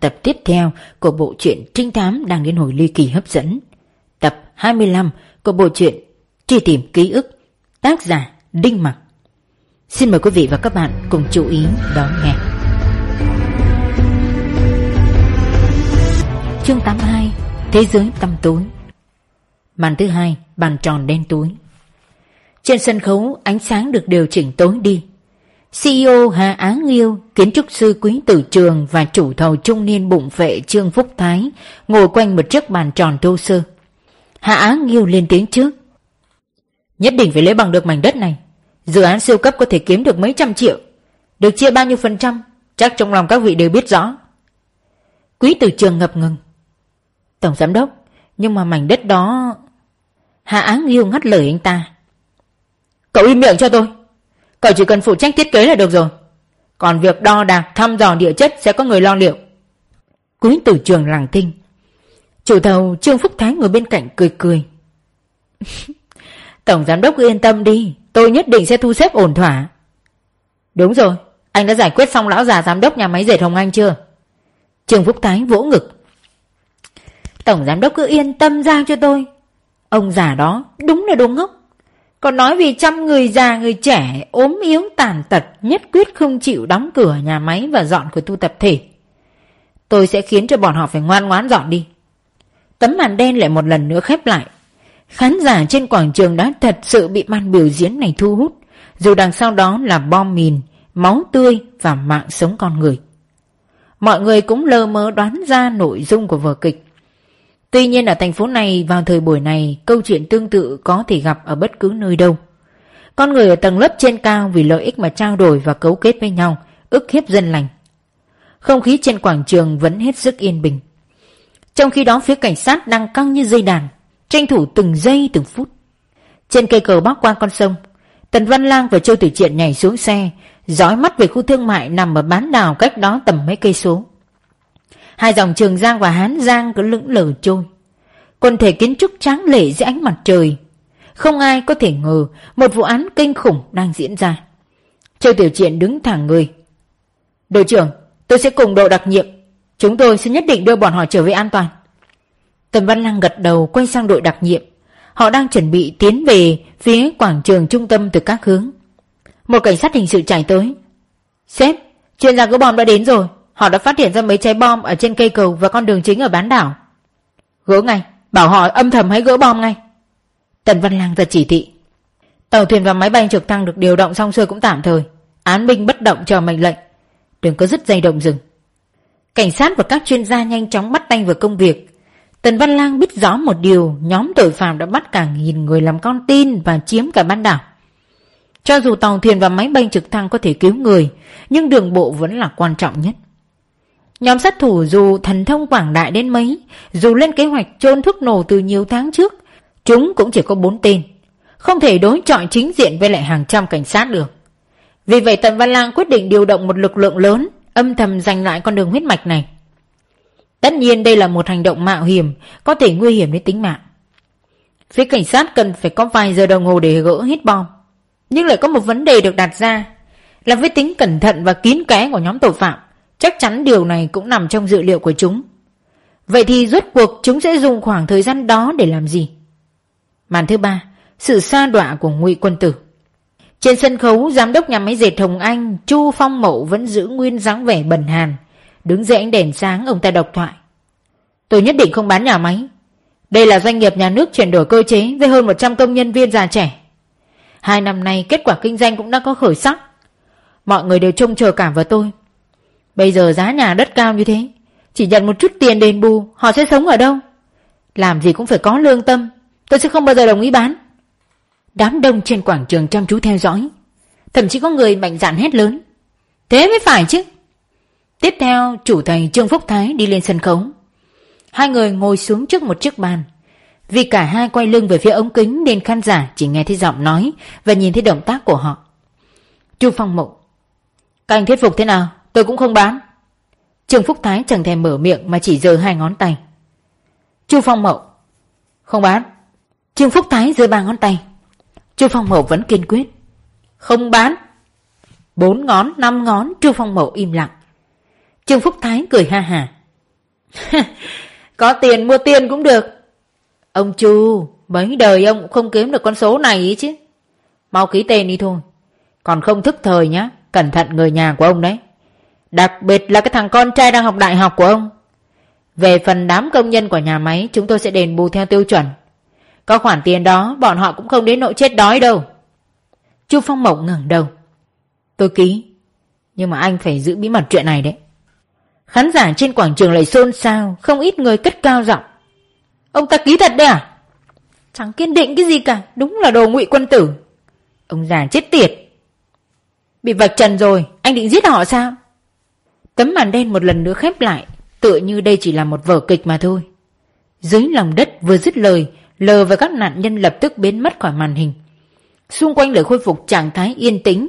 tập tiếp theo của bộ truyện trinh thám đang đến hồi ly kỳ hấp dẫn. Tập 25 của bộ truyện Truy tìm ký ức, tác giả Đinh Mặc. Xin mời quý vị và các bạn cùng chú ý đón nghe. Chương 82, Thế giới tăm tối. Màn thứ hai, bàn tròn đen tối. Trên sân khấu, ánh sáng được điều chỉnh tối đi. CEO Hà Áng Nghiêu, kiến trúc sư Quý Tử Trường và chủ thầu trung niên bụng phệ Trương Phúc Thái ngồi quanh một chiếc bàn tròn thô sơ. Hà Áng Nghiêu lên tiếng trước. Nhất định phải lấy bằng được mảnh đất này. Dự án siêu cấp có thể kiếm được mấy trăm triệu. Được chia bao nhiêu %, chắc trong lòng các vị đều biết rõ. Quý Tử Trường ngập ngừng. Tổng giám đốc, nhưng mà mảnh đất đó... Hà Áng Nghiêu ngắt lời anh ta. Cậu im miệng cho tôi. Cậu chỉ cần phụ trách thiết kế là được rồi. Còn việc đo đạc thăm dò địa chất sẽ có người lo liệu. Quý Tử Trường lặng thinh. Chủ thầu Trương Phúc Thái ngồi bên cạnh cười. Tổng giám đốc yên tâm đi, tôi nhất định sẽ thu xếp ổn thỏa. Đúng rồi, anh đã giải quyết xong lão già giám đốc nhà máy dệt Hồng Anh chưa? Trương Phúc Thái vỗ ngực. Tổng giám đốc cứ yên tâm giao cho tôi. Ông già đó đúng là đồ ngốc. Còn nói vì trăm người già người trẻ ốm yếu tàn tật nhất quyết không chịu đóng cửa nhà máy và dọn của tu tập thể. Tôi sẽ khiến cho bọn họ phải ngoan ngoãn dọn đi. Tấm màn đen lại một lần nữa khép lại. Khán giả trên quảng trường đã thật sự bị màn biểu diễn này thu hút, dù đằng sau đó là bom mìn, máu tươi và mạng sống con người. Mọi người cũng lơ mơ đoán ra nội dung của vở kịch. Tuy nhiên ở thành phố này vào thời buổi này, câu chuyện tương tự có thể gặp ở bất cứ nơi đâu. Con người ở tầng lớp trên cao vì lợi ích mà trao đổi và cấu kết với nhau, ức hiếp dân lành. Không khí trên quảng trường vẫn hết sức yên bình. Trong khi đó phía cảnh sát đang căng như dây đàn, tranh thủ từng giây từng phút. Trên cây cầu bắc qua con sông, Tần Văn Lang và Châu Tiểu Triện nhảy xuống xe, dõi mắt về khu thương mại nằm ở bán đảo cách đó tầm mấy cây số. Hai dòng Trường Giang và Hán Giang cứ lững lờ trôi. Quần thể kiến trúc tráng lệ dưới ánh mặt trời. Không ai có thể ngờ một vụ án kinh khủng đang diễn ra. Châu Tiểu Triện đứng thẳng người. Đội trưởng, tôi sẽ cùng đội đặc nhiệm. Chúng tôi sẽ nhất định đưa bọn họ trở về an toàn. Tần Văn Lang gật đầu quay sang đội đặc nhiệm. Họ đang chuẩn bị tiến về phía quảng trường trung tâm từ các hướng. Một cảnh sát hình sự chạy tới. Sếp, chuyên gia gỡ bom đã đến rồi. Họ đã phát hiện ra mấy trái bom ở trên cây cầu và con đường chính ở bán đảo. Gỡ ngay, bảo họ âm thầm hãy gỡ bom ngay. Tần Văn Lang ra chỉ thị. Tàu thuyền và máy bay trực thăng được điều động xong xuôi cũng tạm thời. Án binh bất động chờ mệnh lệnh. Đừng có dứt dây động rừng. Cảnh sát và các chuyên gia nhanh chóng bắt tay vào công việc. Tần Văn Lang biết rõ một điều, nhóm tội phạm đã bắt cả nghìn người làm con tin và chiếm cả bán đảo. Cho dù tàu thuyền và máy bay trực thăng có thể cứu người, nhưng đường bộ vẫn là quan trọng nhất. Nhóm sát thủ dù thần thông quảng đại đến mấy, dù lên kế hoạch chôn thuốc nổ từ nhiều tháng trước, chúng cũng chỉ có 4 tên, không thể đối chọi chính diện với lại hàng trăm cảnh sát được. Vì vậy Tần Văn Lang quyết định điều động một lực lượng lớn, âm thầm giành lại con đường huyết mạch này. Tất nhiên đây là một hành động mạo hiểm, có thể nguy hiểm đến tính mạng. Phía cảnh sát cần phải có vài giờ đồng hồ để gỡ hết bom. Nhưng lại có một vấn đề được đặt ra, là với tính cẩn thận và kín kẽ của nhóm tội phạm, chắc chắn điều này cũng nằm trong dự liệu của chúng. Vậy thì rốt cuộc chúng sẽ dùng khoảng thời gian đó để làm gì? Màn thứ ba, sự sa đọa của Ngụy Quân Tử. Trên sân khấu, giám đốc nhà máy dệt Hồng Anh Chu Phong Mậu vẫn giữ nguyên dáng vẻ bần hàn. Đứng dưới ánh đèn sáng, ông ta độc thoại. Tôi nhất định không bán nhà máy. Đây là doanh nghiệp nhà nước chuyển đổi cơ chế với hơn 100 công nhân viên già trẻ. 2 năm nay kết quả kinh doanh cũng đã có khởi sắc. Mọi người đều trông chờ cả vào tôi. Bây giờ giá nhà đất cao như thế, chỉ nhận một chút tiền đền bù, họ sẽ sống ở đâu? Làm gì cũng phải có lương tâm, tôi sẽ không bao giờ đồng ý bán. Đám đông trên quảng trường chăm chú theo dõi, thậm chí có người mạnh dạn hét lớn. Thế mới phải chứ. Tiếp theo, chủ thầy Trương Phúc Thái đi lên sân khấu. Hai người ngồi xuống trước một chiếc bàn. Vì cả hai quay lưng về phía ống kính nên khán giả chỉ nghe thấy giọng nói và nhìn thấy động tác của họ. Chu Phong Mậu. Các anh thuyết phục thế nào? Tôi cũng không bán. Trương Phúc Thái chẳng thèm mở miệng mà chỉ giơ 2 ngón tay. Chu Phong Mậu. Không bán. Trương Phúc Thái giơ 3 ngón tay. Chu Phong Mậu vẫn kiên quyết. Không bán. 4 ngón, 5 ngón, Chu Phong Mậu im lặng. Trương Phúc Thái cười ha hả. Có tiền mua tiền cũng được. Ông Chu, mấy đời ông cũng không kiếm được con số này ý chứ. Mau ký tên đi thôi. Còn không thức thời nhá, cẩn thận người nhà của ông đấy. Đặc biệt là cái thằng con trai đang học đại học của ông. Về phần đám công nhân của nhà máy, chúng tôi sẽ đền bù theo tiêu chuẩn. Có khoản tiền đó, bọn họ cũng không đến nỗi chết đói đâu. Chu Phong Mậu ngẩng đầu. Tôi ký, nhưng mà anh phải giữ bí mật chuyện này đấy. Khán giả trên quảng trường lại xôn xao, không ít người cất cao giọng. Ông ta ký thật đấy à? Chẳng kiên định cái gì cả, đúng là đồ ngụy quân tử. Ông già chết tiệt. Bị vạch trần rồi, anh định giết họ sao? Tấm màn đen một lần nữa khép lại, tựa như đây chỉ là một vở kịch mà thôi. Dưới lòng đất vừa dứt lời, Lờ và các nạn nhân lập tức biến mất khỏi màn hình. Xung quanh lại khôi phục trạng thái yên tĩnh.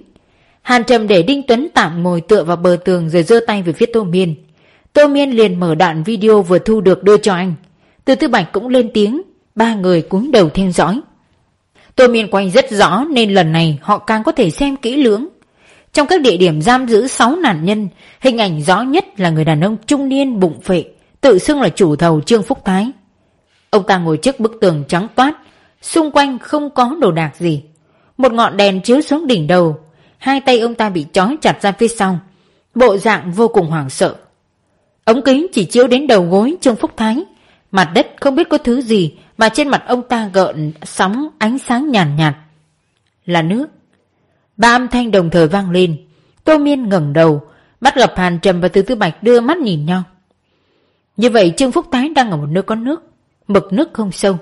Hàn Trầm để Đinh Tuấn tạm ngồi tựa vào bờ tường rồi giơ tay về phía Tô Miên. Tô Miên liền mở đoạn video vừa thu được đưa cho anh. Từ Tư Bạch cũng lên tiếng, ba người cúi đầu theo dõi. Tô Miên quay rất rõ nên lần này họ càng có thể xem kỹ lưỡng. Trong các địa điểm giam giữ 6 nạn nhân, hình ảnh rõ nhất là người đàn ông trung niên bụng phệ, tự xưng là chủ thầu Trương Phúc Thái. Ông ta ngồi trước bức tường trắng toát, xung quanh không có đồ đạc gì. Một ngọn đèn chiếu xuống đỉnh đầu, hai tay ông ta bị trói chặt ra phía sau, bộ dạng vô cùng hoảng sợ. Ống kính chỉ chiếu đến đầu gối Trương Phúc Thái, mặt đất không biết có thứ gì mà trên mặt ông ta gợn sóng ánh sáng nhàn nhạt, là nước. Ba âm thanh đồng thời vang lên. Tô Miên ngẩng đầu, bắt gặp Hàn Trầm và Từ Tư Bạch đưa mắt nhìn nhau. Như vậy Trương Phúc Thái đang ở một nơi có nước, mực nước không sâu.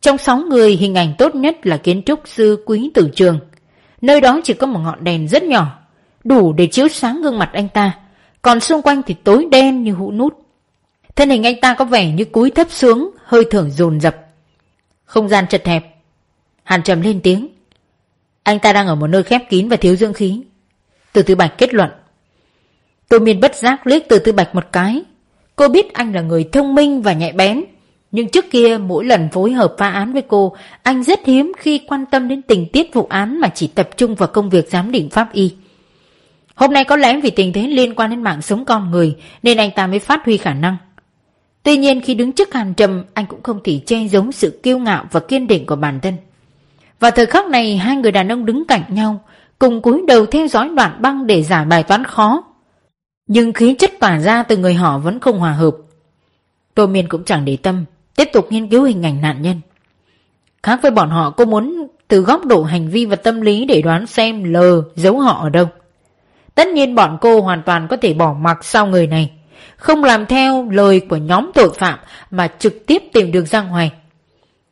Trong 6 người, hình ảnh tốt nhất là kiến trúc sư Quý Tử Trường. Nơi đó chỉ có một ngọn đèn rất nhỏ, đủ để chiếu sáng gương mặt anh ta, còn xung quanh thì tối đen như hũ nút. Thân hình anh ta có vẻ như cúi thấp xuống, hơi thở dồn dập. Không gian chật hẹp. Hàn Trầm lên tiếng. Anh ta đang ở một nơi khép kín và thiếu dưỡng khí. Từ Tư Bạch kết luận. Tô Miên bất giác liếc Từ Tư Bạch một cái. Cô biết anh là người thông minh và nhạy bén, nhưng trước kia mỗi lần phối hợp phá án với cô, anh rất hiếm khi quan tâm đến tình tiết vụ án mà chỉ tập trung vào công việc giám định pháp y. Hôm nay có lẽ vì tình thế liên quan đến mạng sống con người nên anh ta mới phát huy khả năng. Tuy nhiên khi đứng trước Hàn Trầm, anh cũng không thể che giấu sự kiêu ngạo và kiên định của bản thân. Và thời khắc này, hai người đàn ông đứng cạnh nhau, cùng cúi đầu theo dõi đoạn băng để giải bài toán khó. Nhưng khí chất tỏa ra từ người họ vẫn không hòa hợp. Tô Miên cũng chẳng để tâm, tiếp tục nghiên cứu hình ảnh nạn nhân. Khác với bọn họ, cô muốn từ góc độ hành vi và tâm lý để đoán xem Lờ giấu họ ở đâu. Tất nhiên bọn cô hoàn toàn có thể bỏ mặc sau người này, không làm theo lời của nhóm tội phạm mà trực tiếp tìm đường ra ngoài.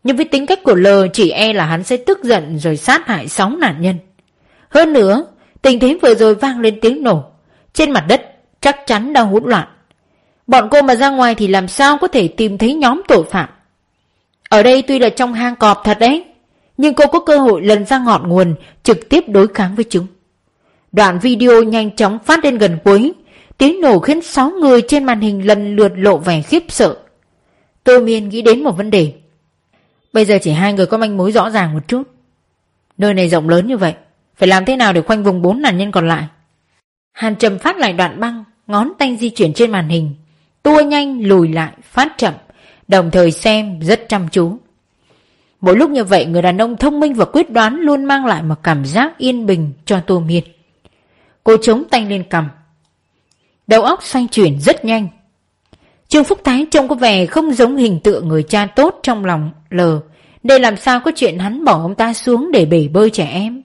Nhưng với tính cách của Lờ, chỉ e là hắn sẽ tức giận rồi sát hại 6 nạn nhân. Hơn nữa, tình thế vừa rồi vang lên tiếng nổ, trên mặt đất chắc chắn đang hỗn loạn. Bọn cô mà ra ngoài thì làm sao có thể tìm thấy nhóm tội phạm. Ở đây tuy là trong hang cọp thật đấy, nhưng cô có cơ hội lần ra ngọn nguồn, trực tiếp đối kháng với chúng. Đoạn video nhanh chóng phát đến gần cuối. Tiếng nổ khiến 6 người trên màn hình lần lượt lộ vẻ khiếp sợ. Tô Miên nghĩ đến một vấn đề. Bây giờ chỉ 2 người có manh mối rõ ràng một chút. Nơi này rộng lớn như vậy, phải làm thế nào để khoanh vùng 4 nạn nhân còn lại? Hàn Trầm phát lại đoạn băng, ngón tay di chuyển trên màn hình, tua nhanh, lùi lại, phát chậm, đồng thời xem rất chăm chú. Mỗi lúc như vậy, người đàn ông thông minh và quyết đoán luôn mang lại một cảm giác yên bình cho Tô Miên. Cô chống tay lên cằm, đầu óc xoay chuyển rất nhanh. Trương Phúc Thái trông có vẻ không giống hình tượng người cha tốt trong lòng Lờ, để làm sao có chuyện hắn bỏ ông ta xuống để bể bơi trẻ em.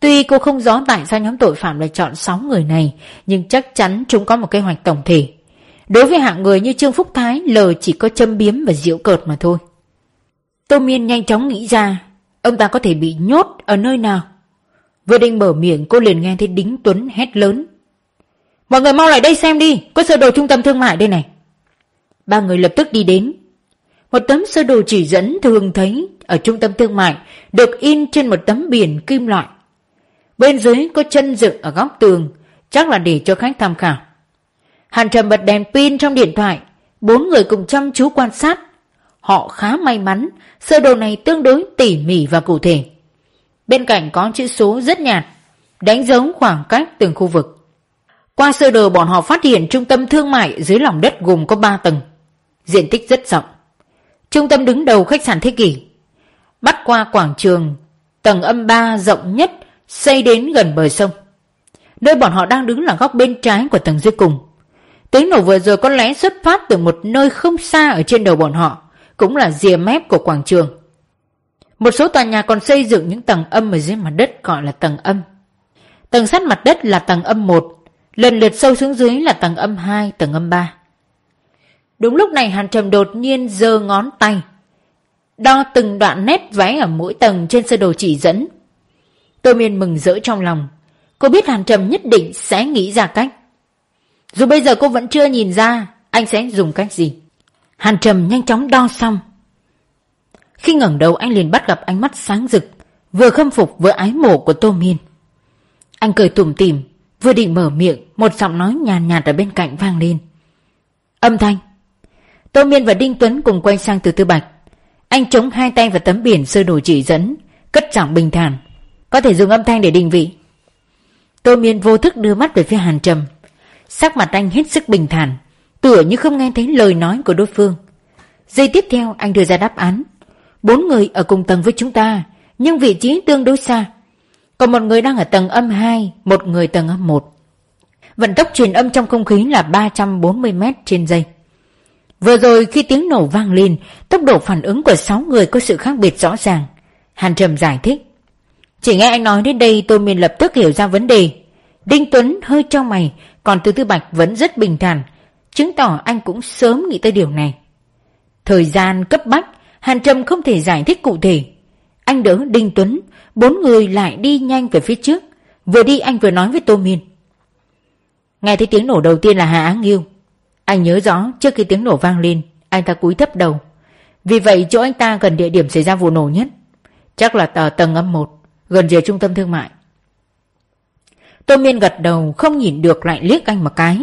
Tuy cô không rõ tại sao nhóm tội phạm lại chọn 6 người này, nhưng chắc chắn chúng có một kế hoạch tổng thể. Đối với hạng người như Trương Phúc Thái, Lờ chỉ có châm biếm và giễu cợt mà thôi. Tô Miên nhanh chóng nghĩ ra, ông ta có thể bị nhốt ở nơi nào. Vừa định mở miệng, cô liền nghe thấy Đinh Tuấn hét lớn. Mọi người mau lại đây xem đi, có sơ đồ trung tâm thương mại đây này. 3 người lập tức đi đến. Một tấm sơ đồ chỉ dẫn thường thấy ở trung tâm thương mại được in trên một tấm biển kim loại. Bên dưới có chân dựng ở góc tường, chắc là để cho khách tham khảo. Hàn Trầm bật đèn pin trong điện thoại, 4 người cùng chăm chú quan sát. Họ khá may mắn, sơ đồ này tương đối tỉ mỉ và cụ thể. Bên cạnh có chữ số rất nhạt, đánh dấu khoảng cách từng khu vực. Qua sơ đồ bọn họ phát hiện trung tâm thương mại dưới lòng đất gồm có 3 tầng, diện tích rất rộng. Trung tâm đứng đầu khách sạn Thế Kỷ, bắt qua quảng trường, tầng âm 3 rộng nhất xây đến gần bờ sông. Nơi bọn họ đang đứng là góc bên trái của tầng dưới cùng. Tiếng nổ vừa rồi có lẽ xuất phát từ một nơi không xa ở trên đầu bọn họ, cũng là rìa mép của quảng trường. Một số tòa nhà còn xây dựng những tầng âm ở dưới mặt đất gọi là tầng âm. Tầng sát mặt đất là tầng âm 1, lần lượt sâu xuống dưới là tầng âm 2, tầng âm 3. Đúng lúc này Hàn Trầm đột nhiên giơ ngón tay, đo từng đoạn nét vẽ ở mỗi tầng trên sơ đồ chỉ dẫn. Tô Miên mừng rỡ trong lòng, cô biết Hàn Trầm nhất định sẽ nghĩ ra cách. Dù bây giờ cô vẫn chưa nhìn ra anh sẽ dùng cách gì. Hàn Trầm nhanh chóng đo xong. Khi ngẩng đầu anh liền bắt gặp ánh mắt sáng rực, vừa khâm phục vừa ái mộ của Tô Miên. Anh cười tủm tỉm, vừa định mở miệng, một giọng nói nhàn nhạt ở bên cạnh vang lên. Âm thanh. Tô Miên và Đinh Tuấn cùng quay sang Từ Tư Bạch. Anh chống hai tay vào tấm biển sơ đồ chỉ dẫn, cất giọng bình thản. Có thể dùng âm thanh để định vị. Tô Miên vô thức đưa mắt về phía Hàn Trầm. Sắc mặt anh hết sức bình thản, tựa như không nghe thấy lời nói của đối phương. Giây tiếp theo anh đưa ra đáp án. 4 người ở cùng tầng với chúng ta, nhưng vị trí tương đối xa. Còn một người đang ở tầng âm 2, một người tầng âm 1. Vận tốc truyền âm trong không khí là 340 m/giây. Vừa rồi khi tiếng nổ vang lên, tốc độ phản ứng của 6 người có sự khác biệt rõ ràng. Hàn Trầm giải thích. Chỉ nghe anh nói đến đây Tô Miên lập tức hiểu ra vấn đề. Đinh Tuấn hơi chau mày, còn Từ Tư Bạch vẫn rất bình thản, chứng tỏ anh cũng sớm nghĩ tới điều này. Thời gian cấp bách, Hàn Trầm không thể giải thích cụ thể. Anh đỡ Đinh Tuấn, 4 người lại đi nhanh về phía trước. Vừa đi anh vừa nói với Tô Miên. Nghe thấy tiếng nổ đầu tiên là Hà Áng Nghiêu. Anh nhớ rõ trước khi tiếng nổ vang lên, anh ta cúi thấp đầu. Vì vậy chỗ anh ta gần địa điểm xảy ra vụ nổ nhất, chắc là tầng âm 1, gần rìa trung tâm thương mại. Tô Miên gật đầu, không nhìn được lại liếc anh một cái.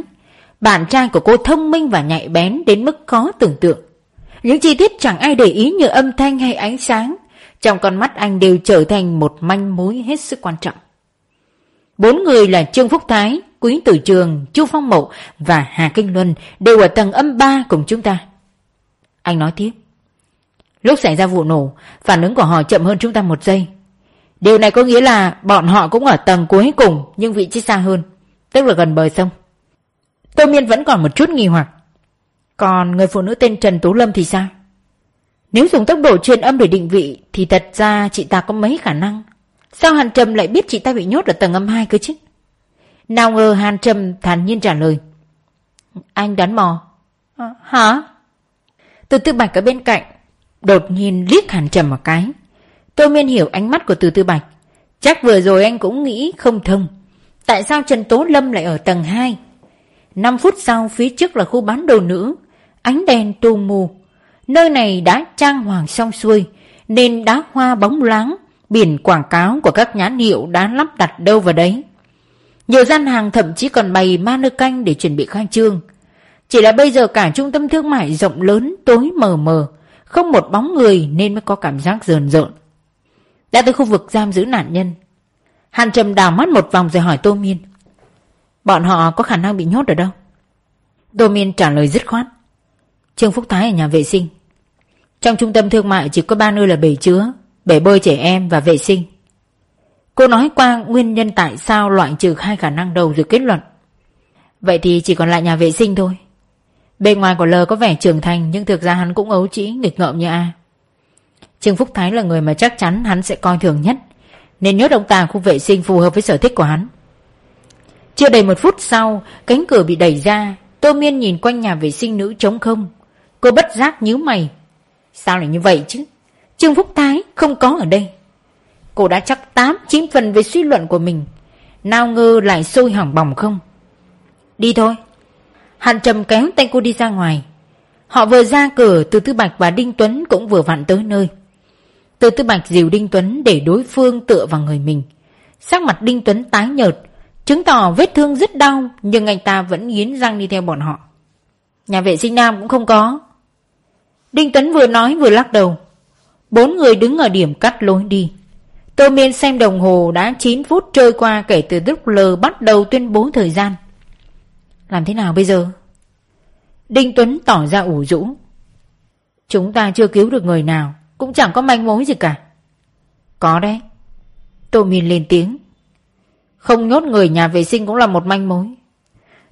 Bạn trai của cô thông minh và nhạy bén đến mức khó tưởng tượng. Những chi tiết chẳng ai để ý như âm thanh hay ánh sáng, trong con mắt anh đều trở thành một manh mối hết sức quan trọng. 4 người là Trương Phúc Thái, Quý Tử Trường, Chu Phong Mậu và Hà Kinh Luân đều ở tầng âm 3 cùng chúng ta. Anh nói tiếp. Lúc xảy ra vụ nổ, phản ứng của họ chậm hơn chúng ta 1 giây. Điều này có nghĩa là bọn họ cũng ở tầng cuối cùng nhưng vị trí xa hơn, tức là gần bờ sông. Tô Miên vẫn còn một chút nghi hoặc. Còn người phụ nữ tên Trần Tú Lâm thì sao? Nếu dùng tốc độ truyền âm để định vị thì thật ra chị ta có mấy khả năng. Sao Hàn Trầm lại biết chị ta bị nhốt ở tầng âm 2 cơ chứ? Nào ngờ Hàn Trầm thản nhiên trả lời. Anh đoán mò. Hả? Từ Tư Bạch ở bên cạnh đột nhiên liếc Hàn Trầm một cái. Tô Miên hiểu ánh mắt của Từ Tư Bạch. Chắc vừa rồi anh cũng nghĩ không thông. Tại sao Trần Tố Lâm lại ở tầng 2? 5 phút sau phía trước là khu bán đồ nữ, ánh đèn tù mù. Nơi này đã trang hoàng xong xuôi, nên đá hoa bóng loáng, biển quảng cáo của các nhãn hiệu đã lắp đặt đâu vào đấy. Nhiều gian hàng thậm chí còn bày manơ canh để chuẩn bị khai trương. Chỉ là bây giờ cả trung tâm thương mại rộng lớn, tối mờ mờ, không một bóng người nên mới có cảm giác rờn rợn. Đã tới khu vực giam giữ nạn nhân, Hàn Trầm đảo mắt một vòng rồi hỏi Tô Miên. Bọn họ có khả năng bị nhốt ở đâu? Tô Miên trả lời dứt khoát. Trương Phúc Thái ở nhà vệ sinh. Trong trung tâm thương mại chỉ có 3 nơi là bể chứa, bể bơi trẻ em và vệ sinh. Cô nói qua nguyên nhân tại sao loại trừ 2 khả năng đầu rồi kết luận. Vậy thì chỉ còn lại nhà vệ sinh thôi. Bên ngoài của L có vẻ trưởng thành nhưng thực ra hắn cũng ấu trĩ nghịch ngợm như A. Trương Phúc Thái là người mà chắc chắn hắn sẽ coi thường nhất, nên nhốt ông ta ở khu vệ sinh phù hợp với sở thích của hắn. Chưa đầy 1 phút sau, cánh cửa bị đẩy ra. Tô Miên nhìn quanh nhà vệ sinh nữ trống không. Cô bất giác nhíu mày. Sao lại như vậy chứ? Trương Phúc Thái không có ở đây. Cô đã chắc 8-9 phần về suy luận của mình, nào ngờ lại sôi hỏng bỏng không. Đi thôi. Hàn Trầm kéo tay cô đi ra ngoài. Họ vừa ra cửa, Từ Tư Bạch và Đinh Tuấn cũng vừa vặn tới nơi. Từ Tư Bạch dìu Đinh Tuấn để đối phương tựa vào người mình. Sắc mặt Đinh Tuấn tái nhợt, chứng tỏ vết thương rất đau, nhưng anh ta vẫn nghiến răng đi theo bọn họ. Nhà vệ sinh nam cũng không có. Đinh Tuấn vừa nói vừa lắc đầu. 4 người đứng ở điểm cắt lối đi. Tô Miên xem đồng hồ đã 9 phút trôi qua kể từ lúc L bắt đầu tuyên bố thời gian. Làm thế nào bây giờ? Đinh Tuấn tỏ ra ủ rũ. Chúng ta chưa cứu được người nào, cũng chẳng có manh mối gì cả. Có đấy, Tô Miên lên tiếng. Không nhốt người nhà vệ sinh cũng là một manh mối.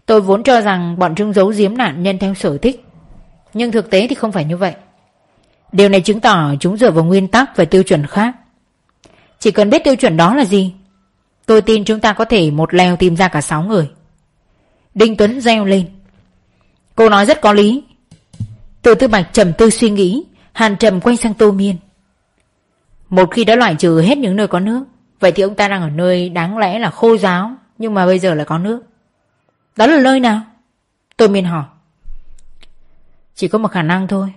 Tôi vốn cho rằng bọn chúng giấu giếm nạn nhân theo sở thích, nhưng thực tế thì không phải như vậy. Điều này chứng tỏ chúng dựa vào nguyên tắc và tiêu chuẩn khác. Chỉ cần biết tiêu chuẩn đó là gì, tôi tin chúng ta có thể một lèo tìm ra cả 6 người. Đinh Tuấn reo lên. Cô nói rất có lý. Từ Tư Bạch trầm tư suy nghĩ. Hàn Trầm quay sang Tô Miên. Một khi đã loại trừ hết những nơi có nước, vậy thì ông ta đang ở nơi đáng lẽ là khô ráo, nhưng mà bây giờ lại có nước. Đó là nơi nào? Tô Miên hỏi. Chỉ có một khả năng thôi.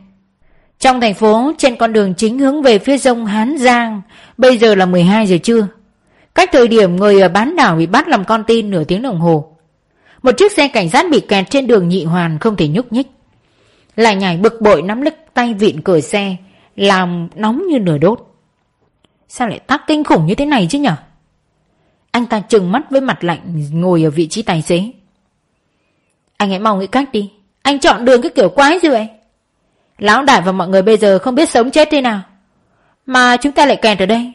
Trong thành phố, trên con đường chính hướng về phía sông Hán Giang, bây giờ là 12 giờ trưa. Cách thời điểm người ở bán đảo bị bắt làm con tin nửa tiếng đồng hồ. Một chiếc xe cảnh sát bị kẹt trên đường Nhị Hoàn không thể nhúc nhích. Lại Nhải bực bội nắm lấy tay vịn cửa xe, làm nóng như nửa đốt. Sao lại tắc kinh khủng như thế này chứ nhở? Anh ta trừng mắt với Mặt Lạnh ngồi ở vị trí tài xế. Anh hãy mau nghĩ cách đi. Anh chọn đường cái kiểu quái gì vậy? Lão đại và mọi người bây giờ không biết sống chết thế nào, mà chúng ta lại kẹt ở đây.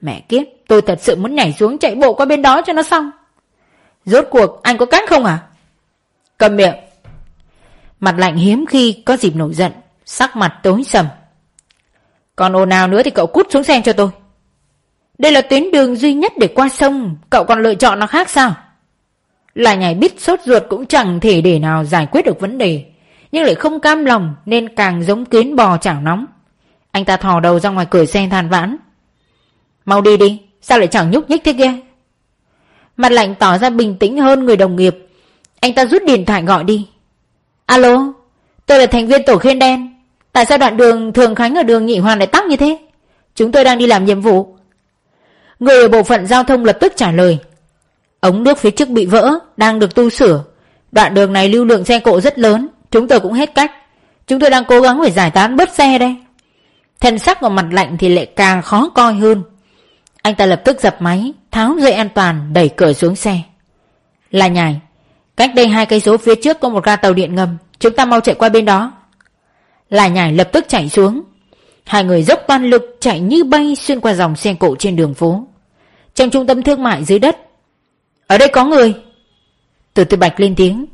Mẹ kiếp, tôi thật sự muốn nhảy xuống chạy bộ qua bên đó cho nó xong. Rốt cuộc anh có cách không à? Cầm miệng. Mặt Lạnh hiếm khi có dịp nổi giận, sắc mặt tối sầm. Còn ồn nào nữa thì cậu cút xuống xe cho tôi. Đây là tuyến đường duy nhất để qua sông, cậu còn lựa chọn nó khác sao? Lại Nhảy biết sốt ruột cũng chẳng thể để nào giải quyết được vấn đề, nhưng lại không cam lòng nên càng giống kiến bò chảo nóng. Anh ta thò đầu ra ngoài cửa xe than vãn. Mau đi đi, sao lại chẳng nhúc nhích thế kia? Mặt Lạnh tỏ ra bình tĩnh hơn người đồng nghiệp. Anh ta rút điện thoại gọi đi. Alo, tôi là thành viên tổ Khiên Đen. Tại sao đoạn đường Thường Khánh ở đường Nhị Hoàn lại tắc như thế? Chúng tôi đang đi làm nhiệm vụ. Người ở bộ phận giao thông lập tức trả lời. Ống nước phía trước bị vỡ, đang được tu sửa. Đoạn đường này lưu lượng xe cộ rất lớn, chúng tôi cũng hết cách. Chúng tôi đang cố gắng phải giải tán bớt xe đây. Thần sắc của Mặt Lạnh thì lại càng khó coi hơn. Anh ta lập tức dập máy, tháo dây an toàn, đẩy cửa xuống xe. Là Nhải, cách đây 2 cây số phía trước có một ga tàu điện ngầm, chúng ta mau chạy qua bên đó. Là Nhải lập tức chạy xuống. Hai người dốc toàn lực chạy như bay xuyên qua dòng xe cộ trên đường phố. Trong trung tâm thương mại dưới đất. Ở đây có người. Từ Tư Bạch lên tiếng.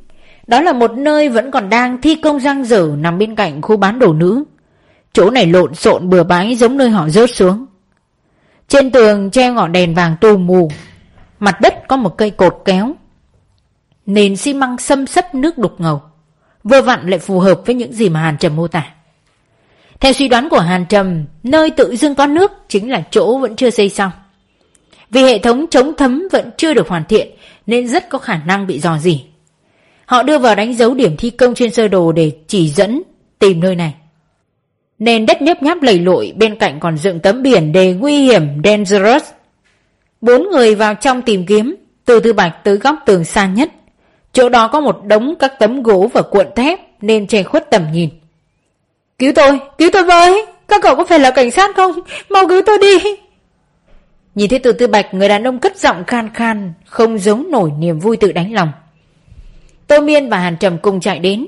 Đó là một nơi vẫn còn đang thi công giang dở, nằm bên cạnh khu bán đồ nữ. Chỗ này lộn xộn bừa bãi giống nơi họ rớt xuống. Trên tường treo ngọn đèn vàng tù mù. Mặt đất có một cây cột kéo. Nền xi măng xâm xấp nước đục ngầu, vừa vặn lại phù hợp với những gì mà Hàn Trầm mô tả. Theo suy đoán của Hàn Trầm, nơi tự dưng có nước chính là chỗ vẫn chưa xây xong. Vì hệ thống chống thấm vẫn chưa được hoàn thiện nên rất có khả năng bị rò rỉ. Họ đưa vào đánh dấu điểm thi công trên sơ đồ để chỉ dẫn tìm nơi này. Nền đất nhấp nháp lầy lội, bên cạnh còn dựng tấm biển đề nguy hiểm Dangerous. 4 người vào trong tìm kiếm, Từ Tư Bạch tới góc tường xa nhất. Chỗ đó có một đống các tấm gỗ và cuộn thép nên che khuất tầm nhìn. Cứu tôi với! Các cậu có phải là cảnh sát không? Mau cứu tôi đi! Nhìn thấy Từ Tư Bạch, người đàn ông cất giọng khan khan, không giấu nổi niềm vui tự đáy lòng. Tô Miên và Hàn Trầm cùng chạy đến.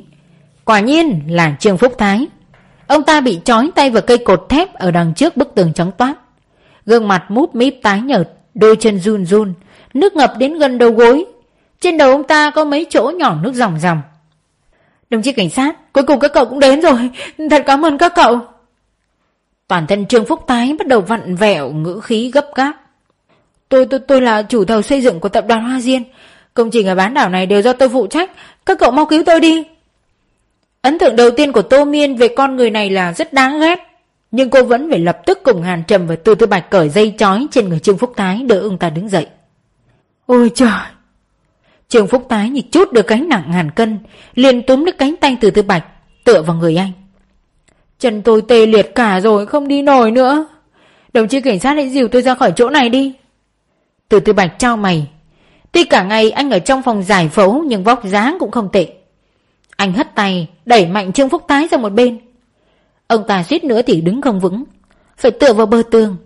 Quả nhiên là Trương Phúc Thái. Ông ta bị trói tay vào cây cột thép ở đằng trước bức tường trắng toát. Gương mặt múp míp tái nhợt, đôi chân run run, nước ngập đến gần đầu gối. Trên đầu ông ta có mấy chỗ nhỏ nước ròng ròng. Đồng chí cảnh sát, cuối cùng các cậu cũng đến rồi. Thật cảm ơn các cậu. Toàn thân Trương Phúc Thái bắt đầu vặn vẹo, ngữ khí gấp gáp. Tôi là chủ thầu xây dựng của tập đoàn Hoa Diên. Công trình ở bán đảo này đều do tôi phụ trách. Các cậu mau cứu tôi đi. Ấn tượng đầu tiên của Tô Miên về con người này là rất đáng ghét, nhưng cô vẫn phải lập tức cùng Hàn Trầm và Từ Tư Bạch cởi dây trói trên người Trương Phúc Thái, đỡ ông ta đứng dậy. Ôi trời! Trương Phúc Thái như chút được gánh nặng ngàn cân, liền túm được cánh tay Từ Tư Bạch, tựa vào người anh. Chân tôi tê liệt cả rồi, không đi nổi nữa. Đồng chí cảnh sát hãy dìu tôi ra khỏi chỗ này đi. Từ Tư Bạch trao mày. Tuy cả ngày anh ở trong phòng giải phẫu nhưng vóc dáng cũng không tệ. Anh hất tay, đẩy mạnh Trương Phúc Thái ra một bên. Ông ta suýt nữa thì đứng không vững, phải tựa vào bờ tường.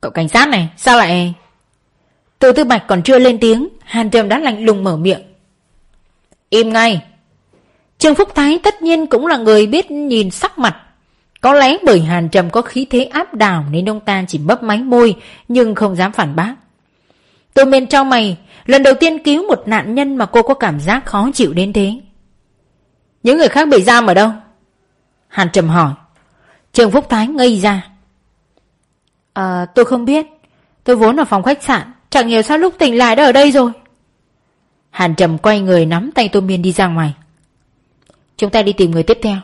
Cậu cảnh sát này, sao lại... Từ Tư Bạch còn chưa lên tiếng, Hàn Trầm đã lạnh lùng mở miệng. Im ngay. Trương Phúc Thái tất nhiên cũng là người biết nhìn sắc mặt. Có lẽ bởi Hàn Trầm có khí thế áp đảo nên ông ta chỉ mấp máy môi nhưng không dám phản bác. Tô Miên trao mày, lần đầu tiên cứu một nạn nhân mà cô có cảm giác khó chịu đến thế. Những người khác bị giam ở đâu? Hàn Trầm hỏi. Trương Phúc Thái ngây ra. Tôi không biết. Tôi vốn ở phòng khách sạn, chẳng hiểu sao lúc tỉnh lại đã ở đây rồi. Hàn Trầm quay người nắm tay Tô Miên đi ra ngoài. Chúng ta đi tìm người tiếp theo.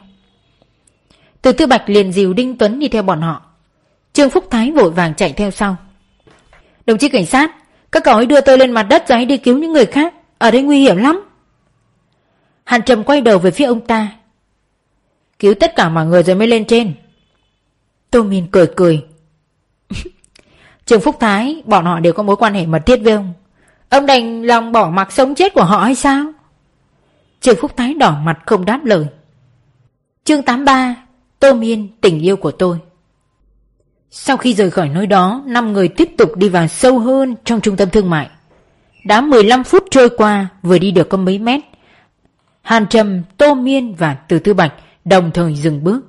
Từ Tư Bạch liền dìu Đinh Tuấn đi theo bọn họ. Trương Phúc Thái vội vàng chạy theo sau. Đồng chí cảnh sát, các cậu hãy đưa tôi lên mặt đất rồi hãy đi cứu những người khác. Ở đây nguy hiểm lắm. Hàn Trầm quay đầu về phía ông ta. Cứu tất cả mọi người rồi mới lên trên. Tô Miên cười. Trương Phúc Thái, bọn họ đều có mối quan hệ mật thiết với ông. Ông đành lòng bỏ mặc sống chết của họ hay sao? Trương Phúc Thái đỏ mặt không đáp lời. Chương 83, Tô Miên, tình yêu của tôi. Sau khi rời khỏi nơi đó, 5 người tiếp tục đi vào sâu hơn trong trung tâm thương mại. Đã 15 phút trôi qua, vừa đi được có mấy mét, Hàn Trầm, Tô Miên và Từ Tư Bạch đồng thời dừng bước.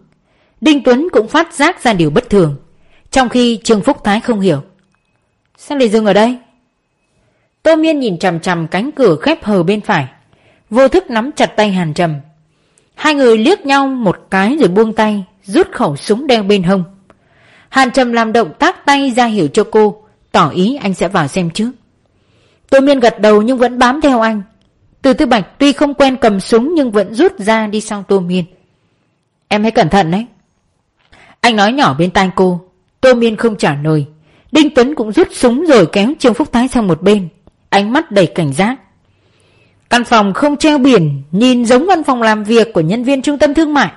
Đinh Tuấn cũng phát giác ra điều bất thường, trong khi Trương Phúc Thái không hiểu. Sao lại dừng ở đây? Tô Miên nhìn chằm chằm cánh cửa khép hờ bên phải, vô thức nắm chặt tay Hàn Trầm. Hai người liếc nhau một cái rồi buông tay, rút khẩu súng đeo bên hông. Hàn Trầm làm động tác tay ra hiểu cho cô, tỏ ý anh sẽ vào xem trước. Tô Miên gật đầu nhưng vẫn bám theo anh. Từ Tư Bạch tuy không quen cầm súng nhưng vẫn rút ra đi sau Tô Miên. Em hãy cẩn thận đấy. Anh nói nhỏ bên tai cô. Tô Miên không trả lời. Đinh Tuấn cũng rút súng rồi kéo Trương Phúc Thái sang một bên, ánh mắt đầy cảnh giác. Căn phòng không treo biển, nhìn giống văn phòng làm việc của nhân viên trung tâm thương mại.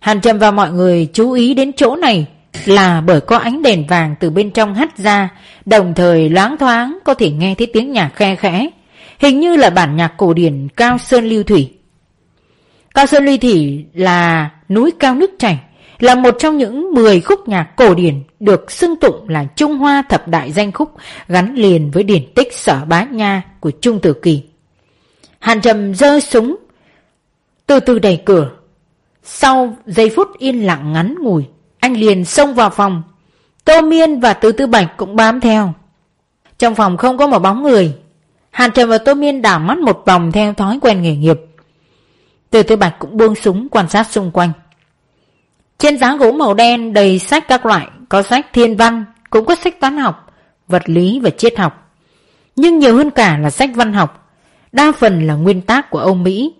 Hàn Trầm và mọi người chú ý đến chỗ này là bởi có ánh đèn vàng từ bên trong hắt ra, đồng thời loáng thoáng có thể nghe thấy tiếng nhạc khe khẽ, hình như là bản nhạc cổ điển Cao Sơn Lưu Thủy. Cao Sơn Lưu Thủy là núi cao nước chảy, là một trong những 10 khúc nhạc cổ điển được xưng tụng là Trung Hoa thập đại danh khúc, gắn liền với điển tích Sở Bá Nha của Trung Tử Kỳ. Hàn Trầm giơ súng, từ từ đẩy cửa. Sau giây phút yên lặng ngắn ngủi, anh liền xông vào phòng. Tô Miên và Từ Tư Bạch cũng bám theo. Trong phòng không có một bóng người. Hàn Trầm và Tô Miên đảo mắt một vòng theo thói quen nghề nghiệp. Từ Tư Bạch cũng buông súng quan sát xung quanh. Trên giá gỗ màu đen đầy sách các loại, có sách thiên văn, cũng có sách toán học, vật lý và triết học. Nhưng nhiều hơn cả là sách văn học, đa phần là nguyên tác của Âu Mỹ.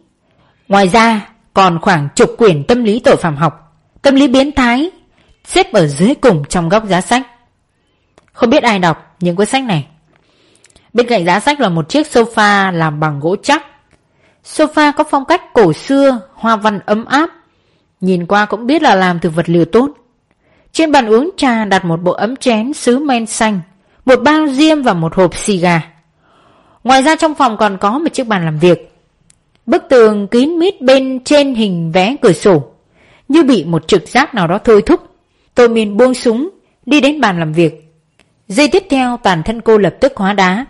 Ngoài ra còn khoảng chục quyển tâm lý tội phạm học, tâm lý biến thái, xếp ở dưới cùng trong góc giá sách. Không biết ai đọc những cuốn sách này. Bên cạnh giá sách là một chiếc sofa làm bằng gỗ chắc. Sofa có phong cách cổ xưa, hoa văn ấm áp, nhìn qua cũng biết là làm từ vật liệu tốt. Trên bàn uống trà đặt một bộ ấm chén sứ men xanh, một bao diêm và một hộp xì gà. Ngoài ra trong phòng còn có một chiếc bàn làm việc. Bức tường kín mít bên trên hình vẽ cửa sổ. Như bị một trực giác nào đó thôi thúc, Tô Miên buông súng đi đến bàn làm việc. Giây tiếp theo toàn thân cô lập tức hóa đá.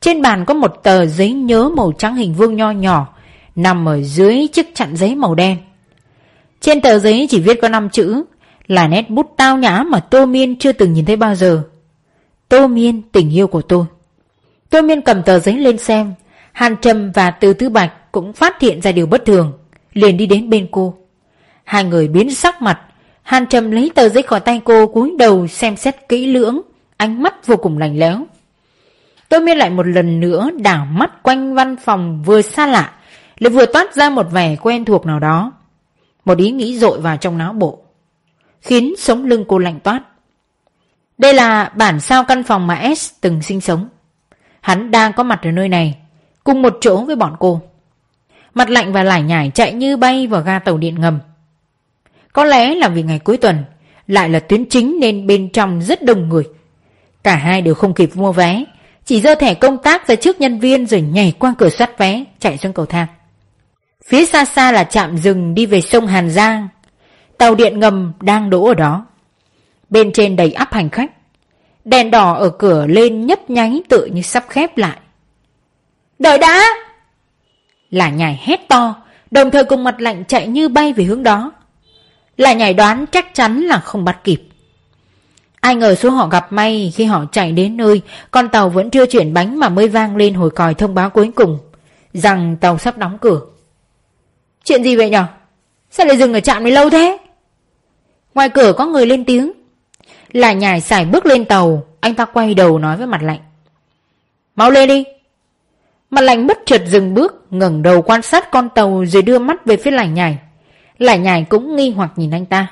Trên bàn có một tờ giấy nhớ màu trắng hình vuông nho nhỏ, nằm ở dưới chiếc chặn giấy màu đen. Trên tờ giấy chỉ viết có 5 chữ, là nét bút tao nhã mà Tô Miên chưa từng nhìn thấy bao giờ. Tô Miên, tình yêu của tôi. Tô Miên cầm tờ giấy lên xem. Hàn Trầm và Từ Tư Bạch cũng phát hiện ra điều bất thường, liền đi đến bên cô. Hai người biến sắc mặt. Hàn Trầm lấy tờ giấy khỏi tay cô, cúi đầu xem xét kỹ lưỡng, ánh mắt vô cùng lạnh lẽo. Tô Miên lại một lần nữa đảo mắt quanh văn phòng, vừa xa lạ lại vừa toát ra một vẻ quen thuộc nào đó. Một ý nghĩ dội vào trong não bộ, khiến sống lưng cô lạnh toát. Đây là bản sao căn phòng mà S từng sinh sống. Hắn đang có mặt ở nơi này, cùng một chỗ với bọn cô. Mặt Lạnh và Lại Nhải chạy như bay vào ga tàu điện ngầm. Có lẽ là vì ngày cuối tuần, lại là tuyến chính nên bên trong rất đông người. Cả hai đều không kịp mua vé, chỉ giơ thẻ công tác ra trước nhân viên rồi nhảy qua cửa soát vé, chạy xuống cầu thang. Phía xa xa là trạm dừng đi về sông Hàn Giang. Tàu điện ngầm đang đỗ ở đó. Bên trên đầy ắp hành khách. Đèn đỏ ở cửa lên nhấp nháy tự như sắp khép lại. Đợi đã! Lại Nhải hét to, đồng thời cùng Mặt Lạnh chạy như bay về hướng đó. Lại Nhải đoán chắc chắn là không bắt kịp. Ai ngờ số họ gặp may, khi họ chạy đến nơi, con tàu vẫn chưa chuyển bánh mà mới vang lên hồi còi thông báo cuối cùng rằng tàu sắp đóng cửa. Chuyện gì vậy nhở? Sao lại dừng ở trạm này lâu thế? Ngoài cửa có người lên tiếng. Lại Nhải sải bước lên tàu, anh ta quay đầu nói với Mặt Lạnh. Mau lên đi. Mặt Lạnh bất chợt dừng bước, ngẩng đầu quan sát con tàu rồi đưa mắt về phía Lại Nhải. Lại Nhải cũng nghi hoặc nhìn anh ta.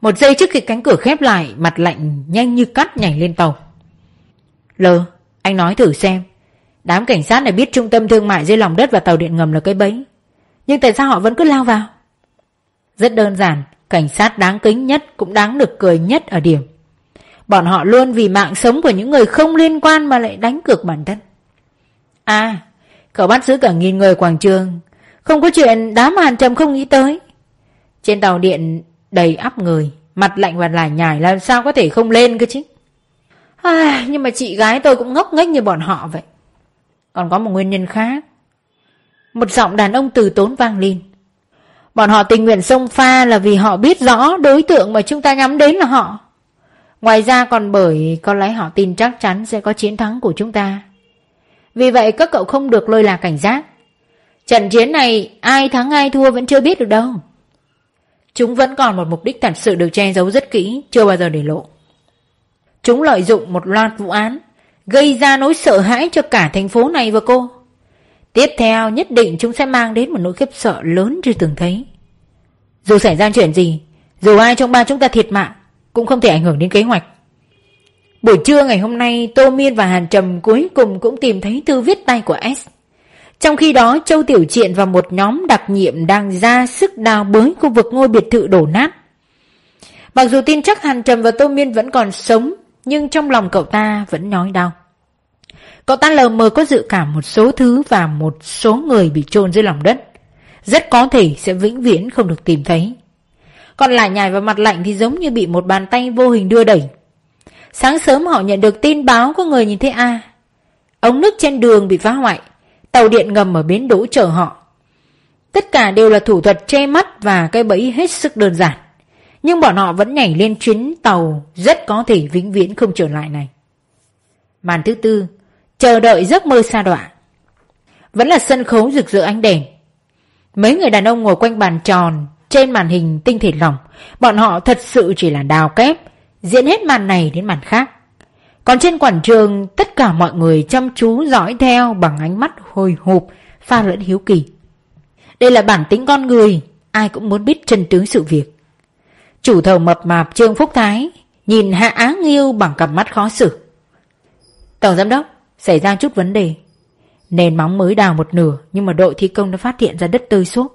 Một giây trước khi cánh cửa khép lại, Mặt Lạnh nhanh như cắt nhảy lên tàu. Lờ, anh nói thử xem. Đám cảnh sát này biết trung tâm thương mại dưới lòng đất và tàu điện ngầm là cái bẫy, nhưng tại sao họ vẫn cứ lao vào? Rất đơn giản, cảnh sát đáng kính nhất cũng đáng được cười nhất ở điểm bọn họ luôn vì mạng sống của những người không liên quan mà lại đánh cược bản thân. À, cậu bắt giữ cả 1.000 người quảng trường, không có chuyện đám Hàn Trầm không nghĩ tới. Trên tàu điện đầy ắp người, Mặt Lạnh và Lại Nhải làm sao có thể không lên cơ chứ? À, nhưng mà chị gái tôi cũng ngốc nghếch như bọn họ vậy. Còn có một nguyên nhân khác. Một giọng đàn ông từ tốn vang lên. Bọn họ tình nguyện xông pha là vì họ biết rõ đối tượng mà chúng ta nhắm đến là họ. Ngoài ra còn bởi có lẽ họ tin chắc chắn sẽ có chiến thắng của chúng ta. Vì vậy các cậu không được lơi là cảnh giác. Trận chiến này ai thắng ai thua vẫn chưa biết được đâu. Chúng vẫn còn một mục đích thật sự được che giấu rất kỹ, chưa bao giờ để lộ. Chúng lợi dụng một loạt vụ án, gây ra nỗi sợ hãi cho cả thành phố này và cô. Tiếp theo nhất định chúng sẽ mang đến một nỗi khiếp sợ lớn chưa từng thấy. Dù xảy ra chuyện gì, dù ai trong ba chúng ta thiệt mạng, cũng không thể ảnh hưởng đến kế hoạch. Buổi trưa ngày hôm nay, Tô Miên và Hàn Trầm cuối cùng cũng tìm thấy thư viết tay của S. Trong khi đó, Châu Tiểu Triện và một nhóm đặc nhiệm đang ra sức đào bới khu vực ngôi biệt thự đổ nát. Mặc dù tin chắc Hàn Trầm và Tô Miên vẫn còn sống, nhưng trong lòng cậu ta vẫn nhói đau. Cậu ta lờ mờ có dự cảm một số thứ và một số người bị chôn dưới lòng đất rất có thể sẽ vĩnh viễn không được tìm thấy. Còn Lại Nhải và Mặt Lạnh thì giống như bị một bàn tay vô hình đưa đẩy. Sáng sớm họ nhận được tin báo có người nhìn thấy A. Ống nước trên đường bị phá hoại, tàu điện ngầm ở bến đỗ chở họ. Tất cả đều là thủ thuật che mắt và cái bẫy hết sức đơn giản. Nhưng bọn họ vẫn nhảy lên chuyến tàu rất có thể vĩnh viễn không trở lại này. Màn thứ tư, chờ đợi giấc mơ sa đọa. Vẫn là sân khấu rực rỡ ánh đèn. Mấy người đàn ông ngồi quanh bàn tròn, trên màn hình tinh thể lỏng. Bọn họ thật sự chỉ là đào kép, diễn hết màn này đến màn khác. Còn trên quảng trường, tất cả mọi người chăm chú dõi theo bằng ánh mắt hồi hộp, pha lẫn hiếu kỳ. Đây là bản tính con người, ai cũng muốn biết chân tướng sự việc. Chủ thầu mập mạp Trương Phúc Thái nhìn Hà Áng Nghiêu bằng cặp mắt khó xử. Tổng giám đốc, xảy ra chút vấn đề. Nền móng mới đào một nửa, nhưng mà đội thi công đã phát hiện ra đất tơi xốp.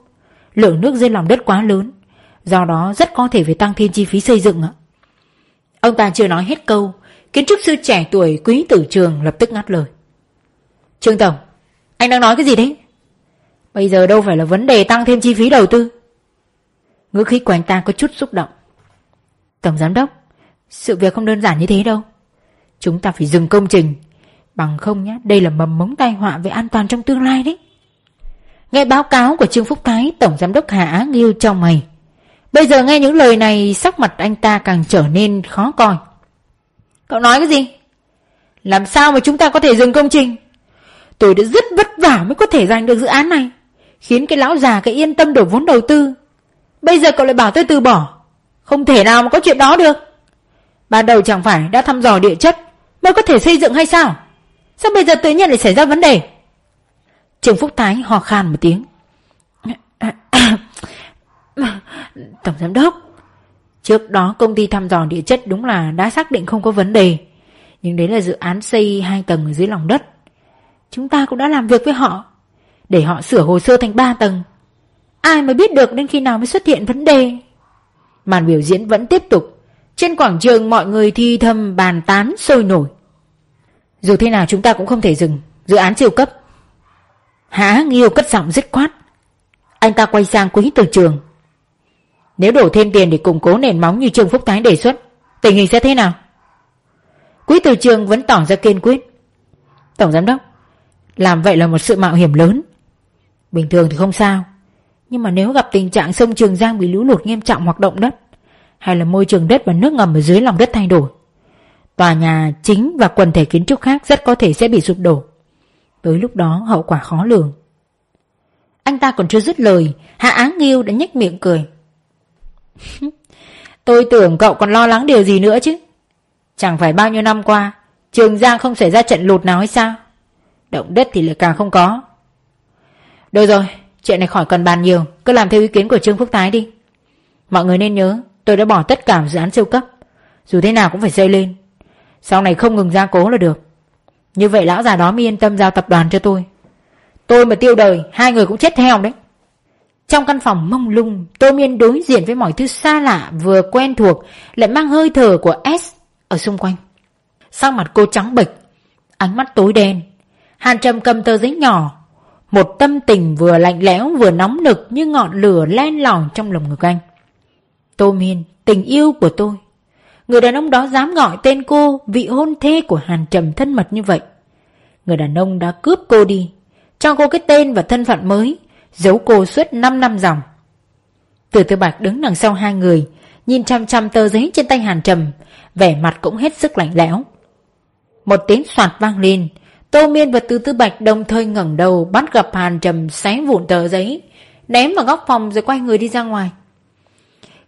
Lượng nước dưới lòng đất quá lớn, do đó rất có thể phải tăng thêm chi phí xây dựng ạ. Ông ta chưa nói hết câu, kiến trúc sư trẻ tuổi Quý Tử Trường lập tức ngắt lời. Trương tổng, anh đang nói cái gì đấy? Bây giờ đâu phải là vấn đề tăng thêm chi phí đầu tư. Ngữ khí của anh ta có chút xúc động. Tổng giám đốc, sự việc không đơn giản như thế đâu. Chúng ta phải dừng công trình, bằng không nhá, đây là mầm mống tai họa về an toàn trong tương lai đấy. Nghe báo cáo của Trương Phúc Thái, Tổng giám đốc Hà Áng Nghiêu chau mày. Bây giờ nghe những lời này, sắc mặt anh ta càng trở nên khó coi. Cậu nói cái gì? Làm sao mà chúng ta có thể dừng công trình? Tôi đã rất vất vả mới có thể giành được dự án này, khiến cái lão già cái yên tâm đổ vốn đầu tư. Bây giờ cậu lại bảo tôi từ bỏ. Không thể nào mà có chuyện đó được. Ban đầu chẳng phải đã thăm dò địa chất mới có thể xây dựng hay sao? Sao bây giờ tự nhiên lại xảy ra vấn đề? Trương Phúc Thái hò khan một tiếng. Tổng giám đốc, trước đó công ty thăm dò địa chất đúng là đã xác định không có vấn đề, nhưng đấy là dự án xây 2 tầng ở dưới lòng đất. Chúng ta cũng đã làm việc với họ để họ sửa hồ sơ thành 3 tầng. Ai mà biết được đến khi nào mới xuất hiện vấn đề. Màn biểu diễn vẫn tiếp tục. Trên quảng trường mọi người thi thầm bàn tán sôi nổi. Dù thế nào chúng ta cũng không thể dừng dự án siêu cấp. Há Nghiêu cất giọng dứt khoát. Anh ta quay sang Quý Từ Trường. Nếu đổ thêm tiền để củng cố nền móng như Trương Phúc Thái đề xuất, tình hình sẽ thế nào? Quý Từ Trường vẫn tỏ ra kiên quyết. Tổng giám đốc, làm vậy là một sự mạo hiểm lớn. Bình thường thì không sao, nhưng mà nếu gặp tình trạng sông Trường Giang bị lũ lụt nghiêm trọng hoặc động đất, hay là môi trường đất và nước ngầm ở dưới lòng đất thay đổi, tòa nhà chính và quần thể kiến trúc khác rất có thể sẽ bị sụp đổ. Tới lúc đó hậu quả khó lường. Anh ta còn chưa dứt lời, Hạ Áng Nghiêu đã nhếch miệng cười. Tôi tưởng cậu còn lo lắng điều gì nữa chứ. Chẳng phải bao nhiêu năm qua Trường Giang không xảy ra trận lụt nào hay sao? Động đất thì lại càng không có. Được rồi, chuyện này khỏi cần bàn nhiều, cứ làm theo ý kiến của Trương Phúc Thái đi. Mọi người nên nhớ, tôi đã bỏ tất cả dự án siêu cấp, dù thế nào cũng phải xây lên, sau này không ngừng gia cố là được. Như vậy lão già đó mới yên tâm giao tập đoàn cho tôi. Tôi mà tiêu đời, hai người cũng chết theo đấy. Trong căn phòng mông lung, Tô Miên đối diện với mọi thứ xa lạ vừa quen thuộc, lại mang hơi thở của S ở xung quanh. Sang mặt cô trắng bệch, ánh mắt tối đen. Hàn Trầm cầm tờ giấy nhỏ, một tâm tình vừa lạnh lẽo vừa nóng nực như ngọn lửa len lỏi trong lồng ngực anh. Tô Miên, tình yêu của tôi. Người đàn ông đó dám gọi tên cô, vị hôn thê của Hàn Trầm thân mật như vậy. Người đàn ông đã cướp cô đi, cho cô cái tên và thân phận mới, giấu cô suốt 5 năm dòng. Từ Tư Bạch đứng đằng sau hai người, nhìn chăm chăm tờ giấy trên tay Hàn Trầm, vẻ mặt cũng hết sức lạnh lẽo. Một tiếng soạt vang lên, Tô Miên và Từ Tư Bạch đồng thời ngẩng đầu, bắt gặp Hàn Trầm xé vụn tờ giấy, ném vào góc phòng rồi quay người đi ra ngoài.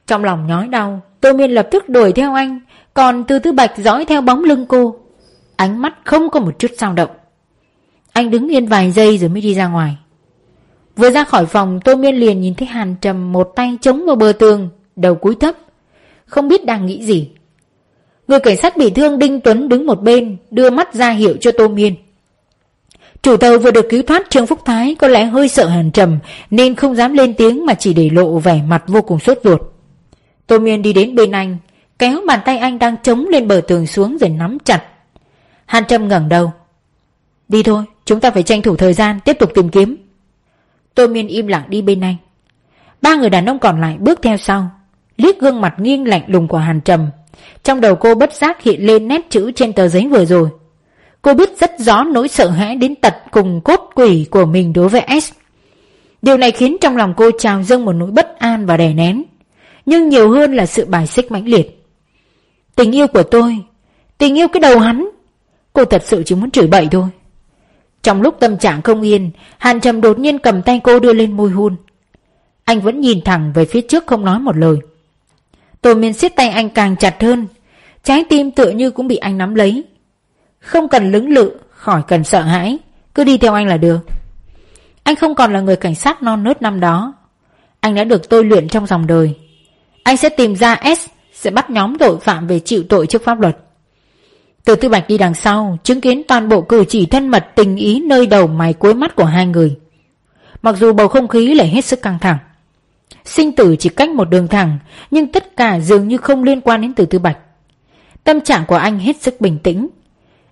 Trong lòng nhói đau, Tô Miên lập tức đuổi theo anh, còn Từ Tư Bạch dõi theo bóng lưng cô, ánh mắt không có một chút dao động. Anh đứng yên vài giây rồi mới đi ra ngoài. Vừa ra khỏi phòng, Tô Miên liền nhìn thấy Hàn Trầm một tay chống vào bờ tường, đầu cúi thấp, không biết đang nghĩ gì. Người cảnh sát bị thương Đinh Tuấn đứng một bên, đưa mắt ra hiệu cho Tô Miên. Chủ tàu vừa được cứu thoát Trương Phúc Thái có lẽ hơi sợ Hàn Trầm nên không dám lên tiếng, mà chỉ để lộ vẻ mặt vô cùng sốt ruột. Tô Miên đi đến bên anh, kéo bàn tay anh đang chống lên bờ tường xuống rồi nắm chặt. Hàn Trầm ngẩng đầu. Đi thôi, chúng ta phải tranh thủ thời gian tiếp tục tìm kiếm. Tô Miên im lặng đi bên anh. Ba người đàn ông còn lại bước theo sau, liếc gương mặt nghiêng lạnh lùng của Hàn Trầm. Trong đầu cô bất giác hiện lên nét chữ trên tờ giấy vừa rồi. Cô biết rất rõ nỗi sợ hãi đến tận cùng cốt quỷ của mình đối với S. Điều này khiến trong lòng cô trào dâng một nỗi bất an và đè nén, nhưng nhiều hơn là sự bài xích mãnh liệt. Tình yêu của tôi, tình yêu cái đầu hắn. Cô thật sự chỉ muốn chửi bậy thôi. Trong lúc tâm trạng không yên, Hàn Trầm đột nhiên cầm tay cô đưa lên môi hôn. Anh vẫn nhìn thẳng về phía trước không nói một lời. Tô Miên siết tay anh càng chặt hơn, trái tim tựa như cũng bị anh nắm lấy. Không cần lưỡng lự, khỏi cần sợ hãi, cứ đi theo anh là được. Anh không còn là người cảnh sát non nớt năm đó, anh đã được tôi luyện trong dòng đời. Anh sẽ tìm ra S, sẽ bắt nhóm tội phạm về chịu tội trước pháp luật. Từ Tư Bạch đi đằng sau, chứng kiến toàn bộ cử chỉ thân mật tình ý nơi đầu mày cuối mắt của hai người. Mặc dù bầu không khí lại hết sức căng thẳng, sinh tử chỉ cách một đường thẳng, nhưng tất cả dường như không liên quan đến Từ Tư Bạch. Tâm trạng của anh hết sức bình tĩnh.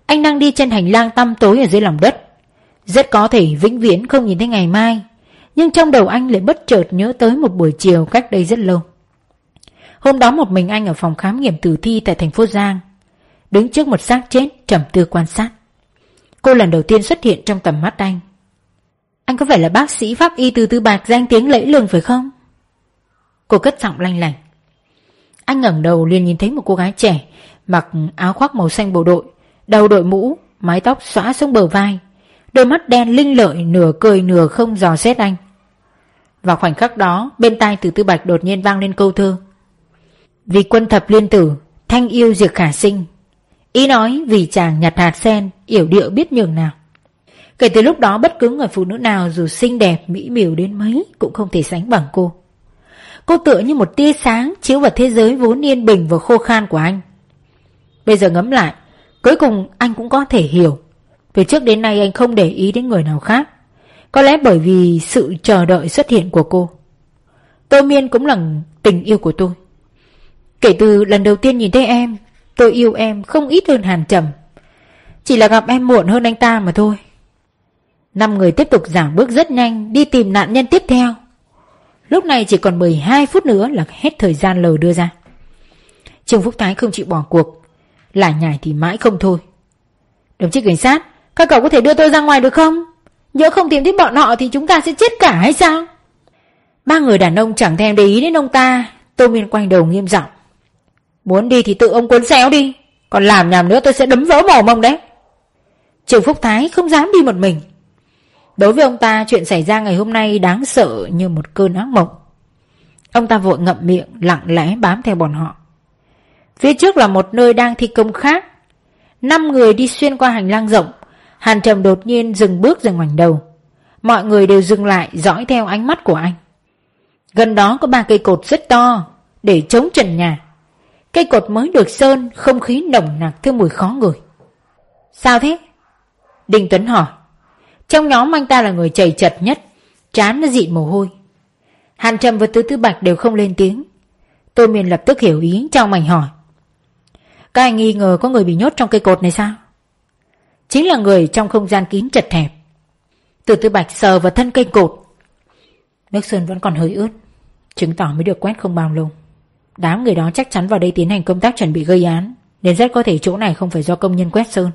Anh đang đi trên hành lang tăm tối ở dưới lòng đất, rất có thể vĩnh viễn không nhìn thấy ngày mai. Nhưng trong đầu anh lại bất chợt nhớ tới một buổi chiều cách đây rất lâu. Hôm đó một mình anh ở phòng khám nghiệm tử thi tại thành phố Giang, đứng trước một xác chết trầm tư quan sát. Cô lần đầu tiên xuất hiện trong tầm mắt anh. Anh có phải là bác sĩ pháp y Từ Tư Bạch danh tiếng lẫy lừng phải không? Cô cất giọng lanh lảnh. Anh ngẩng đầu liền nhìn thấy một cô gái trẻ, mặc áo khoác màu xanh bộ đội, đầu đội mũ, mái tóc xõa xuống bờ vai, đôi mắt đen linh lợi nửa cười nửa không dò xét anh. Vào khoảnh khắc đó, bên tai Từ Tư Bạch đột nhiên vang lên câu thơ: Vì quân thập liên tử, thanh yêu diệt khả sinh, ý nói vì chàng nhặt hạt sen, yểu điệu biết nhường nào. Kể từ lúc đó, bất cứ người phụ nữ nào dù xinh đẹp mỹ miều đến mấy cũng không thể sánh bằng cô. Cô tựa như một tia sáng chiếu vào thế giới vốn yên bình và khô khan của anh. Bây giờ ngẫm lại, cuối cùng anh cũng có thể hiểu vì trước đến nay anh không để ý đến người nào khác, có lẽ bởi vì sự chờ đợi xuất hiện của cô. Tô Miên cũng là tình yêu của tôi. Kể từ lần đầu tiên nhìn thấy em, tôi yêu em không ít hơn Hàn Trầm, chỉ là gặp em muộn hơn anh ta mà thôi. Năm người tiếp tục giảm bước rất nhanh đi tìm nạn nhân tiếp theo. Lúc này chỉ còn 12 phút nữa là hết thời gian lờ đưa ra. Trương Phúc Thái không chịu bỏ cuộc, lại nhảy thì mãi không thôi. Đồng chí cảnh sát, các cậu có thể đưa tôi ra ngoài được không? Nhớ không tìm thấy bọn họ thì chúng ta sẽ chết cả hay sao? Ba người đàn ông chẳng thèm để ý đến ông ta. Tô Miên quay đầu nghiêm giọng. Muốn đi thì tự ông cuốn xéo đi, còn làm nhảm nữa tôi sẽ đấm vỡ mồm ông đấy. Trương Phúc Thái không dám đi một mình. Đối với ông ta, chuyện xảy ra ngày hôm nay đáng sợ như một cơn ác mộng. Ông ta vội ngậm miệng, lặng lẽ bám theo bọn họ. Phía trước là một nơi đang thi công khác. 5 người đi xuyên qua hành lang rộng. Hàn Trầm đột nhiên dừng bước rồi ngoảnh đầu. Mọi người đều dừng lại, dõi theo ánh mắt của anh. Gần đó có 3 cây cột rất to để chống trần nhà. Cây cột mới được sơn, không khí nồng nặc thứ mùi khó ngửi. Sao thế? Đinh Tuấn hỏi. Trong nhóm anh ta là người chầy chật nhất, trán nó dịn mồ hôi. Hàn Trầm và Từ Tư Bạch đều không lên tiếng. Tô Miên lập tức hiểu ý, chau mày hỏi. Các anh nghi ngờ có người bị nhốt trong cây cột này sao? Chính là người trong không gian kín chật hẹp. Từ Tư Bạch sờ vào thân cây cột. Nước sơn vẫn còn hơi ướt, chứng tỏ mới được quét không bao lâu. Đám người đó chắc chắn vào đây tiến hành công tác chuẩn bị gây án, nên rất có thể chỗ này không phải do công nhân quét sơn.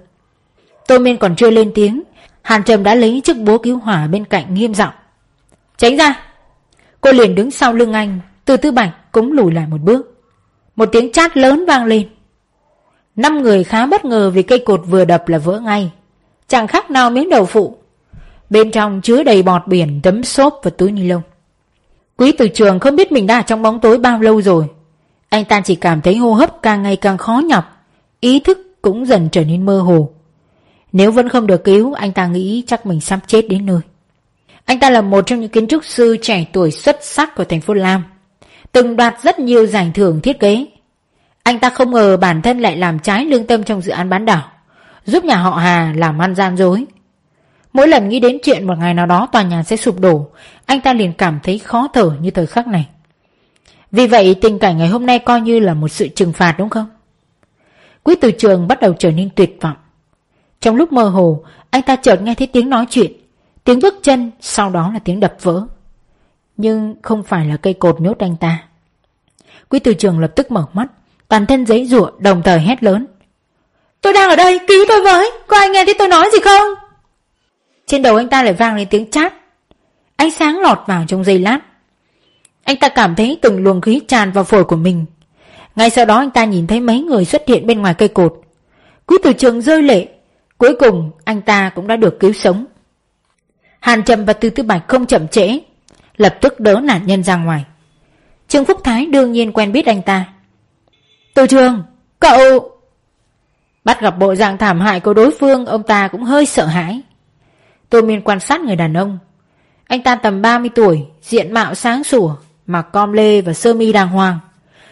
Tô Miên còn chưa lên tiếng, Hàn Trầm đã lấy chiếc búa cứu hỏa bên cạnh nghiêm giọng. Tránh ra! Cô liền đứng sau lưng anh. Từ Tư Bạch cũng lùi lại một bước. Một tiếng chát lớn vang lên. 5 người khá bất ngờ vì cây cột vừa đập là vỡ ngay, chẳng khác nào miếng đậu phụ. Bên trong chứa đầy bọt biển, tấm xốp và túi ni lông. Quý Tử Trường không biết mình đã ở trong bóng tối bao lâu rồi. Anh ta chỉ cảm thấy hô hấp càng ngày càng khó nhọc, ý thức cũng dần trở nên mơ hồ. Nếu vẫn không được cứu, anh ta nghĩ chắc mình sắp chết đến nơi. Anh ta là một trong những kiến trúc sư trẻ tuổi xuất sắc của thành phố Lam, từng đoạt rất nhiều giải thưởng thiết kế. Anh ta không ngờ bản thân lại làm trái lương tâm trong dự án Bán Đảo, giúp nhà họ Hà làm ăn gian dối. Mỗi lần nghĩ đến chuyện một ngày nào đó tòa nhà sẽ sụp đổ, anh ta liền cảm thấy khó thở như thời khắc này. Vì vậy tình cảnh ngày hôm nay coi như là một sự trừng phạt, đúng không? Quý Tử Trường bắt đầu trở nên tuyệt vọng. Trong lúc mơ hồ, anh ta chợt nghe thấy tiếng nói chuyện, tiếng bước chân, sau đó là tiếng đập vỡ. Nhưng không phải là cây cột nhốt anh ta. Quý Tử Trường lập tức mở mắt, toàn thân giãy giụa, đồng thời hét lớn. Tôi đang ở đây, cứu tôi với, có ai nghe thấy tôi nói gì không? Trên đầu anh ta lại vang lên tiếng chát. Ánh sáng lọt vào trong giây lát. Anh ta cảm thấy từng luồng khí tràn vào phổi của mình. Ngay sau đó anh ta nhìn thấy mấy người xuất hiện bên ngoài cây cột. Quý Tử Trường rơi lệ. Cuối cùng anh ta cũng đã được cứu sống. Hàn Trầm và Từ Tư Bạch không chậm trễ, lập tức đỡ nạn nhân ra ngoài. Trương Phúc Thái đương nhiên quen biết anh ta. Từ Trường, cậu... Bắt gặp bộ dạng thảm hại của đối phương, ông ta cũng hơi sợ hãi. Tô Miên quan sát người đàn ông. Anh ta tầm 30 tuổi, diện mạo sáng sủa, mặc com lê và sơ mi đàng hoàng.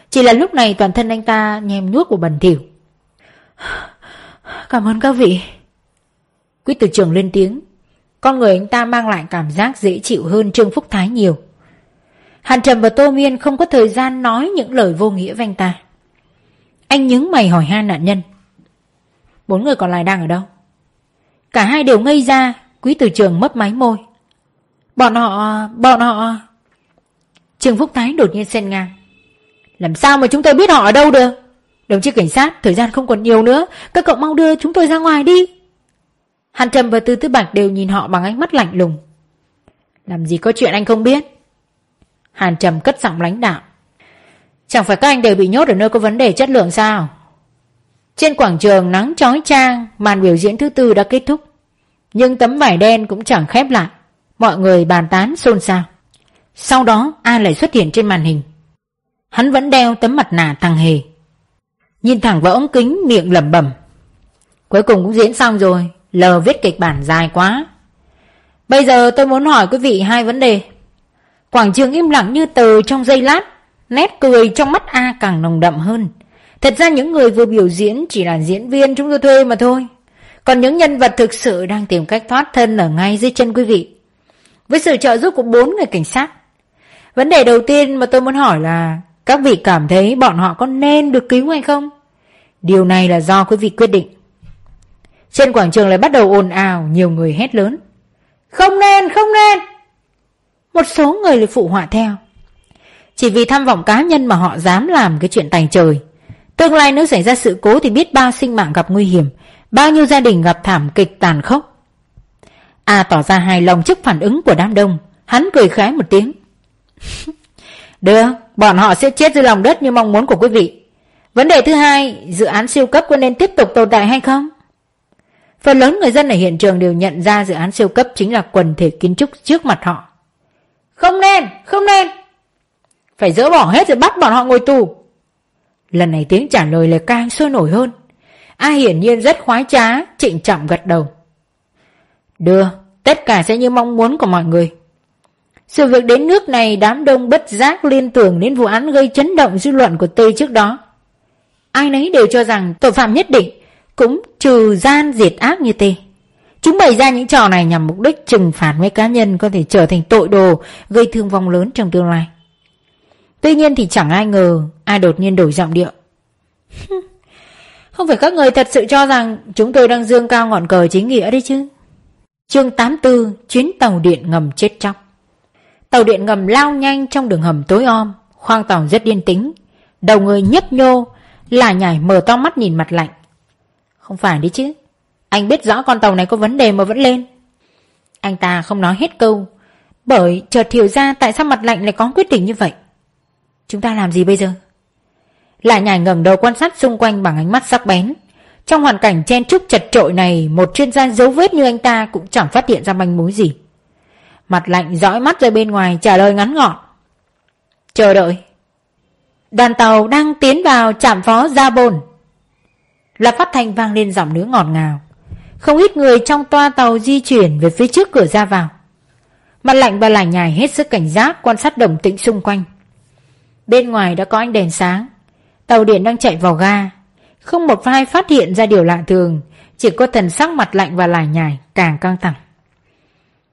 Chỉ là lúc này toàn thân anh ta nhem nhuốc của bẩn thỉu. Cảm ơn các vị. Quý Tử Trường lên tiếng. Con người anh ta mang lại cảm giác dễ chịu hơn Trương Phúc Thái nhiều. Hàn Trầm và Tô Miên không có thời gian nói những lời vô nghĩa với anh ta. Anh nhướng mày hỏi hai nạn nhân. 4 người còn lại đang ở đâu? Cả hai đều ngây ra. Quý Tử Trường mấp máy môi. Bọn họ... Trương Phúc Thái đột nhiên xen ngang. Làm sao mà chúng tôi biết họ ở đâu được? Đồng chí cảnh sát, thời gian không còn nhiều nữa, các cậu mau đưa chúng tôi ra ngoài đi. Hàn Trầm và Từ Tư Bạch đều nhìn họ bằng ánh mắt lạnh lùng. Làm gì có chuyện anh không biết? Hàn Trầm cất giọng lãnh đạo. Chẳng phải các anh đều bị nhốt ở nơi có vấn đề chất lượng sao? Trên quảng trường nắng chói chang, màn biểu diễn thứ 4 đã kết thúc. Nhưng tấm vải đen cũng chẳng khép lại. Mọi người bàn tán xôn xao. Sau đó ai lại xuất hiện trên màn hình. Hắn vẫn đeo tấm mặt nạ thằng hề, nhìn thẳng vào ống kính, miệng lẩm bẩm. Cuối cùng cũng diễn xong rồi. Lờ viết kịch bản dài quá. Bây giờ tôi muốn hỏi quý vị 2 vấn đề. Quảng trường im lặng như tờ trong giây lát. Nét cười trong mắt A càng nồng đậm hơn. Thật ra những người vừa biểu diễn chỉ là diễn viên chúng tôi thuê mà thôi. Còn những nhân vật thực sự đang tìm cách thoát thân ở ngay dưới chân quý vị, với sự trợ giúp của 4 người cảnh sát. Vấn đề đầu tiên mà tôi muốn hỏi là các vị cảm thấy bọn họ có nên được cứu hay không? Điều này là do quý vị quyết định. Trên quảng trường lại bắt đầu ồn ào, nhiều người hét lớn. Không nên, không nên. Một số người lại phụ họa theo. Chỉ vì tham vọng cá nhân mà họ dám làm cái chuyện tày trời. Tương lai nếu xảy ra sự cố thì biết bao sinh mạng gặp nguy hiểm, bao nhiêu gia đình gặp thảm kịch tàn khốc. A tỏ ra hài lòng trước phản ứng của đám đông. Hắn cười khái một tiếng. Được, bọn họ sẽ chết dưới lòng đất như mong muốn của quý vị. Vấn đề thứ hai, dự án siêu cấp có nên tiếp tục tồn tại hay không? Phần lớn người dân ở hiện trường đều nhận ra dự án siêu cấp chính là quần thể kiến trúc trước mặt họ. Không nên, không nên. Phải dỡ bỏ hết rồi bắt bọn họ ngồi tù. Lần này tiếng trả lời lại càng sôi nổi hơn. A hiển nhiên rất khoái trá, trịnh trọng gật đầu. Được, tất cả sẽ như mong muốn của mọi người. Sự việc đến nước này, đám đông bất giác liên tưởng đến vụ án gây chấn động dư luận của Tây trước đó. Ai nấy đều cho rằng tội phạm nhất định cũng trừ gian diệt ác như Tây. Chúng bày ra những trò này nhằm mục đích trừng phạt mấy cá nhân có thể trở thành tội đồ, gây thương vong lớn trong tương lai. Tuy nhiên thì chẳng ai ngờ ai đột nhiên đổi giọng điệu. Không phải các người thật sự cho rằng chúng tôi đang dương cao ngọn cờ chính nghĩa đấy chứ? Chương 84, chuyến tàu điện ngầm chết chóc. Tàu điện ngầm lao nhanh trong đường hầm tối om, khoang tàu rất điên tính, đầu người nhấp nhô. Lại Nhải mở to mắt nhìn Mặt Lạnh. Không phải đấy chứ, anh biết rõ con tàu này có vấn đề mà vẫn lên. Anh ta không nói hết câu, bởi chợt hiểu ra tại sao Mặt Lạnh lại có quyết định như vậy. Chúng ta làm gì bây giờ? Lại Nhải ngẩng đầu quan sát xung quanh bằng ánh mắt sắc bén. Trong hoàn cảnh chen chúc chật chội này, một chuyên gia dấu vết như anh ta cũng chẳng phát hiện ra manh mối gì. Mặt Lạnh dõi mắt ra bên ngoài, trả lời ngắn gọn. Chờ đợi. Đoàn tàu đang tiến vào trạm phó Gia Bồn. Loạt phát thanh vang lên giọng nữ ngọt ngào. Không ít người trong toa tàu di chuyển về phía trước cửa ra vào. Mặt Lạnh và Lại Nhải hết sức cảnh giác, quan sát đồng tĩnh xung quanh. Bên ngoài đã có ánh đèn sáng. Tàu điện đang chạy vào ga. Không một ai phát hiện ra điều lạ thường, chỉ có thần sắc Mặt Lạnh và Lại Nhải càng căng thẳng.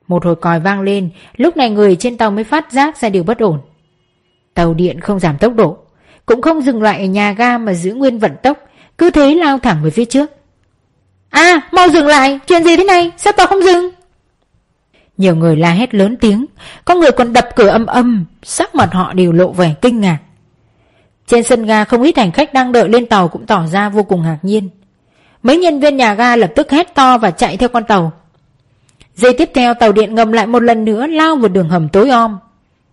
Một hồi còi vang lên, lúc này người trên tàu mới phát giác ra điều bất ổn. Tàu điện không giảm tốc độ, cũng không dừng lại ở nhà ga mà giữ nguyên vận tốc, cứ thế lao thẳng về phía trước. À, mau dừng lại, chuyện gì thế này, sao tàu không dừng? Nhiều người la hét lớn tiếng, có người còn đập cửa âm âm, sắc mặt họ đều lộ vẻ kinh ngạc. Trên sân ga không ít hành khách đang đợi lên tàu cũng tỏ ra vô cùng ngạc nhiên. Mấy nhân viên nhà ga lập tức hét to và chạy theo con tàu. Giây tiếp theo tàu điện ngầm lại một lần nữa lao vào đường hầm tối om.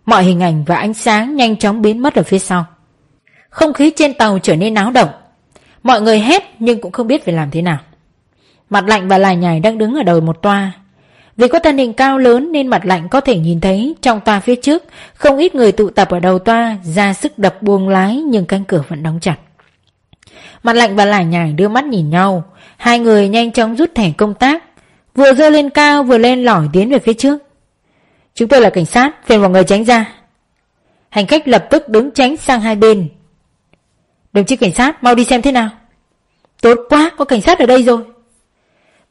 Mọi hình ảnh và ánh sáng nhanh chóng biến mất ở phía sau. Không khí trên tàu trở nên náo động. Mọi người hét nhưng cũng không biết phải làm thế nào. Mặt Lạnh và Lại Nhải đang đứng ở đầu một toa. Vì có thân hình cao lớn nên Mặt Lạnh có thể nhìn thấy trong toa phía trước không ít người tụ tập ở đầu toa, ra sức đập buông lái nhưng cánh cửa vẫn đóng chặt. Mặt Lạnh và Lại Nhải đưa mắt nhìn nhau. Hai người nhanh chóng rút thẻ công tác, vừa giơ lên cao vừa len lỏi tiến về phía trước. Chúng tôi là cảnh sát, phiền mọi người tránh ra. Hành khách lập tức đứng tránh sang hai bên. Đồng chí cảnh sát, mau đi xem thế nào. Tốt quá, có cảnh sát ở đây rồi.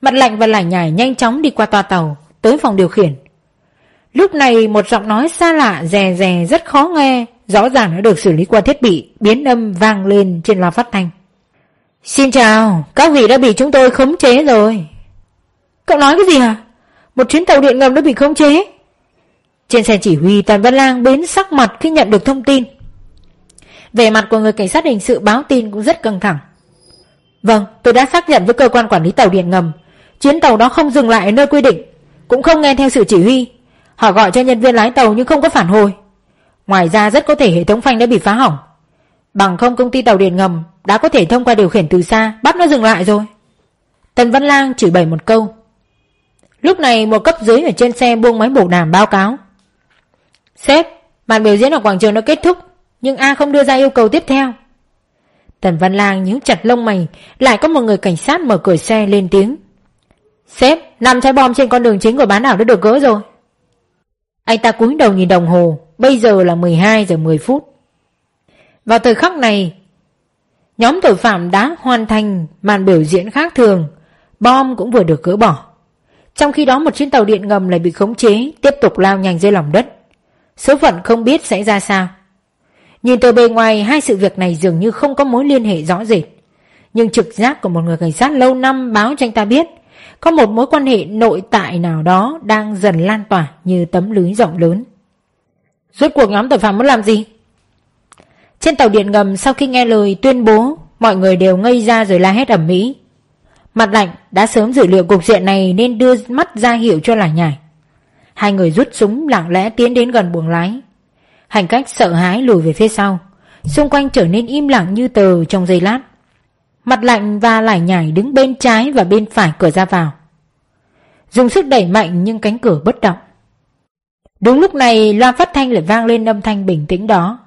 Mặt Lạnh và Lại Nhải nhanh chóng đi qua toa tàu, tới phòng điều khiển. Lúc này một giọng nói xa lạ, rè rè rất khó nghe, rõ ràng đã được xử lý qua thiết bị biến âm vang lên trên loa phát thanh. Xin chào, các vị đã bị chúng tôi khống chế rồi. Cậu nói cái gì hả? Một chuyến tàu điện ngầm đã bị khống chế. Trên xe chỉ huy, Tần Văn Lang biến sắc mặt khi nhận được thông tin. Vẻ mặt của người cảnh sát hình sự báo tin cũng rất căng thẳng. Vâng, tôi đã xác nhận với cơ quan quản lý tàu điện ngầm, chuyến tàu đó không dừng lại ở nơi quy định, cũng không nghe theo sự chỉ huy. Họ gọi cho nhân viên lái tàu nhưng không có phản hồi. Ngoài ra rất có thể hệ thống phanh đã bị phá hỏng. Bằng không công ty tàu điện ngầm đã có thể thông qua điều khiển từ xa bắt nó dừng lại rồi. Tần Văn Lang chửi bày một câu. Lúc này một cấp dưới ở trên xe buông máy bộ đàm báo cáo. Sếp, màn biểu diễn ở quảng trường đã kết thúc, nhưng A không đưa ra yêu cầu tiếp theo. Tần Văn Lang nhíu chặt lông mày, lại có một người cảnh sát mở cửa xe lên tiếng. Sếp, 5 trái bom trên con đường chính của bán đảo đã được gỡ rồi. Anh ta cúi đầu nhìn đồng hồ, bây giờ là 12 giờ 10 phút. Vào thời khắc này, nhóm tội phạm đã hoàn thành màn biểu diễn khác thường, bom cũng vừa được gỡ bỏ. Trong khi đó một chuyến tàu điện ngầm lại bị khống chế, tiếp tục lao nhanh dưới lòng đất. Số phận không biết sẽ ra sao. Nhìn từ bề ngoài, hai sự việc này dường như không có mối liên hệ rõ rệt. Nhưng trực giác của một người cảnh sát lâu năm báo cho anh ta biết có một mối quan hệ nội tại nào đó đang dần lan tỏa như tấm lưới rộng lớn. Rốt cuộc nhóm tội phạm muốn làm gì? Trên tàu điện ngầm sau khi nghe lời tuyên bố, mọi người đều ngây ra rồi la hét ầm ĩ. Mặt Lạnh đã sớm dự liệu cục diện này nên đưa mắt ra hiệu cho Lại Nhải. Hai người rút súng lặng lẽ tiến đến gần buồng lái. Hành khách sợ hãi lùi về phía sau. Xung quanh trở nên im lặng như tờ trong giây lát. Mặt Lạnh và Lại Nhải đứng bên trái và bên phải cửa ra vào. Dùng sức đẩy mạnh nhưng cánh cửa bất động. Đúng lúc này loa phát thanh lại vang lên âm thanh bình tĩnh đó.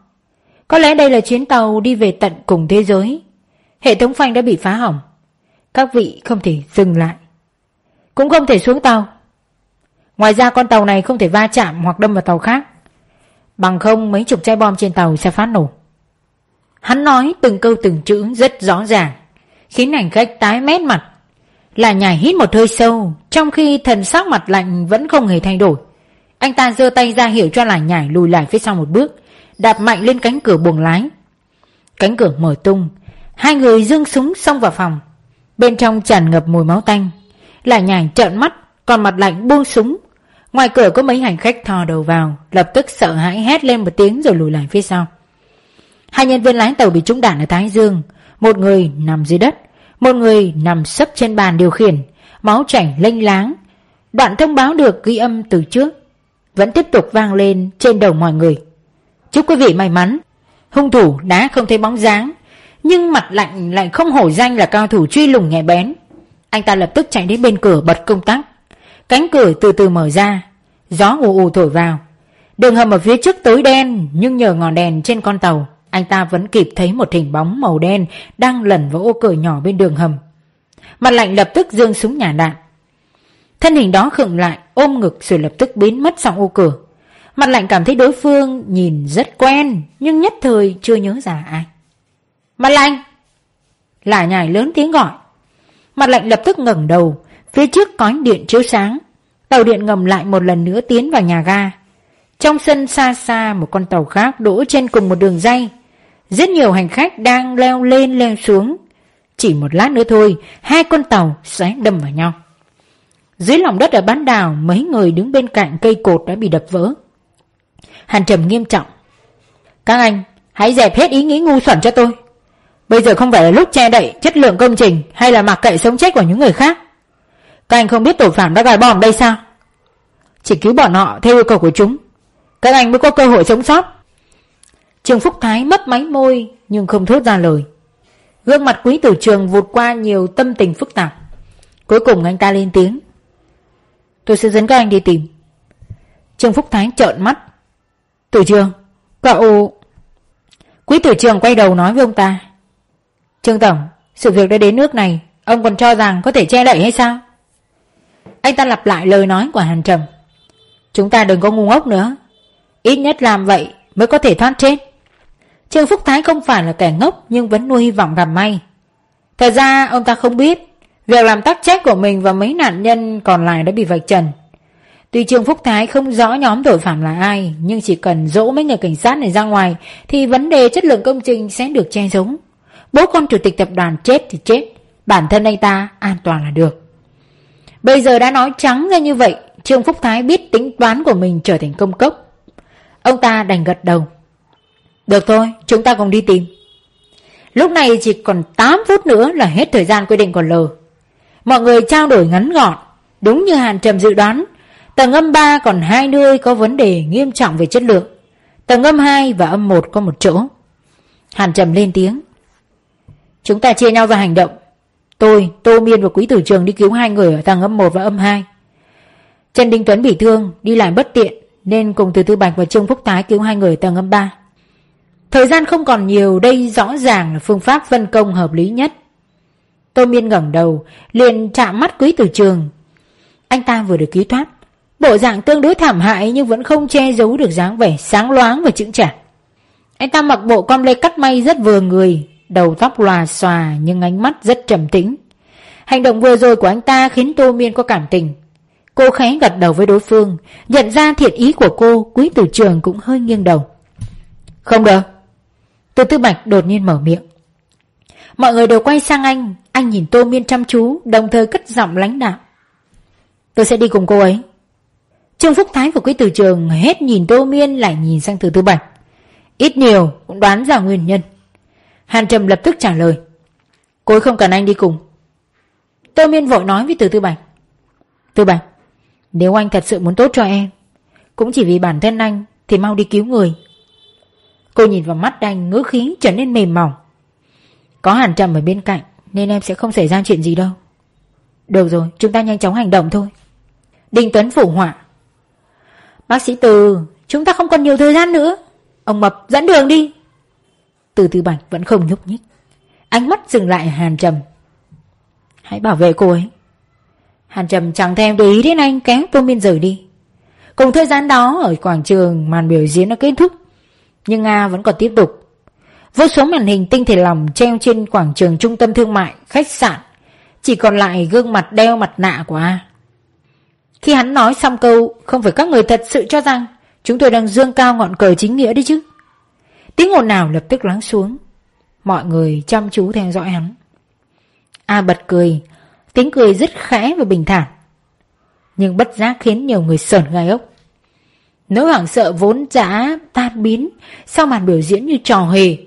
Có lẽ đây là chuyến tàu đi về tận cùng thế giới. Hệ thống phanh đã bị phá hỏng. Các vị không thể dừng lại, cũng không thể xuống tàu. Ngoài ra con tàu này không thể va chạm hoặc đâm vào tàu khác, bằng không mấy chục chai bom trên tàu sẽ phát nổ. Hắn nói từng câu từng chữ rất rõ ràng, khiến hành khách tái mét mặt. Lại Nhảy hít một hơi sâu, trong khi thần sắc Mặt Lạnh vẫn không hề thay đổi. Anh ta giơ tay ra hiệu cho Lại Nhảy lùi lại phía sau một bước, đạp mạnh lên cánh cửa buồng lái. Cánh cửa mở tung, hai người giương súng xông vào phòng. Bên trong tràn ngập mùi máu tanh. Lại Nhảy trợn mắt, còn Mặt Lạnh buông súng. Ngoài cửa có mấy hành khách thò đầu vào, lập tức sợ hãi hét lên một tiếng rồi lùi lại phía sau. Hai nhân viên lái tàu bị trúng đạn ở thái dương, một người nằm dưới đất, một người nằm sấp trên bàn điều khiển, máu chảy lênh láng. Đoạn thông báo được ghi âm từ trước vẫn tiếp tục vang lên trên đầu mọi người. Chúc quý vị may mắn. Hung thủ đã không thấy bóng dáng, nhưng Mặt Lạnh lại không hổ danh là cao thủ truy lùng nhạy bén. Anh ta lập tức chạy đến bên cửa bật công tắc. Cánh cửa từ từ mở ra, gió ù ù thổi vào. Đường hầm ở phía trước tối đen, nhưng nhờ ngọn đèn trên con tàu, anh ta vẫn kịp thấy một hình bóng màu đen đang lẩn vào ô cửa nhỏ bên đường hầm. Mặt Lạnh lập tức giương súng nhả đạn. Thân hình đó khựng lại, ôm ngực rồi lập tức biến mất sau ô cửa. Mặt Lạnh cảm thấy đối phương nhìn rất quen, nhưng nhất thời chưa nhớ ra ai. Mặt Lạnh! Lại Nhảy lớn tiếng gọi. Mặt Lạnh lập tức ngẩng đầu, phía trước có ánh điện chiếu sáng. Tàu điện ngầm lại một lần nữa tiến vào nhà ga. Trong sân xa xa một con tàu khác đỗ trên cùng một đường ray. Rất nhiều hành khách đang leo lên leo xuống. Chỉ một lát nữa thôi, hai con tàu sẽ đâm vào nhau. Dưới lòng đất ở bán đảo, mấy người đứng bên cạnh cây cột đã bị đập vỡ. Hàn Trầm nghiêm trọng. Các anh, hãy dẹp hết ý nghĩ ngu xuẩn cho tôi. Bây giờ không phải là lúc che đậy chất lượng công trình hay là mặc kệ sống chết của những người khác. Các anh không biết tội phạm đã gài bom ở đây sao? Chỉ cứu bọn họ theo yêu cầu của chúng, các anh mới có cơ hội sống sót. Trương Phúc Thái mấp máy môi nhưng không thốt ra lời. Gương mặt Quý Tử Trường vụt qua nhiều tâm tình phức tạp. Cuối cùng anh ta lên tiếng. Tôi sẽ dẫn các anh đi tìm. Trương Phúc Thái trợn mắt. Tử Trường, cậu... Quý Tử Trường quay đầu nói với ông ta. Trương Tổng, sự việc đã đến nước này, ông còn cho rằng có thể che đậy hay sao? Anh ta lặp lại lời nói của Hàn Trầm. Chúng ta đừng có ngu ngốc nữa, ít nhất làm vậy mới có thể thoát chết. Trương Phúc Thái không phải là kẻ ngốc nhưng vẫn nuôi hy vọng gặp may. Thật ra ông ta không biết việc làm tắc trách của mình và mấy nạn nhân còn lại đã bị vạch trần. Tuy Trương Phúc Thái không rõ nhóm tội phạm là ai, nhưng chỉ cần dỗ mấy người cảnh sát này ra ngoài thì vấn đề chất lượng công trình sẽ được che giấu. Bố con chủ tịch tập đoàn chết thì chết, bản thân anh ta an toàn là được. Bây giờ đã nói trắng ra như vậy, Trương Phúc Thái biết tính toán của mình trở thành công cốc. Ông ta đành gật đầu. Được thôi, chúng ta cùng đi tìm. Lúc này chỉ còn 8 phút nữa là hết thời gian quy định của L. Mọi người trao đổi ngắn gọn. Đúng như Hàn Trầm dự đoán, tầng âm 3 còn hai nơi có vấn đề nghiêm trọng về chất lượng. Tầng âm 2 và âm 1 có một chỗ. Hàn Trầm lên tiếng. Chúng ta chia nhau ra hành động. Tôi, Tô Miên và Quý Tử Trường đi cứu hai người ở tầng âm 1 và âm 2. Trần Đinh Tuấn bị thương, đi lại bất tiện nên cùng Từ Tư Bạch và Trương Phúc Thái cứu hai người ở tầng âm 3. Thời gian không còn nhiều, đây rõ ràng là phương pháp phân công hợp lý nhất. Tô Miên ngẩng đầu, liền chạm mắt Quý Tử Trường. Anh ta vừa được cứu thoát, bộ dạng tương đối thảm hại nhưng vẫn không che giấu được dáng vẻ sáng loáng và chững chạc. Anh ta mặc bộ com lê cắt may rất vừa người, đầu tóc lòa xòa nhưng ánh mắt rất trầm tĩnh. Hành động vừa rồi của anh ta khiến Tô Miên có cảm tình. Cô khẽ gật đầu với đối phương, nhận ra thiện ý của cô. Quý Tử Trường cũng hơi nghiêng đầu. Không được. Từ Tư Bạch đột nhiên mở miệng. Mọi người đều quay sang anh. Anh nhìn Tô Miên chăm chú, đồng thời cất giọng lãnh đạm. Tôi sẽ đi cùng cô ấy. Trương Phúc Thái và Quý Tử Trường hết nhìn Tô Miên lại nhìn sang Từ Tư Bạch, ít nhiều cũng đoán ra nguyên nhân. Hàn Trầm lập tức trả lời. Cô ấy không cần anh đi cùng. Tô Miên vội nói với Từ Tư Bạch: Tư Bạch, nếu anh thật sự muốn tốt cho em, cũng chỉ vì bản thân anh thì mau đi cứu người. Cô nhìn vào mắt anh, ngữ khí trở nên mềm mỏng. Có Hàn Trầm ở bên cạnh nên em sẽ không xảy ra chuyện gì đâu. Được rồi, chúng ta nhanh chóng hành động thôi. Đinh Tuấn phủ họa: Bác sĩ Từ, chúng ta không còn nhiều thời gian nữa. Ông Mập dẫn đường đi. Từ Tư Bạch vẫn không nhúc nhích, ánh mắt dừng lại Hàn Trầm. Hãy bảo vệ cô ấy. Hàn Trầm chẳng thèm để ý đến anh, kéo Tô Miên rời đi. Cùng thời gian đó, ở quảng trường, màn biểu diễn đã kết thúc, nhưng Nga vẫn còn tiếp tục. Vô số màn hình tinh thể lỏng treo trên quảng trường trung tâm thương mại, khách sạn, chỉ còn lại gương mặt đeo mặt nạ của A. Khi hắn nói xong câu "không phải các người thật sự cho rằng chúng tôi đang dương cao ngọn cờ chính nghĩa đấy chứ", tiếng ồn nào lập tức lắng xuống. Mọi người chăm chú theo dõi hắn. A bật cười, tiếng cười rất khẽ và bình thản, nhưng bất giác khiến nhiều người sởn gai ốc. Nỗi hoảng sợ vốn đã tan biến sau màn biểu diễn như trò hề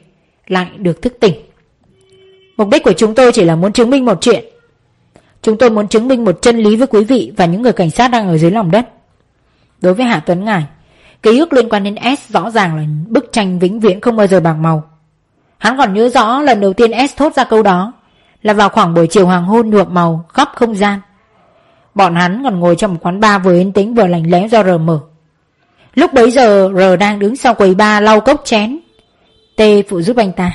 lại được thức tỉnh. Mục đích của chúng tôi chỉ là muốn chứng minh một chuyện. Chúng tôi muốn chứng minh một chân lý với quý vị và những người cảnh sát đang ở dưới lòng đất. Đối với Hạ Tuấn Ngải, ký ức liên quan đến S rõ ràng là bức tranh vĩnh viễn không bao giờ bạc màu. Hắn còn nhớ rõ lần đầu tiên S thốt ra câu đó là vào khoảng buổi chiều hoàng hôn nhuộm màu khắp không gian. Bọn hắn còn ngồi trong một quán bar vừa yên tĩnh vừa lành lẽ do R mở. Lúc bấy giờ R đang đứng sau quầy bar lau cốc chén, T phụ giúp anh ta,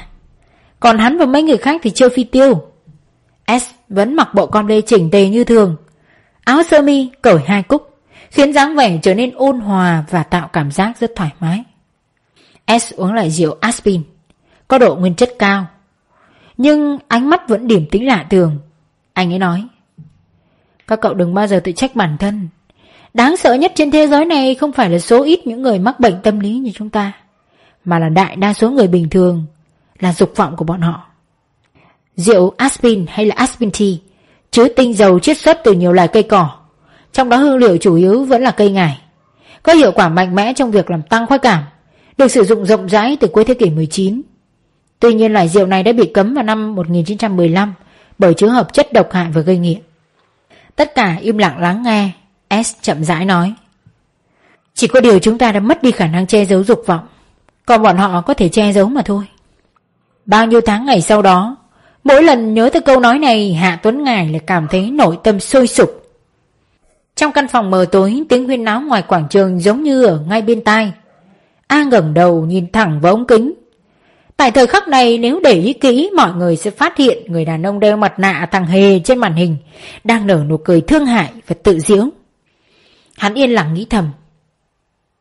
còn hắn và mấy người khác thì chơi phi tiêu. S vẫn mặc bộ com lê chỉnh tề như thường, áo sơ mi cởi hai cúc, khiến dáng vẻ trở nên ôn hòa và tạo cảm giác rất thoải mái. S uống lại rượu Aspin, có độ nguyên chất cao, nhưng ánh mắt vẫn điềm tĩnh lạ thường. Anh ấy nói: Các cậu đừng bao giờ tự trách bản thân. Đáng sợ nhất trên thế giới này không phải là số ít những người mắc bệnh tâm lý như chúng ta, mà là đại đa số người bình thường, là dục vọng của bọn họ. Rượu Aspin hay là Aspin Tea chứa tinh dầu chiết xuất từ nhiều loài cây cỏ, trong đó hương liệu chủ yếu vẫn là cây ngải, có hiệu quả mạnh mẽ trong việc làm tăng khoái cảm, được sử dụng rộng rãi từ cuối thế kỷ 19. Tuy nhiên loại rượu này đã bị cấm vào năm 1915 bởi chứa hợp chất độc hại và gây nghiện. Tất cả im lặng lắng nghe. S chậm rãi nói: Chỉ có điều chúng ta đã mất đi khả năng che giấu dục vọng, còn bọn họ có thể che giấu mà thôi. Bao nhiêu tháng ngày sau đó, mỗi lần nhớ tới câu nói này, Hạ Tuấn Ngải lại cảm thấy nội tâm sôi sục. Trong căn phòng mờ tối, tiếng huyên náo ngoài quảng trường giống như ở ngay bên tai. A ngẩng đầu nhìn thẳng vào ống kính. Tại thời khắc này, nếu để ý kỹ, mọi người sẽ phát hiện người đàn ông đeo mặt nạ thằng hề trên màn hình đang nở nụ cười thương hại và tự giễu. Hắn yên lặng nghĩ thầm: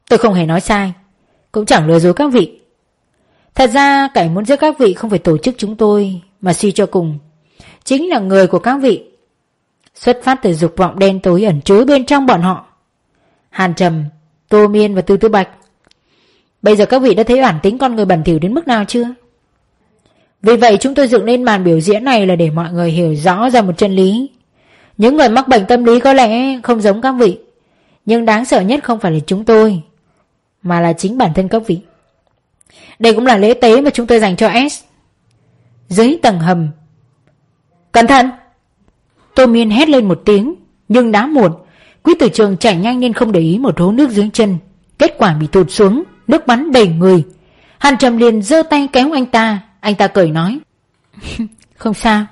Tôi không hề nói sai, cũng chẳng lừa dối các vị. Thật ra kẻ muốn giết các vị không phải tổ chức chúng tôi, mà suy cho cùng chính là người của các vị, xuất phát từ dục vọng đen tối ẩn chứa bên trong bọn họ. Hàn Trầm, Tô Miên và Từ Tư Bạch, bây giờ các vị đã thấy bản tính con người bẩn thỉu đến mức nào chưa? Vì vậy chúng tôi dựng lên màn biểu diễn này là để mọi người hiểu rõ ra một chân lý. Những người mắc bệnh tâm lý có lẽ không giống các vị, nhưng đáng sợ nhất không phải là chúng tôi, mà là chính bản thân các vị. Đây cũng là lễ tế mà chúng tôi dành cho S. Dưới tầng hầm. Cẩn thận! Tô Miên hét lên một tiếng, nhưng đã muộn. Quý Tử Trường chạy nhanh nên không để ý một hố nước dưới chân, kết quả bị tụt xuống, nước bắn đầy người. Hàn Trầm liền giơ tay kéo anh ta. Anh ta cười nói: Không sao.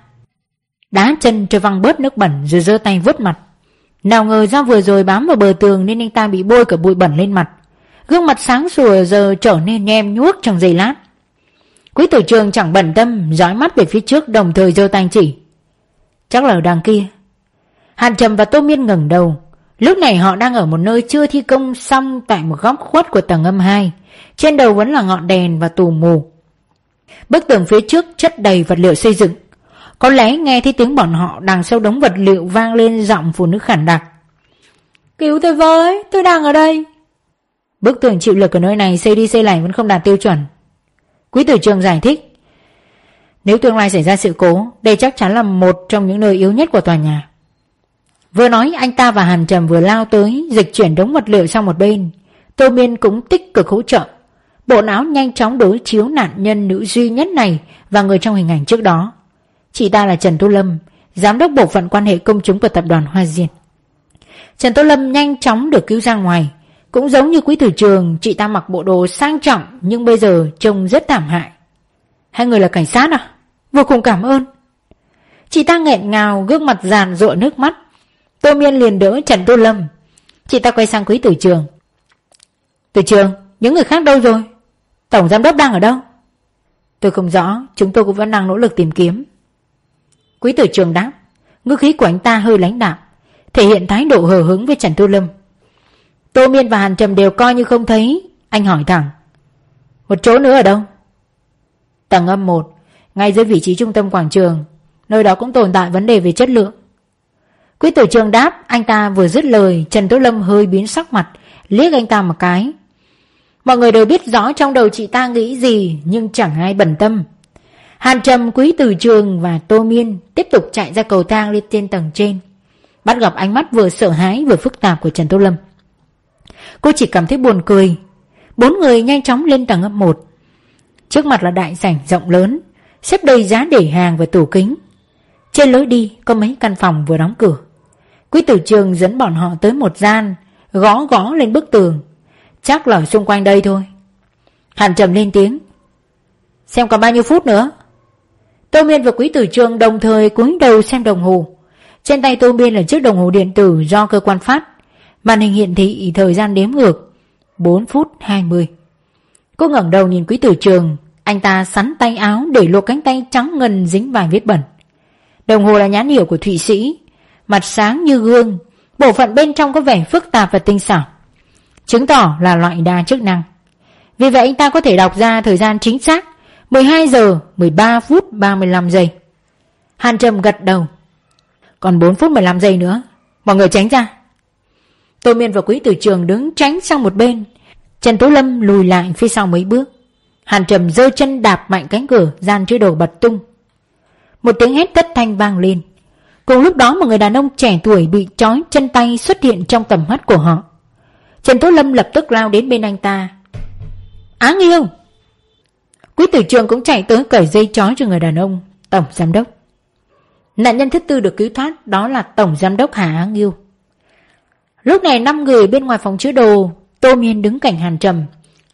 Đá chân cho văng bớt nước bẩn rồi giơ tay vuốt mặt. Nào ngờ do vừa rồi bám vào bờ tường nên anh ta bị bôi cả bụi bẩn lên mặt. Gương mặt sáng sủa giờ trở nên nhem nhuốc trong giây lát. Quý Tử Trường chẳng bận tâm, dõi mắt về phía trước, đồng thời giơ tay chỉ: Chắc là ở đằng kia. Hàn Trầm và Tô Miên ngẩng đầu. Lúc này họ đang ở một nơi chưa thi công xong, tại một góc khuất của tầng âm 2. Trên đầu vẫn là ngọn đèn và tù mù. Bức tường phía trước chất đầy vật liệu xây dựng. Có lẽ nghe thấy tiếng bọn họ, đằng sau đống vật liệu vang lên giọng phụ nữ khản đặc: Cứu tôi với, tôi đang ở đây. Bức tường chịu lực ở nơi này xây đi xây lại vẫn không đạt tiêu chuẩn. Quý Tử Trường giải thích: Nếu tương lai xảy ra sự cố, đây chắc chắn là một trong những nơi yếu nhất của tòa nhà. Vừa nói, anh ta và Hàn Trầm vừa lao tới, dịch chuyển đống vật liệu sang một bên. Tô Miên cũng tích cực hỗ trợ. Bộ não nhanh chóng đối chiếu nạn nhân nữ duy nhất này và người trong hình ảnh trước đó. Chị ta là Trần Tú Lâm, giám đốc bộ phận quan hệ công chúng của tập đoàn Hoa Diên. Trần Tô Lâm nhanh chóng được cứu ra ngoài. Cũng giống như Quý Tử Trường, chị ta mặc bộ đồ sang trọng nhưng bây giờ trông rất thảm hại. Hai người là cảnh sát à? Vô cùng cảm ơn. Chị ta nghẹn ngào, gương mặt giàn giụa nước mắt. Tô Miên liền đỡ Trần Tô Lâm. Chị ta quay sang Quý Tử Trường. Tử Trường, những người khác đâu rồi? Tổng giám đốc đang ở đâu? Tôi không rõ, chúng tôi cũng vẫn đang nỗ lực tìm kiếm. Quý Tử Trường đáp, ngữ khí của anh ta hơi lãnh đạm, thể hiện thái độ hờ hững với Trần Tô Lâm. Tô Miên và Hàn Trầm đều coi như không thấy. Anh hỏi thẳng, một chỗ nữa ở đâu? Tầng âm 1, ngay dưới vị trí trung tâm quảng trường. Nơi đó cũng tồn tại vấn đề về chất lượng. Quý Tử Trường đáp. Anh ta vừa dứt lời, Trần Tô Lâm hơi biến sắc mặt, liếc anh ta một cái. Mọi người đều biết rõ trong đầu chị ta nghĩ gì, nhưng chẳng ai bận tâm. Hàn Trầm, Quý Tử Trường và Tô Miên tiếp tục chạy ra cầu thang lên trên tầng trên, bắt gặp ánh mắt vừa sợ hãi vừa phức tạp của Trần Tô Lâm. Cô chỉ cảm thấy buồn cười. Bốn người nhanh chóng lên tầng âm 1. Trước mặt là đại sảnh rộng lớn, xếp đầy giá để hàng và tủ kính. Trên lối đi có mấy căn phòng vừa đóng cửa. Quý Tử Trường dẫn bọn họ tới một gian, gõ gõ lên bức tường. Chắc là xung quanh đây thôi. Hàn Trầm lên tiếng, xem còn bao nhiêu phút nữa. Tô Miên và Quý Tử Trường đồng thời cúi đầu xem đồng hồ. Trên tay Tô Miên là chiếc đồng hồ điện tử do cơ quan phát. Màn hình hiển thị thời gian đếm ngược 4 phút 20. Cô ngẩng đầu nhìn Quý Tử Trường. Anh ta xắn tay áo để lộ cánh tay trắng ngần dính vài vết bẩn. Đồng hồ là nhãn hiệu của Thụy Sĩ, mặt sáng như gương, bộ phận bên trong có vẻ phức tạp và tinh xảo, chứng tỏ là loại đa chức năng. Vì vậy anh ta có thể đọc ra thời gian chính xác 12 giờ 13 phút 35 giây. Hàn Trầm gật đầu. Còn 4 phút 15 giây nữa. Mọi người tránh ra. Tô Miên và Quý Tử Trường đứng tránh sang một bên, Trần Tú Lâm lùi lại phía sau mấy bước. Hàn Trầm giơ chân đạp mạnh cánh cửa gian chứa đồ bật tung. Một tiếng hét thất thanh vang lên. Cùng lúc đó một người đàn ông trẻ tuổi bị trói chân tay xuất hiện trong tầm mắt của họ. Trần Tú Lâm lập tức lao đến bên anh ta. Áng Nghiêu! Quý Tử Trường cũng chạy tới cởi dây trói cho người đàn ông. Tổng giám đốc. Nạn nhân thứ tư được cứu thoát đó là tổng giám đốc Hà Áng Nghiêu. Lúc này 5 người bên ngoài phòng chứa đồ. Tô Miên đứng cạnh Hàn Trầm,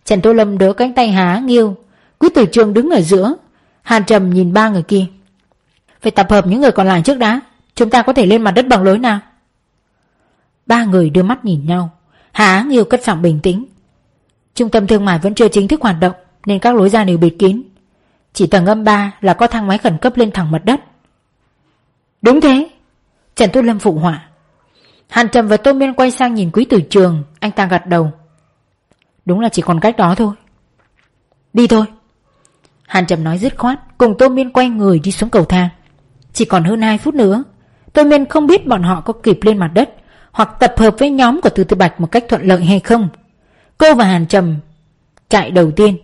Trần Tô Lâm đỡ cánh tay Hà Áng Nghiêu, Quý Tử Trường đứng ở giữa. Hàn Trầm nhìn ba người kia. Phải tập hợp những người còn lại trước đã. Chúng ta có thể lên mặt đất bằng lối nào? Ba người đưa mắt nhìn nhau. Hà Áng Nghiêu cất giọng bình tĩnh. Trung tâm thương mại vẫn chưa chính thức hoạt động, nên các lối ra đều bịt kín. Chỉ tầng âm 3 là có thang máy khẩn cấp lên thẳng mặt đất. Đúng thế, Trần Tô Lâm phụ họa. Hàn Trầm và Tô Miên quay sang nhìn Quý Tử Trường. Anh ta gật đầu. Đúng là chỉ còn cách đó thôi. Đi thôi, Hàn Trầm nói dứt khoát. Cùng Tô Miên quay người đi xuống cầu thang. Chỉ còn hơn 2 phút nữa. Tô Miên không biết bọn họ có kịp lên mặt đất hoặc tập hợp với nhóm của Từ Tư Bạch một cách thuận lợi hay không. Cô và Hàn Trầm chạy đầu tiên.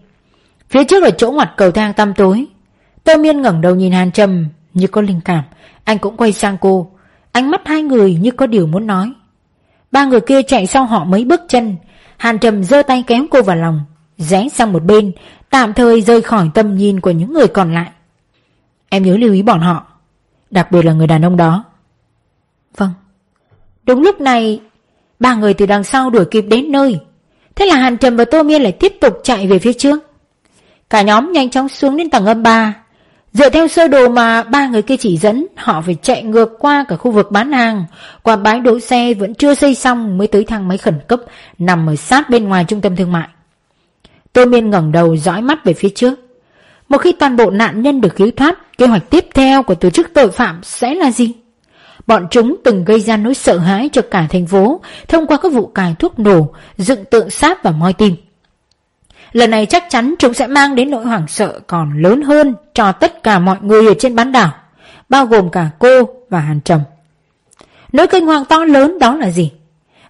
Phía trước là chỗ ngoặt cầu thang tăm tối. Tô Miên ngẩng đầu nhìn Hàn Trầm. Như có linh cảm, anh cũng quay sang cô. Ánh mắt hai người như có điều muốn nói. Ba người kia chạy sau họ mấy bước chân. Hàn Trầm giơ tay kéo cô vào lòng, rẽ sang một bên, tạm thời rơi khỏi tầm nhìn của những người còn lại. Em nhớ lưu ý bọn họ, đặc biệt là người đàn ông đó. Vâng. Đúng lúc này, ba người từ đằng sau đuổi kịp đến nơi. Thế là Hàn Trầm và Tô Miên lại tiếp tục chạy về phía trước. Cả nhóm nhanh chóng xuống đến tầng âm 3. Dựa theo sơ đồ mà ba người kia chỉ dẫn, họ phải chạy ngược qua cả khu vực bán hàng, qua bãi đỗ xe vẫn chưa xây xong mới tới thang máy khẩn cấp nằm ở sát bên ngoài trung tâm thương mại. Tô Miên ngẩng đầu dõi mắt về phía trước. Một khi toàn bộ nạn nhân được cứu thoát, kế hoạch tiếp theo của tổ chức tội phạm sẽ là gì? Bọn chúng từng gây ra nỗi sợ hãi cho cả thành phố thông qua các vụ cài thuốc nổ, dựng tượng sáp và moi tim. Lần này chắc chắn chúng sẽ mang đến nỗi hoảng sợ còn lớn hơn cho tất cả mọi người ở trên bán đảo, bao gồm cả cô và Hàn Trầm. Nỗi kinh hoàng to lớn đó là gì?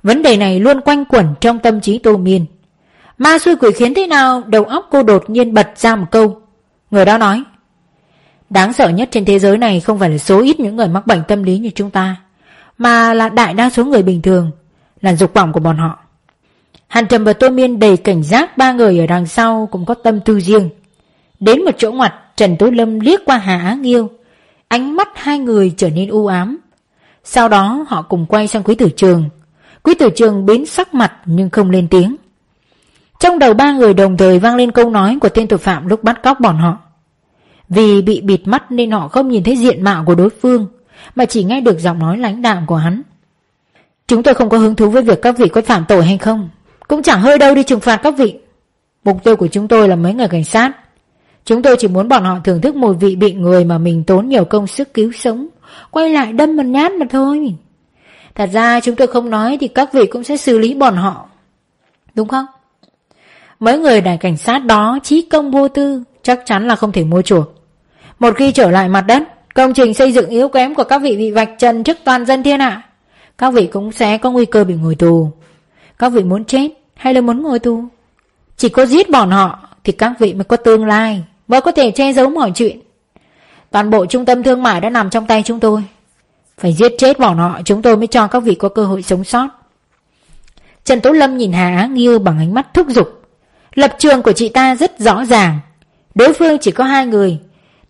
Vấn đề này luôn quanh quẩn trong tâm trí Tô Miên. Ma xui quỷ khiến thế nào, đầu óc cô đột nhiên bật ra một câu. Người đó nói, đáng sợ nhất trên thế giới này không phải là số ít những người mắc bệnh tâm lý như chúng ta, mà là đại đa số người bình thường, là dục vọng của bọn họ. Hàn Trầm và Tô Miên đầy cảnh giác, ba người ở đằng sau cũng có tâm tư riêng. Đến một chỗ ngoặt, Trần Tú Lâm liếc qua Hà Áng Nghiêu. ánh mắt hai người trở nên u ám. Sau đó họ cùng quay sang Quý Tử Trường. Quý Tử Trường biến sắc mặt nhưng không lên tiếng. Trong đầu ba người đồng thời vang lên câu nói của tên tội phạm lúc bắt cóc bọn họ. Vì bị bịt mắt nên họ không nhìn thấy diện mạo của đối phương, mà chỉ nghe được giọng nói lãnh đạm của hắn. Chúng tôi không có hứng thú với việc các vị có phạm tội hay không, cũng chẳng hơi đâu đi trừng phạt các vị. Mục tiêu của chúng tôi là mấy người cảnh sát. Chúng tôi chỉ muốn bọn họ thưởng thức mùi vị bị người mà mình tốn nhiều công sức cứu sống quay lại đâm một nhát mà thôi. Thật ra chúng tôi không nói thì các vị cũng sẽ xử lý bọn họ, đúng không? Mấy người đại cảnh sát đó chí công vô tư, chắc chắn là không thể mua chuộc. Một khi trở lại mặt đất, công trình xây dựng yếu kém của các vị bị vạch trần trước toàn dân thiên hạ. Các vị cũng sẽ có nguy cơ bị ngồi tù. Các vị muốn chết hay là muốn ngồi tù? Chỉ có giết bọn họ thì các vị mới có tương lai, mới có thể che giấu mọi chuyện. Toàn bộ trung tâm thương mại đã nằm trong tay chúng tôi. Phải giết chết bọn họ chúng tôi mới cho các vị có cơ hội sống sót. Trần Tú Lâm nhìn Hà Áng Nghiêu bằng ánh mắt thúc giục. Lập trường của chị ta rất rõ ràng. Đối phương chỉ có hai người,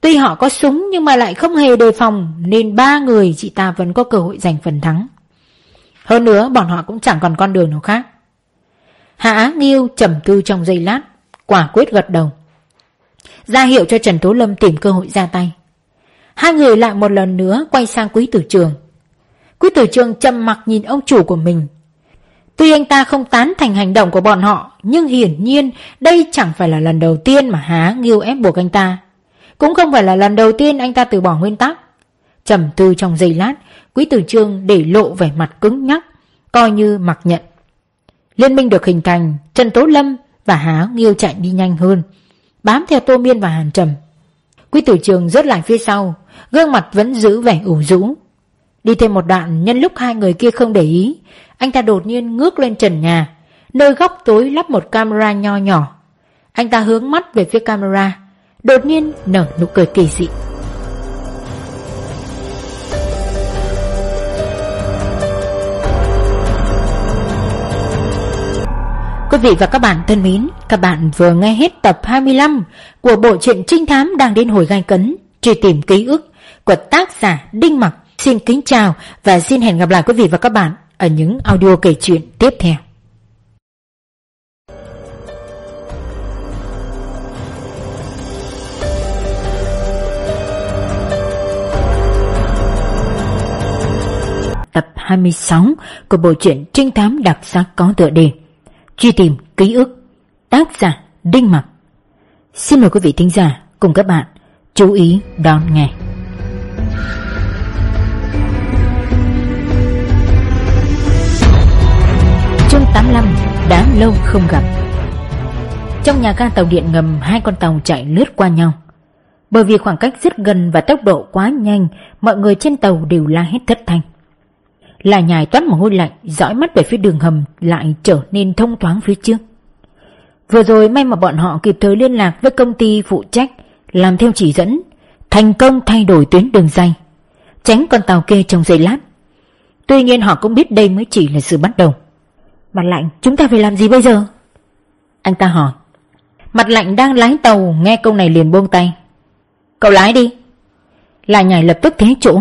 tuy họ có súng nhưng mà lại không hề đề phòng, nên ba người chị ta vẫn có cơ hội giành phần thắng. Hơn nữa bọn họ cũng chẳng còn con đường nào khác. Hạ Áng Nghiêu trầm tư trong giây lát, quả quyết gật đầu, ra hiệu cho Trần Tú Lâm tìm cơ hội ra tay. Hai người lại một lần nữa quay sang Quý Tử Trường. Quý Tử Trường trầm mặc nhìn ông chủ của mình. Tuy anh ta không tán thành hành động của bọn họ, nhưng hiển nhiên đây chẳng phải là lần đầu tiên mà Hà Áng Nghiêu ép buộc anh ta, cũng không phải là lần đầu tiên anh ta từ bỏ nguyên tắc. Trầm tư trong giây lát, Quý Tử Trường để lộ vẻ mặt cứng nhắc, coi như mặc nhận. Liên minh được hình thành, Trần Tố Lâm và Hà Áng Nghiêu chạy đi nhanh hơn, bám theo Tô Miên và Hàn Trầm. Quý Tử Trường rớt lại phía sau, gương mặt vẫn giữ vẻ ủ rũ. Đi thêm một đoạn, nhân lúc hai người kia không để ý, anh ta đột nhiên ngước lên trần nhà, nơi góc tối lắp một camera nho nhỏ. Anh ta hướng mắt về phía camera, đột nhiên nở nụ cười kỳ dị. Quý vị và các bạn thân mến, các bạn vừa nghe hết tập 25 của bộ truyện trinh thám đang đến hồi gai cấn, Truy Tìm Ký Ức của tác giả Đinh Mặc. Xin kính chào và xin hẹn gặp lại quý vị và các bạn ở những audio kể chuyện tiếp theo. Tập 26 của bộ truyện trinh thám đặc sắc có tựa đề Truy Tìm Ký Ức, tác giả Đinh Mặc. Xin mời quý vị thính giả cùng các bạn chú ý đón nghe. Chương 85, đã lâu không gặp. Trong nhà ga tàu điện ngầm, hai con tàu chạy lướt qua nhau. Bởi vì khoảng cách rất gần và tốc độ quá nhanh, mọi người trên tàu đều la hét thất thanh. Lại Nhải toát mồ hôi lạnh, dõi mắt về phía đường hầm lại trở nên thông thoáng phía trước. Vừa rồi may mà bọn họ kịp thời liên lạc với công ty phụ trách, làm theo chỉ dẫn, thành công thay đổi tuyến đường dây, tránh con tàu kia trong giây lát. Tuy nhiên họ cũng biết đây mới chỉ là sự bắt đầu. Mặt Lạnh, chúng ta phải làm gì bây giờ? Anh ta hỏi. Mặt Lạnh đang lái tàu nghe câu này liền buông tay. Cậu lái đi. Lại Nhải lập tức thế chỗ,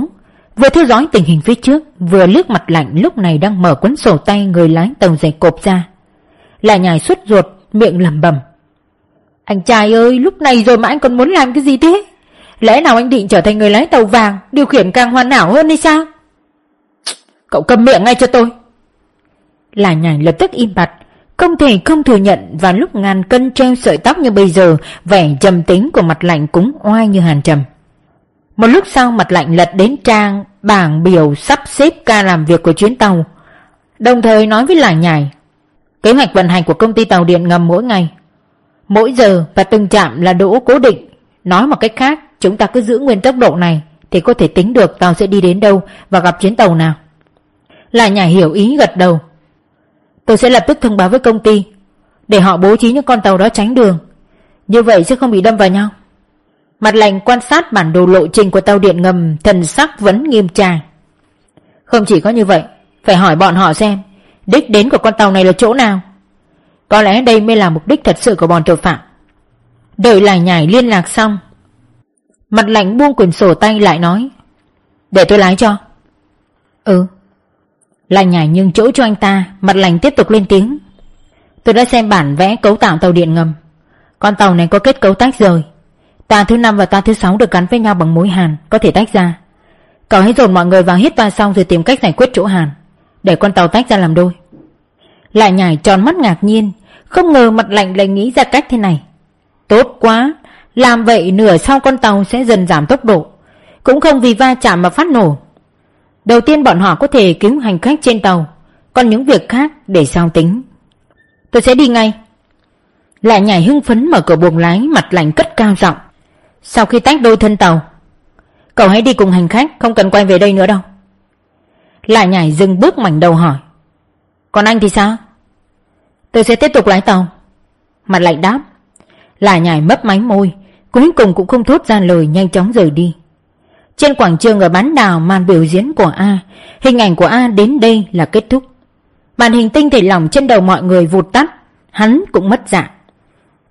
vừa theo dõi tình hình phía trước, vừa liếc Mặt Lạnh lúc này đang mở cuốn sổ tay người lái tàu dày cộp ra. Lại Nhải sốt ruột, miệng lẩm bẩm: anh trai ơi, lúc này rồi mà anh còn muốn làm cái gì thế? Lẽ nào anh định trở thành người lái tàu vàng, điều khiển càng hoàn hảo hơn hay sao? Cậu cầm miệng ngay cho tôi. Lại Nhải lập tức im bặt, không thể không thừa nhận vào lúc ngàn cân treo sợi tóc như bây giờ, vẻ trầm tính của Mặt Lạnh cũng oai như Hàn Trầm. Một lúc sau, Mặt Lạnh lật đến trang bảng biểu sắp xếp ca làm việc của chuyến tàu, đồng thời nói với Lại Nhải kế hoạch vận hành của công ty tàu điện ngầm mỗi ngày, mỗi giờ và từng trạm là đỗ cố định. Nói một cách khác, chúng ta cứ giữ nguyên tốc độ này thì có thể tính được tàu sẽ đi đến đâu và gặp chuyến tàu nào. Lại Nhải hiểu ý, gật đầu. Tôi sẽ lập tức thông báo với công ty để họ bố trí những con tàu đó tránh đường, như vậy sẽ không bị đâm vào nhau. Mặt Lạnh quan sát bản đồ lộ trình của tàu điện ngầm, thần sắc vẫn nghiêm trang. Không chỉ có như vậy, phải hỏi bọn họ xem đích đến của con tàu này là chỗ nào. Có lẽ đây mới là mục đích thật sự của bọn tội phạm. Đợi Lại Nhải liên lạc xong, Mặt Lạnh buông quyển sổ tay lại nói, để tôi lái cho. Ừ. Lại Nhải nhường chỗ cho anh ta. Mặt Lạnh tiếp tục lên tiếng, tôi đã xem bản vẽ cấu tạo tàu điện ngầm. Con tàu này có kết cấu tách rời, toa thứ 5 và toa thứ 6 được gắn với nhau bằng mối hàn, có thể tách ra. Cậu hãy dồn mọi người vào hết toa xong rồi tìm cách giải quyết chỗ hàn, để con tàu tách ra làm đôi. Lại Nhải tròn mắt ngạc nhiên, không ngờ Mặt Lạnh lại nghĩ ra cách thế này. Tốt quá, làm vậy nửa sau con tàu sẽ dần giảm tốc độ, cũng không vì va chạm mà phát nổ. Đầu tiên bọn họ có thể cứu hành khách trên tàu, còn những việc khác để sau tính. Tôi sẽ đi ngay. Lại Nhảy hưng phấn mở cửa buồng lái. Mặt Lạnh cất cao giọng, sau khi tách đôi thân tàu, cậu hãy đi cùng hành khách, không cần quay về đây nữa đâu. Lại Nhảy dừng bước, mảnh đầu hỏi, còn anh thì sao? Tôi sẽ tiếp tục lái tàu. Mặt Lạnh đáp. Lại Nhảy mấp máy môi, cuối cùng cũng không thốt ra lời, nhanh chóng rời đi. Trên quảng trường ở bán đảo, màn biểu diễn của A, hình ảnh của A đến đây là kết thúc. Màn hình tinh thể lỏng trên đầu mọi người vụt tắt, hắn cũng mất dạng.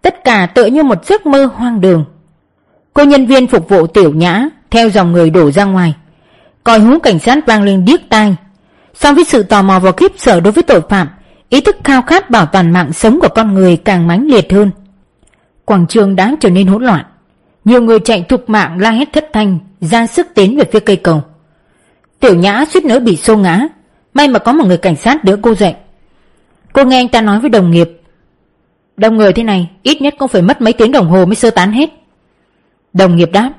Tất cả tựa như một giấc mơ hoang đường. Cô nhân viên phục vụ tiểu nhã theo dòng người đổ ra ngoài. Còi hú cảnh sát vang lên điếc tai. Song với sự tò mò và khiếp sợ đối với tội phạm, ý thức khao khát bảo toàn mạng sống của con người càng mãnh liệt hơn. Quảng trường đã trở nên hỗn loạn. Nhiều người chạy thục mạng la hét thất thanh, ra sức tiến về phía cây cầu. Tiểu nhã suýt nữa bị xô ngã, may mà có một người cảnh sát đỡ cô dậy. Cô nghe anh ta nói với đồng nghiệp, đông người thế này ít nhất cũng phải mất mấy tiếng đồng hồ mới sơ tán hết. Đồng nghiệp đáp,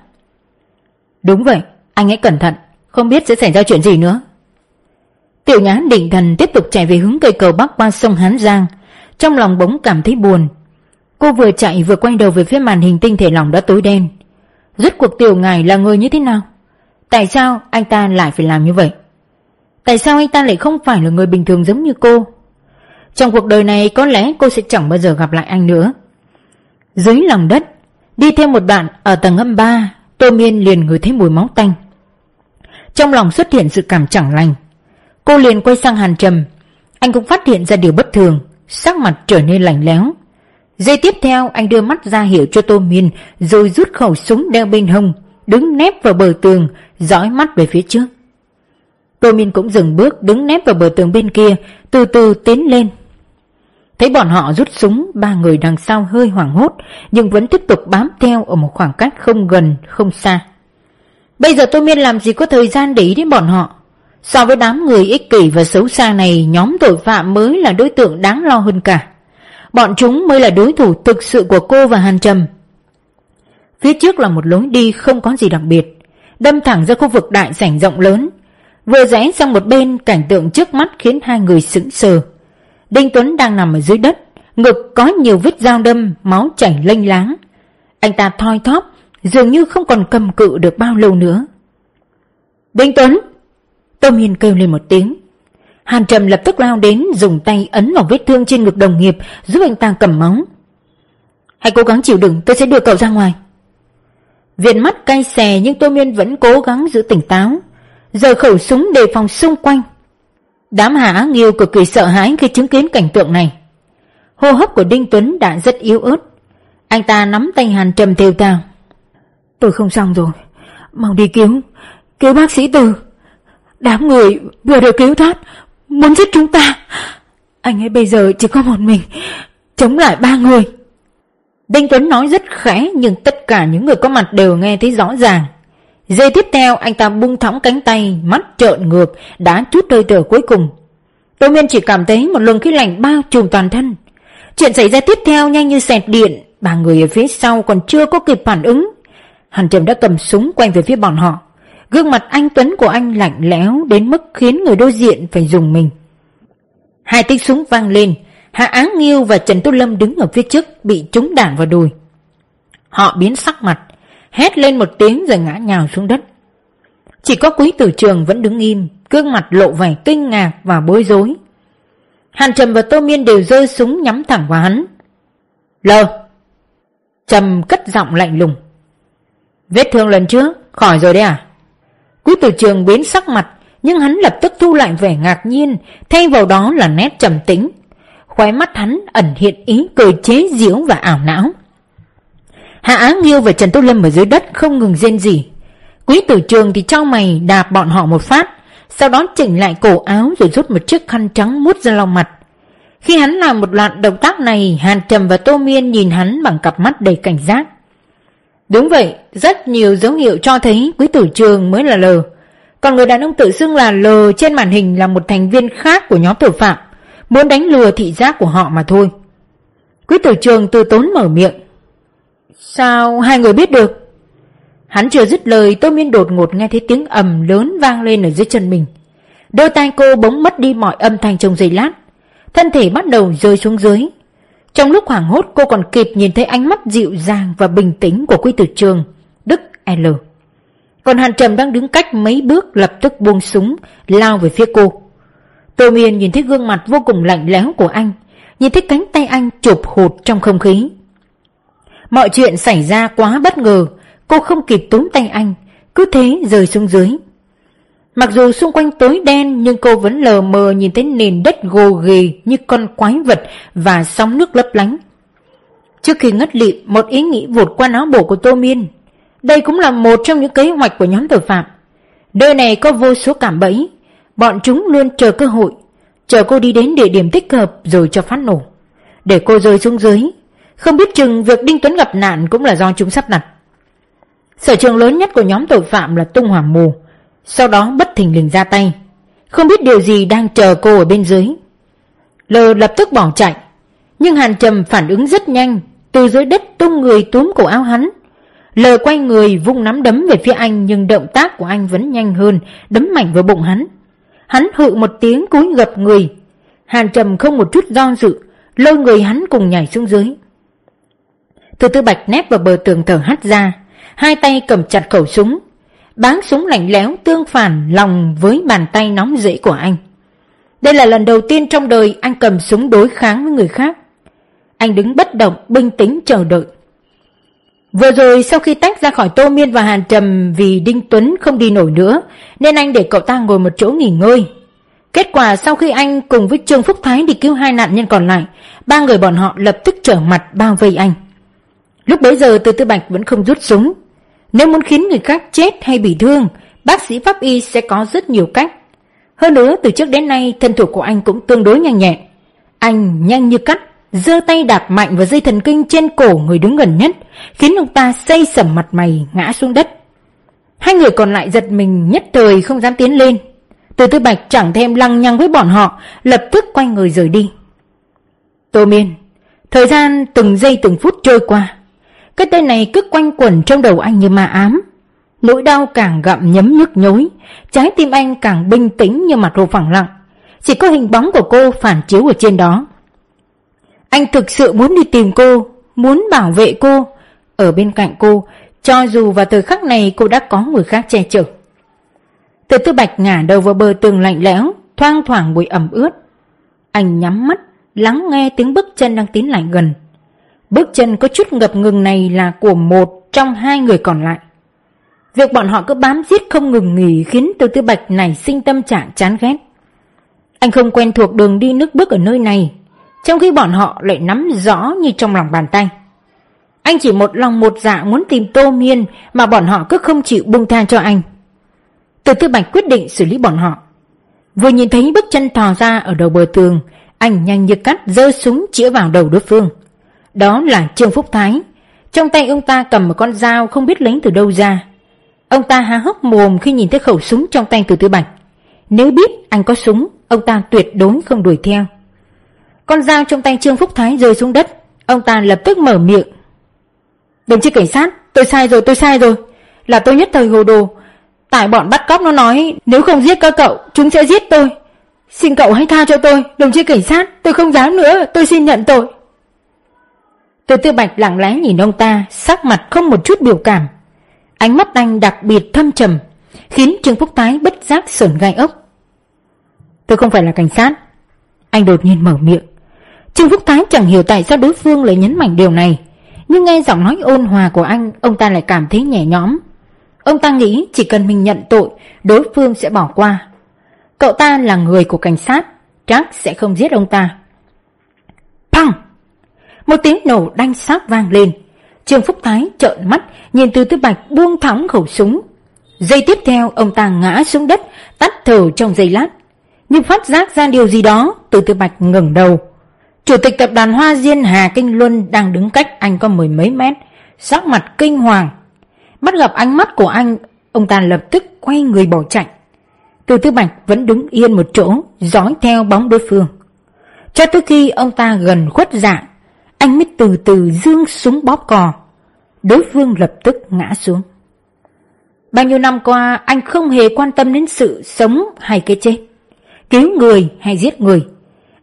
đúng vậy, anh hãy cẩn thận, không biết sẽ xảy ra chuyện gì nữa. Tiểu nhã định thần tiếp tục chạy về hướng cây cầu bắc qua sông Hán Giang, trong lòng bỗng cảm thấy buồn. Cô vừa chạy vừa quay đầu về phía màn hình tinh thể lỏng đã tối đen. Rốt cuộc Tiểu Ngải là người như thế nào? Tại sao anh ta lại phải làm như vậy? Tại sao anh ta lại không phải là người bình thường giống như cô? Trong cuộc đời này có lẽ cô sẽ chẳng bao giờ gặp lại anh nữa. Dưới lòng đất, đi theo một đoạn ở tầng âm 3, Tô Miên liền ngửi thấy mùi máu tanh. Trong lòng xuất hiện sự cảm chẳng lành. Cô liền quay sang Hàn Trầm. Anh cũng phát hiện ra điều bất thường, sắc mặt trở nên lạnh lẽo. Giây tiếp theo anh đưa mắt ra hiệu cho Tô Miên, rồi rút khẩu súng đeo bên hông, đứng nép vào bờ tường, dõi mắt về phía trước. Tô Miên cũng dừng bước, đứng nép vào bờ tường bên kia, từ từ tiến lên. Thấy bọn họ rút súng, ba người đằng sau hơi hoảng hốt, nhưng vẫn tiếp tục bám theo ở một khoảng cách không gần không xa. Bây giờ Tô Miên làm gì có thời gian để ý đến bọn họ. So với đám người ích kỷ và xấu xa này, nhóm tội phạm mới là đối tượng đáng lo hơn cả. Bọn chúng mới là đối thủ thực sự của cô và Hàn Trầm. Phía trước là một lối đi không có gì đặc biệt, đâm thẳng ra khu vực đại sảnh rộng lớn. Vừa rẽ sang một bên, cảnh tượng trước mắt khiến hai người sững sờ. Đinh Tuấn đang nằm ở dưới đất, ngực có nhiều vết dao đâm, máu chảy lênh láng. Anh ta thoi thóp, dường như không còn cầm cự được bao lâu nữa. Đinh Tuấn! Tô Miên kêu lên một tiếng. Hàn Trầm lập tức lao đến, dùng tay ấn vào vết thương trên ngực đồng nghiệp, giúp anh ta cầm máu. Hãy cố gắng chịu đựng, tôi sẽ đưa cậu ra ngoài. Viền mắt cay xè nhưng Tô Miên vẫn cố gắng giữ tỉnh táo, giơ khẩu súng đề phòng xung quanh. Đám Hà Áng Nghiêu cực kỳ sợ hãi khi chứng kiến cảnh tượng này. Hô hấp của Đinh Tuấn đã rất yếu ớt. Anh ta nắm tay Hàn Trầm thều thào, tôi không xong rồi, mau đi cứu bác sĩ Từ. Đám người vừa được cứu thoát muốn giết chúng ta. Anh ấy bây giờ chỉ có một mình, chống lại ba người. Đinh Tuấn nói rất khẽ, nhưng tất cả những người có mặt đều nghe thấy rõ ràng. Giây tiếp theo anh ta buông thõng cánh tay, mắt trợn ngược, đã chút hơi thở cuối cùng. Tô Miên chỉ cảm thấy một luồng khí lạnh bao trùm toàn thân. Chuyện xảy ra tiếp theo nhanh như xẹt điện. Ba người ở phía sau còn chưa có kịp phản ứng, Hàn Trầm đã cầm súng quay về phía bọn họ. Gương mặt anh Tuấn của anh lạnh lẽo đến mức khiến người đối diện phải rùng mình. Hai tiếng súng vang lên, Hạ Áng Nghiêu và Trần Tú Lâm đứng ở phía trước bị trúng đạn vào đùi. Họ biến sắc mặt, hét lên một tiếng rồi ngã nhào xuống đất. Chỉ có Quý Tử Trường vẫn đứng im, gương mặt lộ vẻ kinh ngạc và bối rối. Hàn Trầm và Tô Miên đều giơ súng nhắm thẳng vào hắn. Lờ! Trầm cất giọng lạnh lùng. Vết thương lần trước khỏi rồi đấy à? Quý Tử Trường biến sắc mặt, nhưng hắn lập tức thu lại vẻ ngạc nhiên, thay vào đó là nét trầm tĩnh. Khóe mắt hắn ẩn hiện ý cười chế giễu và ảo não. Hạ Á Nghiêu và Trần Tô Lâm ở dưới đất không ngừng rên rỉ. Quý Tử Trường thì chau mày đạp bọn họ một phát, sau đó chỉnh lại cổ áo rồi rút một chiếc khăn trắng mút ra lau mặt. Khi hắn làm một loạt động tác này, Hàn Trầm và Tô Miên nhìn hắn bằng cặp mắt đầy cảnh giác. Đúng vậy, rất nhiều dấu hiệu cho thấy Quý Tử Trường mới là L. Còn người đàn ông tự xưng là L trên màn hình là một thành viên khác của nhóm tội phạm, muốn đánh lừa thị giác của họ mà thôi. Quý Tử Trường từ tốn mở miệng. Sao hai người biết được? Hắn chưa dứt lời, Tô Miên đột ngột nghe thấy tiếng ầm lớn vang lên ở dưới chân mình. Đôi tai cô bỗng mất đi mọi âm thanh trong giây lát, thân thể bắt đầu rơi xuống dưới. Trong lúc hoảng hốt, cô còn kịp nhìn thấy ánh mắt dịu dàng và bình tĩnh của Quý Tử Trường, Đức L. Còn Hàn Trầm đang đứng cách mấy bước lập tức buông súng, lao về phía cô. Tô Miên nhìn thấy gương mặt vô cùng lạnh lẽo của anh, nhìn thấy cánh tay anh chụp hụt trong không khí. Mọi chuyện xảy ra quá bất ngờ, cô không kịp túm tay anh, cứ thế rơi xuống dưới. Mặc dù xung quanh tối đen nhưng cô vẫn lờ mờ nhìn thấy nền đất gồ ghề như con quái vật và sóng nước lấp lánh. Trước khi ngất lịm, một ý nghĩ vụt qua não bộ của Tô Miên. Đây cũng là một trong những kế hoạch của nhóm tội phạm. Nơi này có vô số cạm bẫy, bọn chúng luôn chờ cơ hội, chờ cô đi đến địa điểm thích hợp rồi cho phát nổ, để cô rơi xuống dưới. Không biết chừng việc Đinh Tuấn gặp nạn cũng là do chúng sắp đặt. Sở trường lớn nhất của nhóm tội phạm là tung hỏa mù, sau đó bất thình lình ra tay. Không biết điều gì đang chờ cô ở bên dưới. L lập tức bỏ chạy, nhưng Hàn Trầm phản ứng rất nhanh, từ dưới đất tung người túm cổ áo hắn. L quay người vung nắm đấm về phía anh, nhưng động tác của anh vẫn nhanh hơn, đấm mạnh vào bụng hắn. Hắn hự một tiếng, cúi gập người. Hàn Trầm không một chút do dự, lôi người hắn cùng nhảy xuống dưới. Từ Tư Bạch nép vào bờ tường thở hắt ra, hai tay cầm chặt khẩu súng. Báng súng lạnh lẽo tương phản lòng với bàn tay nóng rẫy của anh. Đây là lần đầu tiên trong đời anh cầm súng đối kháng với người khác. Anh đứng bất động, bình tĩnh chờ đợi. Vừa rồi sau khi tách ra khỏi Tô Miên và Hàn Trầm, vì Đinh Tuấn không đi nổi nữa nên anh để cậu ta ngồi một chỗ nghỉ ngơi. Kết quả sau khi anh cùng với Trương Phúc Thái đi cứu hai nạn nhân còn lại, ba người bọn họ lập tức trở mặt bao vây anh. Lúc bấy giờ Từ Tư Bạch vẫn không rút súng. Nếu muốn khiến người khác chết hay bị thương, bác sĩ pháp y sẽ có rất nhiều cách. Hơn nữa từ trước đến nay thân thủ của anh cũng tương đối nhanh nhẹn. Anh nhanh như cắt, giơ tay đạp mạnh vào dây thần kinh trên cổ người đứng gần nhất, khiến ông ta xây sẩm mặt mày ngã xuống đất. Hai người còn lại giật mình nhất thời không dám tiến lên. Từ Tư Bạch chẳng thèm lăng nhăng với bọn họ, lập tức quay người rời đi. Tô Miên, thời gian từng giây từng phút trôi qua. Cái tên này cứ quanh quẩn trong đầu anh như ma ám. Nỗi đau càng gặm nhấm nhức nhối, trái tim anh càng bình tĩnh như mặt hồ phẳng lặng. Chỉ có hình bóng của cô phản chiếu ở trên đó. Anh thực sự muốn đi tìm cô, muốn bảo vệ cô, ở bên cạnh cô, cho dù vào thời khắc này cô đã có người khác che chở. Từ Tư Bạch ngả đầu vào bờ tường lạnh lẽo, thoang thoảng bụi ẩm ướt. Anh nhắm mắt, lắng nghe tiếng bước chân đang tiến lại gần. Bước chân có chút ngập ngừng này là của một trong hai người còn lại. Việc bọn họ cứ bám giết không ngừng nghỉ khiến Từ Tư Bạch nảy sinh tâm trạng chán ghét. Anh không quen thuộc đường đi nước bước ở nơi này, trong khi bọn họ lại nắm rõ như trong lòng bàn tay. Anh chỉ một lòng một dạ muốn tìm Tô Miên mà bọn họ cứ không chịu buông tha cho anh. Từ Tư Bạch quyết định xử lý bọn họ. Vừa nhìn thấy bước chân thò ra ở đầu bờ tường, anh nhanh như cắt giơ súng chĩa vào đầu đối phương. Đó là Trương Phúc Thái. Trong tay ông ta cầm một con dao không biết lấy từ đâu ra. Ông ta há hốc mồm khi nhìn thấy khẩu súng trong tay Từ Tư Bạch. Nếu biết anh có súng, ông ta tuyệt đối không đuổi theo. Con dao trong tay Trương Phúc Thái rơi xuống đất. Ông ta lập tức mở miệng. Đồng chí cảnh sát, tôi sai rồi. Là tôi nhất thời hồ đồ. Tại bọn bắt cóc nó nói nếu không giết các cậu, chúng sẽ giết tôi. Xin cậu hãy tha cho tôi, đồng chí cảnh sát. Tôi không dám nữa, tôi xin nhận tội. Từ Tư Bạch lặng lẽ nhìn ông ta, sắc mặt không một chút biểu cảm. Ánh mắt anh đặc biệt thâm trầm, khiến Trương Phúc Thái bất giác sởn gai ốc. Tôi không phải là cảnh sát, anh đột nhiên mở miệng. Trương Phúc Thái chẳng hiểu tại sao đối phương lại nhấn mạnh điều này, nhưng nghe giọng nói ôn hòa của anh, ông ta lại cảm thấy nhẹ nhõm. Ông ta nghĩ chỉ cần mình nhận tội, đối phương sẽ bỏ qua. Cậu ta là người của cảnh sát, chắc sẽ không giết ông ta. Phăng! Một tiếng nổ đanh xác vang lên. Trương Phúc Thái trợn mắt nhìn Từ Tư Bạch buông thõng khẩu súng. Giây tiếp theo ông ta ngã xuống đất, tắt thở trong giây lát. Nhưng phát giác ra điều gì đó, Từ Tư Bạch ngẩng đầu. Chủ tịch tập đoàn Hoa Diên Hà Kinh Luân đang đứng cách anh có mười mấy mét, sắc mặt kinh hoàng. Bắt gặp ánh mắt của anh, ông ta lập tức quay người bỏ chạy. Từ Tư Bạch vẫn đứng yên một chỗ, dõi theo bóng đối phương. Cho tới khi ông ta gần khuất dạng, anh mới từ từ giương súng bóp cò. Đối phương lập tức ngã xuống. Bao nhiêu năm qua anh không hề quan tâm đến sự sống hay cái chết, cứu người hay giết người.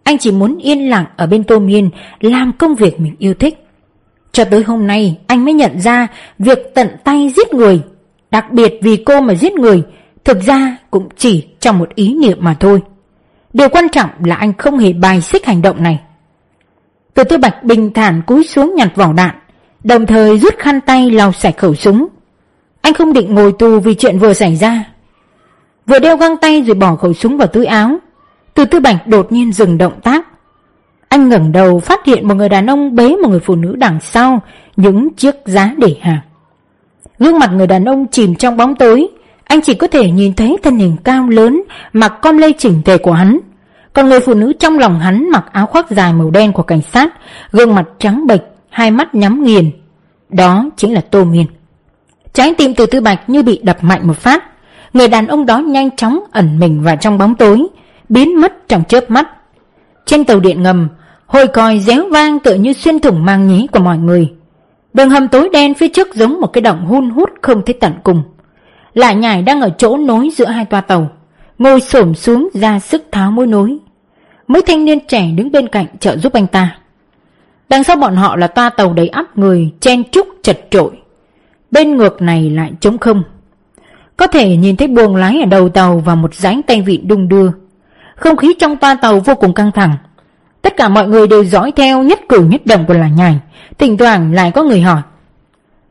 Anh chỉ muốn yên lặng ở bên Tô Miên, làm công việc mình yêu thích. Cho tới hôm nay anh mới nhận ra việc tận tay giết người, đặc biệt vì cô mà giết người, thực ra cũng chỉ trong một ý niệm mà thôi. Điều quan trọng là anh không hề bài xích hành động này. Từ Tư Bạch bình thản cúi xuống nhặt vỏ đạn, đồng thời rút khăn tay lau sạch khẩu súng. Anh không định ngồi tù vì chuyện vừa xảy ra. Vừa đeo găng tay rồi bỏ khẩu súng vào túi áo, Từ Tư Bạch đột nhiên dừng động tác. Anh ngẩng đầu phát hiện một người đàn ông bế một người phụ nữ đằng sau những chiếc giá để hàng. Gương mặt người đàn ông chìm trong bóng tối, anh chỉ có thể nhìn thấy thân hình cao lớn mặc com lê chỉnh tề của hắn. Còn người phụ nữ trong lòng hắn mặc áo khoác dài màu đen của cảnh sát, gương mặt trắng bệch, hai mắt nhắm nghiền. Đó chính là Tô Miên. Trái tim Từ Tư Bạch như bị đập mạnh một phát. Người đàn ông đó nhanh chóng ẩn mình vào trong bóng tối, biến mất trong chớp mắt. Trên tàu điện ngầm, hồi còi réo vang tựa như xuyên thủng màng nhĩ của mọi người. Đường hầm tối đen phía trước giống một cái động hun hút không thấy tận cùng. Lại Nhải đang ở chỗ nối giữa hai toa tàu, ngồi xổm xuống ra sức tháo mối nối. Mấy thanh niên trẻ đứng bên cạnh trợ giúp anh ta. Đằng sau bọn họ là toa tàu đầy ắp người chen chúc chật chội. Bên ngược này lại trống không. Có thể nhìn thấy buồng lái ở đầu tàu và một dãy tay vịn đung đưa. Không khí trong toa tàu vô cùng căng thẳng. Tất cả mọi người đều dõi theo nhất cử nhất động của Lại Nhải. Thỉnh thoảng lại có người hỏi: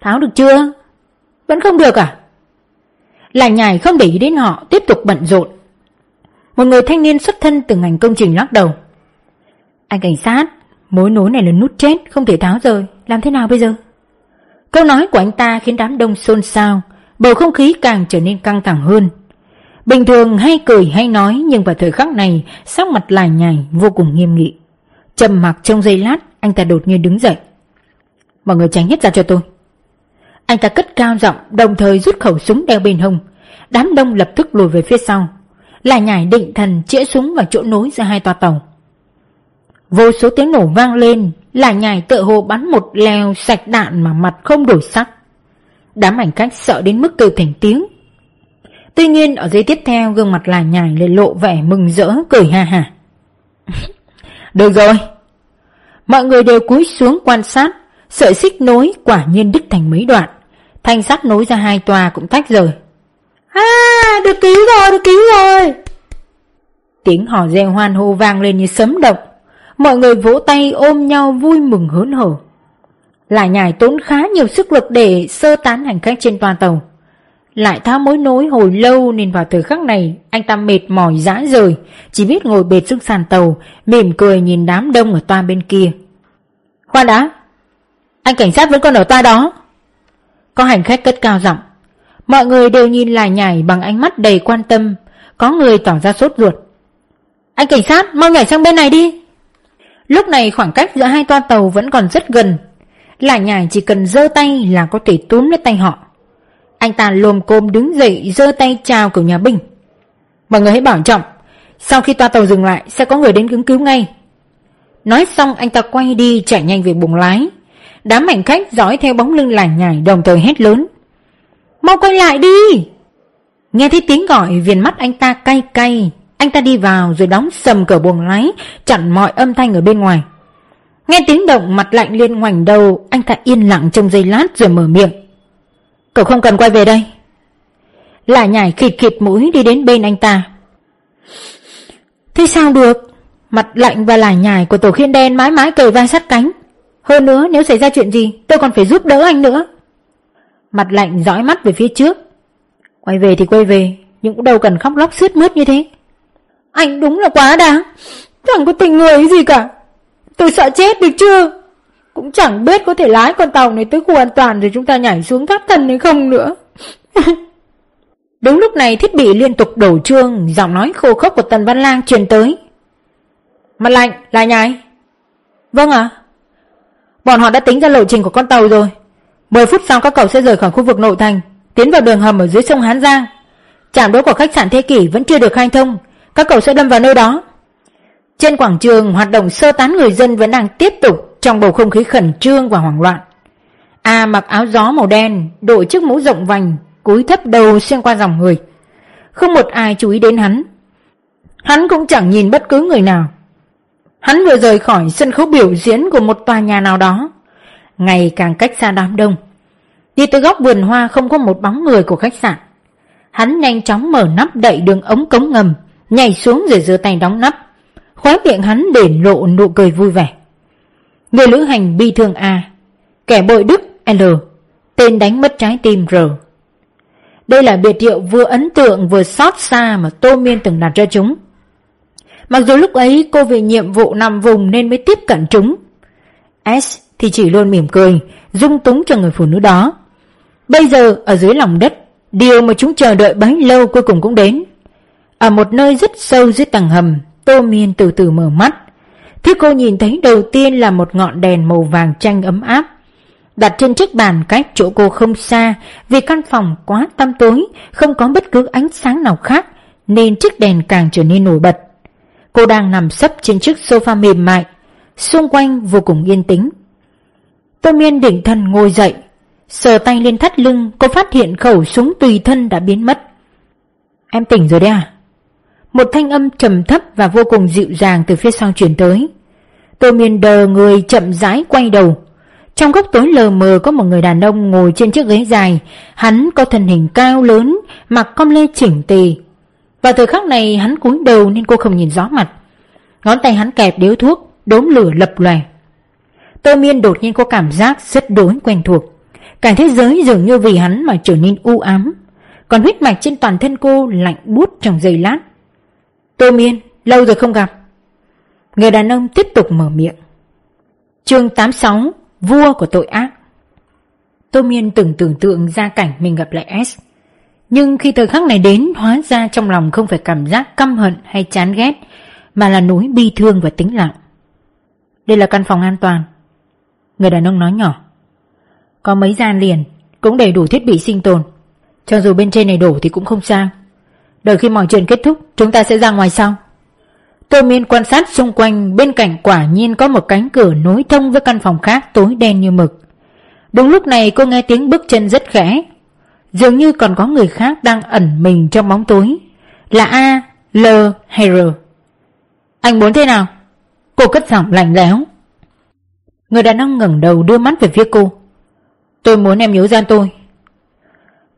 "Tháo được chưa?" "Vẫn không được à?" Lại Nhải không để ý đến họ, tiếp tục bận rộn. Một người thanh niên xuất thân từ ngành công trình lắc đầu: "Anh cảnh sát, mối nối này là nút chết, không thể tháo rời, làm thế nào bây giờ?" Câu nói của anh ta khiến đám đông xôn xao, bầu không khí càng trở nên căng thẳng hơn. Bình thường hay cười hay nói, nhưng vào thời khắc này, sắc mặt Lại Nhải vô cùng nghiêm nghị. Trầm mặc trong giây lát, anh ta đột nhiên đứng dậy: "Mọi người tránh hết ra cho tôi." Anh ta cất cao giọng, đồng thời rút khẩu súng đeo bên hông. Đám đông lập tức lùi về phía sau. Lại Nhải định thần chĩa súng vào chỗ nối giữa hai toa tàu. Vô số tiếng nổ vang lên. Lại Nhải tựa hồ bắn một lèo sạch đạn mà mặt không đổi sắc. Đám hành khách sợ đến mức kêu thành tiếng. Tuy nhiên ở giây tiếp theo, gương mặt Lại Nhải lại lộ vẻ mừng rỡ, cười ha hả: "Được rồi." Mọi người đều cúi xuống quan sát. Sợi xích nối quả nhiên đứt thành mấy đoạn, thanh sắt nối ra hai toa cũng tách rời. "À, được cứu rồi, được cứu rồi!" Tiếng hò reo hoan hô vang lên như sấm động. Mọi người vỗ tay ôm nhau vui mừng hớn hở. Lại Nhải tốn khá nhiều sức lực để sơ tán hành khách trên toa tàu, lại tháo mối nối hồi lâu nên vào thời khắc này anh ta mệt mỏi rã rời, chỉ biết ngồi bệt xuống sàn tàu, mỉm cười nhìn đám đông ở toa bên kia. "Khoan đã, anh cảnh sát vẫn còn ở toa đó." Có hành khách cất cao giọng. Mọi người đều nhìn Lại Nhải bằng ánh mắt đầy quan tâm. Có người tỏ ra sốt ruột: "Anh cảnh sát, mau nhảy sang bên này đi." Lúc này khoảng cách giữa hai toa tàu vẫn còn rất gần. Lại Nhải chỉ cần giơ tay là có thể túm lấy tay họ. Anh ta lồm cồm đứng dậy, giơ tay chào cửa nhà binh: "Mọi người hãy bảo trọng, sau khi toa tàu dừng lại sẽ có người đến ứng cứu ngay." Nói xong anh ta quay đi, chạy nhanh về buồng lái. Đám hành khách dõi theo bóng lưng Lại Nhải, đồng thời hét lớn: "Mau quay lại đi!" Nghe thấy tiếng gọi, viền mắt anh ta cay cay. Anh ta đi vào rồi đóng sầm cửa buồng lái, chặn mọi âm thanh ở bên ngoài. Nghe tiếng động, Mặt Lạnh liền ngoảnh đầu. Anh ta yên lặng trong giây lát rồi mở miệng: "Cậu không cần quay về đây." Lại Nhải khịt khịt mũi đi đến bên anh ta: "Thế sao được? Mặt Lạnh và Lại Nhải của Tổ Khiên Đen mãi mãi kề vai sát cánh. Hơn nữa nếu xảy ra chuyện gì tôi còn phải giúp đỡ anh nữa." Mặt Lạnh dõi mắt về phía trước: "Quay về thì quay về, nhưng cũng đâu cần khóc lóc sướt mướt như thế." "Anh đúng là quá đáng, chẳng có tình người gì cả. Tôi sợ chết được chưa?" Cũng chẳng biết có thể lái con tàu này tới khu an toàn rồi chúng ta nhảy xuống tháp thần hay không nữa. Đúng lúc này thiết bị liên tục đổ chuông, giọng nói khô khốc của Tần Văn Lang truyền tới. Mặt Lạnh, Lại Nhải. Vâng ạ. Bọn họ đã tính ra lộ trình của con tàu rồi. 10 phút sau các cậu sẽ rời khỏi khu vực nội thành, tiến vào đường hầm ở dưới sông Hán Giang. Trạm đỗ của khách sạn Thế Kỷ vẫn chưa được khai thông, các cậu sẽ đâm vào nơi đó. Trên quảng trường, hoạt động sơ tán người dân vẫn đang tiếp tục trong bầu không khí khẩn trương và hoảng loạn. A mặc áo gió màu đen, đội chiếc mũ rộng vành, cúi thấp đầu xuyên qua dòng người. Không một ai chú ý đến hắn. Hắn cũng chẳng nhìn bất cứ người nào. Hắn vừa rời khỏi sân khấu biểu diễn của một tòa nhà nào đó, ngày càng cách xa đám đông. Đi tới góc vườn hoa không có một bóng người của khách sạn. Hắn nhanh chóng mở nắp đậy đường ống cống ngầm, nhảy xuống rồi giơ tay đóng nắp. Khóe miệng hắn để lộ nụ cười vui vẻ. Người lữ hành bi thương A, kẻ bội đức L, tên đánh mất trái tim R. Đây là biệt hiệu vừa ấn tượng vừa xót xa mà Tô Miên từng đặt cho chúng. Mặc dù lúc ấy cô vì nhiệm vụ nằm vùng nên mới tiếp cận chúng. S thì chỉ luôn mỉm cười, dung túng cho người phụ nữ đó. Bây giờ ở dưới lòng đất, điều mà chúng chờ đợi bấy lâu cuối cùng cũng đến. Ở một nơi rất sâu dưới tầng hầm, Tô Miên từ từ mở mắt. Thứ cô nhìn thấy đầu tiên là một ngọn đèn màu vàng chanh ấm áp, đặt trên chiếc bàn cách chỗ cô không xa. Vì căn phòng quá tăm tối, không có bất cứ ánh sáng nào khác, nên chiếc đèn càng trở nên nổi bật. Cô đang nằm sấp trên chiếc sofa mềm mại, xung quanh vô cùng yên tĩnh. Tô Miên định thần ngồi dậy, sờ tay lên thắt lưng, cô phát hiện khẩu súng tùy thân đã biến mất. Em tỉnh rồi đấy à? Một thanh âm trầm thấp và vô cùng dịu dàng từ phía sau truyền tới. Tô Miên đờ người chậm rãi quay đầu. Trong góc tối lờ mờ có một người đàn ông ngồi trên chiếc ghế dài. Hắn có thân hình cao lớn, mặc com lê chỉnh tề. Vào thời khắc này hắn cúi đầu nên cô không nhìn rõ mặt. Ngón tay hắn kẹp điếu thuốc, đốm lửa lập lòe. Tô Miên đột nhiên có cảm giác rất đối quen thuộc. Cả thế giới dường như vì hắn mà trở nên u ám. Còn huyết mạch trên toàn thân cô lạnh buốt trong giây lát. Tô Miên, lâu rồi không gặp. Người đàn ông tiếp tục mở miệng. Chương 86, vua của tội ác. Tô Miên từng tưởng tượng ra cảnh mình gặp lại S. Nhưng khi thời khắc này đến, hóa ra trong lòng không phải cảm giác căm hận hay chán ghét, mà là nỗi bi thương và tĩnh lặng. Đây là căn phòng an toàn, người đàn ông nói nhỏ. Có mấy gian liền, cũng đầy đủ thiết bị sinh tồn. Cho dù bên trên này đổ thì cũng không sao. Đợi khi mọi chuyện kết thúc, chúng ta sẽ ra ngoài sau. Tô Miên quan sát xung quanh, bên cạnh quả nhiên có một cánh cửa nối thông với căn phòng khác tối đen như mực. Đúng lúc này cô nghe tiếng bước chân rất khẽ. Dường như còn có người khác đang ẩn mình trong bóng tối. Là A, L hay R? Anh muốn thế nào? Cô cất giọng lạnh lẽo. Người đàn ông ngẩng đầu đưa mắt về phía cô. Tôi muốn em nhớ ra tôi.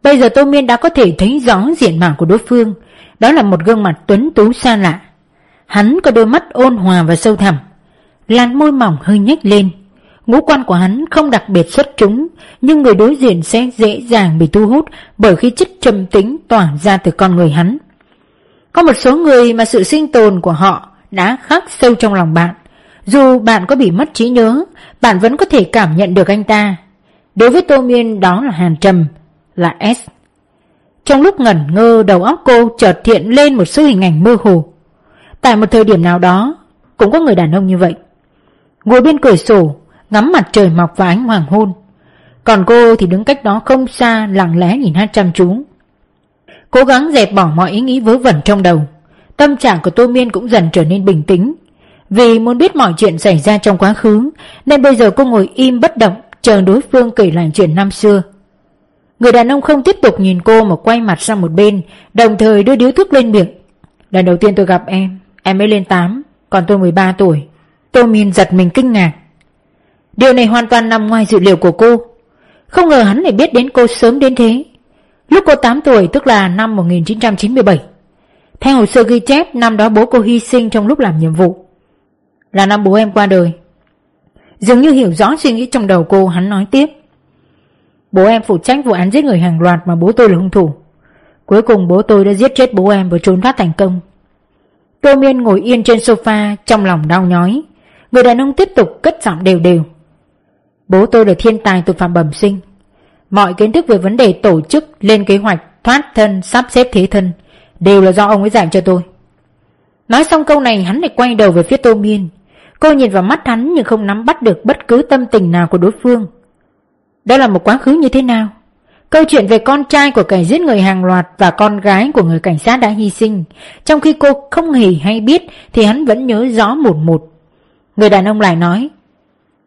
Bây giờ Tô Miên đã có thể thấy rõ diện mạo của đối phương. Đó là một gương mặt tuấn tú xa lạ. Hắn có đôi mắt ôn hòa và sâu thẳm, làn môi mỏng hơi nhếch lên. Ngũ quan của hắn không đặc biệt xuất chúng, nhưng người đối diện sẽ dễ dàng bị thu hút bởi khí chất trầm tĩnh tỏa ra từ con người hắn. Có một số người mà sự sinh tồn của họ đã khắc sâu trong lòng bạn. Dù bạn có bị mất trí nhớ, bạn vẫn có thể cảm nhận được anh ta. Đối với Tô Miên đó là Hàn Trầm, là S. Trong lúc ngẩn ngơ, đầu óc cô chợt hiện lên một số hình ảnh mơ hồ. Tại một thời điểm nào đó cũng có người đàn ông như vậy, ngồi bên cửa sổ ngắm mặt trời mọc và ánh hoàng hôn. Còn cô thì đứng cách đó không xa, lặng lẽ nhìn hắn chăm chú, cố gắng dẹp bỏ mọi ý nghĩ vớ vẩn trong đầu. Tâm trạng của Tô Miên cũng dần trở nên bình tĩnh. Vì muốn biết mọi chuyện xảy ra trong quá khứ nên bây giờ cô ngồi im bất động, chờ đối phương kể lại chuyện năm xưa. Người đàn ông không tiếp tục nhìn cô mà quay mặt sang một bên, đồng thời đưa điếu thuốc lên miệng. Lần đầu tiên tôi gặp em mới lên 8, còn tôi 13 tuổi. Tô Miên giật mình kinh ngạc. Điều này hoàn toàn nằm ngoài dự liệu của cô. Không ngờ hắn lại biết đến cô sớm đến thế. Lúc cô 8 tuổi, tức là năm 1997. Theo hồ sơ ghi chép, năm đó bố cô hy sinh trong lúc làm nhiệm vụ. Là năm bố em qua đời. Dường như hiểu rõ suy nghĩ trong đầu cô, hắn nói tiếp. Bố em phụ trách vụ án giết người hàng loạt mà bố tôi là hung thủ. Cuối cùng bố tôi đã giết chết bố em và trốn thoát thành công. Tô Miên ngồi yên trên sofa, trong lòng đau nhói. Người đàn ông tiếp tục cất giọng đều đều. Bố tôi là thiên tài tội phạm bẩm sinh, mọi kiến thức về vấn đề tổ chức, lên kế hoạch, thoát thân, sắp xếp thế thân đều là do ông ấy dạy cho tôi. Nói xong câu này hắn lại quay đầu về phía Tô Miên. Cô nhìn vào mắt hắn nhưng không nắm bắt được bất cứ tâm tình nào của đối phương. Đó là một quá khứ như thế nào? Câu chuyện về con trai của kẻ giết người hàng loạt và con gái của người cảnh sát đã hy sinh, trong khi cô không hề hay biết, thì hắn vẫn nhớ rõ mồn một. Người đàn ông lại nói,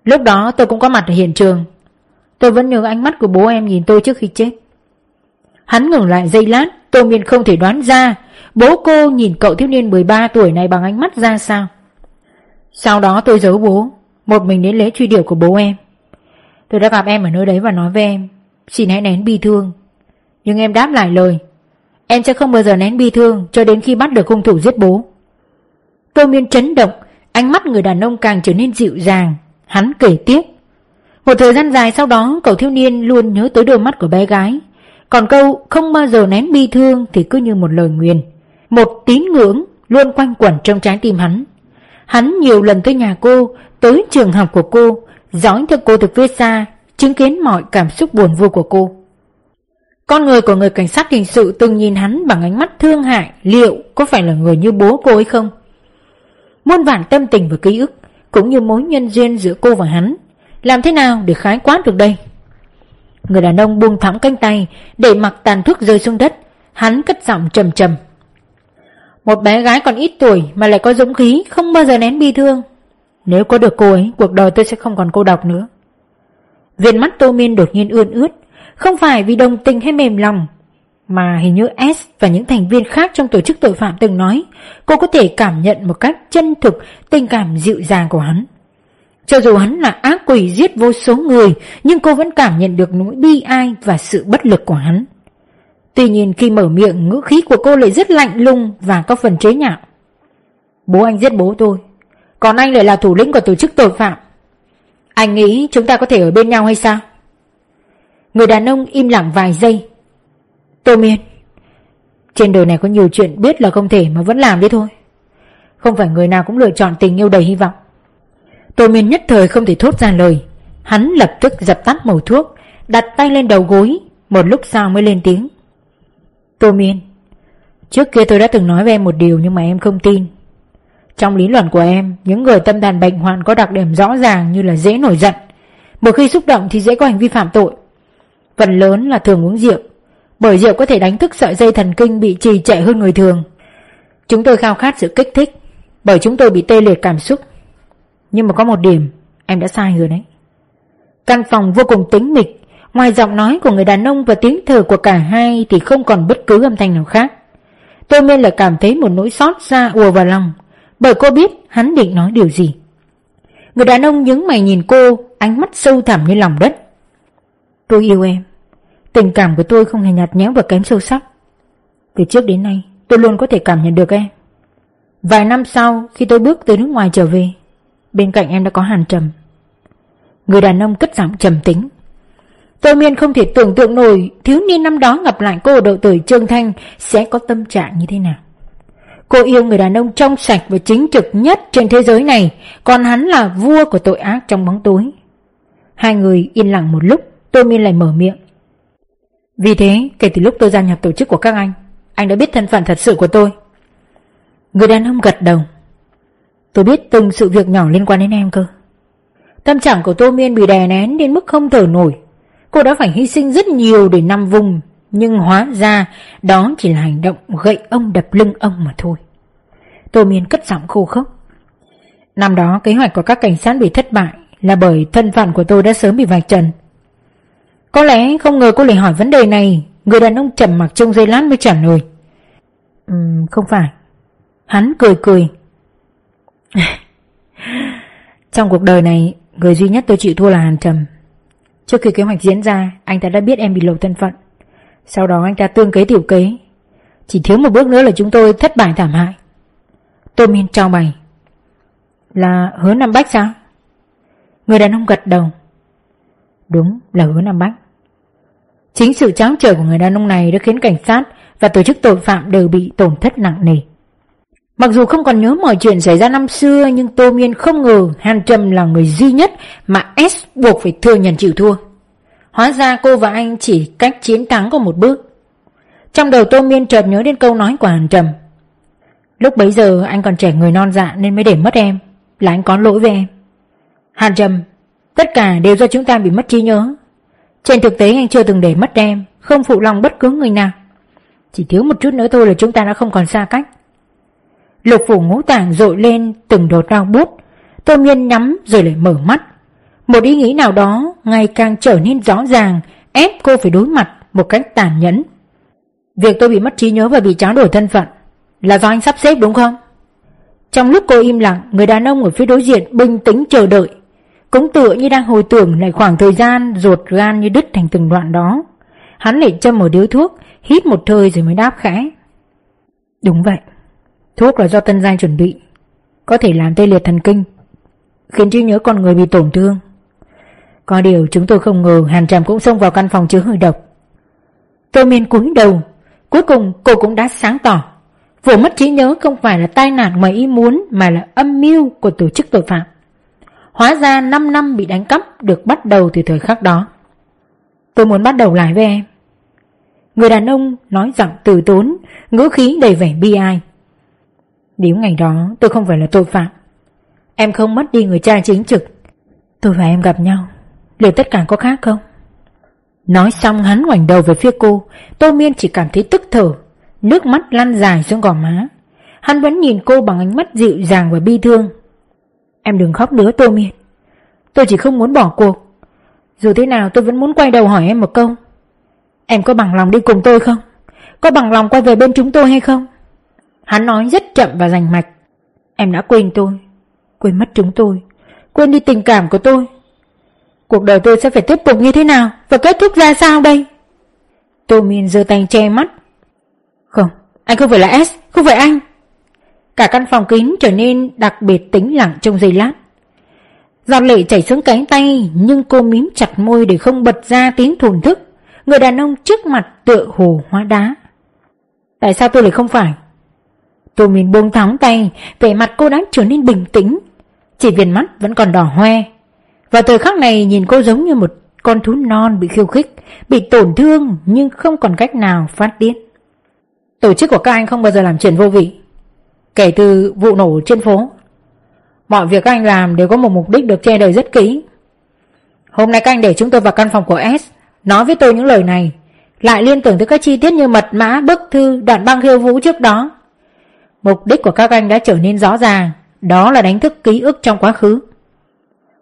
lúc đó tôi cũng có mặt ở hiện trường, tôi vẫn nhớ ánh mắt của bố em nhìn tôi trước khi chết. Hắn ngừng lại giây lát. Tô Miên không thể đoán ra bố cô nhìn cậu thiếu niên 13 tuổi này bằng ánh mắt ra sao. Sau đó tôi giấu bố, một mình đến lễ truy điệu của bố em. Tôi đã gặp em ở nơi đấy và nói với em, xin hãy nén bi thương. Nhưng em đáp lại lời, em sẽ không bao giờ nén bi thương cho đến khi bắt được hung thủ giết bố. Tô Miên chấn động. Ánh mắt người đàn ông càng trở nên dịu dàng. Hắn kể tiếp, một thời gian dài sau đó cậu thiếu niên luôn nhớ tới đôi mắt của bé gái. Còn câu không bao giờ nén bi thương thì cứ như một lời nguyền, một tín ngưỡng luôn quanh quẩn trong trái tim hắn. Hắn nhiều lần tới nhà cô, tới trường học của cô, dõi theo cô từ phía xa, chứng kiến mọi cảm xúc buồn vui của cô. Con người của người cảnh sát hình sự từng nhìn hắn bằng ánh mắt thương hại, liệu có phải là người như bố cô ấy không? Muôn vàn tâm tình và ký ức cũng như mối nhân duyên giữa cô và hắn, làm thế nào để khái quát được đây? Người đàn ông buông thõng cánh tay, để mặc tàn thuốc rơi xuống đất. Hắn cất giọng trầm trầm, một bé gái còn ít tuổi mà lại có dũng khí không bao giờ nén bi thương. Nếu có được cô ấy, cuộc đời tôi sẽ không còn cô độc nữa. Viền mắt Tô Miên đột nhiên ươn ướt, không phải vì đồng tình hay mềm lòng, mà hình như S và những thành viên khác trong tổ chức tội phạm từng nói, cô có thể cảm nhận một cách chân thực tình cảm dịu dàng của hắn. Cho dù hắn là ác quỷ giết vô số người, nhưng cô vẫn cảm nhận được nỗi bi ai và sự bất lực của hắn. Tuy nhiên khi mở miệng, ngữ khí của cô lại rất lạnh lùng và có phần chế nhạo. Bố anh giết bố tôi, còn anh lại là thủ lĩnh của tổ chức tội phạm. Anh nghĩ chúng ta có thể ở bên nhau hay sao? Người đàn ông im lặng vài giây. Tô Miên, trên đời này có nhiều chuyện biết là không thể mà vẫn làm đấy thôi. Không phải người nào cũng lựa chọn tình yêu đầy hy vọng. Tô Miên nhất thời không thể thốt ra lời. Hắn lập tức dập tắt mẩu thuốc, đặt tay lên đầu gối, một lúc sau mới lên tiếng. Tô Miên, trước kia tôi đã từng nói với em một điều nhưng mà em không tin. Trong lý luận của em, những người tâm thần bệnh hoạn có đặc điểm rõ ràng như là dễ nổi giận, một khi xúc động thì dễ có hành vi phạm tội. Phần lớn là thường uống rượu, bởi rượu có thể đánh thức sợi dây thần kinh bị trì trệ hơn người thường. Chúng tôi khao khát sự kích thích, bởi chúng tôi bị tê liệt cảm xúc. Nhưng mà có một điểm, em đã sai rồi đấy. Căn phòng vô cùng tĩnh mịch, ngoài giọng nói của người đàn ông và tiếng thở của cả hai thì không còn bất cứ âm thanh nào khác. Tôi mới lại cảm thấy một nỗi xót xa ùa vào lòng, bởi cô biết hắn định nói điều gì. Người đàn ông nhướng mày nhìn cô, ánh mắt sâu thẳm như lòng đất. Tôi yêu em, tình cảm của tôi không hề nhạt nhẽo và kém sâu sắc. Từ trước đến nay, tôi luôn có thể cảm nhận được em. Vài năm sau, khi tôi bước từ nước ngoài trở về, bên cạnh em đã có Hàn Trầm. Người đàn ông cất giọng trầm tính. Tô Miên không thể tưởng tượng nổi thiếu niên năm đó gặp lại cô ở độ tuổi trưởng thành sẽ có tâm trạng như thế nào. Cô yêu người đàn ông trong sạch và chính trực nhất trên thế giới này, còn hắn là vua của tội ác trong bóng tối. Hai người yên lặng một lúc, Tô Miên lại mở miệng. Vì thế, kể từ lúc tôi gia nhập tổ chức của các anh đã biết thân phận thật sự của tôi. Người đàn ông gật đầu. Tôi biết từng sự việc nhỏ liên quan đến em cơ. Tâm trạng của Tô Miên bị đè nén đến mức không thở nổi. Cô đã phải hy sinh rất nhiều để nằm vùng, nhưng hóa ra đó chỉ là hành động gậy ông đập lưng ông mà thôi. Tô Miên cất giọng khô khốc. Năm đó kế hoạch của các cảnh sát bị thất bại là bởi thân phận của tôi đã sớm bị vạch trần. Có lẽ không ngờ cô lại hỏi vấn đề này. Người đàn ông trầm mặc trong giây lát mới trả lời. Không phải. Hắn cười. Trong cuộc đời này, người duy nhất tôi chịu thua là Hàn Trầm. Trước khi kế hoạch diễn ra, anh ta đã biết em bị lộ thân phận. Sau đó anh ta tương kế tiểu kế, chỉ thiếu một bước nữa là chúng tôi thất bại thảm hại. Tô Miên trao mày. Là Hứa Nam Bách sao? Người đàn ông gật đầu. Đúng là Hứa Nam Bách. Chính sự tráo trở của người đàn ông này đã khiến cảnh sát và tổ chức tội phạm đều bị tổn thất nặng nề. Mặc dù không còn nhớ mọi chuyện xảy ra năm xưa, nhưng Tô Miên không ngờ Hàn Trầm là người duy nhất mà S buộc phải thừa nhận chịu thua. Hóa ra cô và anh chỉ cách chiến thắng có một bước. Trong đầu Tô Miên chợt nhớ đến câu nói của Hàn Trầm: lúc bấy giờ anh còn trẻ người non dạ nên mới để mất em, là anh có lỗi với em. Hàn Trầm, tất cả đều do chúng ta bị mất trí nhớ. Trên thực tế anh chưa từng để mất em, không phụ lòng bất cứ người nào. Chỉ thiếu một chút nữa thôi là chúng ta đã không còn xa cách. Lục phủ ngũ tạng dội lên từng đợt đau buốt. Tô Miên nhắm rồi lại mở mắt. Một ý nghĩ nào đó ngày càng trở nên rõ ràng, ép cô phải đối mặt một cách tàn nhẫn. Việc tôi bị mất trí nhớ và bị tráo đổi thân phận là do anh sắp xếp đúng không? Trong lúc cô im lặng, người đàn ông ở phía đối diện bình tĩnh chờ đợi, cũng tựa như đang hồi tưởng lại khoảng thời gian ruột gan như đứt thành từng đoạn đó. Hắn lại châm một điếu thuốc, hít một hơi rồi mới đáp khẽ: đúng vậy, thuốc là do Tân Giai chuẩn bị, có thể làm tê liệt thần kinh, khiến trí nhớ con người bị tổn thương. Có điều chúng tôi không ngờ Hàn Trầm cũng xông vào căn phòng chứa hơi độc. Tô Miên cúi đầu. Cuối cùng cô cũng đã sáng tỏ, vụ mất trí nhớ không phải là tai nạn mà ý muốn, mà là âm mưu của tổ chức tội phạm. Hóa ra 5 năm bị đánh cắp được bắt đầu từ thời khắc đó. Tôi muốn bắt đầu lại với em. Người đàn ông nói giọng từ tốn, ngữ khí đầy vẻ bi ai. Nếu ngày đó tôi không phải là tội phạm, em không mất đi người cha chính trực, tôi và em gặp nhau, liệu tất cả có khác không? Nói xong hắn ngoảnh đầu về phía cô. Tô Miên chỉ cảm thấy tức thở, nước mắt lăn dài xuống gò má. Hắn vẫn nhìn cô bằng ánh mắt dịu dàng và bi thương. Em đừng khóc nữa Tô Miên, tôi chỉ không muốn bỏ cuộc. Dù thế nào tôi vẫn muốn quay đầu hỏi em một câu: em có bằng lòng đi cùng tôi không? Có bằng lòng quay về bên chúng tôi hay không? Hắn nói rất chậm và rành mạch. Em đã quên tôi, quên mất chúng tôi, quên đi tình cảm của tôi. Cuộc đời tôi sẽ phải tiếp tục như thế nào và kết thúc ra sao đây? Tô Miên giơ tay che mắt. Không, anh không phải là S, không phải anh. Cả căn phòng kín trở nên đặc biệt tĩnh lặng trong giây lát. Giọt lệ chảy xuống cánh tay, nhưng cô mím chặt môi để không bật ra tiếng thổn thức. Người đàn ông trước mặt tựa hồ hóa đá. Tại sao tôi lại không phải? Tô Miên buông thõng tay, vẻ mặt cô đã trở nên bình tĩnh, chỉ viền mắt vẫn còn đỏ hoe. Và thời khắc này nhìn cô giống như một con thú non bị khiêu khích, bị tổn thương nhưng không còn cách nào phát điên. Tổ chức của các anh không bao giờ làm chuyện vô vị. Kể từ vụ nổ trên phố, mọi việc các anh làm đều có một mục đích được che đậy rất kỹ. Hôm nay các anh để chúng tôi vào căn phòng của S, nói với tôi những lời này, lại liên tưởng tới các chi tiết như mật mã, bức thư, đoạn băng khiêu vũ trước đó. Mục đích của các anh đã trở nên rõ ràng, đó là đánh thức ký ức trong quá khứ.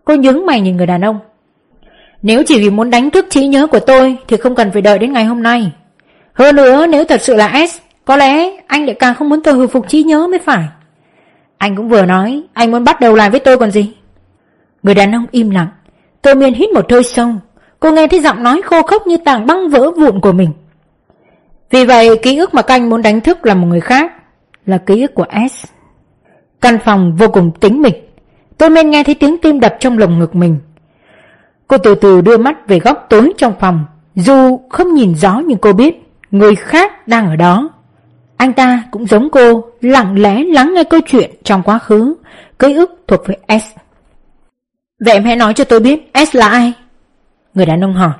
Cô nhướng mày nhìn người đàn ông. Nếu chỉ vì muốn đánh thức trí nhớ của tôi thì không cần phải đợi đến ngày hôm nay. Hơn nữa nếu thật sự là S, có lẽ anh lại càng không muốn tôi hồi phục trí nhớ mới phải. Anh cũng vừa nói anh muốn bắt đầu lại với tôi còn gì. Người đàn ông im lặng. Tô Miên hít một hơi sâu. Cô nghe thấy giọng nói khô khốc như tảng băng vỡ vụn của mình. Vì vậy ký ức mà các anh muốn đánh thức là một người khác, là ký ức của S. Căn phòng vô cùng tĩnh mịch. Tô Miên nghe thấy tiếng tim đập trong lồng ngực mình. Cô từ từ đưa mắt về góc tối trong phòng. Dù không nhìn rõ nhưng cô biết người khác đang ở đó. Anh ta cũng giống cô, lặng lẽ lắng nghe câu chuyện trong quá khứ, ký ức thuộc về S. Vậy em hãy nói cho tôi biết S là ai? Người đàn ông hỏi.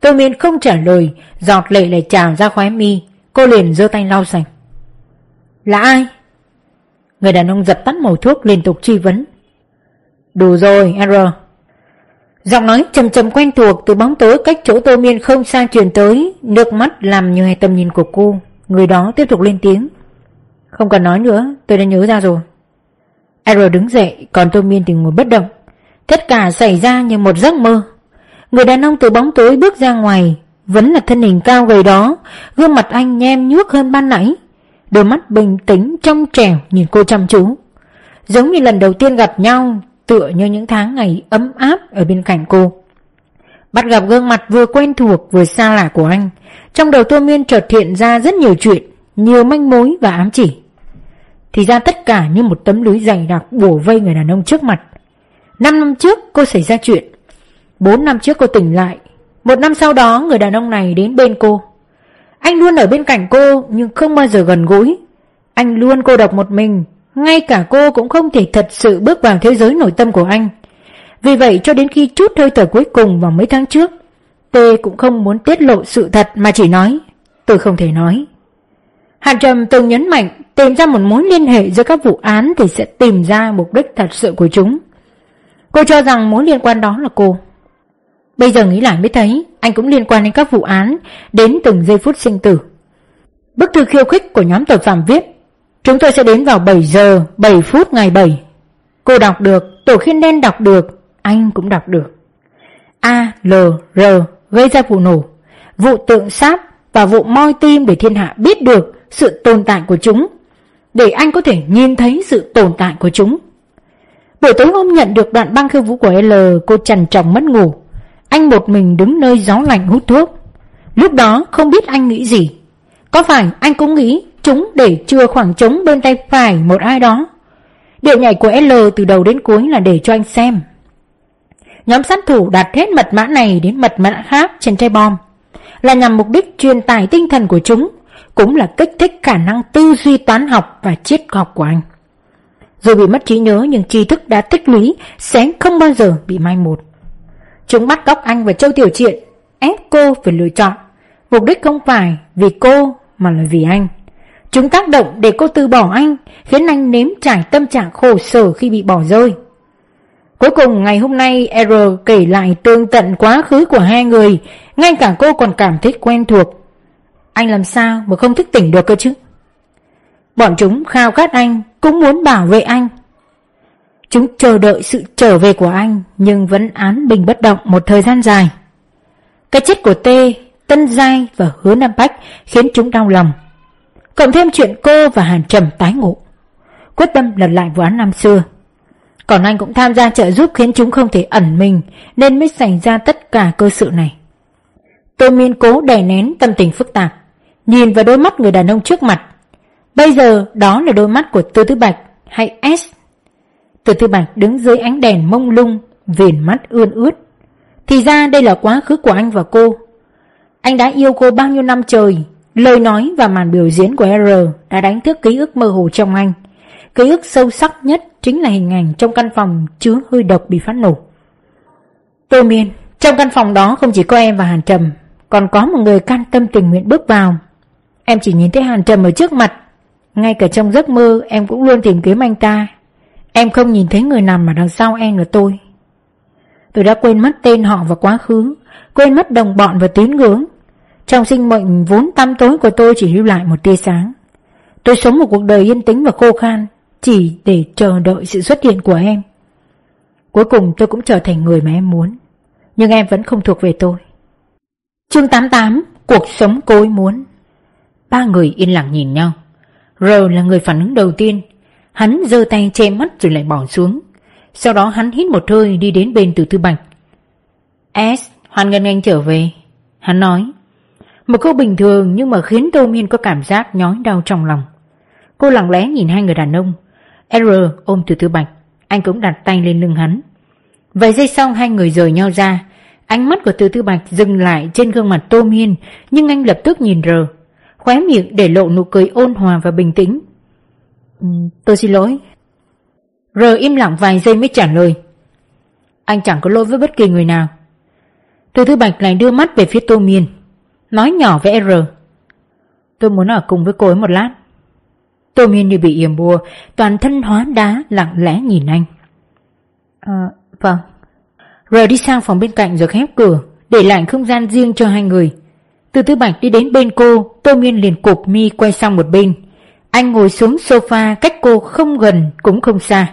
Tô Miên không trả lời, giọt lệ lại trào ra khóe mi. Cô liền giơ tay lau sạch. Là ai? Người đàn ông dập tắt mẩu thuốc liên tục truy vấn. Đủ rồi, R. Giọng nói trầm trầm quen thuộc từ bóng tối cách chỗ Tô Miên không xa truyền tới, nước mắt làm nhòe tầm nhìn của cô. Người đó tiếp tục lên tiếng. Không cần nói nữa, tôi đã nhớ ra rồi. R đứng dậy, còn Tô Miên thì ngồi bất động. Tất cả xảy ra như một giấc mơ. Người đàn ông từ bóng tối bước ra ngoài, vẫn là thân hình cao gầy đó, gương mặt anh nhem nhuốc hơn ban nãy, đôi mắt bình tĩnh trong trẻo nhìn cô chăm chú, giống như lần đầu tiên gặp nhau, tựa như những tháng ngày ấm áp ở bên cạnh cô. Bắt gặp gương mặt vừa quen thuộc vừa xa lạ của anh, trong đầu Tô Miên chợt hiện ra rất nhiều chuyện, nhiều manh mối và ám chỉ. Thì ra tất cả như một tấm lưới dày đặc bủa vây người đàn ông trước mặt. 5 năm trước cô xảy ra chuyện, 4 năm trước cô tỉnh lại, 1 năm sau đó người đàn ông này đến bên cô. Anh luôn ở bên cạnh cô nhưng không bao giờ gần gũi. Anh luôn cô độc một mình, ngay cả cô cũng không thể thật sự bước vào thế giới nội tâm của anh. Vì vậy cho đến khi chút hơi thở cuối cùng vào mấy tháng trước, tôi cũng không muốn tiết lộ sự thật mà chỉ nói tôi không thể nói. Hàn Trầm từng nhấn mạnh tìm ra một mối liên hệ giữa các vụ án thì sẽ tìm ra mục đích thật sự của chúng. Cô cho rằng mối liên quan đó là cô. Bây giờ nghĩ lại mới thấy anh cũng liên quan đến các vụ án, đến từng giây phút sinh tử. Bức thư khiêu khích của nhóm tội phạm viết: chúng tôi sẽ đến vào 7 giờ 7 phút ngày 7. Cô đọc được, Tổ Khiên Đen đọc được, anh cũng đọc được. ALR gây ra vụ nổ, vụ tượng sáp và vụ moi tim để thiên hạ biết được sự tồn tại của chúng, để anh có thể nhìn thấy sự tồn tại của chúng. Buổi tối hôm nhận được đoạn băng khiêu vũ của L, cô trằn trọc mất ngủ. Anh một mình đứng nơi gió lạnh hút thuốc. Lúc đó không biết anh nghĩ gì. Có phải anh cũng nghĩ chúng để chừa khoảng trống bên tay phải một ai đó? Điệu nhảy của L từ đầu đến cuối là để cho anh xem. Nhóm sát thủ đặt hết mật mã này đến mật mã khác trên trái bom, là nhằm mục đích truyền tải tinh thần của chúng, cũng là kích thích khả năng tư duy toán học và triết học của anh. Dù bị mất trí nhớ nhưng tri thức đã tích lũy sẽ không bao giờ bị mai một. Chúng bắt cóc anh và Châu Tiểu Triện, ép cô phải lựa chọn. Mục đích không phải vì cô mà là vì anh. Chúng tác động để cô từ bỏ anh, khiến anh nếm trải tâm trạng khổ sở khi bị bỏ rơi. Cuối cùng ngày hôm nay, R kể lại tương tận quá khứ của hai người, ngay cả cô còn cảm thấy quen thuộc. Anh làm sao mà không thức tỉnh được cơ chứ? Bọn chúng khao khát anh, cũng muốn bảo vệ anh. Chúng chờ đợi sự trở về của anh, nhưng vẫn án bình bất động một thời gian dài. Cái chết của T, Tân Giai và Hứa Nam Bách khiến chúng đau lòng, cộng thêm chuyện cô và Hàn Trầm tái ngộ, quyết tâm lật lại vụ án năm xưa. Còn anh cũng tham gia trợ giúp khiến chúng không thể ẩn mình, nên mới xảy ra tất cả cơ sự này. Tô Miên cố đè nén tâm tình phức tạp, nhìn vào đôi mắt người đàn ông trước mặt. Bây giờ đó là đôi mắt của Từ Tư Bạch hay S. Từ Tư Bạch đứng dưới ánh đèn mông lung, viền mắt ươn ướt. Thì ra đây là quá khứ của anh và cô. Anh đã yêu cô bao nhiêu năm trời. Lời nói và màn biểu diễn của R đã đánh thức ký ức mơ hồ trong anh. Ký ức sâu sắc nhất chính là hình ảnh trong căn phòng chứa hơi độc bị phát nổ. Tô Miên, trong căn phòng đó không chỉ có em và Hàn Trầm, còn có một người can tâm tình nguyện bước vào. Em chỉ nhìn thấy Hàn Trầm ở trước mặt. Ngay cả trong giấc mơ em cũng luôn tìm kiếm anh ta. Em không nhìn thấy người nằm ở đằng sau em là tôi. Tôi đã quên mất tên họ và quá khứ, quên mất đồng bọn và tín ngưỡng. Trong sinh mệnh vốn tăm tối của tôi chỉ lưu lại một tia sáng. Tôi sống một cuộc đời yên tĩnh và khô khan, chỉ để chờ đợi sự xuất hiện của em. Cuối cùng tôi cũng trở thành người mà em muốn, nhưng em vẫn không thuộc về tôi. Chương 88, cuộc sống cô ấy muốn. Ba người yên lặng nhìn nhau. R là người phản ứng đầu tiên. Hắn giơ tay che mắt rồi lại bỏ xuống. Sau đó hắn hít một hơi đi đến bên Từ Tư Bạch. S, hoan nghênh anh trở về, hắn nói. Một câu bình thường nhưng mà khiến Tô Miên có cảm giác nhói đau trong lòng. Cô lặng lẽ nhìn hai người đàn ông. R ôm Từ Tư Bạch, anh cũng đặt tay lên lưng hắn. Vài giây sau hai người rời nhau ra. Ánh mắt của Từ Tư Bạch dừng lại trên gương mặt Tô Miên, nhưng anh lập tức nhìn R, khóe miệng để lộ nụ cười ôn hòa và bình tĩnh. Tôi xin lỗi. R im lặng vài giây mới trả lời. Anh chẳng có lỗi với bất kỳ người nào. Từ Tư Bạch lại đưa mắt về phía Tô Miên, nói nhỏ với R, tôi muốn ở cùng với cô ấy một lát. Tô Miên như bị yểm bùa, toàn thân hóa đá, lặng lẽ nhìn anh. Vâng. R đi sang phòng bên cạnh rồi khép cửa, để lại không gian riêng cho hai người. Từ Tư Bạch đi đến bên cô. Tô Miên liền cụp mi quay sang một bên. Anh ngồi xuống sofa cách cô không gần cũng không xa.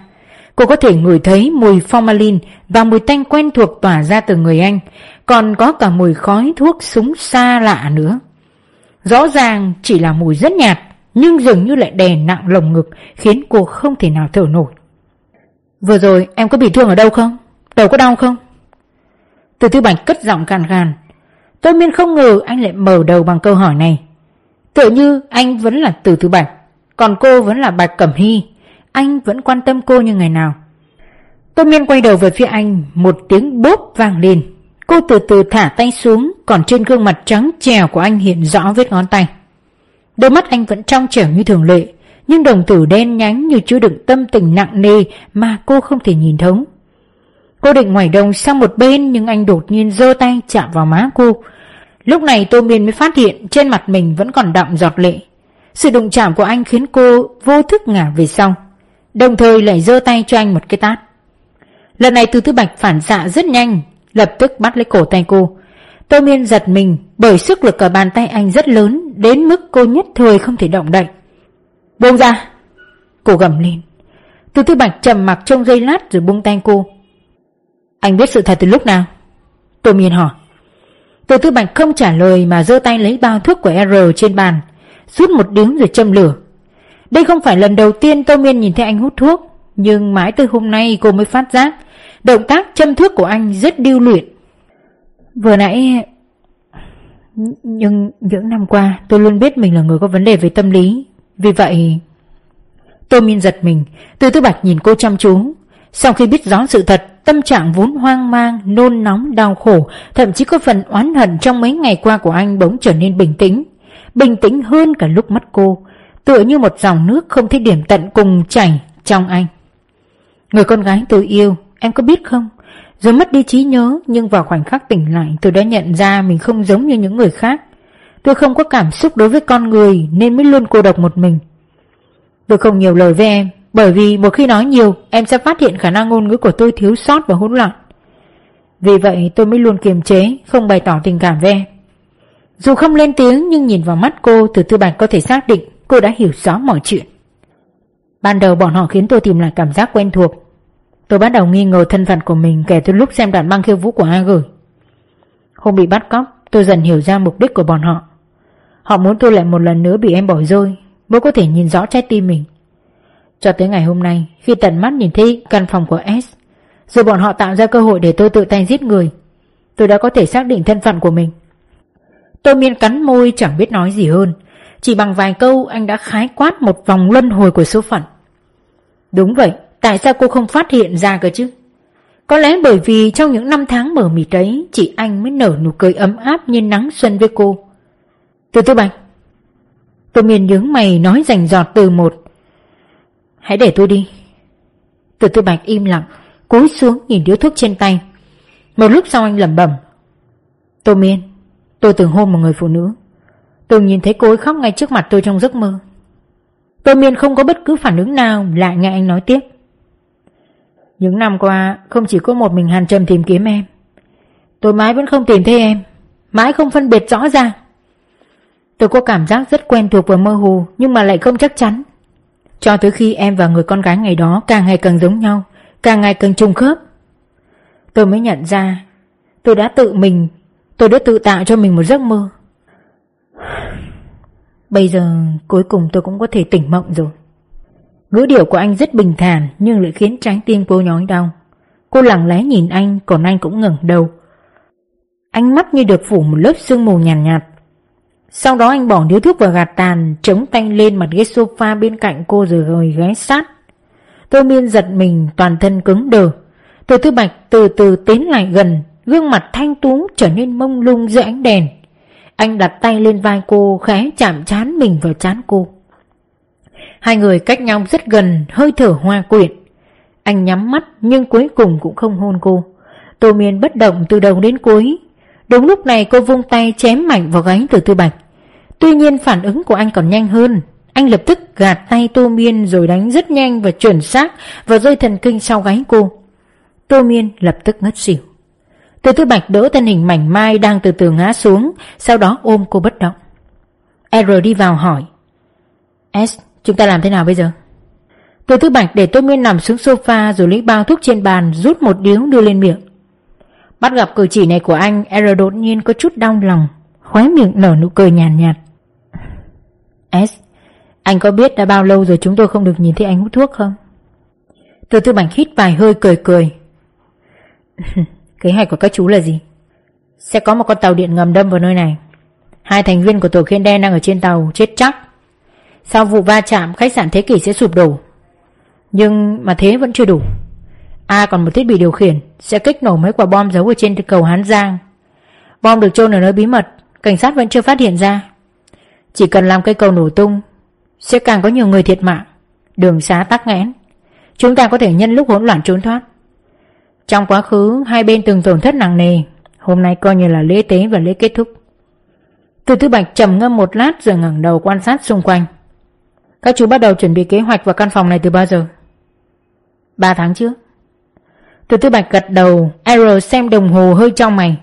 Cô có thể ngửi thấy mùi formalin và mùi tanh quen thuộc tỏa ra từ người anh, còn có cả mùi khói thuốc súng xa lạ nữa. Rõ ràng chỉ là mùi rất nhạt, nhưng dường như lại đè nặng lồng ngực, khiến cô không thể nào thở nổi. Vừa rồi em có bị thương ở đâu không? Đầu có đau không? Từ Tư Bạch cất giọng khàn khàn. Tôi Miên không ngờ anh lại mở đầu bằng câu hỏi này. Tựa như anh vẫn là Từ Tư Bạch, còn cô vẫn là Bạch Cẩm Hy. Anh vẫn quan tâm cô như ngày nào. Tô Miên quay đầu về phía anh. Một tiếng bốp vang lên. Cô từ từ thả tay xuống. Còn trên gương mặt trắng trẻo của anh hiện rõ vết ngón tay. Đôi mắt anh vẫn trong trẻo như thường lệ, nhưng đồng tử đen nhánh như chứa đựng tâm tình nặng nề mà cô không thể nhìn thấu. Cô định ngoảnh đầu sang một bên nhưng anh đột nhiên giơ tay chạm vào má cô. Lúc này Tô Miên mới phát hiện trên mặt mình vẫn còn đọng giọt lệ. Sự đụng chạm của anh khiến cô vô thức ngả về sau, đồng thời lại giơ tay cho anh một cái tát. Lần này Từ Tư Bạch phản xạ rất nhanh, lập tức bắt lấy cổ tay cô. Tô Miên giật mình bởi sức lực ở bàn tay anh rất lớn đến mức cô nhất thời không thể động đậy. Buông ra, cô gầm lên. Từ Tư Bạch trầm mặc trong giây lát rồi buông tay cô. Anh biết sự thật từ lúc nào? Tô Miên hỏi. Từ Tư Bạch không trả lời mà giơ tay lấy bao thuốc của R trên bàn, rút một điếu rồi châm lửa. Đây không phải lần đầu tiên Tô Miên nhìn thấy anh hút thuốc, nhưng mãi tới hôm nay cô mới phát giác động tác châm thuốc của anh rất điêu luyện. Vừa nãy... Nhưng những năm qua tôi luôn biết mình là người có vấn đề về tâm lý, vì vậy... Tô Miên giật mình. Từ Tư Bạch nhìn cô chăm chú. Sau khi biết rõ sự thật, tâm trạng vốn hoang mang, nôn nóng, đau khổ, thậm chí có phần oán hận trong mấy ngày qua của anh bỗng trở nên bình tĩnh. Bình tĩnh hơn cả lúc mất cô, tựa như một dòng nước không thấy điểm tận cùng chảy trong anh. Người con gái tôi yêu, em có biết không? Rồi mất đi trí nhớ, nhưng vào khoảnh khắc tỉnh lại tôi đã nhận ra mình không giống như những người khác. Tôi không có cảm xúc đối với con người nên mới luôn cô độc một mình. Tôi không nhiều lời với em, bởi vì một khi nói nhiều em sẽ phát hiện khả năng ngôn ngữ của tôi thiếu sót và hỗn loạn. Vì vậy tôi mới luôn kiềm chế, không bày tỏ tình cảm với em. Dù không lên tiếng nhưng nhìn vào mắt cô, Từ Tư Bạch có thể xác định cô đã hiểu rõ mọi chuyện. Ban đầu bọn họ khiến tôi tìm lại cảm giác quen thuộc. Tôi bắt đầu nghi ngờ thân phận của mình kể từ lúc xem đoạn băng khiêu vũ của A gửi. Hôm bị bắt cóc, tôi dần hiểu ra mục đích của bọn họ. Họ muốn tôi lại một lần nữa bị em bỏ rơi, mới có thể nhìn rõ trái tim mình. Cho tới ngày hôm nay, khi tận mắt nhìn thấy căn phòng của S, rồi bọn họ tạo ra cơ hội để tôi tự tay giết người, tôi đã có thể xác định thân phận của mình. Tô Miên cắn môi chẳng biết nói gì hơn. Chỉ bằng vài câu anh đã khái quát một vòng luân hồi của số phận. Đúng vậy, tại sao cô không phát hiện ra cơ chứ? Có lẽ bởi vì trong những năm tháng mờ mịt ấy, chỉ anh mới nở nụ cười ấm áp như nắng xuân với cô. Từ Tư Bạch. Tô Miên nhướng mày nói rành rọt từ một. Hãy để tôi đi. Từ Tư Bạch im lặng, cúi xuống nhìn điếu thuốc trên tay. Một lúc sau anh lẩm bẩm. Tô Miên, tôi từng hôn một người phụ nữ. Tôi nhìn thấy cô ấy khóc ngay trước mặt tôi trong giấc mơ. Tô Miên không có bất cứ phản ứng nào, lại nghe anh nói tiếp. Những năm qua không chỉ có một mình Hàn Trầm tìm kiếm em. Tôi mãi vẫn không tìm thấy em, mãi không phân biệt rõ ràng. Tôi có cảm giác rất quen thuộc và mơ hồ, nhưng mà lại không chắc chắn. Cho tới khi em và người con gái ngày đó càng ngày càng giống nhau, càng ngày càng trùng khớp, tôi mới nhận ra tôi đã tự tạo cho mình một giấc mơ. Bây giờ cuối cùng tôi cũng có thể tỉnh mộng rồi. Ngữ điệu của anh rất bình thản nhưng lại khiến trái tim cô nhói đau. Cô lặng lẽ nhìn anh, còn anh cũng ngẩng đầu. Ánh mắt như được phủ một lớp sương mù nhàn nhạt. Sau đó anh bỏ điếu thuốc vào gạt tàn, chống tay lên mặt ghế sofa bên cạnh cô rồi ghé sát. Tô Miên giật mình, toàn thân cứng đờ. Từ Tư Bạch từ từ tiến lại gần, gương mặt thanh tú trở nên mông lung dưới ánh đèn. Anh đặt tay lên vai cô, khẽ chạm trán mình vào trán cô. Hai người cách nhau rất gần, hơi thở hòa quyện. Anh nhắm mắt nhưng cuối cùng cũng không hôn cô. Tô Miên bất động từ đầu đến cuối. Đúng lúc này cô vung tay chém mạnh vào gáy Từ Tư Bạch. Tuy nhiên phản ứng của anh còn nhanh hơn. Anh lập tức gạt tay Tô Miên rồi đánh rất nhanh và chuẩn xác vào dây thần kinh sau gáy cô. Tô Miên lập tức ngất xỉu. Từ Tư Bạch đỡ thân hình mảnh mai đang từ từ ngã xuống, sau đó ôm cô bất động. R đi vào hỏi: S, chúng ta làm thế nào bây giờ? Từ Tư Bạch để Tô Miên nằm xuống sofa rồi lấy bao thuốc trên bàn, rút một điếu đưa lên miệng. Bắt gặp cử chỉ này của anh, R đột nhiên có chút đau lòng, khóe miệng nở nụ cười nhàn nhạt. S, anh có biết đã bao lâu rồi chúng tôi không được nhìn thấy anh hút thuốc không? Từ Tư Bạch hít vài hơi cười. Kế hoạch của các chú là gì? Sẽ có một con tàu điện ngầm đâm vào nơi này. 2 thành viên của tổ Khiên Đen đang ở trên tàu, chết chắc. Sau vụ va chạm, khách sạn Thế Kỷ sẽ sụp đổ. Nhưng mà thế vẫn chưa đủ. Còn một thiết bị điều khiển sẽ kích nổ mấy quả bom giấu ở trên cầu Hán Giang. Bom được chôn ở nơi bí mật, cảnh sát vẫn chưa phát hiện ra. Chỉ cần làm cây cầu nổ tung, sẽ càng có nhiều người thiệt mạng, đường xá tắc nghẽn. Chúng ta có thể nhân lúc hỗn loạn trốn thoát. Trong quá khứ hai bên từng tổn thất nặng nề, hôm nay coi như là lễ tế và lễ kết thúc. Từ Tư Bạch trầm ngâm một lát rồi ngẩng đầu quan sát xung quanh. Các chú bắt đầu chuẩn bị kế hoạch vào căn phòng này từ bao giờ? 3 tháng trước. Từ Tư Bạch gật đầu. R xem đồng hồ hơi trong mày.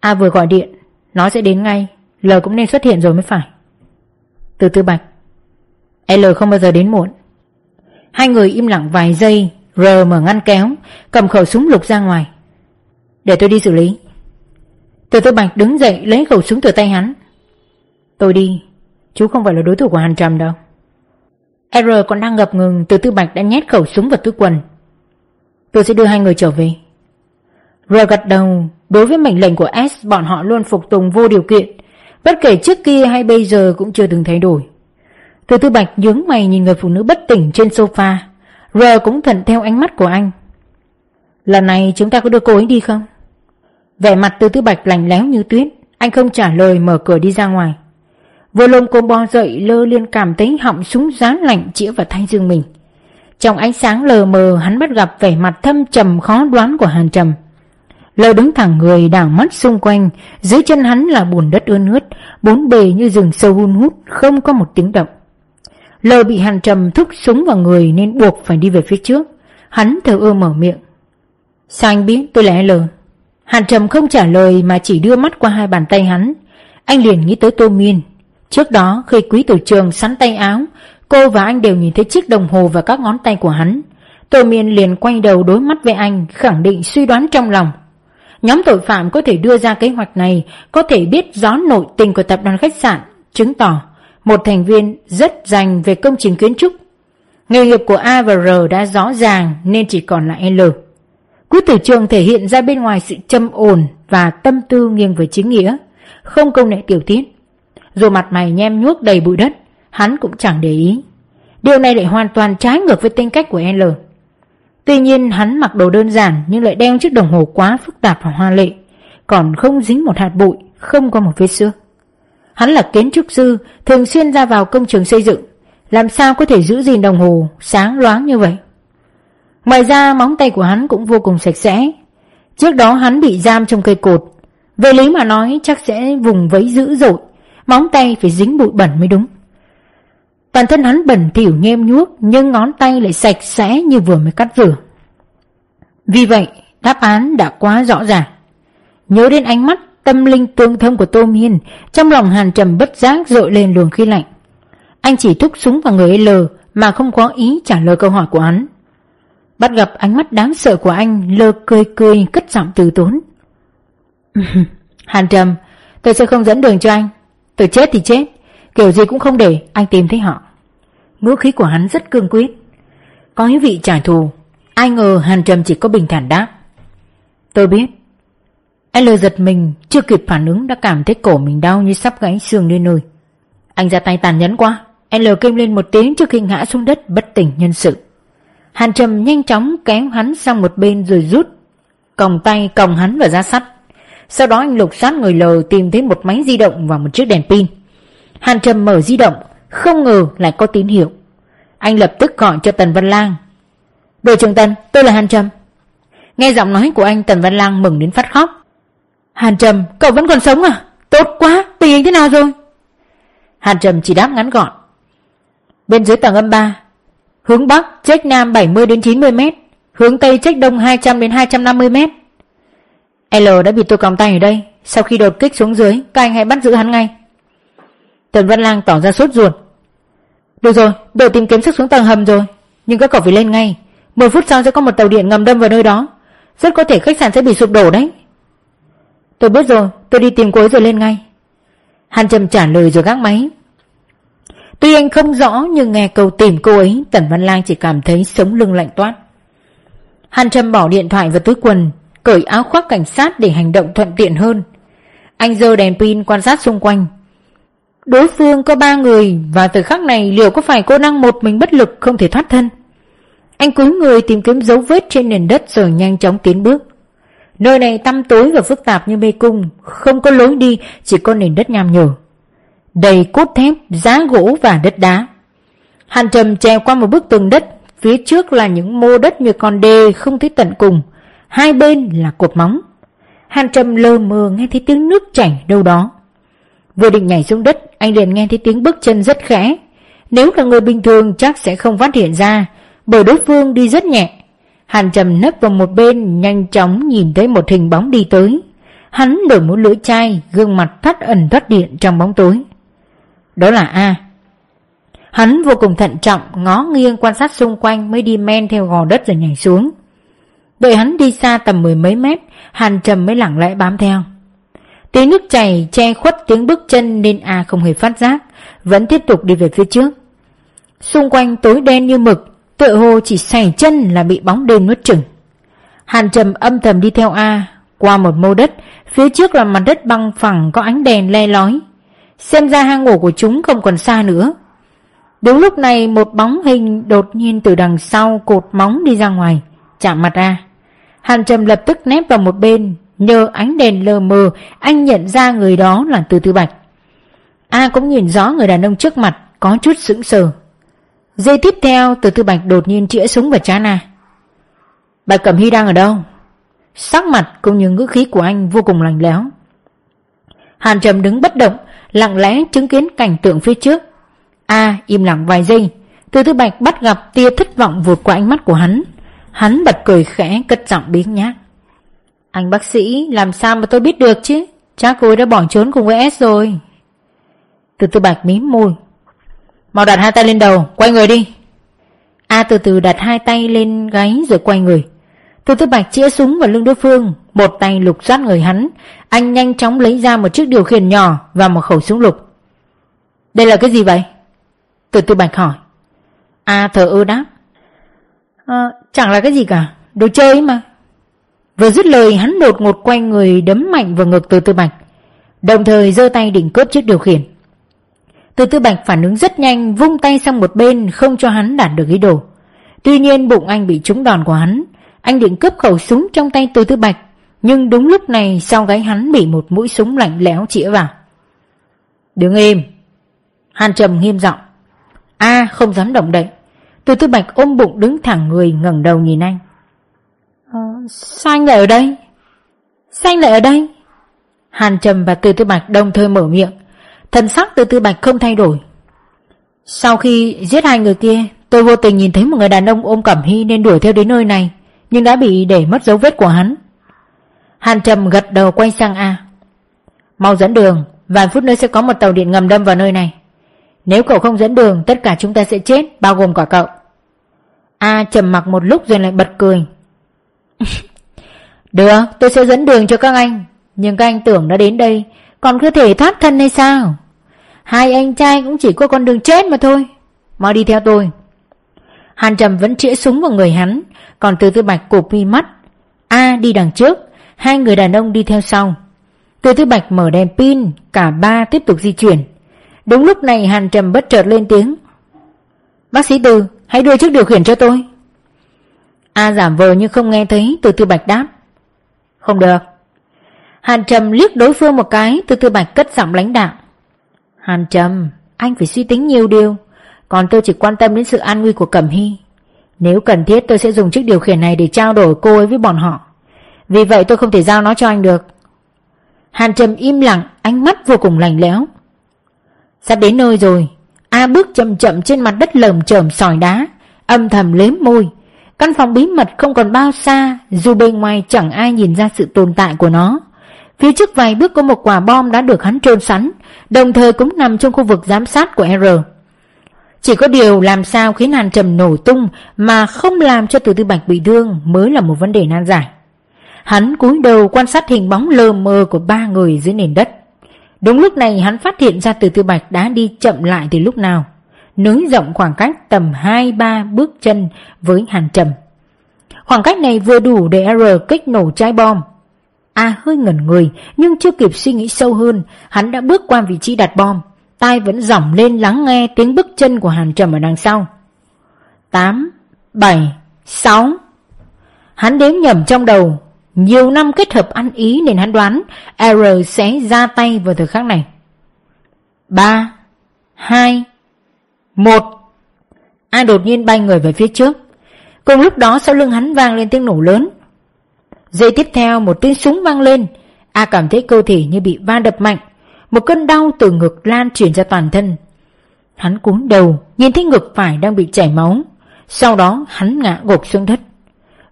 A vừa gọi điện, nó sẽ đến ngay. L cũng nên xuất hiện rồi mới phải. Từ Tư Bạch: L không bao giờ đến muộn. Hai người im lặng vài giây. R mở ngăn kéo, cầm khẩu súng lục ra ngoài. Để tôi đi xử lý. Từ Tư Bạch đứng dậy lấy khẩu súng từ tay hắn. Tôi đi, chú không phải là đối thủ của Hàn Trầm đâu. R còn đang ngập ngừng, Từ Tư Bạch đã nhét khẩu súng vào túi quần. Tôi sẽ đưa hai người trở về. R gật đầu. Đối với mệnh lệnh của S, bọn họ luôn phục tùng vô điều kiện, bất kể trước kia hay bây giờ cũng chưa từng thay đổi. Từ Tư Bạch nhướng mày nhìn người phụ nữ bất tỉnh trên sofa. R cũng thuận theo ánh mắt của anh. Lần này chúng ta có đưa cô ấy đi không? Vẻ mặt Từ Tư Bạch lạnh lẽo như tuyết. Anh không trả lời, mở cửa đi ra ngoài. Vừa lồm cồm bò dậy, Lơ Liên cảm thấy họng súng giá lạnh chĩa vào thái dương mình. Trong ánh sáng lờ mờ, hắn bắt gặp vẻ mặt thâm trầm khó đoán của Hàn Trầm. Lơ đứng thẳng người đảo mắt xung quanh. Dưới chân hắn là bùn đất ươn ướt, bốn bề như rừng sâu hun hút, không có một tiếng động. Lơ bị Hàn Trầm thúc súng vào người nên buộc phải đi về phía trước. Hắn thở ơ mở miệng: Sao anh biết tôi là L? Hàn Trầm không trả lời mà chỉ đưa mắt qua hai bàn tay hắn. Anh liền nghĩ tới Tô Miên. Trước đó khi Quý Tử Trường sắn tay áo, cô và anh đều nhìn thấy chiếc đồng hồ và các ngón tay của hắn. Tô Miên liền quay đầu đối mắt với anh, khẳng định suy đoán trong lòng. Nhóm tội phạm có thể đưa ra kế hoạch này, có thể biết rõ nội tình của tập đoàn khách sạn, chứng tỏ một thành viên rất dành về công trình kiến trúc. Nghề nghiệp của A và R đã rõ ràng nên chỉ còn lại L. Quý Tử Trường thể hiện ra bên ngoài sự trầm ổn và tâm tư nghiêng về chính nghĩa, không công nệ tiểu tiết. Dù mặt mày nhem nhuốc đầy bụi đất, hắn cũng chẳng để ý. Điều này lại hoàn toàn trái ngược với tính cách của L. Tuy nhiên hắn mặc đồ đơn giản nhưng lại đeo chiếc đồng hồ quá phức tạp và hoa lệ, còn không dính một hạt bụi, không có một vết xước. Hắn là kiến trúc sư, thường xuyên ra vào công trường xây dựng, làm sao có thể giữ gìn đồng hồ sáng loáng như vậy? Ngoài ra móng tay của hắn cũng vô cùng sạch sẽ. Trước đó hắn bị giam trong cây cột, về lý mà nói chắc sẽ vùng vẫy dữ dội, móng tay phải dính bụi bẩn mới đúng. Toàn thân hắn bẩn thỉu nhem nhuốc nhưng ngón tay lại sạch sẽ như vừa mới cắt rửa. Vì vậy đáp án đã quá rõ ràng. Nhớ đến ánh mắt tâm linh tương thông của Tô Miên, trong lòng Hàn Trầm bất giác dội lên luồng khí lạnh. Anh chỉ thúc súng vào người L mà không có ý trả lời câu hỏi của hắn. Bắt gặp ánh mắt đáng sợ của anh, Lơ cười cất giọng từ tốn. Hàn Trầm, tôi sẽ không dẫn đường cho anh. Tôi chết thì chết, kiểu gì cũng không để anh tìm thấy họ. Ngữ khí của hắn rất cương quyết, có những vị trả thù. Ai ngờ Hàn Trầm chỉ có bình thản đáp: Tôi biết. L giật mình, chưa kịp phản ứng đã cảm thấy cổ mình đau như sắp gãy xương lên nơi. Anh ra tay tàn nhẫn quá. L kêu lên một tiếng trước khi ngã xuống đất bất tỉnh nhân sự. Hàn Trầm nhanh chóng kéo hắn sang một bên rồi rút còng tay còng hắn vào giá sắt. Sau đó anh lục soát người L, tìm thấy một máy di động và một chiếc đèn pin. Hàn Trầm mở di động, không ngờ lại có tín hiệu. Anh lập tức gọi cho Tần Văn Lang. Đội trưởng Tần, tôi là Hàn Trầm. Nghe giọng nói của anh, Tần Văn Lang mừng đến phát khóc. Hàn Trầm, cậu vẫn còn sống à? Tốt quá, tình hình thế nào rồi? Hàn Trầm chỉ đáp ngắn gọn: Bên dưới tầng âm 3, hướng bắc chếch nam 70 đến 90 mét, hướng tây chếch đông 200 đến 250 mét. L đã bị tôi còng tay ở đây. Sau khi đột kích xuống dưới, các anh hãy bắt giữ hắn ngay. Tần Văn Lang tỏ ra sốt ruột. Được rồi, đội tìm kiếm sắp xuống tầng hầm rồi, nhưng các cậu phải lên ngay. 10 phút sau sẽ có một tàu điện ngầm đâm vào nơi đó, rất có thể khách sạn sẽ bị sụp đổ đấy. Tôi biết rồi, tôi đi tìm cô ấy rồi lên ngay. Hàn Trầm trả lời rồi gác máy. Tuy anh không rõ nhưng nghe câu tìm cô ấy, Tần Văn Lang chỉ cảm thấy sống lưng lạnh toát. Hàn Trầm bỏ điện thoại vào túi quần, cởi áo khoác cảnh sát để hành động thuận tiện hơn. Anh giơ đèn pin quan sát xung quanh. Đối phương có 3 người và thời khắc này liệu có phải cô đang một mình bất lực không thể thoát thân? Anh cúi người tìm kiếm dấu vết trên nền đất rồi nhanh chóng tiến bước. Nơi này tăm tối và phức tạp như mê cung, không có lối đi, chỉ có nền đất nham nhở. đầy cốt thép, giá gỗ và đất đá. Hàn Trầm trèo qua một bức tường đất, phía trước là những mô đất như con đê không thấy tận cùng, hai bên là cột móng. Hàn Trầm lờ mờ nghe thấy tiếng nước chảy đâu đó. Vừa định nhảy xuống đất, anh liền nghe thấy tiếng bước chân rất khẽ. Nếu là người bình thường chắc sẽ không phát hiện ra, bởi đối phương đi rất nhẹ. Hàn Trầm nấp vào một bên, nhanh chóng nhìn thấy một hình bóng đi tới. Hắn đổi mũ lưỡi chai, gương mặt thoát ẩn thoát điện trong bóng tối. Đó là A. Hắn vô cùng thận trọng, ngó nghiêng quan sát xung quanh mới đi men theo gò đất rồi nhảy xuống. Đợi hắn đi xa tầm mười mấy mét, Hàn Trầm mới lặng lẽ bám theo. Tiếng nước chảy che khuất tiếng bước chân nên A không hề phát giác, vẫn tiếp tục đi về phía trước. Xung quanh tối đen như mực, tựa hồ chỉ sải chân là bị bóng đêm nuốt chửng. Hàn Trầm âm thầm đi theo A qua một mô đất, phía trước là mặt đất bằng phẳng có ánh đèn le lói. Xem ra hang ổ của chúng không còn xa nữa. Đúng lúc này, một bóng hình đột nhiên từ đằng sau cột móng đi ra ngoài, chạm mặt A. Hàn Trầm lập tức nép vào một bên, nhờ ánh đèn lờ mờ anh nhận ra người đó là Từ Tư Bạch. A cũng nhìn rõ người đàn ông trước mặt, có chút sững sờ. Giây tiếp theo, Từ Tư Bạch đột nhiên chĩa súng vào trán A. Bạch Cẩm Hy đang ở đâu? Sắc mặt cũng như ngữ khí của anh vô cùng lạnh lẽo. Hàn Trầm đứng bất động, lặng lẽ chứng kiến cảnh tượng phía trước. A im lặng vài giây, Từ Tư Bạch bắt gặp tia thất vọng vụt qua ánh mắt của hắn. Hắn bật cười khẽ, cất giọng biếng nhác. Anh bác sĩ, làm sao mà tôi biết được chứ? Chắc cô ấy đã bỏ trốn cùng với S rồi. Từ Tư Bạch mím môi. Mau đặt hai tay lên đầu, quay người đi. A từ từ đặt hai tay lên gáy rồi quay người. Từ Tư Bạch chĩa súng vào lưng đối phương, một tay lục soát người hắn. Anh nhanh chóng lấy ra một chiếc điều khiển nhỏ và một khẩu súng lục. Đây là cái gì vậy? Từ Tư Bạch hỏi. A thờ ơ đáp. Chẳng là cái gì cả, đồ chơi mà. Vừa dứt lời, hắn đột ngột quay người đấm mạnh vào ngực Từ Tư Bạch, đồng thời giơ tay định cướp chiếc điều khiển. Từ Tư Bạch phản ứng rất nhanh, vung tay sang một bên không cho hắn đạt được ý đồ. Tuy nhiên bụng anh bị trúng đòn của hắn. Anh định cướp khẩu súng trong tay Từ Tư Bạch, nhưng đúng lúc này sau gáy hắn bị một mũi súng lạnh lẽo chĩa vào. Đứng im! Hàn Trầm nghiêm giọng. A không dám động đậy. Từ Tư Bạch ôm bụng đứng thẳng người, ngẩng đầu nhìn anh. Sao anh lại ở đây? Hàn Trầm và Từ Tư Bạch đồng thời mở miệng. Thần sắc Từ Tư Bạch không thay đổi. Sau khi giết hai người kia, tôi vô tình nhìn thấy một người đàn ông ôm Cẩm Hy nên đuổi theo đến nơi này, nhưng đã bị để mất dấu vết của hắn. Hàn Trầm gật đầu quay sang A. Mau dẫn đường, vài phút nữa sẽ có một tàu điện ngầm đâm vào nơi này. Nếu cậu không dẫn đường, tất cả chúng ta sẽ chết, bao gồm cả cậu. A trầm mặc một lúc rồi lại bật cười. Được, tôi sẽ dẫn đường cho các anh. Nhưng các anh tưởng đã đến đây còn có thể thoát thân hay sao? Hai anh trai cũng chỉ có con đường chết mà thôi. Mau đi theo tôi. Hàn Trầm vẫn chĩa súng vào người hắn, còn Từ Tư Bạch cụp mi mắt. A đi đằng trước, hai người đàn ông đi theo sau. Từ Tư Bạch mở đèn pin, cả ba tiếp tục di chuyển. Đúng lúc này Hàn Trầm bất chợt lên tiếng. Bác sĩ Từ, hãy đưa chiếc điều khiển cho tôi. A giảm vờ nhưng không nghe thấy. Từ Tư Bạch đáp. Không được. Hàn Trầm liếc đối phương một cái. Từ Tư Bạch cất giọng lãnh đạo. Hàn Trầm, anh phải suy tính nhiều điều, còn tôi chỉ quan tâm đến sự an nguy của Cẩm Hy. Nếu cần thiết tôi sẽ dùng chiếc điều khiển này để trao đổi cô ấy với bọn họ. Vì vậy tôi không thể giao nó cho anh được. Hàn Trầm im lặng, ánh mắt vô cùng lạnh lẽo. Sắp đến nơi rồi. A bước chậm chậm trên mặt đất lởm chởm sỏi đá, âm thầm lếm môi. Căn phòng bí mật không còn bao xa, dù bên ngoài chẳng ai nhìn ra sự tồn tại của nó. Phía trước vài bước có một quả bom đã được hắn chôn sẵn, đồng thời cũng nằm trong khu vực giám sát của R. Chỉ có điều làm sao khiến Hàn Trầm nổ tung mà không làm cho Từ Tư Bạch bị thương mới là một vấn đề nan giải. Hắn cúi đầu quan sát hình bóng lờ mờ của ba người dưới nền đất. Đúng lúc này hắn phát hiện ra Từ Tư Bạch đã đi chậm lại từ lúc nào, nới rộng khoảng cách tầm 2-3 bước chân với Hàn Trầm. Khoảng cách này vừa đủ để R kích nổ trái bom. A hơi ngẩn người nhưng chưa kịp suy nghĩ sâu hơn, hắn đã bước qua vị trí đặt bom, tai vẫn dỏng lên lắng nghe tiếng bước chân của Hàn Trầm ở đằng sau. 8, 7, 6. Hắn đếm nhầm trong đầu. Nhiều năm kết hợp ăn ý nên hắn đoán R sẽ ra tay vào thời khắc này. 3, 2, 1. A đột nhiên bay người về phía trước. Cùng lúc đó sau lưng hắn vang lên tiếng nổ lớn. Giây tiếp theo một tiếng súng vang lên. A cảm thấy cơ thể như bị va đập mạnh. Một cơn đau từ ngực lan truyền ra toàn thân. Hắn cúi đầu nhìn thấy ngực phải đang bị chảy máu. Sau đó hắn ngã gục xuống đất.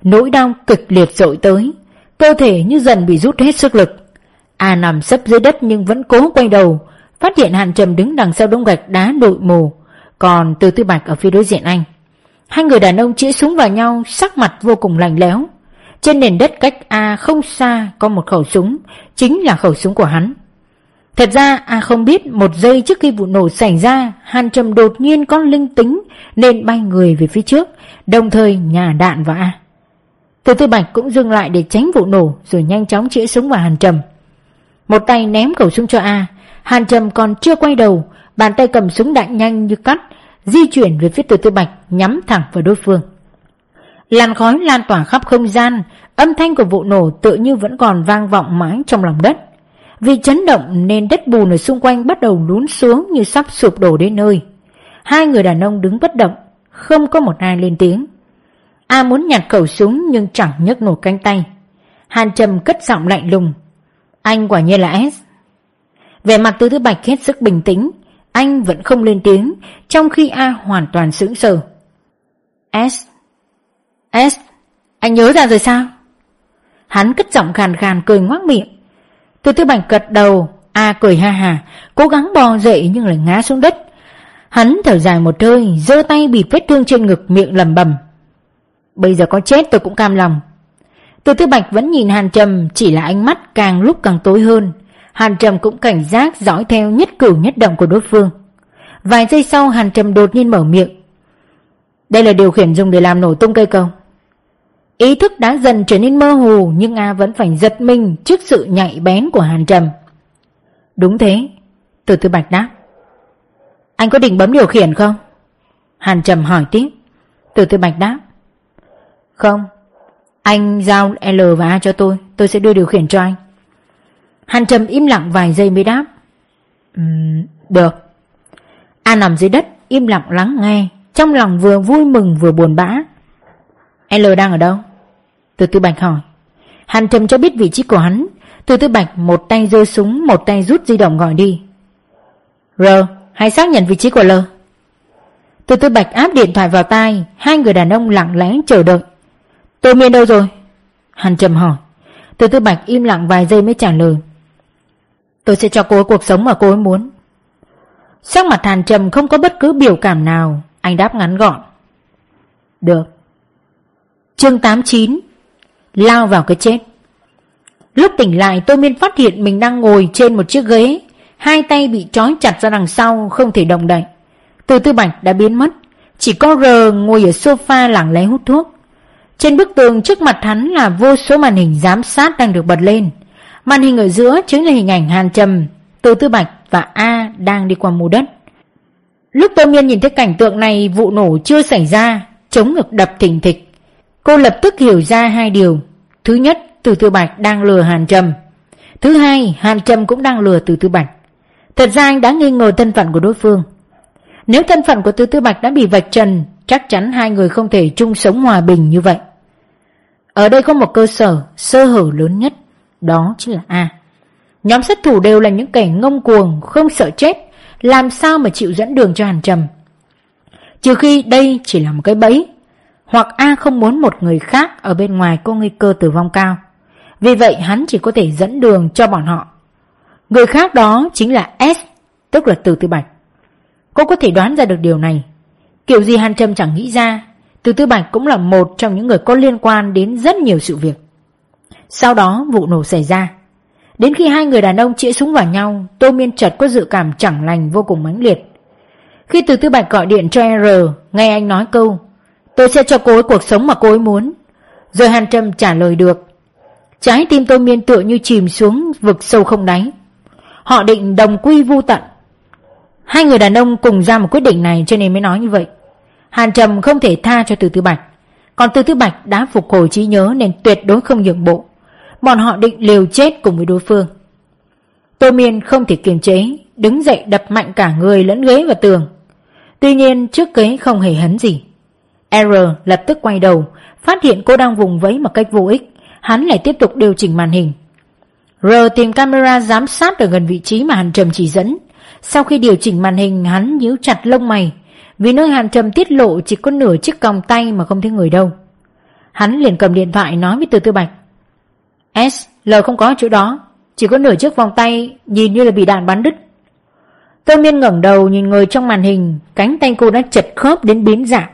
Nỗi đau kịch liệt dội tới, cơ thể như dần bị rút hết sức lực. A nằm sấp dưới đất nhưng vẫn cố quay đầu, phát hiện Hàn Trầm đứng đằng sau đống gạch đá đội mù, còn Từ Tư Bạch ở phía đối diện anh. Hai người đàn ông chĩa súng vào nhau, sắc mặt vô cùng lạnh lẽo. Trên nền đất cách A không xa có một khẩu súng, chính là khẩu súng của hắn. Thật ra A không biết một giây trước khi vụ nổ xảy ra, Hàn Trầm đột nhiên có linh tính nên bay người về phía trước, đồng thời nhả đạn vào A. Từ Tư Bạch cũng dừng lại để tránh vụ nổ rồi nhanh chóng chĩa súng vào Hàn Trầm. Một tay ném khẩu súng cho A, Hàn Trầm còn chưa quay đầu, bàn tay cầm súng đạn nhanh như cắt, di chuyển về phía Từ Tư Bạch nhắm thẳng vào đối phương. Làn khói lan tỏa khắp không gian, âm thanh của vụ nổ tự như vẫn còn vang vọng mãi trong lòng đất. Vì chấn động nên đất bùn ở xung quanh bắt đầu lún xuống như sắp sụp đổ đến nơi. Hai người đàn ông đứng bất động, không có một ai lên tiếng. A muốn nhặt khẩu súng nhưng chẳng nhấc nổi cánh tay. Hàn Trầm cất giọng lạnh lùng. Anh quả nhiên là S. Vẻ mặt Từ Tư Bạch hết sức bình tĩnh, anh vẫn không lên tiếng, trong khi A hoàn toàn sững sờ. S, anh nhớ ra rồi sao? Hắn cất giọng khàn khàn cười ngoác miệng. Từ Tư Bạch gật đầu, A cười ha hà, cố gắng bò dậy nhưng lại ngã xuống đất. Hắn thở dài một hơi, giơ tay bịt vết thương trên ngực, miệng lẩm bẩm. Bây giờ có chết tôi cũng cam lòng. Từ Tư Bạch vẫn nhìn Hàn Trầm, chỉ là ánh mắt càng lúc càng tối hơn. Hàn Trầm cũng cảnh giác dõi theo nhất cử nhất động của đối phương. Vài giây sau Hàn Trầm đột nhiên mở miệng. Đây là điều khiển dùng để làm nổ tung cây cầu. Ý thức đã dần trở nên mơ hồ, nhưng A vẫn phải giật mình trước sự nhạy bén của Hàn Trầm. Đúng thế, Từ Tư Bạch đáp. Anh có định bấm điều khiển không? Hàn Trầm hỏi tiếp. Từ Tư Bạch đáp. Không, anh giao L và A cho tôi sẽ đưa điều khiển cho anh. Hàn Trầm im lặng vài giây mới đáp. Được. A nằm dưới đất, im lặng lắng nghe, trong lòng vừa vui mừng vừa buồn bã. L đang ở đâu? Từ Tư Bạch hỏi. Hàn Trầm cho biết vị trí của hắn. Từ Tư Bạch một tay giơ súng, một tay rút di động gọi đi. R, hãy xác nhận vị trí của L. Từ Tư Bạch áp điện thoại vào tai, hai người đàn ông lặng lẽ chờ đợi. Tô Miên đâu rồi? Hàn Trầm hỏi. Từ Tư Bạch im lặng vài giây mới trả lời. Tôi sẽ cho cô ấy cuộc sống mà cô ấy muốn. Sắc mặt Hàn Trầm không có bất cứ biểu cảm nào, anh đáp ngắn gọn. Được. Chương 89. Lao vào cái chết. Lúc tỉnh lại, Tô Miên phát hiện mình đang ngồi trên một chiếc ghế, hai tay bị trói chặt ra đằng sau, không thể động đậy. Từ Tư Bạch đã biến mất, chỉ có R ngồi ở sofa lặng lẽ hút thuốc. Trên bức tường trước mặt hắn là vô số màn hình giám sát đang được bật lên. Màn hình ở giữa chính là hình ảnh Hàn Trầm, Từ Tư Bạch và A đang đi qua mô đất. Lúc Tô Miên nhìn thấy cảnh tượng này, vụ nổ chưa xảy ra, chống ngực đập thình thịch. Cô lập tức hiểu ra hai điều. Thứ nhất, Từ Tư Bạch đang lừa Hàn Trầm. Thứ hai, Hàn Trầm cũng đang lừa Từ Tư Bạch. Thật ra anh đã nghi ngờ thân phận của đối phương. Nếu thân phận của Từ Tư Bạch đã bị vạch trần, chắc chắn hai người không thể chung sống hòa bình như vậy. Ở đây có một cơ sở sơ hở lớn nhất, đó chính là A. Nhóm sát thủ đều là những kẻ ngông cuồng, không sợ chết, làm sao mà chịu dẫn đường cho Hàn Trầm, trừ khi đây chỉ là một cái bẫy, hoặc A không muốn một người khác ở bên ngoài có nguy cơ tử vong cao. Vì vậy hắn chỉ có thể dẫn đường cho bọn họ. Người khác đó chính là S, tức là Từ Tư Bạch. Cô có thể đoán ra được điều này. Kiểu gì Hàn Trầm chẳng nghĩ ra, Từ Tư Bạch cũng là một trong những người có liên quan đến rất nhiều sự việc. Sau đó vụ nổ xảy ra. Đến khi hai người đàn ông chĩa súng vào nhau, Tô Miên chợt có dự cảm chẳng lành vô cùng mãnh liệt. Khi Từ Tư Bạch gọi điện cho R, nghe anh nói câu "Tôi sẽ cho cô ấy cuộc sống mà cô ấy muốn", rồi Hàn Trầm trả lời được. Trái tim Tô Miên tựa như chìm xuống vực sâu không đáy. Họ định đồng quy vu tận. Hai người đàn ông cùng ra một quyết định này cho nên mới nói như vậy. Hàn Trầm không thể tha cho Từ Tư Bạch, còn Từ Tư Bạch đã phục hồi trí nhớ nên tuyệt đối không nhượng bộ. Bọn họ định liều chết cùng với đối phương. Tô Miên không thể kiềm chế, đứng dậy đập mạnh cả người lẫn ghế vào tường. Tuy nhiên trước kế không hề hấn gì. R lập tức quay đầu, phát hiện cô đang vùng vẫy một cách vô ích, hắn lại tiếp tục điều chỉnh màn hình. R tìm camera giám sát ở gần vị trí mà Hàn Trầm chỉ dẫn. Sau khi điều chỉnh màn hình, hắn nhíu chặt lông mày, vì nơi Hàn Trầm tiết lộ chỉ có nửa chiếc còng tay mà không thấy người đâu. Hắn liền cầm điện thoại nói với Từ Tư Bạch: S, L không có ở chỗ đó, chỉ có nửa chiếc vòng tay nhìn như là bị đạn bắn đứt. Tô Miên ngẩng đầu nhìn người trong màn hình, cánh tay cô đã chật khớp đến biến dạng,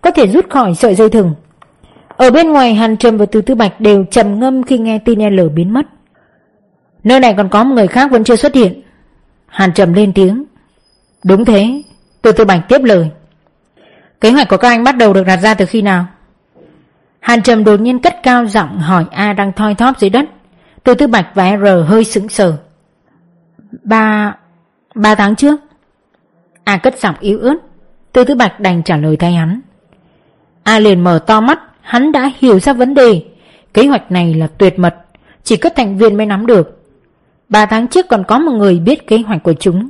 có thể rút khỏi sợi dây thừng. Ở bên ngoài, Hàn Trầm và Từ Tư Bạch đều trầm ngâm khi nghe tin L biến mất. Nơi này còn có một người khác vẫn chưa xuất hiện. Hàn Trầm lên tiếng. Đúng thế, Từ Tư Bạch tiếp lời. Kế hoạch của các anh bắt đầu được đặt ra từ khi nào? Hàn Trầm đột nhiên cất cao giọng hỏi A đang thoi thóp dưới đất. Từ Tư Bạch và R hơi sững sờ. Ba tháng trước. A cất giọng yếu ớt. Từ Tư Bạch đành trả lời thay hắn. A liền mở to mắt, hắn đã hiểu ra vấn đề. Kế hoạch này là tuyệt mật, chỉ có thành viên mới nắm được. 3 tháng trước còn có một người biết kế hoạch của chúng.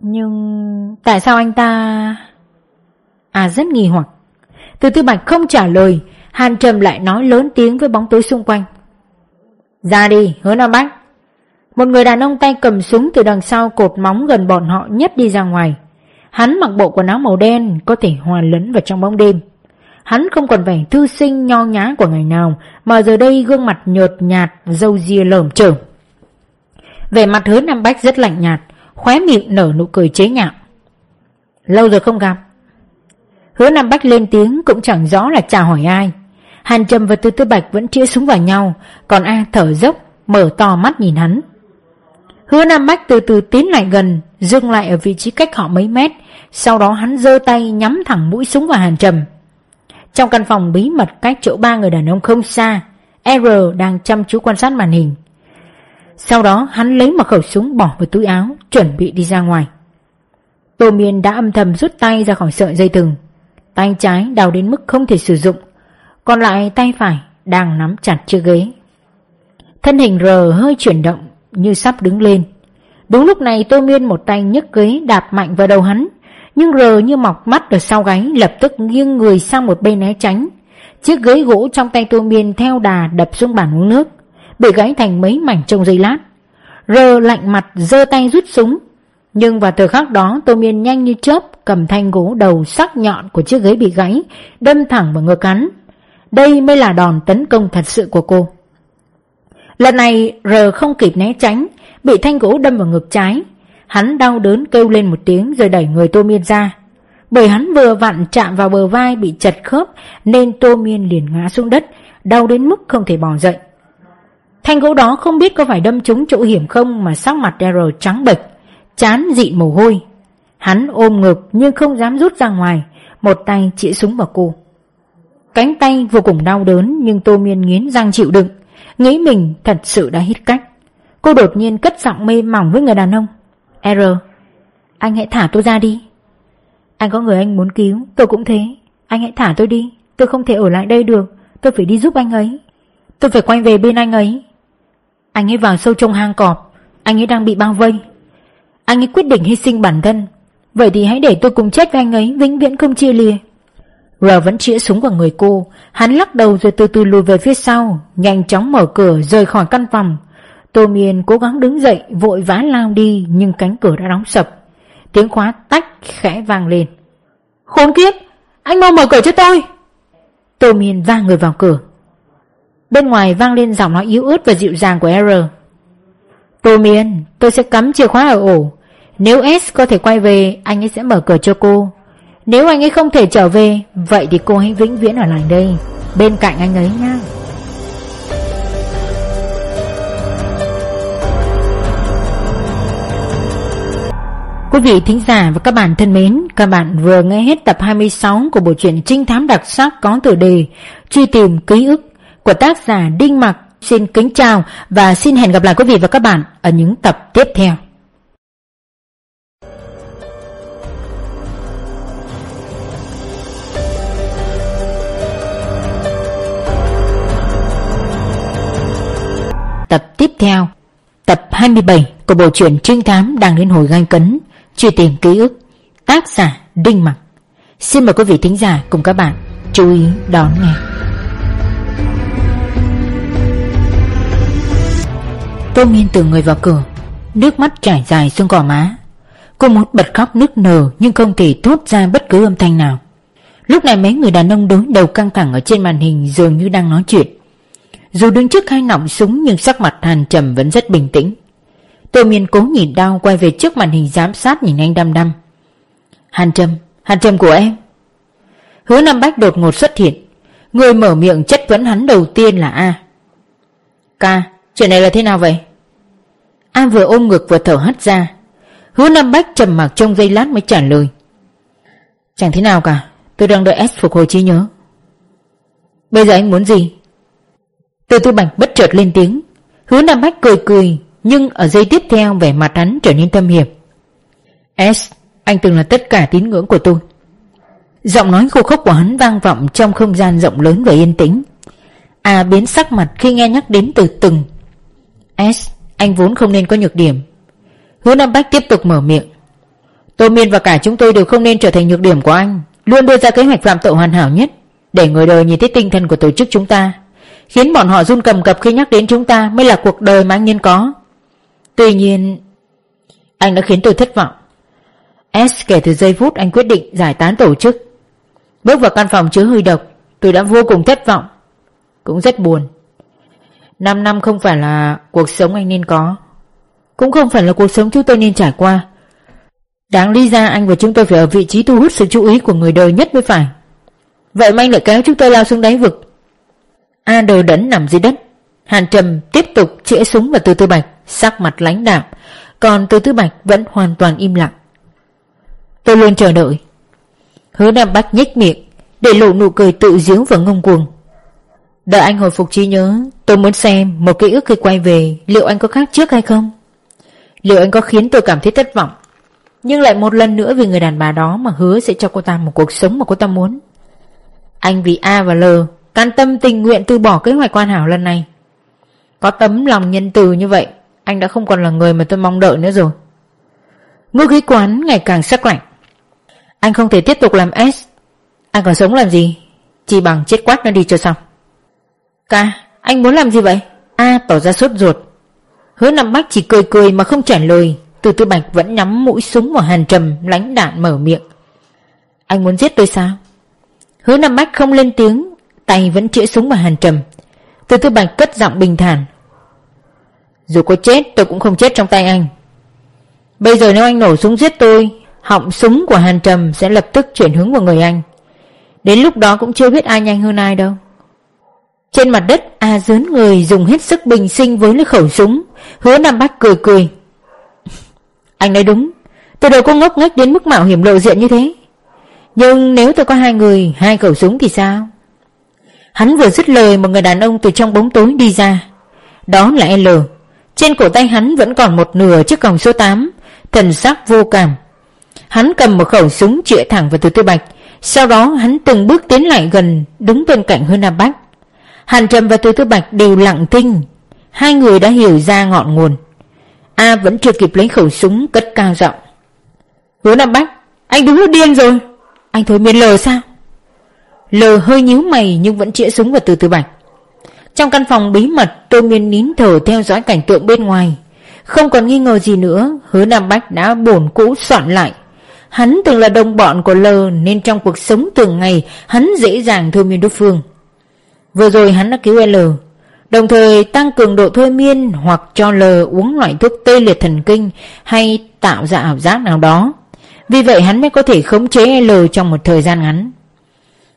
Nhưng tại sao anh ta... A rất nghi hoặc. Từ Tư Bạch không trả lời. Hàn Trầm lại nói lớn tiếng với bóng tối xung quanh. Ra đi, Hứa Nam Bách. Một người đàn ông tay cầm súng từ đằng sau cột móng gần bọn họ nhất đi ra ngoài. Hắn mặc bộ quần áo màu đen, có thể hòa lẫn vào trong bóng đêm. Hắn không còn vẻ thư sinh nho nhã của ngày nào, mà giờ đây gương mặt nhợt nhạt, râu ria lởm chởm. Vẻ mặt Hứa Nam Bách rất lạnh nhạt, khóe miệng nở nụ cười chế nhạo. Lâu rồi không gặp. Hứa Nam Bách lên tiếng cũng chẳng rõ là chào hỏi ai. Hàn Trầm và Từ Tư Bạch vẫn chĩa súng vào nhau, còn A thở dốc, mở to mắt nhìn hắn. Hứa Nam Bách từ từ tiến lại gần, dừng lại ở vị trí cách họ mấy mét, sau đó hắn giơ tay nhắm thẳng mũi súng vào Hàn Trầm. Trong căn phòng bí mật cách chỗ 3 người đàn ông không xa, R đang chăm chú quan sát màn hình. Sau đó hắn lấy một khẩu súng bỏ vào túi áo, chuẩn bị đi ra ngoài. Tô Miên đã âm thầm rút tay ra khỏi sợi dây thừng, tay trái đau đến mức không thể sử dụng, còn lại tay phải đang nắm chặt chiếc ghế. Thân hình R hơi chuyển động như sắp đứng lên. Đúng lúc này Tô Miên một tay nhấc ghế đạp mạnh vào đầu hắn, nhưng R như mọc mắt ở sau gáy, lập tức nghiêng người sang một bên né tránh. Chiếc ghế gỗ trong tay Tô Miên theo đà đập xuống bàn uống nước, bị gãy thành mấy mảnh trong giây lát. R lạnh mặt giơ tay rút súng, nhưng vào thời khắc đó Tô Miên nhanh như chớp cầm thanh gỗ đầu sắc nhọn của chiếc ghế bị gãy, đâm thẳng vào ngực hắn. Đây mới là đòn tấn công thật sự của cô. Lần này R không kịp né tránh, bị thanh gỗ đâm vào ngực trái. Hắn đau đớn kêu lên một tiếng rồi đẩy người Tô Miên ra. Bởi hắn vừa vặn chạm vào bờ vai bị chật khớp nên Tô Miên liền ngã xuống đất, đau đến mức không thể bò dậy. Thanh gỗ đó không biết có phải đâm trúng chỗ hiểm không mà sắc mặt Daryl trắng bệch, trán dịn mồ hôi. Hắn ôm ngực nhưng không dám rút ra ngoài, một tay chĩa súng vào cô. Cánh tay vô cùng đau đớn nhưng Tô Miên nghiến răng chịu đựng, nghĩ mình thật sự đã hết cách. Cô đột nhiên cất giọng mê mỏng với người đàn ông. R, anh hãy thả tôi ra đi. Anh có người anh muốn cứu, tôi cũng thế. Anh hãy thả tôi đi, tôi không thể ở lại đây được. Tôi phải đi giúp anh ấy, tôi phải quay về bên anh ấy. Anh ấy vào sâu trong hang cọp, anh ấy đang bị bao vây. Anh ấy quyết định hy sinh bản thân, vậy thì hãy để tôi cùng chết với anh ấy, vĩnh viễn không chia lìa. R vẫn chĩa súng vào người cô. Hắn lắc đầu rồi từ từ lùi về phía sau, nhanh chóng mở cửa rời khỏi căn phòng. Tô Miên cố gắng đứng dậy, vội vã lao đi, nhưng cánh cửa đã đóng sập. Tiếng khóa tách khẽ vang lên. Khốn kiếp, anh mau mở cửa cho tôi. Tô Miên va người vào cửa. Bên ngoài vang lên giọng nói yếu ớt và dịu dàng của R. Tô Miên, tôi sẽ cắm chìa khóa ở ổ. Nếu S có thể quay về, anh ấy sẽ mở cửa cho cô. Nếu anh ấy không thể trở về, vậy thì cô hãy vĩnh viễn ở lại đây, bên cạnh anh ấy nhá. Quý vị thính giả và các bạn thân mến, các bạn vừa nghe hết tập 26 của bộ truyện trinh thám đặc sắc có tựa đề Truy tìm ký ức của tác giả Đinh Mặc. Xin kính chào và xin hẹn gặp lại quý vị và các bạn ở những tập tiếp theo. Tập tiếp theo Tập 27 của bộ truyện trinh thám đang đến hồi gay cấn Truy tìm ký ức, tác giả Đinh Mặc. Xin mời quý vị thính giả cùng các bạn chú ý đón nghe. Tô Miên từ người vào cửa, nước mắt chảy dài xuống gò má. Cô muốn bật khóc nức nở nhưng không thể thốt ra bất cứ âm thanh nào. Lúc này mấy người đàn ông đối đầu căng thẳng ở trên màn hình dường như đang nói chuyện. Dù đứng trước hai nòng súng nhưng sắc mặt Hàn Trầm vẫn rất bình tĩnh. Tô Miên cố nhìn đau quay về trước màn hình giám sát nhìn anh đăm đăm. Hàn Trầm của em. Hứa Nam Bách đột ngột xuất hiện. Người mở miệng chất vấn hắn đầu tiên là A. Ca, chuyện này là thế nào vậy? A vừa ôm ngực vừa thở hắt ra. Hứa Nam Bách trầm mặc trong giây lát mới trả lời. Chẳng thế nào cả, tôi đang đợi S phục hồi trí nhớ. Bây giờ anh muốn gì? Từ Tư Bạch bất chợt lên tiếng. Hứa Nam Bách cười nhưng ở giây tiếp theo vẻ mặt hắn trở nên thâm hiểm. S, anh từng là tất cả tín ngưỡng của tôi. Giọng nói khô khốc của hắn vang vọng trong không gian rộng lớn và yên tĩnh. A biến sắc mặt khi nghe nhắc đến từ từng. S, anh vốn không nên có nhược điểm. Hứa Nam Bách tiếp tục mở miệng. Tô Miên và cả chúng tôi đều không nên trở thành nhược điểm của anh. Luôn đưa ra kế hoạch phạm tội hoàn hảo nhất để người đời nhìn thấy tinh thần của tổ chức chúng ta, khiến bọn họ run cầm cập khi nhắc đến chúng ta mới là cuộc đời mà anh nên có. Tuy nhiên, anh đã khiến tôi thất vọng. S, kể từ giây phút anh quyết định giải tán tổ chức, bước vào căn phòng chứa hơi độc, tôi đã vô cùng thất vọng, cũng rất buồn. 5 năm không phải là cuộc sống anh nên có, cũng không phải là cuộc sống chúng tôi nên trải qua. Đáng lý ra anh và chúng tôi phải ở vị trí thu hút sự chú ý của người đời nhất mới phải. Vậy mà anh lại kéo chúng tôi lao xuống đáy vực. A đờ đẫn nằm dưới đất. Hàn Trầm tiếp tục chĩa súng vào Từ Tư Bạch, sắc mặt lãnh đạm, còn Từ Tư Bạch vẫn hoàn toàn im lặng. Tôi luôn chờ đợi. Hứa Nam Bách nhếch miệng để lộ nụ cười tự giễu và ngông cuồng. Đợi anh hồi phục trí nhớ, tôi muốn xem một ký ức khi quay về liệu anh có khác trước hay không, liệu anh có khiến tôi cảm thấy thất vọng nhưng lại một lần nữa vì người đàn bà đó mà hứa sẽ cho cô ta một cuộc sống mà cô ta muốn. Anh vì A và L can tâm tình nguyện từ bỏ kế hoạch hoàn hảo lần này. Có tấm lòng nhân từ như vậy, anh đã không còn là người mà tôi mong đợi nữa rồi. Ngữ khí quán ngày càng sắc lạnh. Anh không thể tiếp tục làm S. Anh còn sống làm gì? Chỉ bằng chết quách nó đi cho xong. Ca, anh muốn làm gì vậy? A tỏ ra sốt ruột. Hứa Nam Bách chỉ cười mà không trả lời. Từ Tư Bạch vẫn nhắm mũi súng vào Hàn Trầm, lãnh đạn mở miệng. Anh muốn giết tôi sao? Hứa Nam Bách không lên tiếng, tay vẫn chĩa súng vào Hàn Trầm. Từ Tư Bạch cất giọng bình thản. Dù có chết tôi cũng không chết trong tay anh. Bây giờ nếu anh nổ súng giết tôi, họng súng của Hàn Trầm sẽ lập tức chuyển hướng vào người anh. Đến lúc đó cũng chưa biết ai nhanh hơn ai đâu. Trên mặt đất, A dướn người dùng hết sức bình sinh với lưỡi khẩu súng. Hứa Nam Bách cười. Anh nói đúng, tôi đâu có ngốc nghếch đến mức mạo hiểm lộ diện như thế. Nhưng nếu tôi có 2 người, 2 khẩu súng thì sao? Hắn vừa dứt lời, một người đàn ông từ trong bóng tối đi ra. Đó là L. Trên cổ tay hắn vẫn còn một nửa chiếc còng số 8, thần sắc vô cảm. Hắn cầm một khẩu súng chĩa thẳng vào Từ Tư Bạch. Sau đó hắn từng bước tiến lại gần, đứng bên cạnh Hứa Nam Bách. Hàn Trầm và Từ Tư Bạch đều lặng thinh. Hai người đã hiểu ra ngọn nguồn. A vẫn chưa kịp lấy khẩu súng, cất cao giọng. Hứa Nam Bách, anh đúng là điên rồi. Anh thôi miên L sao? L hơi nhíu mày nhưng vẫn chĩa súng vào Từ Tư Bạch. Trong căn phòng bí mật, Tô Miên nín thở theo dõi cảnh tượng bên ngoài. Không còn nghi ngờ gì nữa, Hứa Nam Bách đã bổn cũ soạn lại. Hắn từng là đồng bọn của L nên trong cuộc sống thường ngày hắn dễ dàng thôi miên đối phương. Vừa rồi hắn đã cứu L, đồng thời tăng cường độ thôi miên hoặc cho L uống loại thuốc tê liệt thần kinh hay tạo ra ảo giác nào đó. Vì vậy hắn mới có thể khống chế L trong một thời gian ngắn.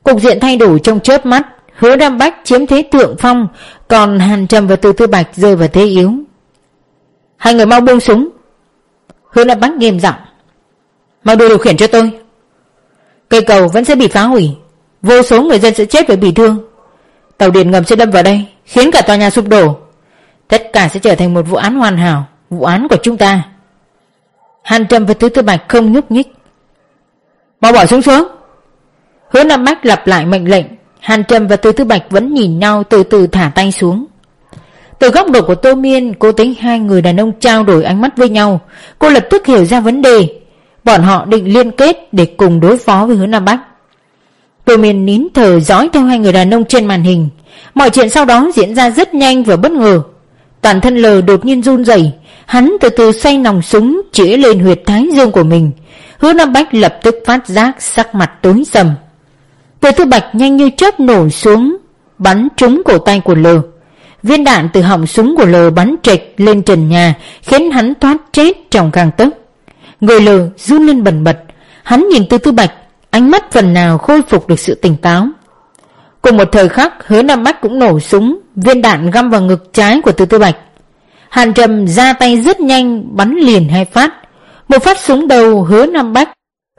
Cục diện thay đổi trong chớp mắt. Hứa Nam Bách chiếm thế thượng phong, còn Hàn Trầm và Từ Tư Bạch rơi vào thế yếu. Hai người mau buông súng. Hứa Nam Bách nghiêm giọng. Mau đưa điều khiển cho tôi. Cây cầu vẫn sẽ bị phá hủy, vô số người dân sẽ chết và bị thương. Tàu điện ngầm sẽ đâm vào đây, khiến cả tòa nhà sụp đổ. Tất cả sẽ trở thành một vụ án hoàn hảo, vụ án của chúng ta. Hàn Trầm và Từ Tư Bạch không nhúc nhích. Mau bỏ súng xuống. Hứa Nam Bách lặp lại mệnh lệnh. Hàn Trầm và Từ Tư Bạch vẫn nhìn nhau từ từ thả tay xuống. Từ góc độ của Tô Miên, cô tính hai người đàn ông trao đổi ánh mắt với nhau. Cô lập tức hiểu ra vấn đề. Bọn họ định liên kết để cùng đối phó với Hứa Nam Bách. Tô Miên nín thở dõi theo hai người đàn ông trên màn hình. Mọi chuyện sau đó diễn ra rất nhanh và bất ngờ. Toàn thân L đột nhiên run rẩy, hắn từ từ xoay nòng súng chĩa lên huyệt thái dương của mình. Hứa Nam Bách lập tức phát giác, sắc mặt tối sầm. Từ Tư Bạch nhanh như chớp nổ xuống, bắn trúng cổ tay của L. Viên đạn từ họng súng của L bắn trệch lên trần nhà, khiến hắn thoát chết trong gang tấc. Người L run lên bần bật. Hắn nhìn Từ Tư Bạch, ánh mắt phần nào khôi phục được sự tỉnh táo. Cùng một thời khắc, Hứa Nam Bách cũng nổ súng, viên đạn găm vào ngực trái của Từ Tư Bạch. Hàn Trầm ra tay rất nhanh, bắn liền hai phát. Một phát súng đầu Hứa Nam Bách,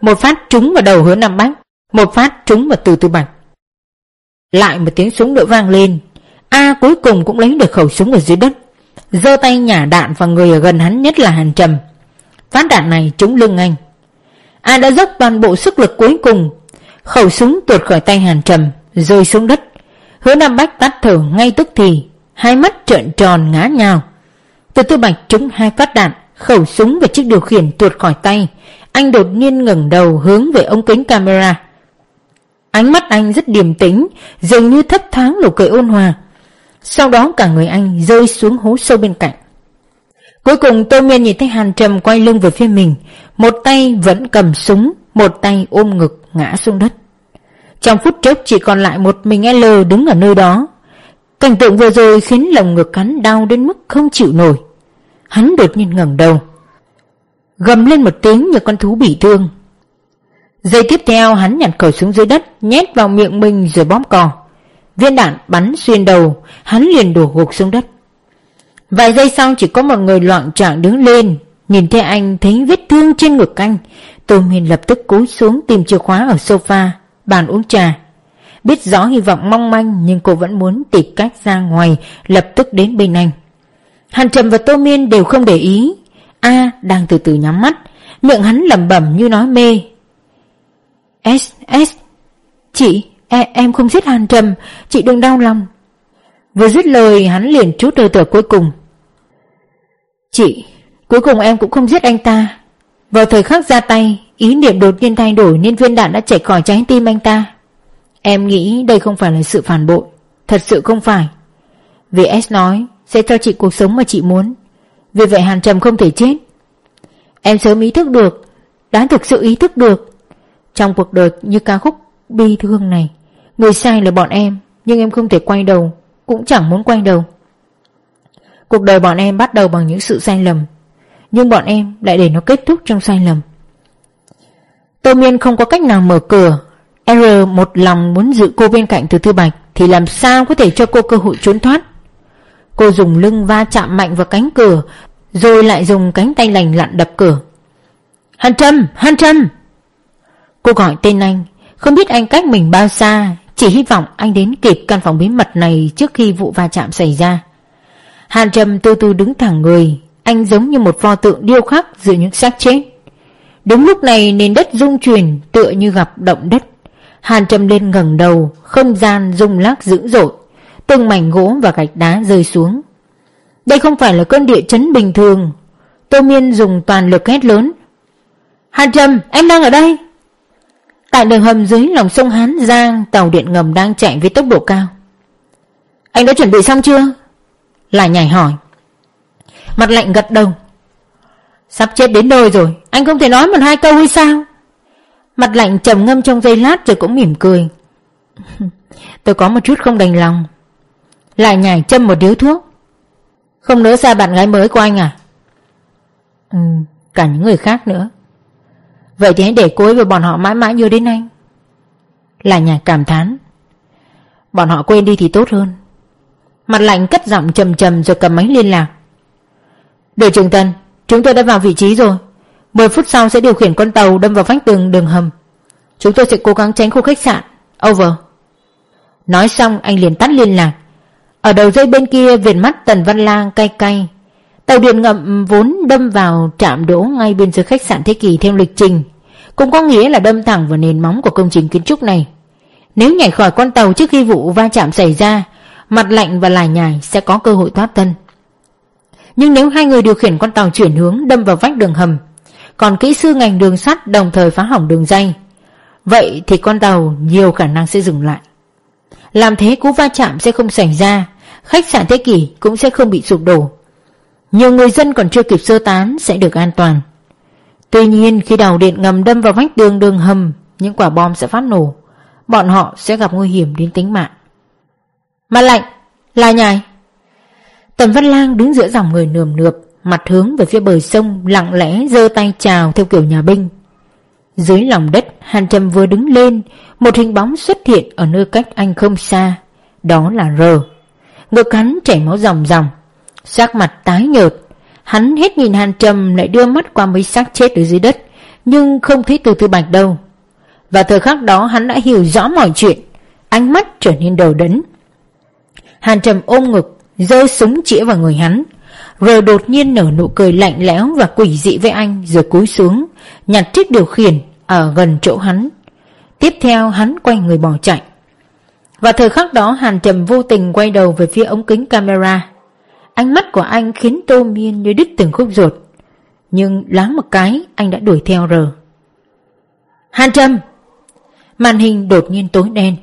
một phát trúng vào đầu Hứa Nam Bách, một phát trúng vào Từ Tư Bạch. Lại một tiếng súng nữa vang lên. A cuối cùng cũng lấy được khẩu súng ở dưới đất, giơ tay nhả đạn vào người ở gần hắn nhất là Hàn Trầm. Phát đạn này trúng lưng anh. A đã dốc toàn bộ sức lực cuối cùng, khẩu súng tuột khỏi tay Hàn Trầm, rơi xuống đất. Hứa Nam Bách tắt thở ngay tức thì, hai mắt trợn tròn ngã nhào. Từ Tư Bạch trúng hai phát đạn, khẩu súng và chiếc điều khiển tuột khỏi tay. Anh đột nhiên ngẩng đầu hướng về ống kính camera. Ánh mắt anh rất điềm tĩnh, dường như thấp thoáng nụ cười ôn hòa. Sau đó cả người anh rơi xuống hố sâu bên cạnh. Cuối cùng Tô Miên nhìn thấy Hàn Trầm quay lưng về phía mình, một tay vẫn cầm súng, một tay ôm ngực ngã xuống đất. Trong phút chốc chỉ còn lại một mình L đứng ở nơi đó. Cảnh tượng vừa rồi khiến lồng ngực hắn đau đến mức không chịu nổi. Hắn đột nhiên ngẩng đầu, gầm lên một tiếng như con thú bị thương. Giây tiếp theo hắn nhặt khẩu súng dưới đất, nhét vào miệng mình rồi bóp cò. Viên đạn bắn xuyên đầu, hắn liền đổ gục xuống đất. Vài giây sau chỉ có một người loạng choạng đứng lên, nhìn thấy anh, thấy vết thương trên ngực anh. Tô Miên lập tức cúi xuống tìm chìa khóa ở sofa, bàn uống trà. Biết rõ hy vọng mong manh nhưng cô vẫn muốn tìm cách ra ngoài, lập tức đến bên anh. Hàn Trầm và Tô Miên đều không để ý. A đang từ từ nhắm mắt, miệng hắn lẩm bẩm như nói mê. S chị, em không giết Hàn Trầm, chị đừng đau lòng. Vừa dứt lời hắn liền trút hơi thở cuối cùng. Chị, cuối cùng em cũng không giết anh ta. Vào thời khắc ra tay, ý niệm đột nhiên thay đổi nên viên đạn đã chảy khỏi trái tim anh ta. Em nghĩ đây không phải là sự phản bội, thật sự không phải. Vì S nói sẽ cho chị cuộc sống mà chị muốn, vì vậy Hàn Trầm không thể chết. Em sớm ý thức được, đã thực sự ý thức được. Trong cuộc đời như ca khúc bi thương này, người sai là bọn em, nhưng em không thể quay đầu, cũng chẳng muốn quay đầu. Cuộc đời bọn em bắt đầu bằng những sự sai lầm, nhưng bọn em lại để nó kết thúc trong sai lầm. Tô Miên không có cách nào mở cửa. R một lòng muốn giữ cô bên cạnh Từ Tư Bạch thì làm sao có thể cho cô cơ hội trốn thoát. Cô dùng lưng va chạm mạnh vào cánh cửa, rồi lại dùng cánh tay lành lặn đập cửa. Hàn Trầm, Hàn Trầm! Cô gọi tên anh, không biết anh cách mình bao xa, chỉ hy vọng anh đến kịp căn phòng bí mật này trước khi vụ va chạm xảy ra. Hàn Trầm từ từ đứng thẳng người, anh giống như một pho tượng điêu khắc giữa những xác chết. Đúng lúc này nền đất rung chuyển tựa như gặp động đất. Hàn Trầm lên ngẩng đầu, không gian rung lắc dữ dội, từng mảnh gỗ và gạch đá rơi xuống. Đây không phải là cơn địa chấn bình thường. Tô Miên dùng toàn lực hét lớn. Hàn Trầm, em đang ở đây! Tại đường hầm dưới lòng sông Hán Giang, tàu điện ngầm đang chạy với tốc độ cao. Anh đã chuẩn bị xong chưa? Lại Nhảy hỏi. Mặt Lạnh gật đầu. Sắp chết đến nơi rồi, anh không thể nói một hai câu hay sao? Mặt Lạnh trầm ngâm trong giây lát rồi cũng mỉm cười. Tôi có một chút không đành lòng. Lại Nhảy châm một điếu thuốc. Không nỡ xa bạn gái mới của anh à? Cả những người khác nữa. Vậy thì hãy để cô ấy và bọn họ mãi mãi nhớ đến anh. Lại Nhảy cảm thán. Bọn họ quên đi thì tốt hơn. Mặt Lạnh cất giọng trầm trầm rồi cầm máy liên lạc. Đội trưởng Tần, chúng tôi đã vào vị trí rồi. 10 phút sau sẽ điều khiển con tàu đâm vào vách tường đường hầm. Chúng tôi sẽ cố gắng tránh khu khách sạn. Over. Nói xong anh liền tắt liên lạc. Ở đầu dây bên kia viền mắt Tần Văn Lang cay cay. Tàu điện ngầm vốn đâm vào trạm đỗ ngay bên dưới khách sạn Thế Kỷ theo lịch trình, cũng có nghĩa là đâm thẳng vào nền móng của công trình kiến trúc này. Nếu nhảy khỏi con tàu trước khi vụ va chạm xảy ra, Mặt Lạnh và Lại Nhải sẽ có cơ hội thoát thân. Nhưng nếu hai người điều khiển con tàu chuyển hướng đâm vào vách đường hầm, còn kỹ sư ngành đường sắt đồng thời phá hỏng đường dây, vậy thì con tàu nhiều khả năng sẽ dừng lại. Làm thế cú va chạm sẽ không xảy ra, khách sạn Thế Kỷ cũng sẽ không bị sụp đổ, nhiều người dân còn chưa kịp sơ tán sẽ được an toàn. Tuy nhiên khi tàu điện ngầm đâm vào vách đường hầm, những quả bom sẽ phát nổ, bọn họ sẽ gặp nguy hiểm đến tính mạng. Mặt Lạnh, Lại Nhải. Tần Văn Lang đứng giữa dòng người nườm nượp, mặt hướng về phía bờ sông, lặng lẽ giơ tay chào theo kiểu nhà binh. Dưới lòng đất, Hàn Trầm vừa đứng lên, một hình bóng xuất hiện ở nơi cách anh không xa, đó là R. Ngực hắn chảy máu ròng ròng, sắc mặt tái nhợt, hắn hết nhìn Hàn Trầm lại đưa mắt qua mấy xác chết ở dưới đất, nhưng không thấy Từ Tư Bạch đâu. Và thời khắc đó hắn đã hiểu rõ mọi chuyện, ánh mắt trở nên đầu đẫn. Hàn Trầm ôm ngực, giơ súng chĩa vào người hắn. Rồi đột nhiên nở nụ cười lạnh lẽo và quỷ dị với anh, rồi cúi xuống nhặt chiếc điều khiển ở gần chỗ hắn. Tiếp theo hắn quay người bỏ chạy. Và thời khắc đó Hàn Trầm vô tình quay đầu về phía ống kính camera. Ánh mắt của anh khiến Tô Miên như đứt từng khúc ruột. Nhưng lá một cái anh đã đuổi theo R. Hàn Trầm! Màn hình đột nhiên tối đen.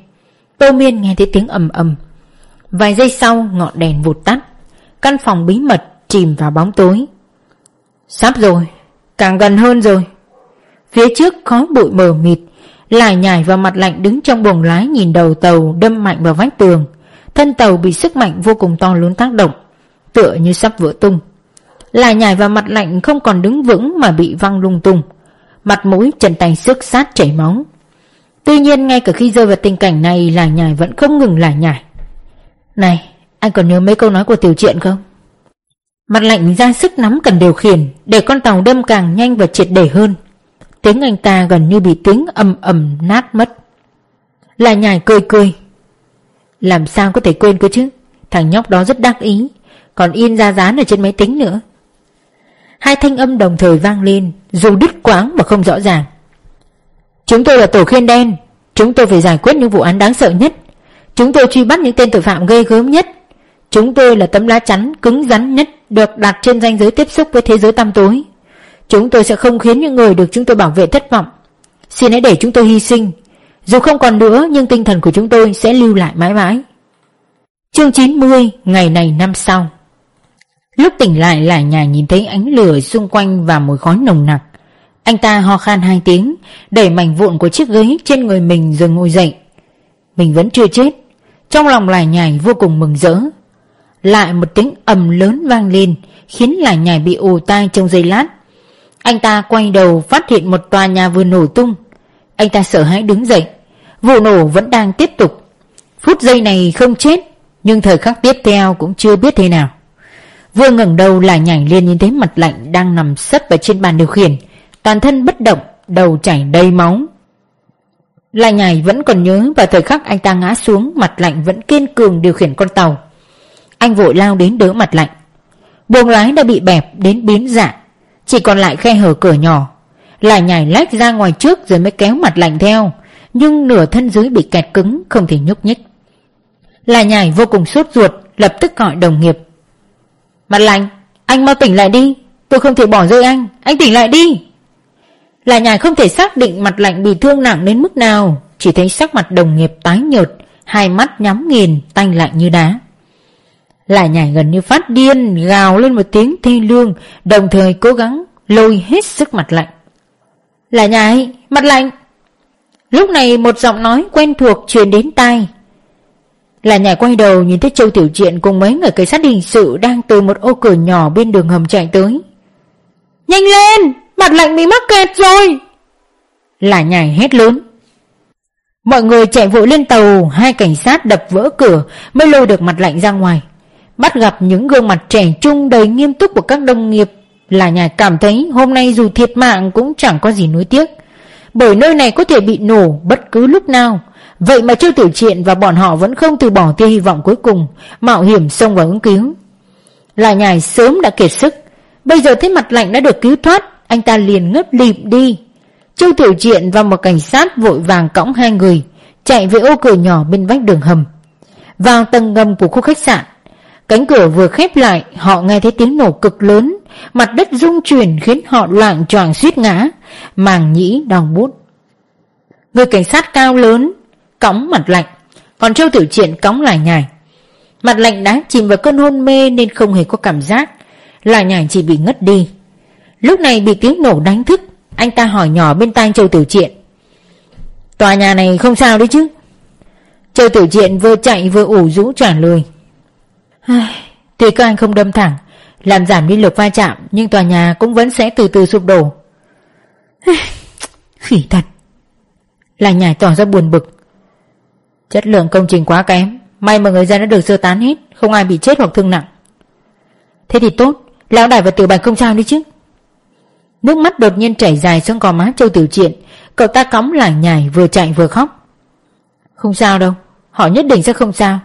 Tô Miên nghe thấy tiếng ầm ầm. Vài giây sau ngọn đèn vụt tắt, căn phòng bí mật chìm vào bóng tối. Sắp rồi, càng gần hơn rồi. Phía trước khói bụi mờ mịt. Lại Nhải và Mặt Lạnh đứng trong buồng lái nhìn đầu tàu đâm mạnh vào vách tường. Thân tàu bị sức mạnh vô cùng to lớn tác động, tựa như sắp vỡ tung. Lại Nhải và Mặt Lạnh không còn đứng vững mà bị văng lung tung, mặt mũi chân tay xước sát chảy máu. Tuy nhiên ngay cả khi rơi vào tình cảnh này, Lại Nhải vẫn không ngừng lại nhải. Này, anh còn nhớ mấy câu nói của Tiểu Triện không? Mặt Lạnh ra sức nắm cần điều khiển để con tàu đâm càng nhanh và triệt để hơn. Tiếng anh ta gần như bị tiếng ầm ầm nát mất. Lại Nhải cười. Làm sao có thể quên cơ chứ? Thằng nhóc đó rất đắc ý, còn in ra dán ở trên máy tính nữa. Hai thanh âm đồng thời vang lên, dù đứt quãng mà không rõ ràng. Chúng tôi là Tổ Khiên Đen, chúng tôi phải giải quyết những vụ án đáng sợ nhất, chúng tôi truy bắt những tên tội phạm ghê gớm nhất, chúng tôi là tấm lá chắn cứng rắn nhất được đặt trên ranh giới tiếp xúc với thế giới tăm tối. Chúng tôi sẽ không khiến những người được chúng tôi bảo vệ thất vọng. Xin hãy để chúng tôi hy sinh, dù không còn nữa nhưng tinh thần của chúng tôi sẽ lưu lại mãi mãi. Chương 90, ngày này năm sau. Lúc tỉnh lại, Lại Nhải nhìn thấy ánh lửa xung quanh và mùi khói nồng nặc. Anh ta ho khan 2 tiếng, đẩy mảnh vụn của chiếc ghế trên người mình rồi ngồi dậy. Mình vẫn chưa chết. Trong lòng Lại Nhải vô cùng mừng rỡ. Lại một tiếng ầm lớn vang lên, khiến Lại Nhải bị ù tai trong giây lát. Anh ta quay đầu phát hiện một tòa nhà vừa nổ tung. Anh ta sợ hãi đứng dậy. Vụ nổ vẫn đang tiếp tục. Phút giây này không chết, nhưng thời khắc tiếp theo cũng chưa biết thế nào. Vừa ngẩng đầu, Lại Nhảy liền nhìn thấy Mặt Lạnh đang nằm sấp ở trên bàn điều khiển, toàn thân bất động, đầu chảy đầy máu. Lại Nhảy vẫn còn nhớ vào thời khắc anh ta ngã xuống, Mặt Lạnh vẫn kiên cường điều khiển con tàu. Anh vội lao đến đỡ Mặt Lạnh. Buồng lái đã bị bẹp đến biến dạng, chỉ còn lại khe hở cửa nhỏ. Lại Nhảy lách ra ngoài trước rồi mới kéo Mặt Lạnh theo, nhưng nửa thân dưới bị kẹt cứng không thể nhúc nhích. Lại Nhảy vô cùng sốt ruột, lập tức gọi đồng nghiệp. Mặt Lạnh, anh mau tỉnh lại đi, tôi không thể bỏ rơi anh tỉnh lại đi. Lại Nhải không thể xác định Mặt Lạnh bị thương nặng đến mức nào, chỉ thấy sắc mặt đồng nghiệp tái nhợt, hai mắt nhắm nghiền, tanh lạnh như đá. Lại Nhải gần như phát điên, gào lên một tiếng thê lương, đồng thời cố gắng lôi hết sức Mặt Lạnh. Lại Nhải, Mặt Lạnh. Lúc này một giọng nói quen thuộc truyền đến tai. Lại Nhảy quay đầu nhìn thấy Châu Tiểu Triện cùng mấy người cảnh sát hình sự đang từ một ô cửa nhỏ bên đường hầm chạy tới. Nhanh lên, Mặt Lạnh bị mắc kẹt rồi! Lại Nhảy hét lớn. Mọi người chạy vội lên tàu, hai cảnh sát đập vỡ cửa mới lôi được Mặt Lạnh ra ngoài. Bắt gặp những gương mặt trẻ trung đầy nghiêm túc của các đồng nghiệp, Lại Nhảy cảm thấy hôm nay dù thiệt mạng cũng chẳng có gì nuối tiếc, bởi nơi này có thể bị nổ bất cứ lúc nào. Vậy mà Châu Tiểu Triện và bọn họ vẫn không từ bỏ tia hy vọng cuối cùng, mạo hiểm xông vào ứng cứu. Lại Nhải sớm đã kiệt sức, bây giờ thấy Mặt Lạnh đã được cứu thoát, anh ta liền ngất lịm đi. Châu Tiểu Triện và một cảnh sát vội vàng cõng hai người chạy về ô cửa nhỏ bên vách đường hầm. vào tầng ngầm của khu khách sạn. Cánh cửa vừa khép lại, họ nghe thấy tiếng nổ cực lớn, mặt đất rung chuyển khiến họ loạng choạng suýt ngã, màng nhĩ đau buốt. Người cảnh sát cao lớn cõng Mặt Lạnh, còn Châu Tiểu Triện cõng Lại Nhải. Mặt Lạnh đã chìm vào cơn hôn mê nên không hề có cảm giác, Lại Nhải chỉ bị ngất đi. Lúc này bị tiếng nổ đánh thức, anh ta hỏi nhỏ bên tai Châu Tiểu Triện: "Tòa nhà này không sao đấy chứ?" Châu Tiểu Triện vừa chạy vừa ủ rũ trả lời: "Tuy các anh không đâm thẳng, làm giảm đi lực va chạm, nhưng tòa nhà cũng vẫn sẽ từ từ sụp đổ." "Khỉ thật." Lại Nhải tỏ ra buồn bực: "Chất lượng công trình quá kém, may mà người dân đã được sơ tán hết, không ai bị chết hoặc thương nặng." "Thế thì tốt, lão đại và Tiểu Bạch không sao đi chứ?" Nước mắt đột nhiên chảy dài xuống gò má Châu Tiểu Triện. Cậu ta cõng Lại Nhải vừa chạy vừa khóc: "Không sao đâu, họ nhất định sẽ không sao.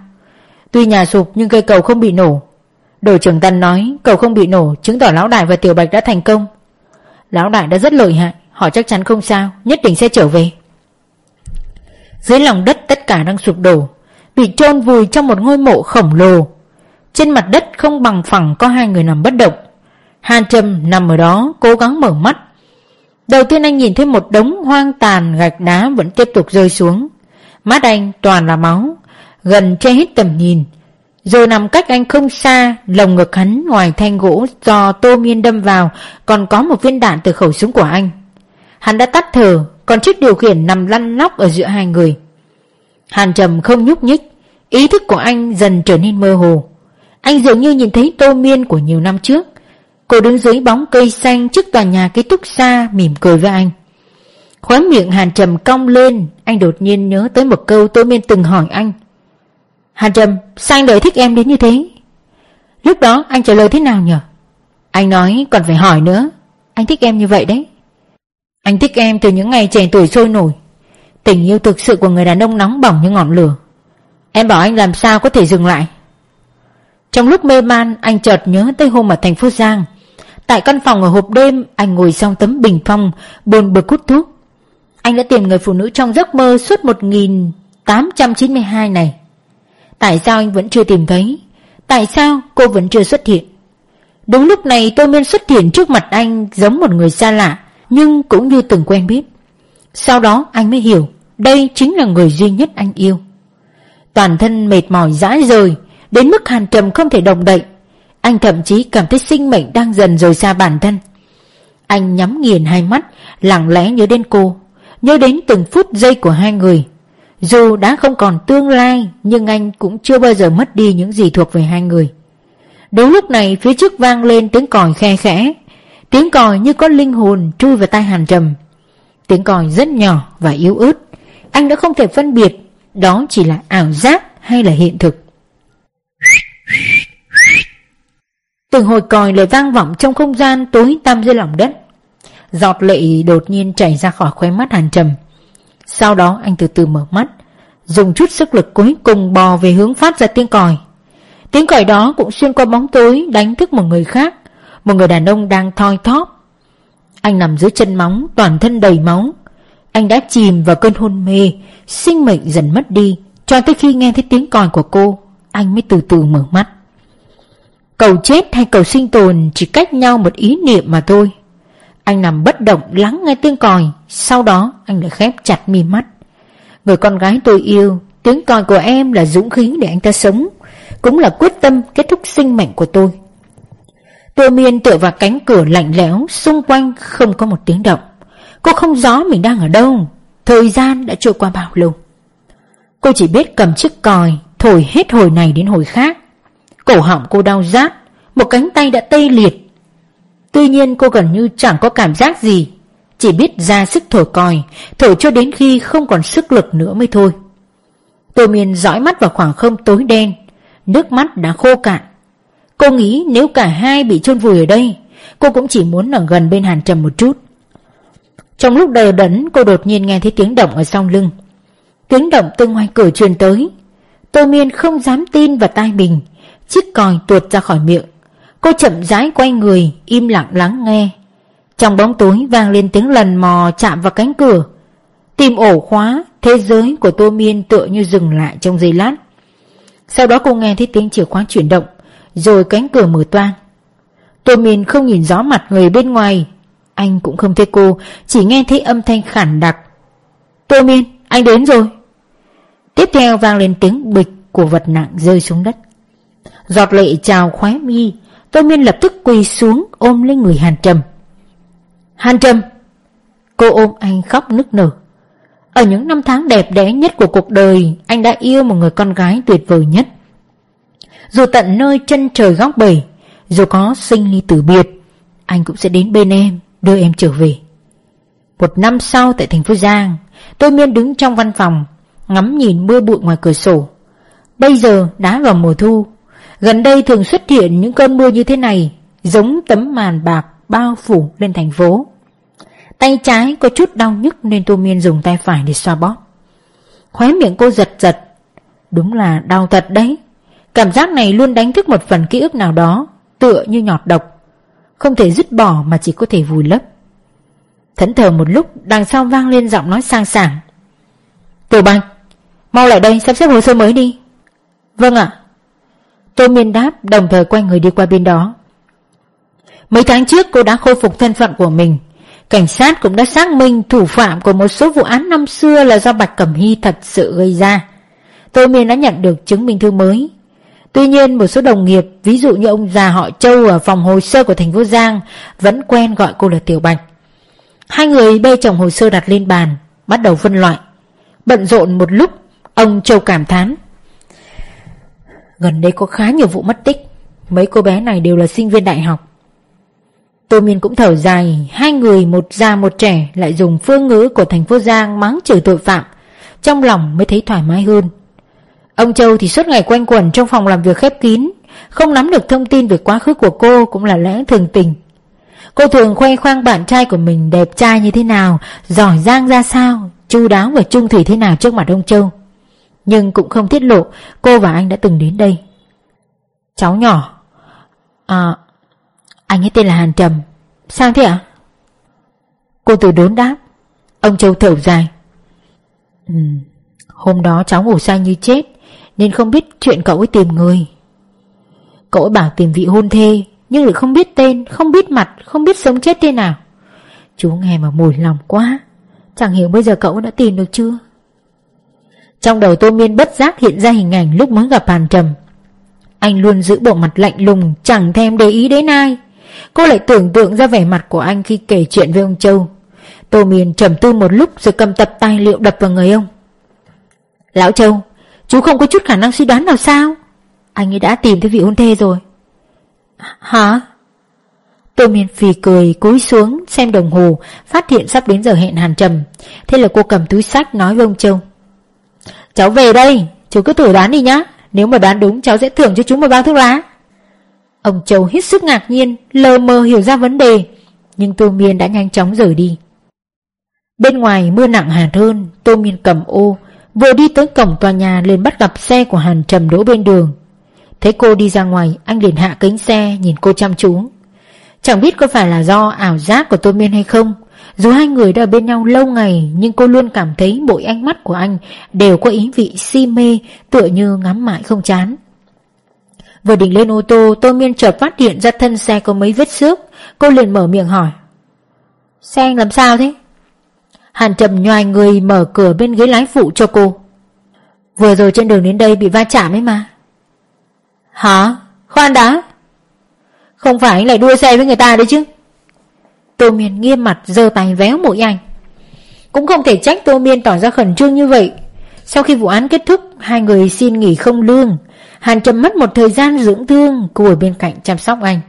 Tuy nhà sụp nhưng cây cầu không bị nổ. Đội trưởng Tân nói cầu không bị nổ chứng tỏ lão đại và Tiểu Bạch đã thành công. Lão đại đã rất lợi hại, họ chắc chắn không sao, nhất định sẽ trở về." Dưới lòng đất tất cả đang sụp đổ, bị chôn vùi trong một ngôi mộ khổng lồ. Trên mặt đất không bằng phẳng có hai người nằm bất động. Hàn Trầm nằm ở đó cố gắng mở mắt. Đầu tiên anh nhìn thấy một đống hoang tàn gạch đá vẫn tiếp tục rơi xuống. Mắt anh toàn là máu, gần che hết tầm nhìn. Rồi nằm cách anh không xa, lồng ngực hắn ngoài thanh gỗ do Tô Miên đâm vào còn có một viên đạn từ khẩu súng của anh. Hắn đã tắt thở, còn chiếc điều khiển nằm lăn lóc ở giữa hai người. Hàn Trầm không nhúc nhích, ý thức của anh dần trở nên mơ hồ. Anh dường như nhìn thấy Tô Miên của nhiều năm trước. Cô đứng dưới bóng cây xanh trước tòa nhà ký túc xá mỉm cười với anh. Khóe miệng Hàn Trầm cong lên, anh đột nhiên nhớ tới một câu Tô Miên từng hỏi anh: "Hàn Trầm, sao anh lại thích em đến như thế?" Lúc đó anh trả lời thế nào nhỉ? Anh nói còn phải hỏi nữa: "Anh thích em như vậy đấy. Anh thích em từ những ngày trẻ tuổi sôi nổi. Tình yêu thực sự của người đàn ông nóng bỏng như ngọn lửa. Em bảo anh làm sao có thể dừng lại." Trong lúc mê man, anh chợt nhớ tới hôm ở thành phố Giang. Tại căn phòng ở hộp đêm, anh ngồi sau tấm bình phong, buồn bực hút thuốc. Anh đã tìm người phụ nữ trong giấc mơ suốt 1892 này. Tại sao anh vẫn chưa tìm thấy? Tại sao cô vẫn chưa xuất hiện? Đúng lúc này Tô Miên xuất hiện trước mặt anh giống một người xa lạ, nhưng cũng như từng quen biết. Sau đó anh mới hiểu, đây chính là người duy nhất anh yêu. Toàn thân mệt mỏi rã rời, đến mức Hàn Trầm không thể động đậy. Anh thậm chí cảm thấy sinh mệnh đang dần rời xa bản thân. Anh nhắm nghiền hai mắt, lặng lẽ nhớ đến cô, nhớ đến từng phút giây của hai người. Dù đã không còn tương lai, nhưng anh cũng chưa bao giờ mất đi những gì thuộc về hai người. Đúng lúc này phía trước vang lên tiếng còi khe khẽ. Tiếng còi như có linh hồn chui vào tai Hàn Trầm. Tiếng còi rất nhỏ và yếu ớt. Anh đã không thể phân biệt đó chỉ là ảo giác hay là hiện thực. Từng hồi còi lại vang vọng trong không gian tối tăm dưới lòng đất. Giọt lệ đột nhiên chảy ra khỏi khóe mắt Hàn Trầm. Sau đó anh từ từ mở mắt, dùng chút sức lực cuối cùng bò về hướng phát ra tiếng còi. Tiếng còi đó cũng xuyên qua bóng tối đánh thức một người khác, một người đàn ông đang thoi thóp. Anh nằm dưới chân móng, toàn thân đầy máu. Anh đã chìm vào cơn hôn mê, sinh mệnh dần mất đi, cho tới khi nghe thấy tiếng còi của cô, anh mới từ từ mở mắt. Cầu chết hay cầu sinh tồn chỉ cách nhau một ý niệm mà thôi. Anh nằm bất động lắng nghe tiếng còi, sau đó anh lại khép chặt mi mắt. "Người con gái tôi yêu, tiếng còi của em là dũng khí để anh ta sống, cũng là quyết tâm kết thúc sinh mệnh của tôi." Tô Miên tựa vào cánh cửa lạnh lẽo, xung quanh không có một tiếng động. Cô không rõ mình đang ở đâu, thời gian đã trôi qua bao lâu. Cô chỉ biết cầm chiếc còi, thổi hết hồi này đến hồi khác. Cổ họng cô đau rát, một cánh tay đã tê liệt. Tuy nhiên cô gần như chẳng có cảm giác gì, chỉ biết ra sức thổi còi, thổi cho đến khi không còn sức lực nữa mới thôi. Tô Miên dõi mắt vào khoảng không tối đen, nước mắt đã khô cạn. Cô nghĩ nếu cả hai bị chôn vùi ở đây, cô cũng chỉ muốn ở gần bên Hàn Trầm một chút. Trong lúc đờ đẫn, cô đột nhiên nghe thấy tiếng động ở sau lưng. Tiếng động từ ngoài cửa truyền tới. Tô Miên không dám tin vào tai mình. Chiếc còi tuột ra khỏi miệng. Cô chậm rãi quay người, im lặng lắng nghe. Trong bóng tối vang lên tiếng lần mò chạm vào cánh cửa. Tìm ổ khóa, thế giới của Tô Miên tựa như dừng lại trong giây lát. Sau đó cô nghe thấy tiếng chìa khóa chuyển động, rồi cánh cửa mở toang. Tô Miên không nhìn rõ mặt người bên ngoài, anh cũng không thấy cô, chỉ nghe thấy âm thanh khản đặc. Tô Miên, anh đến rồi. Tiếp theo vang lên tiếng bịch của vật nặng rơi xuống đất. Giọt lệ trào khóe mi, Tô Miên lập tức quỳ xuống ôm lấy người Hàn Trầm. Hàn Trầm! Cô ôm anh khóc nức nở. Ở những năm tháng đẹp đẽ nhất của cuộc đời, anh đã yêu một người con gái tuyệt vời nhất. Dù tận nơi chân trời góc bể, dù có sinh ly tử biệt, anh cũng sẽ đến bên em, đưa em trở về. Một năm sau tại thành phố Giang, Tô Miên đứng trong văn phòng, ngắm nhìn mưa bụi ngoài cửa sổ. Bây giờ đã vào mùa thu, gần đây thường xuất hiện những cơn mưa như thế này, giống tấm màn bạc bao phủ lên thành phố. Tay trái có chút đau nhức nên Tô Miên dùng tay phải để xoa bóp. Khóe miệng cô giật giật. Đúng là đau thật đấy. Cảm giác này luôn đánh thức một phần ký ức nào đó, tựa như nhọt độc, không thể dứt bỏ mà chỉ có thể vùi lấp. Thẫn thờ một lúc, đằng sau vang lên giọng nói sang sảng. Tiểu Bạch, mau lại đây sắp xếp hồ sơ mới đi. Vâng ạ. Tô Miên đáp, đồng thời quay người đi qua bên đó. Mấy tháng trước cô đã khôi phục thân phận của mình. Cảnh sát cũng đã xác minh thủ phạm của một số vụ án năm xưa là do Bạch Cẩm Hy thật sự gây ra. Tô Miên đã nhận được chứng minh thư mới. Tuy nhiên một số đồng nghiệp, ví dụ như ông già họ Châu ở phòng hồ sơ của thành phố Giang, vẫn quen gọi cô là Tiểu Bạch. Hai người bê chồng hồ sơ đặt lên bàn, bắt đầu phân loại. Bận rộn một lúc, ông Châu cảm thán. Gần đây có khá nhiều vụ mất tích, mấy cô bé này đều là sinh viên đại học. Tô Miên cũng thở dài, hai người một già một trẻ lại dùng phương ngữ của thành phố Giang mắng chửi tội phạm, trong lòng mới thấy thoải mái hơn. Ông Châu thì suốt ngày quanh quẩn trong phòng làm việc khép kín, không nắm được thông tin về quá khứ của cô cũng là lẽ thường tình. Cô thường khoe khoang bạn trai của mình đẹp trai như thế nào, giỏi giang ra sao, chu đáo và chung thủy thế nào trước mặt ông Châu, nhưng cũng không tiết lộ cô và anh đã từng đến đây. Cháu nhỏ, anh ấy tên là Hàn Trầm. Sao thế ạ? Cô từ đốn đáp. Ông Châu thở dài. Hôm đó cháu ngủ say như chết, nên không biết chuyện cậu ấy tìm người. Cậu ấy bảo tìm vị hôn thê, nhưng lại không biết tên, không biết mặt, không biết sống chết thế nào. Chú nghe mà mùi lòng quá. Chẳng hiểu bây giờ cậu ấy đã tìm được chưa. Trong đầu Tô Miên bất giác hiện ra hình ảnh lúc mới gặp Hàn Trầm. Anh luôn giữ bộ mặt lạnh lùng, chẳng thèm để ý đến ai. Cô lại tưởng tượng ra vẻ mặt của anh khi kể chuyện với ông Châu. Tô Miên trầm tư một lúc rồi cầm tập tài liệu đập vào người ông. Lão Châu, chú không có chút khả năng suy đoán nào sao? Anh ấy đã tìm thấy vị hôn thê rồi. Hả? Tô Miên phì cười, cúi xuống xem đồng hồ, phát hiện sắp đến giờ hẹn Hàn Trầm. Thế là cô cầm túi sách nói với ông Châu. Cháu về đây, chú cứ thử đoán đi nhá. Nếu mà đoán đúng cháu sẽ thưởng cho chú một bao thuốc lá. Ông Châu hết sức ngạc nhiên, lờ mờ hiểu ra vấn đề, nhưng Tô Miên đã nhanh chóng rời đi. Bên ngoài mưa nặng hạt hơn, Tô Miên cầm ô, vừa đi tới cổng tòa nhà liền bắt gặp xe của Hàn Trầm đỗ bên đường. Thấy cô đi ra ngoài, anh liền hạ kính xe nhìn cô chăm chú. Chẳng biết có phải là do ảo giác của Tô Miên hay không, dù hai người đã ở bên nhau lâu ngày, nhưng cô luôn cảm thấy mỗi ánh mắt của anh đều có ý vị si mê, tựa như ngắm mãi không chán. Vừa định lên ô tô, Tô Miên chợt phát hiện ra thân xe có mấy vết xước. Cô liền mở miệng hỏi. Xe anh làm sao thế? Hàn Trầm nhoài người mở cửa bên ghế lái phụ cho cô. Vừa rồi trên đường đến đây bị va chạm ấy mà. Hả? Khoan đã, không phải anh lại đua xe với người ta đấy chứ? Tô Miên nghiêm mặt giơ tay véo mũi anh. Cũng không thể trách Tô Miên tỏ ra khẩn trương như vậy. Sau khi vụ án kết thúc, hai người xin nghỉ không lương. Hàn Trầm mất một thời gian dưỡng thương, cô ở bên cạnh chăm sóc anh.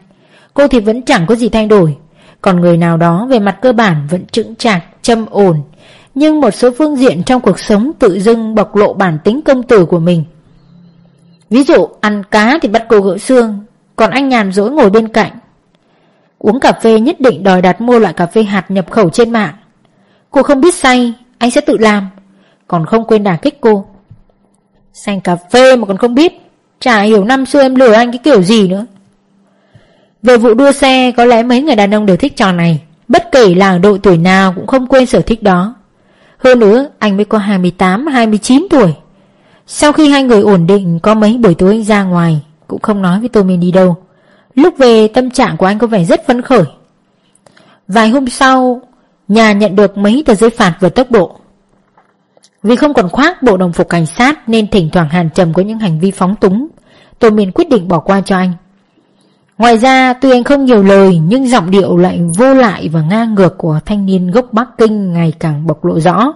Cô thì vẫn chẳng có gì thay đổi. Còn người nào đó về mặt cơ bản vẫn chững chạc, châm ổn, nhưng một số phương diện trong cuộc sống tự dưng bộc lộ bản tính công tử của mình. Ví dụ ăn cá thì bắt cô gỡ xương, còn anh nhàn rỗi ngồi bên cạnh. Uống cà phê nhất định đòi đặt mua loại cà phê hạt nhập khẩu trên mạng. Cô không biết say, anh sẽ tự làm, còn không quên đả kích cô. Xanh cà phê mà còn không biết, chả hiểu năm xưa em lừa anh cái kiểu gì nữa. Về vụ đua xe, có lẽ mấy người đàn ông đều thích trò này, bất kể là độ tuổi nào cũng không quên sở thích đó. Hơn nữa, anh mới có 28, 29 tuổi. Sau khi hai người ổn định, có mấy buổi tối anh ra ngoài, cũng không nói với Tô Miên đi đâu. Lúc về tâm trạng của anh có vẻ rất phấn khởi. Vài hôm sau, nhà nhận được mấy tờ giấy phạt vượt tốc độ. Vì không còn khoác bộ đồng phục cảnh sát nên thỉnh thoảng Hàn Trầm có những hành vi phóng túng. Tô Miên quyết định bỏ qua cho anh. Ngoài ra tuy anh không nhiều lời nhưng giọng điệu lại vô lại và ngang ngược của thanh niên gốc Bắc Kinh ngày càng bộc lộ rõ.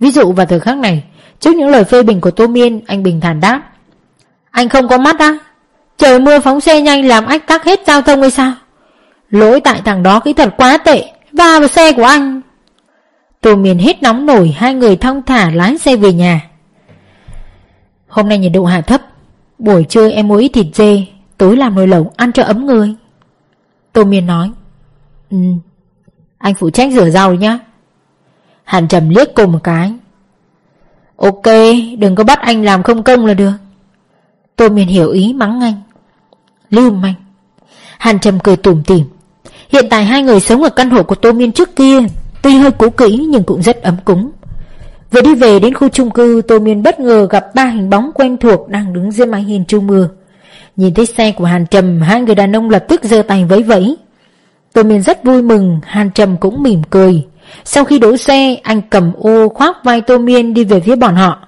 Ví dụ vào thời khắc này, trước những lời phê bình của Tô Miên, anh bình thản đáp: Anh không có mắt á? Trời mưa phóng xe nhanh làm ách tắc hết giao thông hay sao? Lỗi tại thằng đó kỹ thuật quá tệ, va vào xe của anh. Tô Miên hết nóng nổi, hai người thong thả lái xe về nhà. Hôm nay nhiệt độ hạ thấp, buổi trưa em mua ít thịt dê, tối làm nồi lẩu ăn cho ấm người. Tô Miên nói: Anh phụ trách rửa rau đi nhá. Hàn Trầm liếc cô một cái: Ok, đừng có bắt anh làm không công là được. Tô Miên hiểu ý mắng anh: Lưu manh. Hàn Trầm cười tủm tỉm. Hiện tại hai người sống ở căn hộ của Tô Miên trước kia, tuy hơi cũ kỹ nhưng cũng rất ấm cúng. Vừa đi về đến khu chung cư, Tô Miên bất ngờ gặp ba hình bóng quen thuộc đang đứng dưới mái hiên trú mưa. Nhìn thấy xe của Hàn Trầm, hai người đàn ông lập tức giơ tay vẫy vẫy. Tô Miên rất vui mừng, Hàn Trầm cũng mỉm cười. Sau khi đỗ xe, anh cầm ô khoác vai Tô Miên đi về phía bọn họ.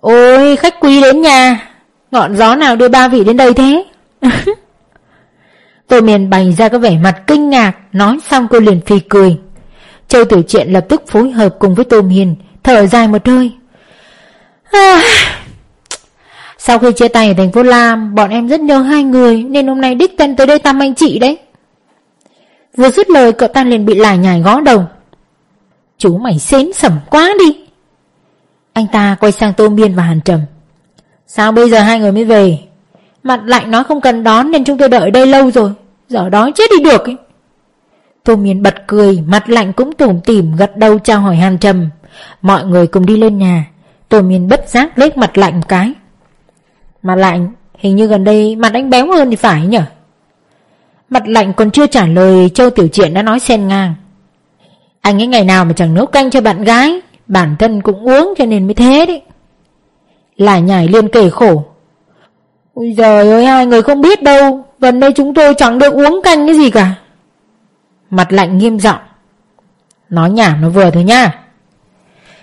Ôi, khách quý đến nhà, ngọn gió nào đưa ba vị đến đây thế? Tô Miên bày ra cái vẻ mặt kinh ngạc, nói xong cô liền phì cười. Châu Tiểu Triện lập tức phối hợp cùng với Tô Miên, thở dài một hơi. Sau khi chia tay ở thành phố Lam, bọn em rất nhớ hai người nên hôm nay đích thân tới đây thăm anh chị đấy. Vừa dứt lời, cậu ta liền bị Lại Nhải gõ đầu: Chú mày xến sẩm quá đi. Anh ta quay sang Tô Miên và Hàn Trầm: Sao bây giờ hai người mới về? Mặt Lạnh nói không cần đón nên chúng tôi đợi đây lâu rồi, giờ đói chết đi được ấy. Tô Miên bật cười, Mặt Lạnh cũng tủm tỉm gật đầu chào hỏi Hàn Trầm. Mọi người cùng đi lên nhà. Tô Miên bất giác liếc Mặt Lạnh một cái: Mặt Lạnh, hình như gần đây mặt anh béo hơn thì phải nhở? Mặt Lạnh còn chưa trả lời, Châu Tiểu Triện đã nói xen ngang: Anh ấy ngày nào mà chẳng nấu canh cho bạn gái, bản thân cũng uống cho nên mới thế đấy. Lại Nhải liên kể khổ: Ôi giời ơi, hai người không biết đâu, gần đây chúng tôi chẳng được uống canh cái gì cả. Mặt Lạnh nghiêm giọng: Nói nhảm nó vừa thôi nha.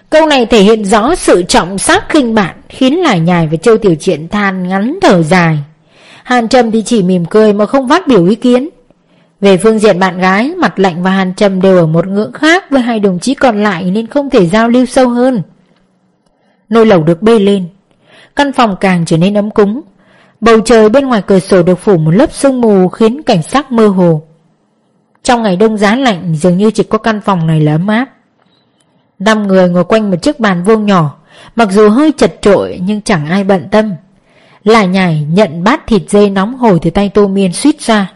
Câu này thể hiện rõ sự trọng sắc khinh bạn, khiến Lại Nhải và Châu Tiểu Triện than ngắn thở dài. Hàn Trầm thì chỉ mỉm cười mà không phát biểu ý kiến. Về phương diện bạn gái, Mặt Lạnh và Hàn Trầm đều ở một ngưỡng khác với hai đồng chí còn lại nên không thể giao lưu sâu hơn. Nồi lẩu được bê lên, căn phòng càng trở nên ấm cúng. Bầu trời bên ngoài cửa sổ được phủ một lớp sương mù khiến cảnh sắc mơ hồ. Trong ngày đông giá lạnh, dường như chỉ có căn phòng này là ấm áp. 5 người ngồi quanh một chiếc bàn vuông nhỏ, mặc dù hơi chật chội nhưng chẳng ai bận tâm. Lại Nhải nhận bát thịt dê nóng hổi từ tay Tô Miên suýt ra: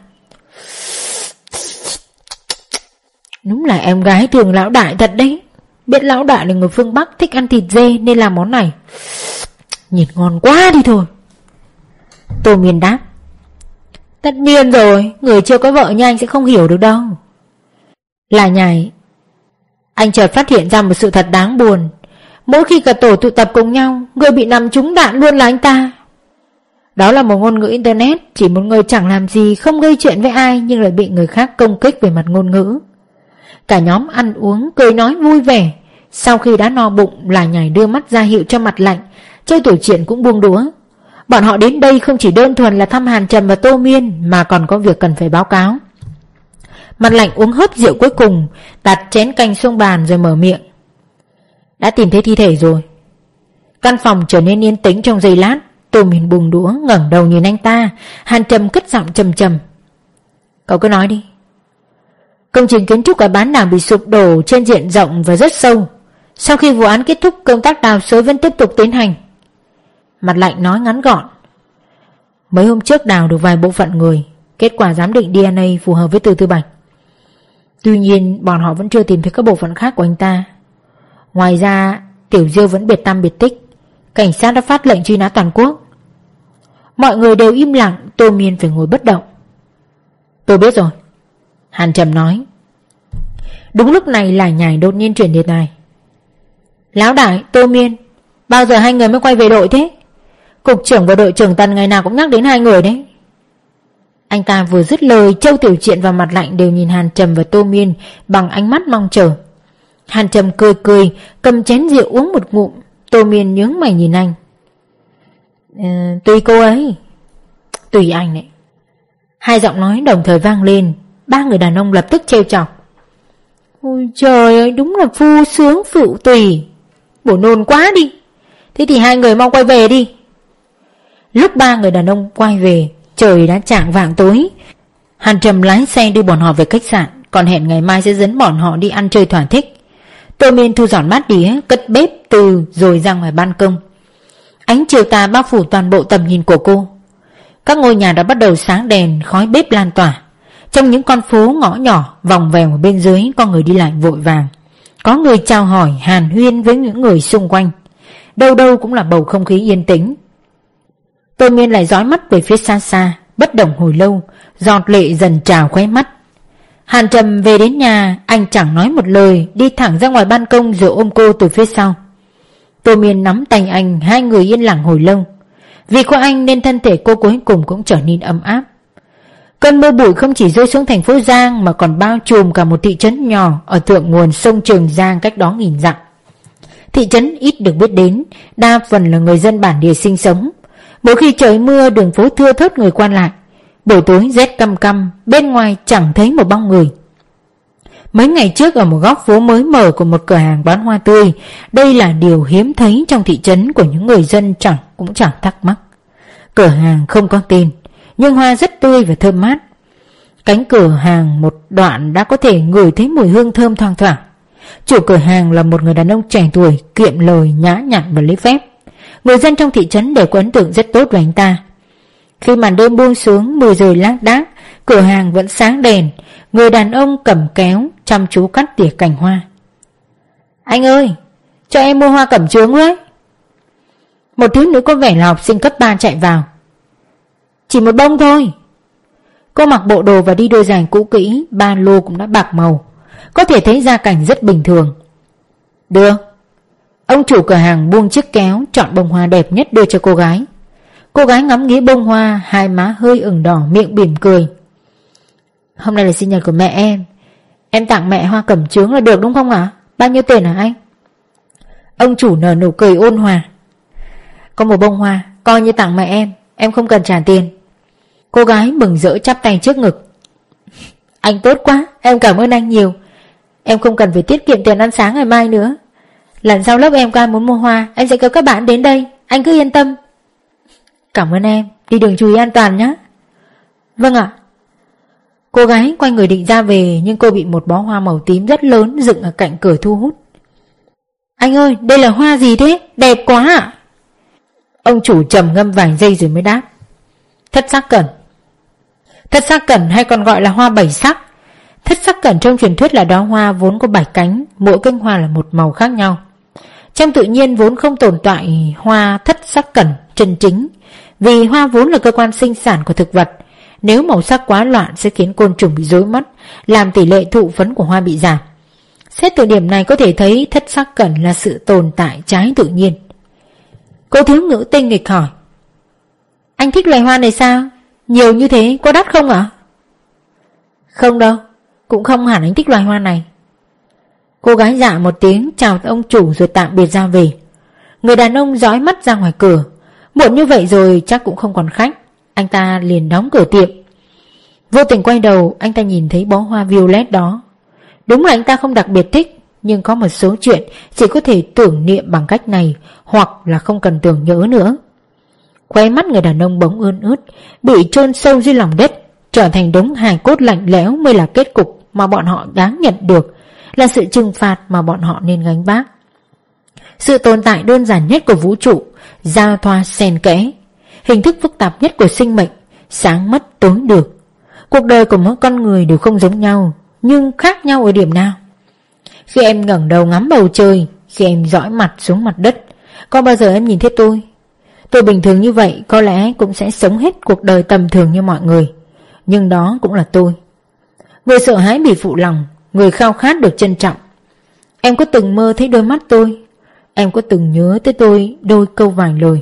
Đúng là em gái thường lão đại thật đấy, biết lão đại là người phương Bắc thích ăn thịt dê nên làm món này, nhìn ngon quá đi thôi. Tô Miên đáp: Tất nhiên rồi, người chưa có vợ như anh sẽ không hiểu được đâu. Lại Nhải: Anh chợt phát hiện ra một sự thật đáng buồn, mỗi khi cả tổ tụ tập cùng nhau, người bị nằm trúng đạn luôn là anh ta. Đó là một ngôn ngữ internet, chỉ một người chẳng làm gì, không gây chuyện với ai nhưng lại bị người khác công kích về mặt ngôn ngữ. Cả nhóm ăn uống cười nói vui vẻ. Sau khi đã no bụng, Lại Nhải đưa mắt ra hiệu cho Mặt Lạnh, Châu Tiểu Triện cũng buông đũa. Bọn họ đến đây không chỉ đơn thuần là thăm Hàn Trầm và Tô Miên mà còn có việc cần phải báo cáo. Mặt Lạnh uống hớp rượu cuối cùng, đặt chén canh xuống bàn rồi mở miệng: Đã tìm thấy thi thể rồi. Căn phòng trở nên yên tĩnh trong giây lát. Tô Miên buông đũa ngẩng đầu nhìn anh ta. Hàn Trầm cất giọng trầm trầm: Cậu cứ nói đi. Công trình kiến trúc ở bán đảo bị sụp đổ trên diện rộng và rất sâu. Sau khi vụ án kết thúc, công tác đào xới vẫn tiếp tục tiến hành. Mặt Lạnh nói ngắn gọn: Mấy hôm trước đào được vài bộ phận người, kết quả giám định DNA phù hợp với Từ Tư Bạch. Tuy nhiên bọn họ vẫn chưa tìm thấy các bộ phận khác của anh ta. Ngoài ra Tiểu Diêu vẫn biệt tăm biệt tích. Cảnh sát đã phát lệnh truy nã toàn quốc. Mọi người đều im lặng. Tô Miên phải ngồi bất động. Tôi biết rồi, Hàn Trầm nói. Đúng lúc này Lại Nhải đột nhiên chuyển đề tài: Lão đại, Tô Miên, Bao giờ hai người mới quay về đội thế? Cục trưởng và đội trưởng Tần ngày nào cũng nhắc đến hai người đấy. Anh ta vừa dứt lời, Châu Tiểu Triện và Mặt Lạnh đều nhìn Hàn Trầm và Tô Miên bằng ánh mắt mong chờ. Hàn Trầm cười cười, cầm chén rượu uống một ngụm. Tô Miên nhướng mày nhìn anh. Tùy cô ấy. Tùy anh đấy. Hai giọng nói đồng thời vang lên. Ba người đàn ông lập tức trêu chọc. Ôi trời ơi, đúng là phu sướng phụ tùy. Bổ nôn quá đi. Thế thì hai người mau quay về đi. Lúc ba người đàn ông quay về, trời đã chạng vạng tối. Hàn Trầm lái xe đưa bọn họ về khách sạn, còn hẹn ngày mai sẽ dẫn bọn họ đi ăn chơi thỏa thích. Tô Miên thu dọn bát đĩa, cất bếp từ rồi ra ngoài ban công. Ánh chiều tà bao phủ toàn bộ tầm nhìn của cô. Các ngôi nhà đã bắt đầu sáng đèn, khói bếp lan tỏa. Trong những con phố ngõ nhỏ vòng vèo ở bên dưới, có người đi lại vội vàng, có người chào hỏi hàn huyên với những người xung quanh. Đâu đâu cũng là bầu không khí yên tĩnh. Tô Miên lại dõi mắt về phía xa xa, bất động hồi lâu, giọt lệ dần trào khóe mắt. Hàn Trầm về đến nhà, anh chẳng nói một lời, đi thẳng ra ngoài ban công rồi ôm cô từ phía sau. Tô Miên nắm tay anh, hai người yên lặng hồi lâu. Vì có anh nên thân thể cô cuối cùng cũng trở nên ấm áp. Cơn mưa bụi không chỉ rơi xuống thành phố Giang mà còn bao trùm cả một thị trấn nhỏ ở thượng nguồn sông Trường Giang cách đó 1000 dặm. Thị trấn ít được biết đến, đa phần là người dân bản địa sinh sống. Mỗi khi trời mưa, đường phố thưa thớt người qua lại. Buổi tối rét căm căm, bên ngoài chẳng thấy một bóng người. Mấy ngày trước, ở một góc phố mới mở của một cửa hàng bán hoa tươi, đây là điều hiếm thấy trong thị trấn của những người dân cũng chẳng thắc mắc. Cửa hàng không có tên, nhưng hoa rất tươi và thơm mát. Cánh cửa hàng một đoạn đã có thể ngửi thấy mùi hương thơm thoang thoảng. Chủ cửa hàng là một người đàn ông trẻ tuổi, kiệm lời, nhã nhặn và lễ phép. Người dân trong thị trấn đều có ấn tượng rất tốt về anh ta. Khi màn đêm buông xuống, mưa rơi lác đác, cửa hàng vẫn sáng đèn. Người đàn ông cầm kéo chăm chú cắt tỉa cành hoa. Anh ơi, cho em mua hoa cẩm chướng ấy. Một thiếu nữ có vẻ là học sinh cấp 3 chạy vào. Chỉ một bông thôi. Cô mặc bộ đồ và đi đôi giày cũ kỹ, ba lô cũng đã bạc màu. Có thể thấy gia cảnh rất bình thường. Được. Ông chủ cửa hàng buông chiếc kéo, chọn bông hoa đẹp nhất đưa cho cô gái. Cô gái ngắm nghía bông hoa, hai má hơi ửng đỏ, miệng bỉm cười. Hôm nay là sinh nhật của mẹ em tặng mẹ hoa cẩm chướng là được đúng không ạ? Bao nhiêu tiền hả anh? Ông chủ nở nụ cười ôn hòa. Có một bông hoa, coi như tặng mẹ em không cần trả tiền. Cô gái mừng rỡ chắp tay trước ngực. Anh tốt quá, em cảm ơn anh nhiều. Em không cần phải tiết kiệm tiền ăn sáng ngày mai nữa. Lần sau lớp em qua muốn mua hoa, em sẽ kêu các bạn đến đây, anh cứ yên tâm. Cảm ơn em, đi đường chú ý an toàn nhé. Vâng ạ. Cô gái quay người định ra về, nhưng cô bị một bó hoa màu tím rất lớn dựng ở cạnh cửa thu hút. Anh ơi, đây là hoa gì thế? Đẹp quá ạ. Ông chủ trầm ngâm vài giây rồi mới đáp. Thất sắc cẩn. Thất sắc cẩn hay còn gọi là hoa bảy sắc. Thất sắc cẩn trong truyền thuyết là đóa hoa vốn có 7 cánh, mỗi cánh hoa là một màu khác nhau. Trong tự nhiên vốn không tồn tại hoa thất sắc cẩn chân chính, vì hoa vốn là cơ quan sinh sản của thực vật. Nếu màu sắc quá loạn sẽ khiến côn trùng bị rối mất, làm tỷ lệ thụ phấn của hoa bị giảm. Xét từ điểm này có thể thấy thất sắc cẩn là sự tồn tại trái tự nhiên. Cô thiếu nữ tinh nghịch hỏi. Anh thích loài hoa này sao? Nhiều như thế có đắt không ạ? Không đâu, cũng không hẳn anh thích loài hoa này. Cô gái dạ một tiếng, chào ông chủ rồi tạm biệt ra về. Người đàn ông dõi mắt ra ngoài cửa. Muộn như vậy rồi chắc cũng không còn khách. Anh ta liền đóng cửa tiệm. Vô tình quay đầu, anh ta nhìn thấy bó hoa violet đó. Đúng là anh ta không đặc biệt thích, nhưng có một số chuyện chỉ có thể tưởng niệm bằng cách này, hoặc là không cần tưởng nhớ nữa. Khóe mắt người đàn ông bỗng ươn ướt, bị chôn sâu dưới lòng đất, trở thành đống hài cốt lạnh lẽo mới là kết cục mà bọn họ đáng nhận được, là sự trừng phạt mà bọn họ nên gánh vác. Sự tồn tại đơn giản nhất của vũ trụ, giao thoa xen kẽ, hình thức phức tạp nhất của sinh mệnh, sáng mất tối được. Cuộc đời của mỗi con người đều không giống nhau, nhưng khác nhau ở điểm nào? Khi em ngẩng đầu ngắm bầu trời, khi em dõi mặt xuống mặt đất, có bao giờ em nhìn thấy tôi? Tôi bình thường như vậy, có lẽ cũng sẽ sống hết cuộc đời tầm thường như mọi người, nhưng đó cũng là tôi. Người sợ hãi bị phụ lòng, người khao khát được trân trọng. Em có từng mơ thấy đôi mắt tôi? Em có từng nhớ tới tôi đôi câu vài lời,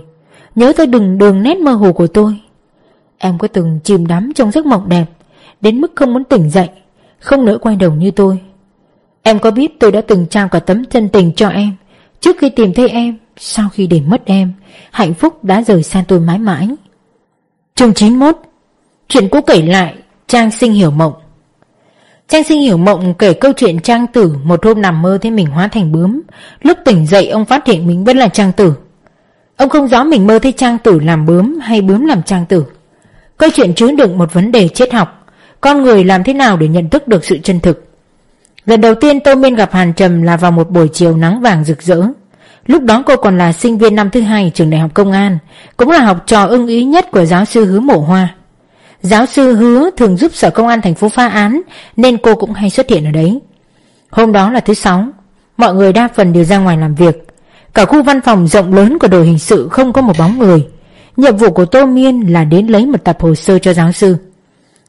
nhớ tới đường nét mơ hồ của tôi. Em có từng chìm đắm trong giấc mộng đẹp đến mức không muốn tỉnh dậy, không nỡ quay đầu như tôi. Em có biết tôi đã từng trao cả tấm chân tình cho em trước khi tìm thấy em. Sau khi để mất em, hạnh phúc đã rời xa tôi mãi mãi. Chương 91. Chuyện cũ kể lại. Trang Sinh hiểu mộng. Trang Sinh hiểu mộng kể câu chuyện Trang Tử một hôm nằm mơ thấy mình hóa thành bướm. Lúc tỉnh dậy ông phát hiện mình vẫn là Trang Tử. Ông không rõ mình mơ thấy Trang Tử làm bướm hay bướm làm Trang Tử. Câu chuyện chứa đựng một vấn đề triết học: con người làm thế nào để nhận thức được sự chân thực. Lần đầu tiên Tô Miên gặp Hàn Trầm là vào một buổi chiều nắng vàng rực rỡ. Lúc đó cô còn là sinh viên năm thứ hai trường Đại học Công an, cũng là học trò ưng ý nhất của giáo sư Hứa Mộ Hoa. Giáo sư Hứa thường giúp Sở Công an thành phố phá án nên cô cũng hay xuất hiện ở đấy. Hôm đó là thứ Sáu, mọi người đa phần đều ra ngoài làm việc. Cả khu văn phòng rộng lớn của đội hình sự không có một bóng người. Nhiệm vụ của Tô Miên là đến lấy một tập hồ sơ cho giáo sư.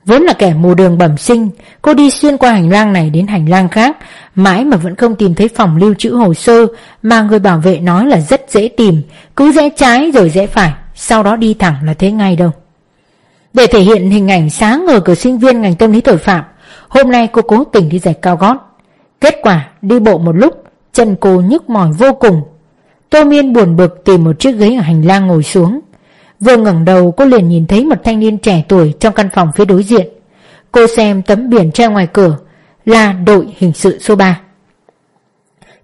Vốn là kẻ mù đường bẩm sinh, cô đi xuyên qua hành lang này đến hành lang khác, mãi mà vẫn không tìm thấy phòng lưu trữ hồ sơ mà người bảo vệ nói là rất dễ tìm, cứ rẽ trái rồi rẽ phải, sau đó đi thẳng là thấy ngay đâu. Để thể hiện hình ảnh sáng ngời của sinh viên ngành tâm lý tội phạm, hôm nay cô cố tình đi giày cao gót. Kết quả đi bộ một lúc, chân cô nhức mỏi vô cùng. Tô Miên buồn bực tìm một chiếc ghế ở hành lang ngồi xuống. Vừa ngẩng đầu cô liền nhìn thấy một thanh niên trẻ tuổi trong căn phòng phía đối diện. Cô xem tấm biển treo ngoài cửa là đội hình sự số 3.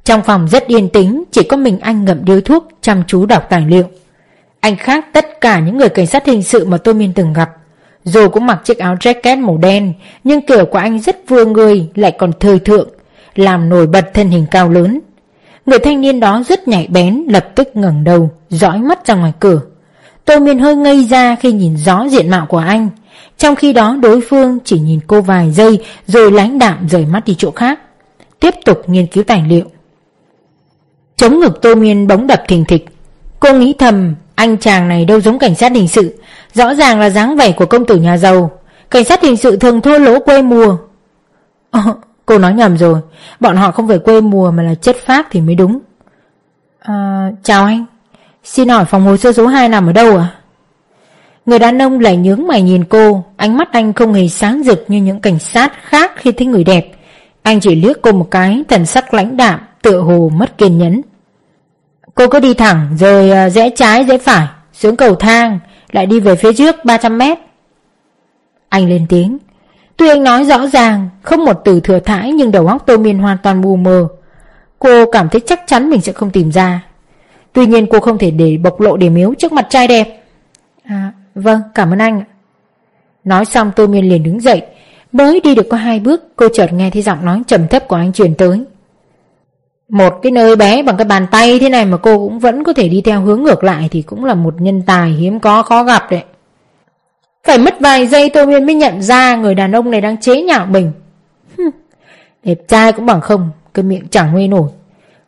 Trong phòng rất yên tĩnh, chỉ có mình anh ngậm điếu thuốc chăm chú đọc tài liệu. Anh khác tất cả những người cảnh sát hình sự mà Tô Miên từng gặp. Dù cũng mặc chiếc áo jacket màu đen, nhưng kiểu của anh rất vừa người lại còn thời thượng, làm nổi bật thân hình cao lớn. Người thanh niên đó rất nhạy bén, lập tức ngẩng đầu dõi mắt ra ngoài cửa. Tô Miên hơi ngây ra khi nhìn rõ diện mạo của anh. Trong khi đó đối phương chỉ nhìn cô vài giây rồi lãnh đạm rời mắt đi chỗ khác, tiếp tục nghiên cứu tài liệu. Chống ngực Tô Miên bỗng đập thình thịch. Cô nghĩ thầm, anh chàng này đâu giống cảnh sát hình sự, rõ ràng là dáng vẻ của công tử nhà giàu. Cảnh sát hình sự thường thô lỗ quê mùa. Cô nói nhầm rồi, bọn họ không phải quê mùa mà là chất phác thì mới đúng. Chào anh, xin hỏi phòng hồ sơ số 2 nằm ở đâu ạ? Người đàn ông lại nhướng mày nhìn cô. Ánh mắt anh không hề sáng rực như những cảnh sát khác khi thấy người đẹp. Anh chỉ liếc cô một cái, thần sắc lãnh đạm, tựa hồ mất kiên nhẫn. Cô cứ đi thẳng rồi rẽ trái rẽ phải, xuống cầu thang, lại đi về phía trước 300 mét. Anh lên tiếng. Tuy anh nói rõ ràng, không một từ thừa thãi, nhưng đầu óc Tô Miên hoàn toàn mù mờ. Cô cảm thấy chắc chắn mình sẽ không tìm ra. Tuy nhiên cô không thể để bộc lộ điểm yếu trước mặt trai đẹp. Vâng, cảm ơn anh. Nói xong Tô Miên liền đứng dậy. Mới đi được có 2 bước, cô chợt nghe thấy giọng nói trầm thấp của anh truyền tới. Một cái nơi bé bằng cái bàn tay thế này mà cô cũng vẫn có thể đi theo hướng ngược lại thì cũng là một nhân tài hiếm có khó gặp đấy. Phải mất vài giây Tô Miên mới nhận ra người đàn ông này đang chế nhạo mình. Đẹp trai cũng bằng không, cái miệng chẳng nuôi nổi.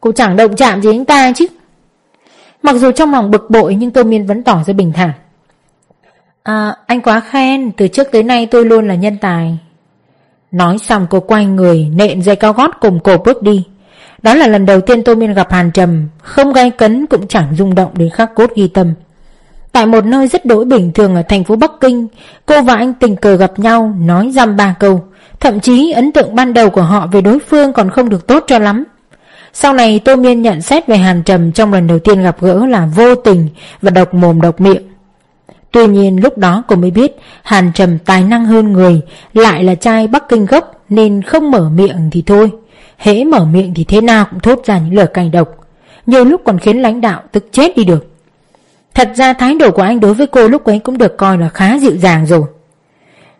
Cô chẳng động chạm gì anh ta chứ. Mặc dù trong lòng bực bội nhưng Tô Miên vẫn tỏ ra bình thản. Anh quá khen, từ trước tới nay tôi luôn là nhân tài. Nói xong cô quay người, nện giày cao gót cùng cổ bước đi. Đó là lần đầu tiên Tô Miên gặp Hàn Trầm, không gay cấn cũng chẳng rung động đến khắc cốt ghi tâm. Tại một nơi rất đỗi bình thường ở thành phố Bắc Kinh, cô và anh tình cờ gặp nhau, nói dăm ba câu. Thậm chí ấn tượng ban đầu của họ về đối phương còn không được tốt cho lắm. Sau này Tô Miên nhận xét về Hàn Trầm trong lần đầu tiên gặp gỡ là vô tình và độc mồm độc miệng. Tuy nhiên lúc đó cô mới biết Hàn Trầm tài năng hơn người, lại là trai Bắc Kinh gốc nên không mở miệng thì thôi, hễ mở miệng thì thế nào cũng thốt ra những lời cay độc, nhiều lúc còn khiến lãnh đạo tức chết đi được. Thật ra thái độ của anh đối với cô lúc ấy cũng được coi là khá dịu dàng rồi.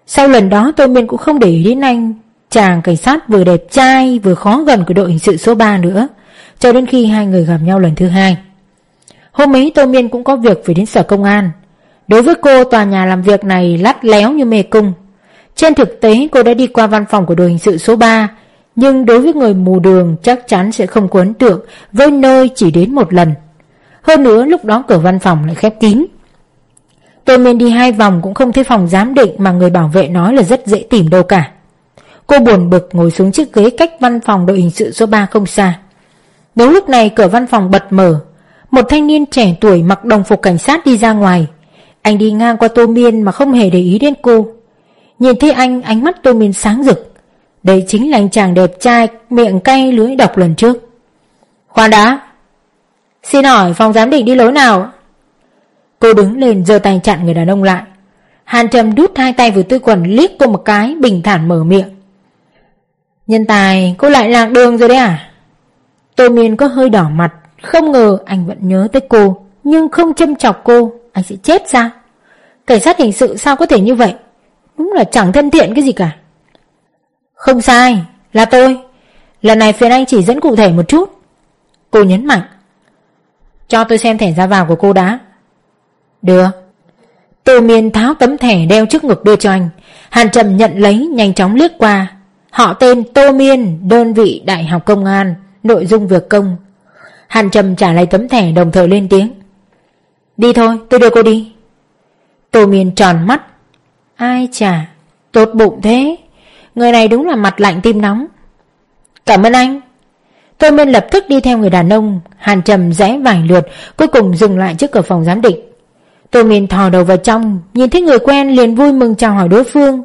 Sau lần đó Tô Miên cũng không để ý đến anh chàng cảnh sát vừa đẹp trai vừa khó gần của đội hình sự số 3 nữa, cho đến khi hai người gặp nhau lần thứ 2. Hôm ấy Tô Miên cũng có việc phải đến sở công an. Đối với cô, tòa nhà làm việc này lắt léo như mê cung. Trên thực tế cô đã đi qua văn phòng của đội hình sự số 3, nhưng đối với người mù đường chắc chắn sẽ không có ấn tượng với nơi chỉ đến một lần. Hơn nữa lúc đó cửa văn phòng lại khép kín. Tô Miên đi 2 vòng cũng không thấy phòng giám định mà người bảo vệ nói là rất dễ tìm đâu cả. Cô buồn bực ngồi xuống chiếc ghế cách văn phòng đội hình sự số 3 không xa. Đúng lúc này cửa văn phòng bật mở, một thanh niên trẻ tuổi mặc đồng phục cảnh sát đi ra ngoài. Anh đi ngang qua Tô Miên mà không hề để ý đến cô. Nhìn thấy anh, ánh mắt Tô Miên sáng rực. Đây chính là anh chàng đẹp trai miệng cay lưỡi độc lần trước. Khoan đã, xin hỏi phòng giám định đi lối nào? Cô đứng lên giơ tay chặn người đàn ông lại. Hàn Trầm đút hai tay vừa tư quần liếc cô một cái, bình thản mở miệng. Nhân tài, cô lại lạc đường rồi đấy à? Tô Miên có hơi đỏ mặt, không ngờ anh vẫn nhớ tới cô, nhưng không châm chọc cô, anh sẽ chết ra. Cảnh sát hình sự sao có thể như vậy? Đúng là chẳng thân thiện cái gì cả. Không sai, là tôi. Lần này phiền anh chỉ dẫn cụ thể một chút. Cô nhấn mạnh. Cho tôi xem thẻ ra vào của cô đã. Được. Tô Miên tháo tấm thẻ đeo trước ngực đưa cho anh. Hàn Trầm nhận lấy, nhanh chóng liếc qua. Họ tên Tô Miên, đơn vị Đại học Công an, nội dung việc công. Hàn Trầm trả lại tấm thẻ, đồng thời lên tiếng. Đi thôi, tôi đưa cô đi. Tô Miên tròn mắt. Ai chả, tốt bụng thế. Người này đúng là mặt lạnh tim nóng. Cảm ơn anh. Tô Miên lập tức đi theo người đàn ông. Hàn Trầm rẽ vài lượt, cuối cùng dừng lại trước cửa phòng giám định. Tô Miên thò đầu vào trong, nhìn thấy người quen liền vui mừng chào hỏi đối phương.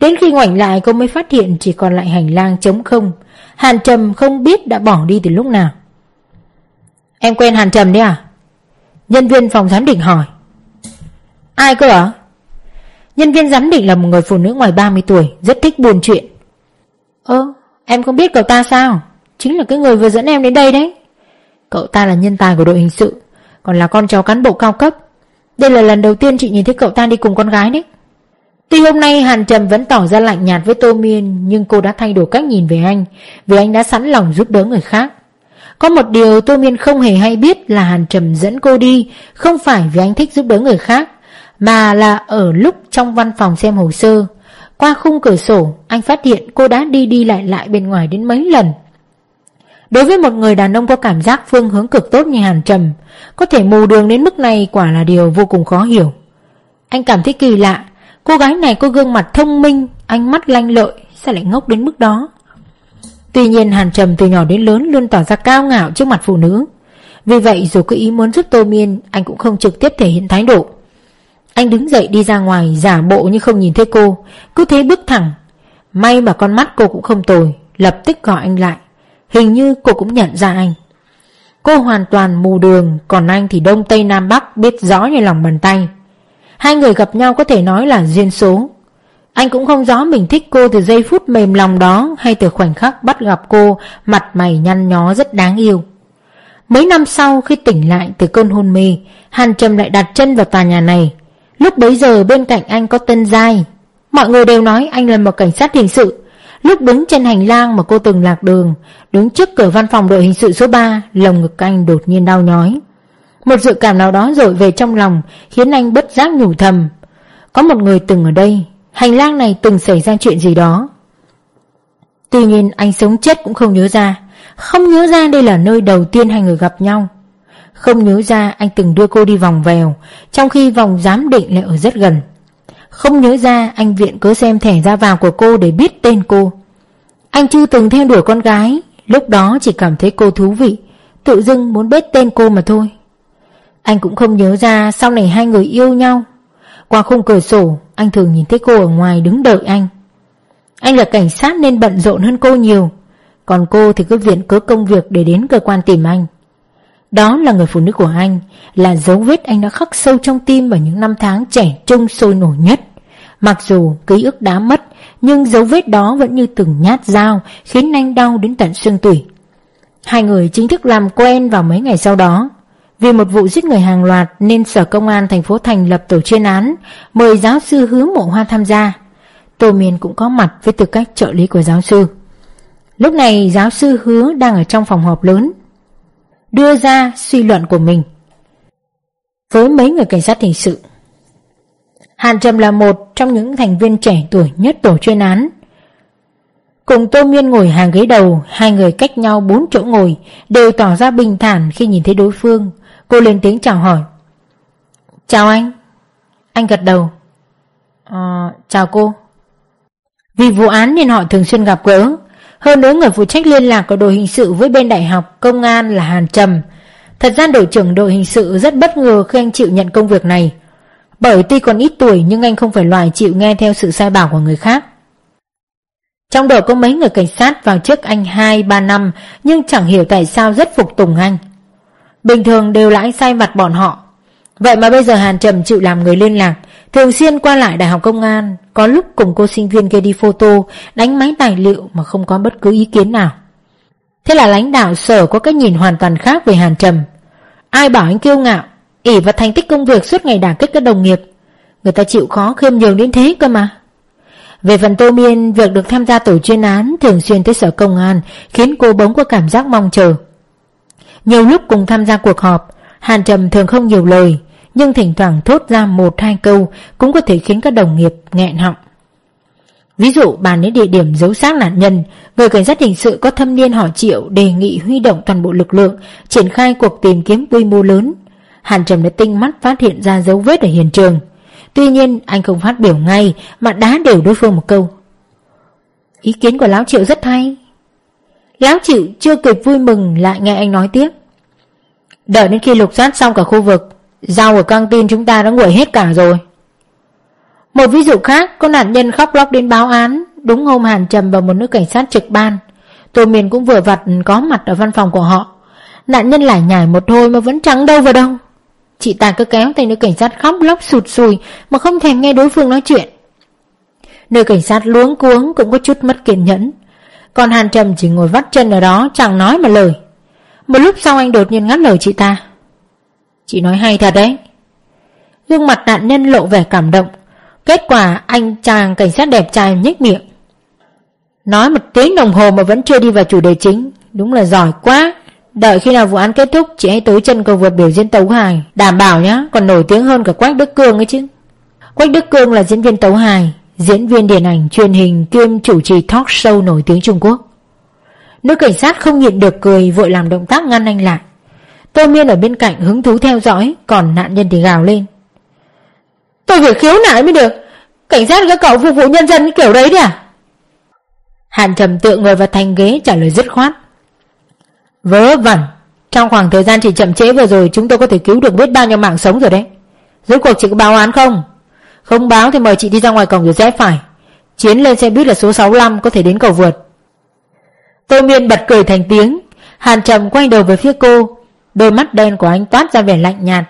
Đến khi ngoảnh lại cô mới phát hiện chỉ còn lại hành lang trống không. Hàn Trầm không biết đã bỏ đi từ lúc nào. Em quen Hàn Trầm đấy à? Nhân viên phòng giám định hỏi. Ai cơ ạ? Nhân viên giám định là một người phụ nữ ngoài 30 tuổi, rất thích buồn chuyện. Em không biết cậu ta sao? Chính là cái người vừa dẫn em đến đây đấy. Cậu ta là nhân tài của đội hình sự, còn là con cháu cán bộ cao cấp. Đây là lần đầu tiên chị nhìn thấy cậu ta đi cùng con gái đấy. Tuy hôm nay Hàn Trầm vẫn tỏ ra lạnh nhạt với Tô Miên, nhưng cô đã thay đổi cách nhìn về anh, vì anh đã sẵn lòng giúp đỡ người khác. Có một điều Tô Miên không hề hay biết là Hàn Trầm dẫn cô đi không phải vì anh thích giúp đỡ người khác, mà là ở lúc trong văn phòng xem hồ sơ, qua khung cửa sổ anh phát hiện cô đã đi lại bên ngoài đến mấy lần. Đối với một người đàn ông có cảm giác phương hướng cực tốt như Hàn Trầm, có thể mù đường đến mức này quả là điều vô cùng khó hiểu. Anh cảm thấy kỳ lạ, cô gái này có gương mặt thông minh, ánh mắt lanh lợi, sao lại ngốc đến mức đó? Tuy nhiên Hàn Trầm từ nhỏ đến lớn luôn tỏ ra cao ngạo trước mặt phụ nữ. Vì vậy dù có ý muốn giúp Tô Miên, anh cũng không trực tiếp thể hiện thái độ. Anh đứng dậy đi ra ngoài, giả bộ như không nhìn thấy cô, cứ thế bước thẳng. May mà con mắt cô cũng không tồi, lập tức gọi anh lại. Hình như cô cũng nhận ra anh. Cô hoàn toàn mù đường, còn anh thì Đông Tây Nam Bắc biết rõ như lòng bàn tay. Hai người gặp nhau có thể nói là duyên số. Anh cũng không rõ mình thích cô từ giây phút mềm lòng đó hay từ khoảnh khắc bắt gặp cô mặt mày nhăn nhó rất đáng yêu. Mấy năm sau khi tỉnh lại từ cơn hôn mê, Hàn Trầm lại đặt chân vào tòa nhà này. Lúc bấy giờ bên cạnh anh có Tân Giai. Mọi người đều nói anh là một cảnh sát hình sự. Lúc đứng trên hành lang mà cô từng lạc đường, đứng trước cửa văn phòng đội hình sự số 3, lồng ngực anh đột nhiên đau nhói. Một dự cảm nào đó dội về trong lòng khiến anh bất giác nhủ thầm. Có một người từng ở đây, hành lang này từng xảy ra chuyện gì đó. Tuy nhiên anh sống chết cũng không nhớ ra. Không nhớ ra đây là nơi đầu tiên hai người gặp nhau. Không nhớ ra anh từng đưa cô đi vòng vèo, trong khi vòng giám định lại ở rất gần. Không nhớ ra anh viện cớ xem thẻ ra vào của cô để biết tên cô. Anh chưa từng theo đuổi con gái, lúc đó chỉ cảm thấy cô thú vị, tự dưng muốn biết tên cô mà thôi. Anh cũng không nhớ ra sau này hai người yêu nhau. Qua khung cửa sổ anh thường nhìn thấy cô ở ngoài đứng đợi anh. Anh là cảnh sát nên bận rộn hơn cô nhiều, còn cô thì cứ viện cớ công việc để đến cơ quan tìm anh. Đó là người phụ nữ của anh, là dấu vết anh đã khắc sâu trong tim vào những năm tháng trẻ trung sôi nổi nhất. Mặc dù ký ức đã mất, nhưng dấu vết đó vẫn như từng nhát dao, khiến anh đau đến tận xương tủy. Hai người chính thức làm quen vào mấy ngày sau đó. Vì một vụ giết người hàng loạt nên Sở Công an thành phố thành lập tổ chuyên án, mời giáo sư Hứa Mộ Hoa tham gia. Tô Miên cũng có mặt với tư cách trợ lý của giáo sư. Lúc này giáo sư Hứa đang ở trong phòng họp lớn, đưa ra suy luận của mình với mấy người cảnh sát hình sự. Hàn Trầm là một trong những thành viên trẻ tuổi nhất tổ chuyên án. Cùng Tô Miên ngồi hàng ghế đầu, hai người cách nhau 4 chỗ ngồi, đều tỏ ra bình thản khi nhìn thấy đối phương. Cô lên tiếng chào hỏi. Chào anh. Anh gật đầu. Chào cô. Vì vụ án nên họ thường xuyên gặp gỡ. Hơn nữa người phụ trách liên lạc của đội hình sự với bên đại học công an là Hàn Trầm. Thật ra đội trưởng đội hình sự rất bất ngờ khi anh chịu nhận công việc này, bởi tuy còn ít tuổi nhưng anh không phải loại chịu nghe theo sự sai bảo của người khác. Trong đội có mấy người cảnh sát vào trước anh 2-3 năm nhưng chẳng hiểu tại sao rất phục tùng anh. Bình thường đều là anh sai mặt bọn họ, vậy mà bây giờ Hàn Trầm chịu làm người liên lạc, thường xuyên qua lại đại học công an, có lúc cùng cô sinh viên kia đi photo, đánh máy tài liệu mà không có bất cứ ý kiến nào. Thế là lãnh đạo sở có cái nhìn hoàn toàn khác về Hàn Trầm. Ai bảo anh kiêu ngạo, ỷ vào thành tích công việc suốt ngày đả kích các đồng nghiệp, người ta chịu khó khiêm nhường đến thế cơ mà. Về phần Tô Miên, việc được tham gia tổ chuyên án thường xuyên tới sở công an khiến cô bỗng có cảm giác mong chờ. Nhiều lúc cùng tham gia cuộc họp, Hàn Trầm thường không nhiều lời, nhưng thỉnh thoảng thốt ra 1-2 câu cũng có thể khiến các đồng nghiệp nghẹn họng. Ví dụ bàn đến địa điểm giấu xác nạn nhân, người cảnh sát hình sự có thâm niên họ Triệu đề nghị huy động toàn bộ lực lượng triển khai cuộc tìm kiếm quy mô lớn. Hàn Trầm đã tinh mắt phát hiện ra dấu vết ở hiện trường. Tuy nhiên anh không phát biểu ngay mà đá đều đối phương một câu: "Ý kiến của lão Triệu rất hay." Lão Triệu chưa kịp vui mừng lại nghe anh nói tiếp: "Đợi đến khi lục soát xong cả khu vực, rau ở căng tin chúng ta đã nguội hết cả rồi." Một ví dụ khác, có nạn nhân khóc lóc đến báo án đúng hôm Hàn Trầm và một nữ cảnh sát trực ban. Tô Miên cũng vừa vặt có mặt ở văn phòng của họ. Nạn nhân lải nhải một hồi mà vẫn chẳng đâu vào đâu. Chị ta cứ kéo tay nữ cảnh sát khóc lóc sụt sùi mà không thèm nghe đối phương nói chuyện. Nữ cảnh sát luống cuống cũng có chút mất kiên nhẫn, còn Hàn Trầm chỉ ngồi vắt chân ở đó chẳng nói một lời. Một lúc sau anh đột nhiên ngắt lời chị ta: "Chị nói hay thật đấy." Gương mặt nạn nhân lộ vẻ cảm động. Kết quả anh chàng cảnh sát đẹp trai nhếch miệng: "Nói một tiếng đồng hồ mà vẫn chưa đi vào chủ đề chính, đúng là giỏi quá. Đợi khi nào vụ án kết thúc, chị hãy tới chân cầu vượt biểu diễn tấu hài, đảm bảo nhá, còn nổi tiếng hơn cả Quách Đức Cương ấy chứ." Quách Đức Cương là diễn viên tấu hài, diễn viên điện ảnh truyền hình kiêm chủ trì talk show nổi tiếng Trung Quốc. Nữ cảnh sát không nhịn được cười, vội làm động tác ngăn anh lại. Tô Miên ở bên cạnh hứng thú theo dõi, còn nạn nhân thì gào lên: "Tôi phải khiếu nại mới được, cảnh sát các cậu phục vụ nhân dân kiểu đấy đi à?" Hàn Trầm tựa người vào thành ghế trả lời dứt khoát: "Vớ vẩn, trong khoảng thời gian chị chậm trễ vừa rồi chúng tôi có thể cứu được biết bao nhiêu mạng sống rồi đấy. Rốt cuộc chị có báo án không? Không báo thì mời chị đi ra ngoài cổng rồi rẽ phải, Chiến lên xe buýt là số 65, có thể đến cầu vượt." Tô Miên bật cười thành tiếng. Hàn Trầm quay đầu về phía cô, đôi mắt đen của anh toát ra vẻ lạnh nhạt.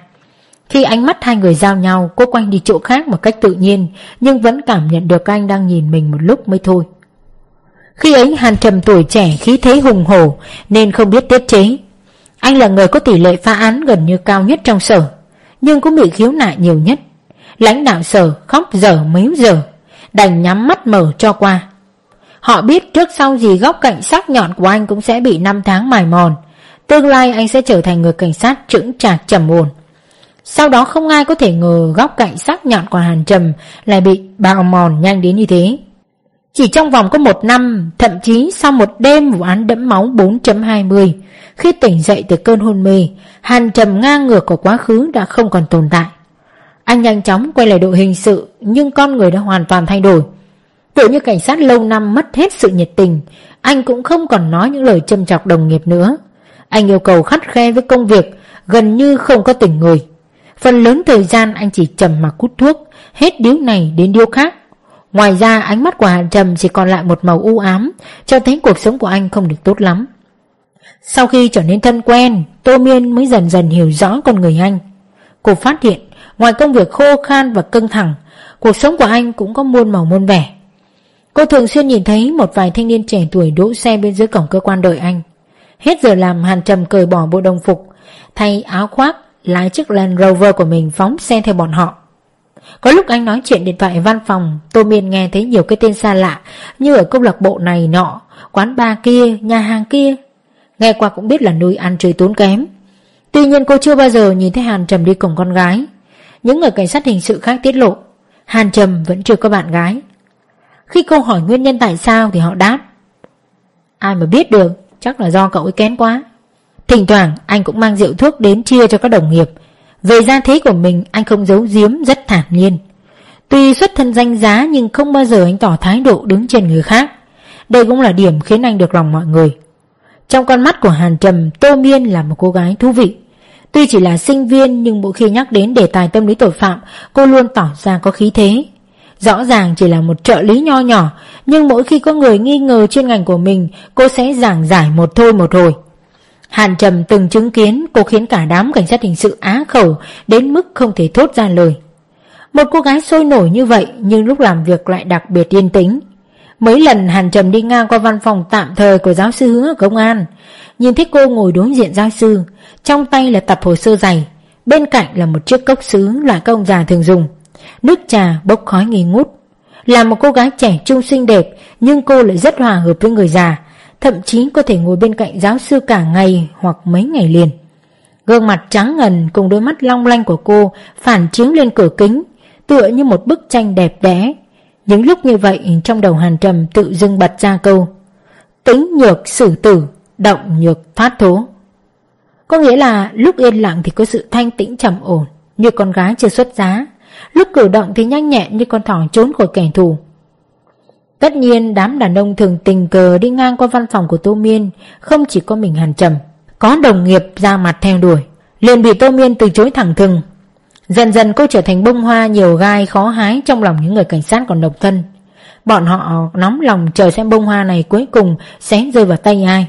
Khi ánh mắt hai người giao nhau, cô quanh đi chỗ khác một cách tự nhiên, nhưng vẫn cảm nhận được anh đang nhìn mình một lúc mới thôi. Khi ấy Hàn Trầm tuổi trẻ khí thế hùng hổ nên không biết tiết chế. Anh là người có tỷ lệ phá án gần như cao nhất trong sở, nhưng cũng bị khiếu nại nhiều nhất. Lãnh đạo sở khóc dở mếu dở, đành nhắm mắt mở cho qua. Họ biết trước sau gì góc cạnh sắc nhọn của anh cũng sẽ bị năm tháng mài mòn. Tương lai anh sẽ trở thành người cảnh sát chững chạc trầm ổn. Sau đó không ai có thể ngờ góc cạnh sắc nhọn của Hàn Trầm lại bị bào mòn nhanh đến như thế. Chỉ trong vòng có 1 năm, thậm chí sau 1 đêm vụ án đẫm máu 4.20, khi tỉnh dậy từ cơn hôn mê, Hàn Trầm ngang ngược của quá khứ đã không còn tồn tại. Anh nhanh chóng quay lại đội hình sự, nhưng con người đã hoàn toàn thay đổi. Tự như cảnh sát lâu năm mất hết sự nhiệt tình, anh cũng không còn nói những lời châm chọc đồng nghiệp nữa. Anh yêu cầu khắt khe với công việc, gần như không có tình người. Phần lớn thời gian anh chỉ trầm mặc hút thuốc, hết điếu này đến điếu khác. Ngoài ra ánh mắt của Hàn Trầm chỉ còn lại một màu u ám, cho thấy cuộc sống của anh không được tốt lắm. Sau khi trở nên thân quen, Tô Miên mới dần dần hiểu rõ con người anh. Cô phát hiện ngoài công việc khô khan và căng thẳng, cuộc sống của anh cũng có muôn màu muôn vẻ. Cô thường xuyên nhìn thấy một vài thanh niên trẻ tuổi đỗ xe bên dưới cổng cơ quan đợi anh. Hết giờ làm, Hàn Trầm cởi bỏ bộ đồng phục, thay áo khoác, lái chiếc Land Rover của mình phóng xe theo bọn họ. Có lúc anh nói chuyện điện thoại văn phòng, Tô Miên nghe thấy nhiều cái tên xa lạ như ở câu lạc bộ này nọ, quán bar kia, nhà hàng kia. Nghe qua cũng biết là nơi ăn chơi tốn kém. Tuy nhiên cô chưa bao giờ nhìn thấy Hàn Trầm đi cùng con gái. Những người cảnh sát hình sự khác tiết lộ Hàn Trầm vẫn chưa có bạn gái. Khi cô hỏi nguyên nhân tại sao thì họ đáp: "Ai mà biết được, chắc là do cậu ấy kén quá." Thỉnh thoảng anh cũng mang rượu thuốc đến chia cho các đồng nghiệp. Về gia thế của mình anh không giấu giếm, rất thản nhiên. Tuy xuất thân danh giá nhưng không bao giờ anh tỏ thái độ đứng trên người khác. Đây cũng là điểm khiến anh được lòng mọi người. Trong con mắt của Hàn Trầm, Tô Miên là một cô gái thú vị. Tuy chỉ là sinh viên nhưng mỗi khi nhắc đến đề tài tâm lý tội phạm, cô luôn tỏ ra có khí thế. Rõ ràng chỉ là một trợ lý nho nhỏ, nhưng mỗi khi có người nghi ngờ chuyên ngành của mình, cô sẽ giảng giải một thôi một hồi. Hàn Trầm từng chứng kiến cô khiến cả đám cảnh sát hình sự á khẩu đến mức không thể thốt ra lời. Một cô gái sôi nổi như vậy nhưng lúc làm việc lại đặc biệt yên tĩnh. Mấy lần Hàn Trầm đi ngang qua văn phòng tạm thời của giáo sư Hứa ở công an, nhìn thấy cô ngồi đối diện giáo sư, trong tay là tập hồ sơ dày, bên cạnh là một chiếc cốc sứ loại các ông già thường dùng, nước trà bốc khói nghi ngút. Là một cô gái trẻ trung xinh đẹp nhưng cô lại rất hòa hợp với người già, thậm chí có thể ngồi bên cạnh giáo sư cả ngày hoặc mấy ngày liền. Gương mặt trắng ngần cùng đôi mắt long lanh của cô phản chiếu lên cửa kính, tựa như một bức tranh đẹp đẽ. Những lúc như vậy trong đầu Hàn Trầm tự dưng bật ra câu: tính nhược xử tử, động nhược thoát thố. Có nghĩa là lúc yên lặng thì có sự thanh tĩnh trầm ổn như con gái chưa xuất giá, lúc cử động thì nhanh nhẹn như con thỏ trốn khỏi kẻ thù. Tất nhiên đám đàn ông thường tình cờ đi ngang qua văn phòng của Tô Miên, không chỉ có mình Hàn Trầm. Có đồng nghiệp ra mặt theo đuổi, liền bị Tô Miên từ chối thẳng thừng. Dần dần cô trở thành bông hoa nhiều gai khó hái trong lòng những người cảnh sát còn độc thân. Bọn họ nóng lòng chờ xem bông hoa này cuối cùng sẽ rơi vào tay ai.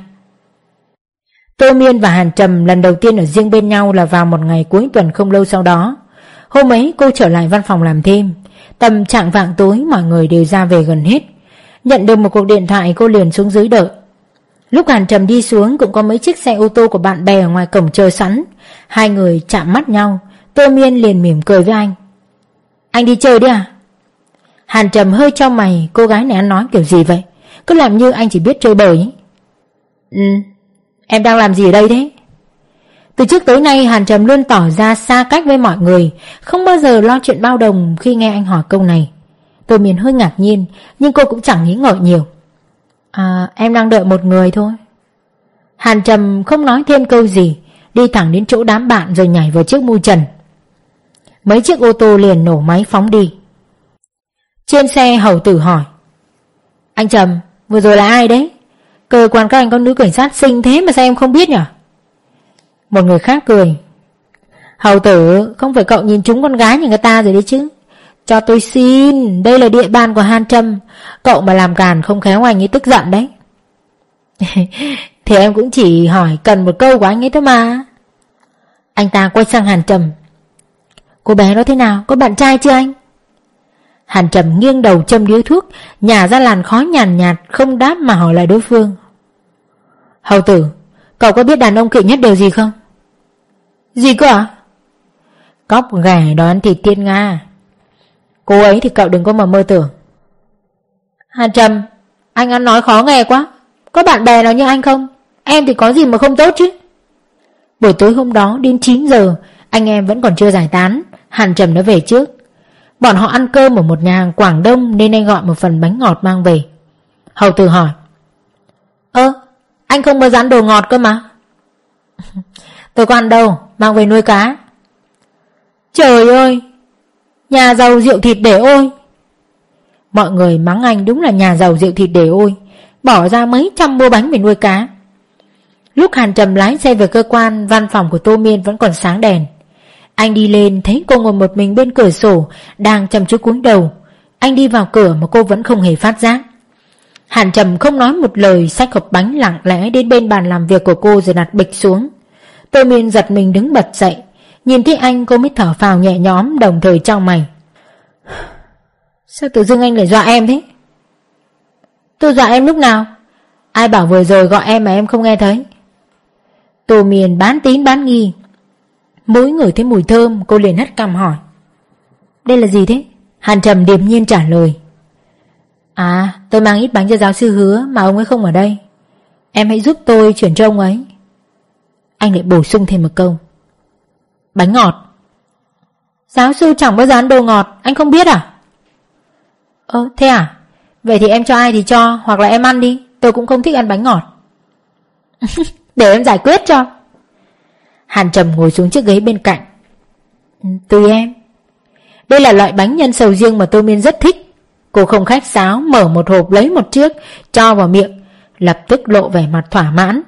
Tô Miên và Hàn Trầm lần đầu tiên ở riêng bên nhau là vào một ngày cuối tuần không lâu sau đó. Hôm ấy cô trở lại văn phòng làm thêm. Tầm trạng vạng tối mọi người đều ra về gần hết. Nhận được một cuộc điện thoại cô liền xuống dưới đợi. Lúc Hàn Trầm đi xuống cũng có mấy chiếc xe ô tô của bạn bè ở ngoài cổng chờ sẵn. Hai người chạm mắt nhau, Tô Miên liền mỉm cười với anh. Anh đi chơi đi à? Hàn Trầm hơi chau mày, cô gái này ăn nói kiểu gì vậy? Cứ làm như anh chỉ biết chơi bời ấy. Em đang làm gì ở đây thế? Từ trước tới nay Hàn Trầm luôn tỏ ra xa cách với mọi người, không bao giờ lo chuyện bao đồng. Khi nghe anh hỏi câu này, Tô Miên hơi ngạc nhiên, nhưng cô cũng chẳng nghĩ ngợi nhiều. Em đang đợi một người thôi. Hàn Trầm không nói thêm câu gì, đi thẳng đến chỗ đám bạn rồi nhảy vào chiếc mu trần. Mấy chiếc ô tô liền nổ máy phóng đi. Trên xe hầu tử hỏi: Anh Trầm, vừa rồi là ai đấy? Cơ quan các anh có nữ cảnh sát xinh thế mà sao em không biết nhỉ? Một người khác cười: Hầu tử, không phải cậu nhìn chúng con gái như người ta rồi đấy chứ? Cho tôi xin, đây là địa bàn của Hàn Trầm, cậu mà làm càn không khéo anh ấy tức giận đấy. Thì em cũng chỉ hỏi cần một câu của anh ấy thôi mà. Anh ta quay sang Hàn Trầm: Cô bé đó thế nào, có bạn trai chưa anh? Hàn Trầm nghiêng đầu châm điếu thuốc, nhả ra làn khói nhàn nhạt, không đáp mà hỏi lại đối phương: Hầu tử, cậu có biết đàn ông kỵ nhất điều gì không? Gì cơ ạ? Cóc gà đón thịt thiên nga. Cô ấy thì cậu đừng có mà mơ tưởng. Hàn Trầm, anh ăn nói khó nghe quá. Có bạn bè nào như anh không? Em thì có gì mà không tốt chứ. Buổi tối hôm đó đến 9 giờ, anh em vẫn còn chưa giải tán, Hàn Trầm đã về trước. Bọn họ ăn cơm ở một nhà hàng Quảng Đông nên anh gọi một phần bánh ngọt mang về. Hầu tử hỏi: Anh không có dán đồ ngọt cơ mà. Tôi có ăn đâu, mang về nuôi cá. Trời ơi, nhà giàu rượu thịt để ôi. Mọi người mắng anh đúng là nhà giàu rượu thịt để ôi, bỏ ra mấy trăm mua bánh để nuôi cá. Lúc Hàn Trầm lái xe về cơ quan, văn phòng của Tô Miên vẫn còn sáng đèn. Anh đi lên thấy cô ngồi một mình bên cửa sổ, đang chăm chú cúi đầu. Anh đi vào cửa mà cô vẫn không hề phát giác. Hàn Trầm không nói một lời, xách hộp bánh lặng lẽ đến bên bàn làm việc của cô rồi đặt bịch xuống. Tô Miên giật mình đứng bật dậy, nhìn thấy anh cô mới thở phào nhẹ nhõm, đồng thời chau mày: Sao tự dưng anh lại dọa em thế? Tôi dọa em lúc nào? Ai bảo vừa rồi gọi em mà em không nghe thấy? Tô Miên bán tín bán nghi. Mỗi người thấy mùi thơm, cô liền hất cằm hỏi: Đây là gì thế? Hàn Trầm điềm nhiên trả lời: Tôi mang ít bánh cho giáo sư Hứa mà ông ấy không ở đây. Em hãy giúp tôi chuyển cho ông ấy. Anh lại bổ sung thêm một câu: Bánh ngọt. Giáo sư chẳng bao giờ ăn đồ ngọt, anh không biết à? Thế à? Vậy thì em cho ai thì cho, hoặc là em ăn đi, tôi cũng không thích ăn bánh ngọt. Để em giải quyết cho. Hàn Trầm ngồi xuống chiếc ghế bên cạnh: Tùy em. Đây là loại bánh nhân sầu riêng mà Tô Miên rất thích. Cô không khách sáo mở một hộp lấy một chiếc, cho vào miệng, lập tức lộ vẻ mặt thỏa mãn.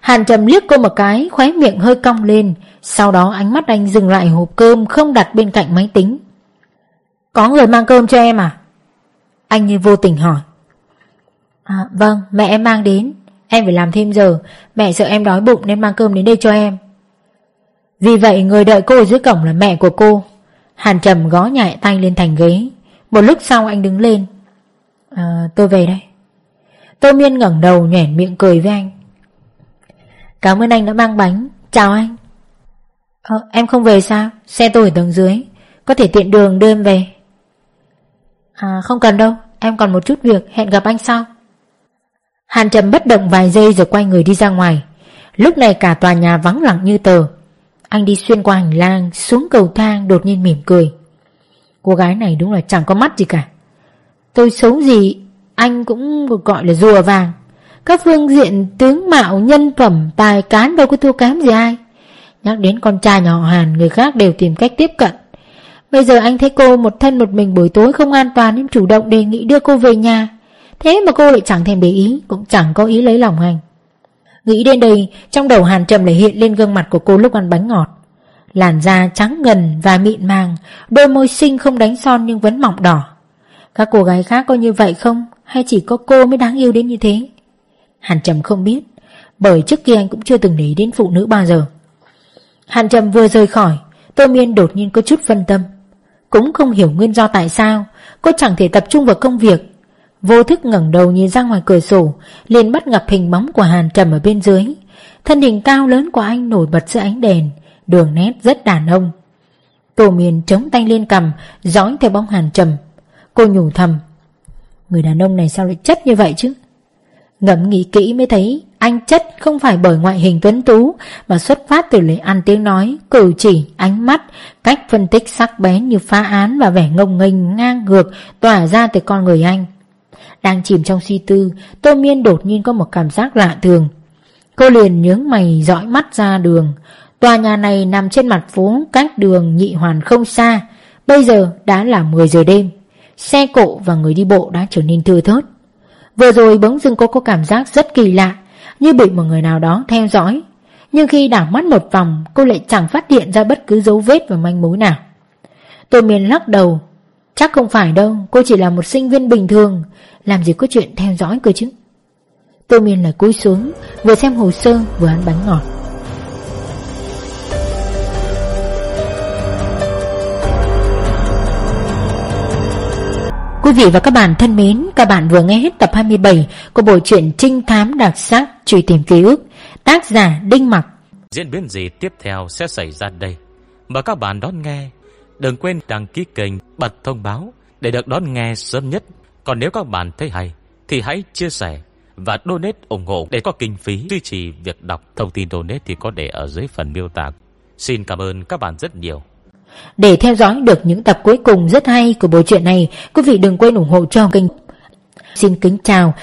Hàn Trầm liếc cô một cái, khóe miệng hơi cong lên, sau đó ánh mắt anh dừng lại hộp cơm không đặt bên cạnh máy tính. Có người mang cơm cho em à? Anh như vô tình hỏi. À, vâng, mẹ em mang đến. Em phải làm thêm giờ, mẹ sợ em đói bụng nên mang cơm đến đây cho em. Vì vậy người đợi cô ở dưới cổng là mẹ của cô. Hàn Trầm gõ nhẹ tay lên thành ghế. Một lúc sau anh đứng lên. À, tôi về đây. Tô Miên ngẩng đầu nhoẻn miệng cười với anh. Cảm ơn anh đã mang bánh. Chào anh. Em không về sao? Xe tôi ở tầng dưới, có thể tiện đường đưa em về. À, không cần đâu, em còn một chút việc, hẹn gặp anh sau. Hàn Trầm bất động vài giây rồi quay người đi ra ngoài. Lúc này cả tòa nhà vắng lặng như tờ. Anh đi xuyên qua hành lang, xuống cầu thang, đột nhiên mỉm cười. Cô gái này đúng là chẳng có mắt gì cả. Tôi xấu gì anh cũng gọi là rùa vàng. Các phương diện tướng mạo, nhân phẩm, tài cán đâu có thua kém gì ai. Nhắc đến con trai nhà họ Hàn, người khác đều tìm cách tiếp cận. Bây giờ anh thấy cô một thân một mình buổi tối không an toàn nên chủ động đề nghị đưa cô về nhà. Thế mà cô lại chẳng thèm để ý, cũng chẳng có ý lấy lòng anh. Nghĩ đến đây, trong đầu Hàn Trầm lại hiện lên gương mặt của cô lúc ăn bánh ngọt. Làn da trắng ngần và mịn màng, đôi môi xinh không đánh son nhưng vẫn mọng đỏ. Các cô gái khác có như vậy không? Hay chỉ có cô mới đáng yêu đến như thế? Hàn Trầm không biết, bởi trước kia anh cũng chưa từng để ý đến phụ nữ bao giờ. Hàn Trầm vừa rời khỏi, Tô Miên đột nhiên có chút phân tâm. Cũng không hiểu nguyên do tại sao, cô chẳng thể tập trung vào công việc. Vô thức ngẩng đầu nhìn ra ngoài cửa sổ, liền bắt gặp hình bóng của Hàn Trầm ở bên dưới. Thân hình cao lớn của anh nổi bật giữa ánh đèn, đường nét rất đàn ông. Tô Miên chống tay lên cằm, dõi theo bóng Hàn Trầm. Cô nhủ thầm, người đàn ông này sao lại chất như vậy chứ? Ngẫm nghĩ kỹ mới thấy anh chất không phải bởi ngoại hình tuấn tú, mà xuất phát từ lời ăn tiếng nói, cử chỉ, ánh mắt, cách phân tích sắc bén như phá án và vẻ ngông nghênh ngang ngược tỏa ra từ con người anh. Đang chìm trong suy tư, Tô Miên đột nhiên có một cảm giác lạ thường. Cô liền nhướng mày dõi mắt ra đường. Tòa nhà này nằm trên mặt phố, cách đường Nhị Hoàn không xa. Bây giờ đã là 10 giờ đêm, xe cộ và người đi bộ đã trở nên thưa thớt. Vừa rồi bỗng dưng cô có cảm giác rất kỳ lạ, như bị một người nào đó theo dõi. Nhưng khi đảo mắt một vòng, cô lại chẳng phát hiện ra bất cứ dấu vết và manh mối nào. Tô Miên lắc đầu. Chắc không phải đâu, cô chỉ là một sinh viên bình thường, làm gì có chuyện theo dõi cơ chứ. Tô Miên lại cúi xuống, vừa xem hồ sơ vừa ăn bánh ngọt. Quý vị và các bạn thân mến, các bạn vừa nghe hết tập 27 của bộ truyện trinh thám đặc sắc Truy Tìm Ký Ức, tác giả Đinh Mặc. Diễn biến gì tiếp theo sẽ xảy ra đây? Mời các bạn đón nghe. Đừng quên đăng ký kênh, bật thông báo để được đón nghe sớm nhất. Còn nếu các bạn thấy hay thì hãy chia sẻ và donate ủng hộ để có kinh phí duy trì việc đọc. Thông tin donate thì có để ở dưới phần miêu tả. Xin cảm ơn các bạn rất nhiều. Để theo dõi được những tập cuối cùng rất hay của bộ truyện này, quý vị đừng quên ủng hộ cho kênh. Xin kính chào.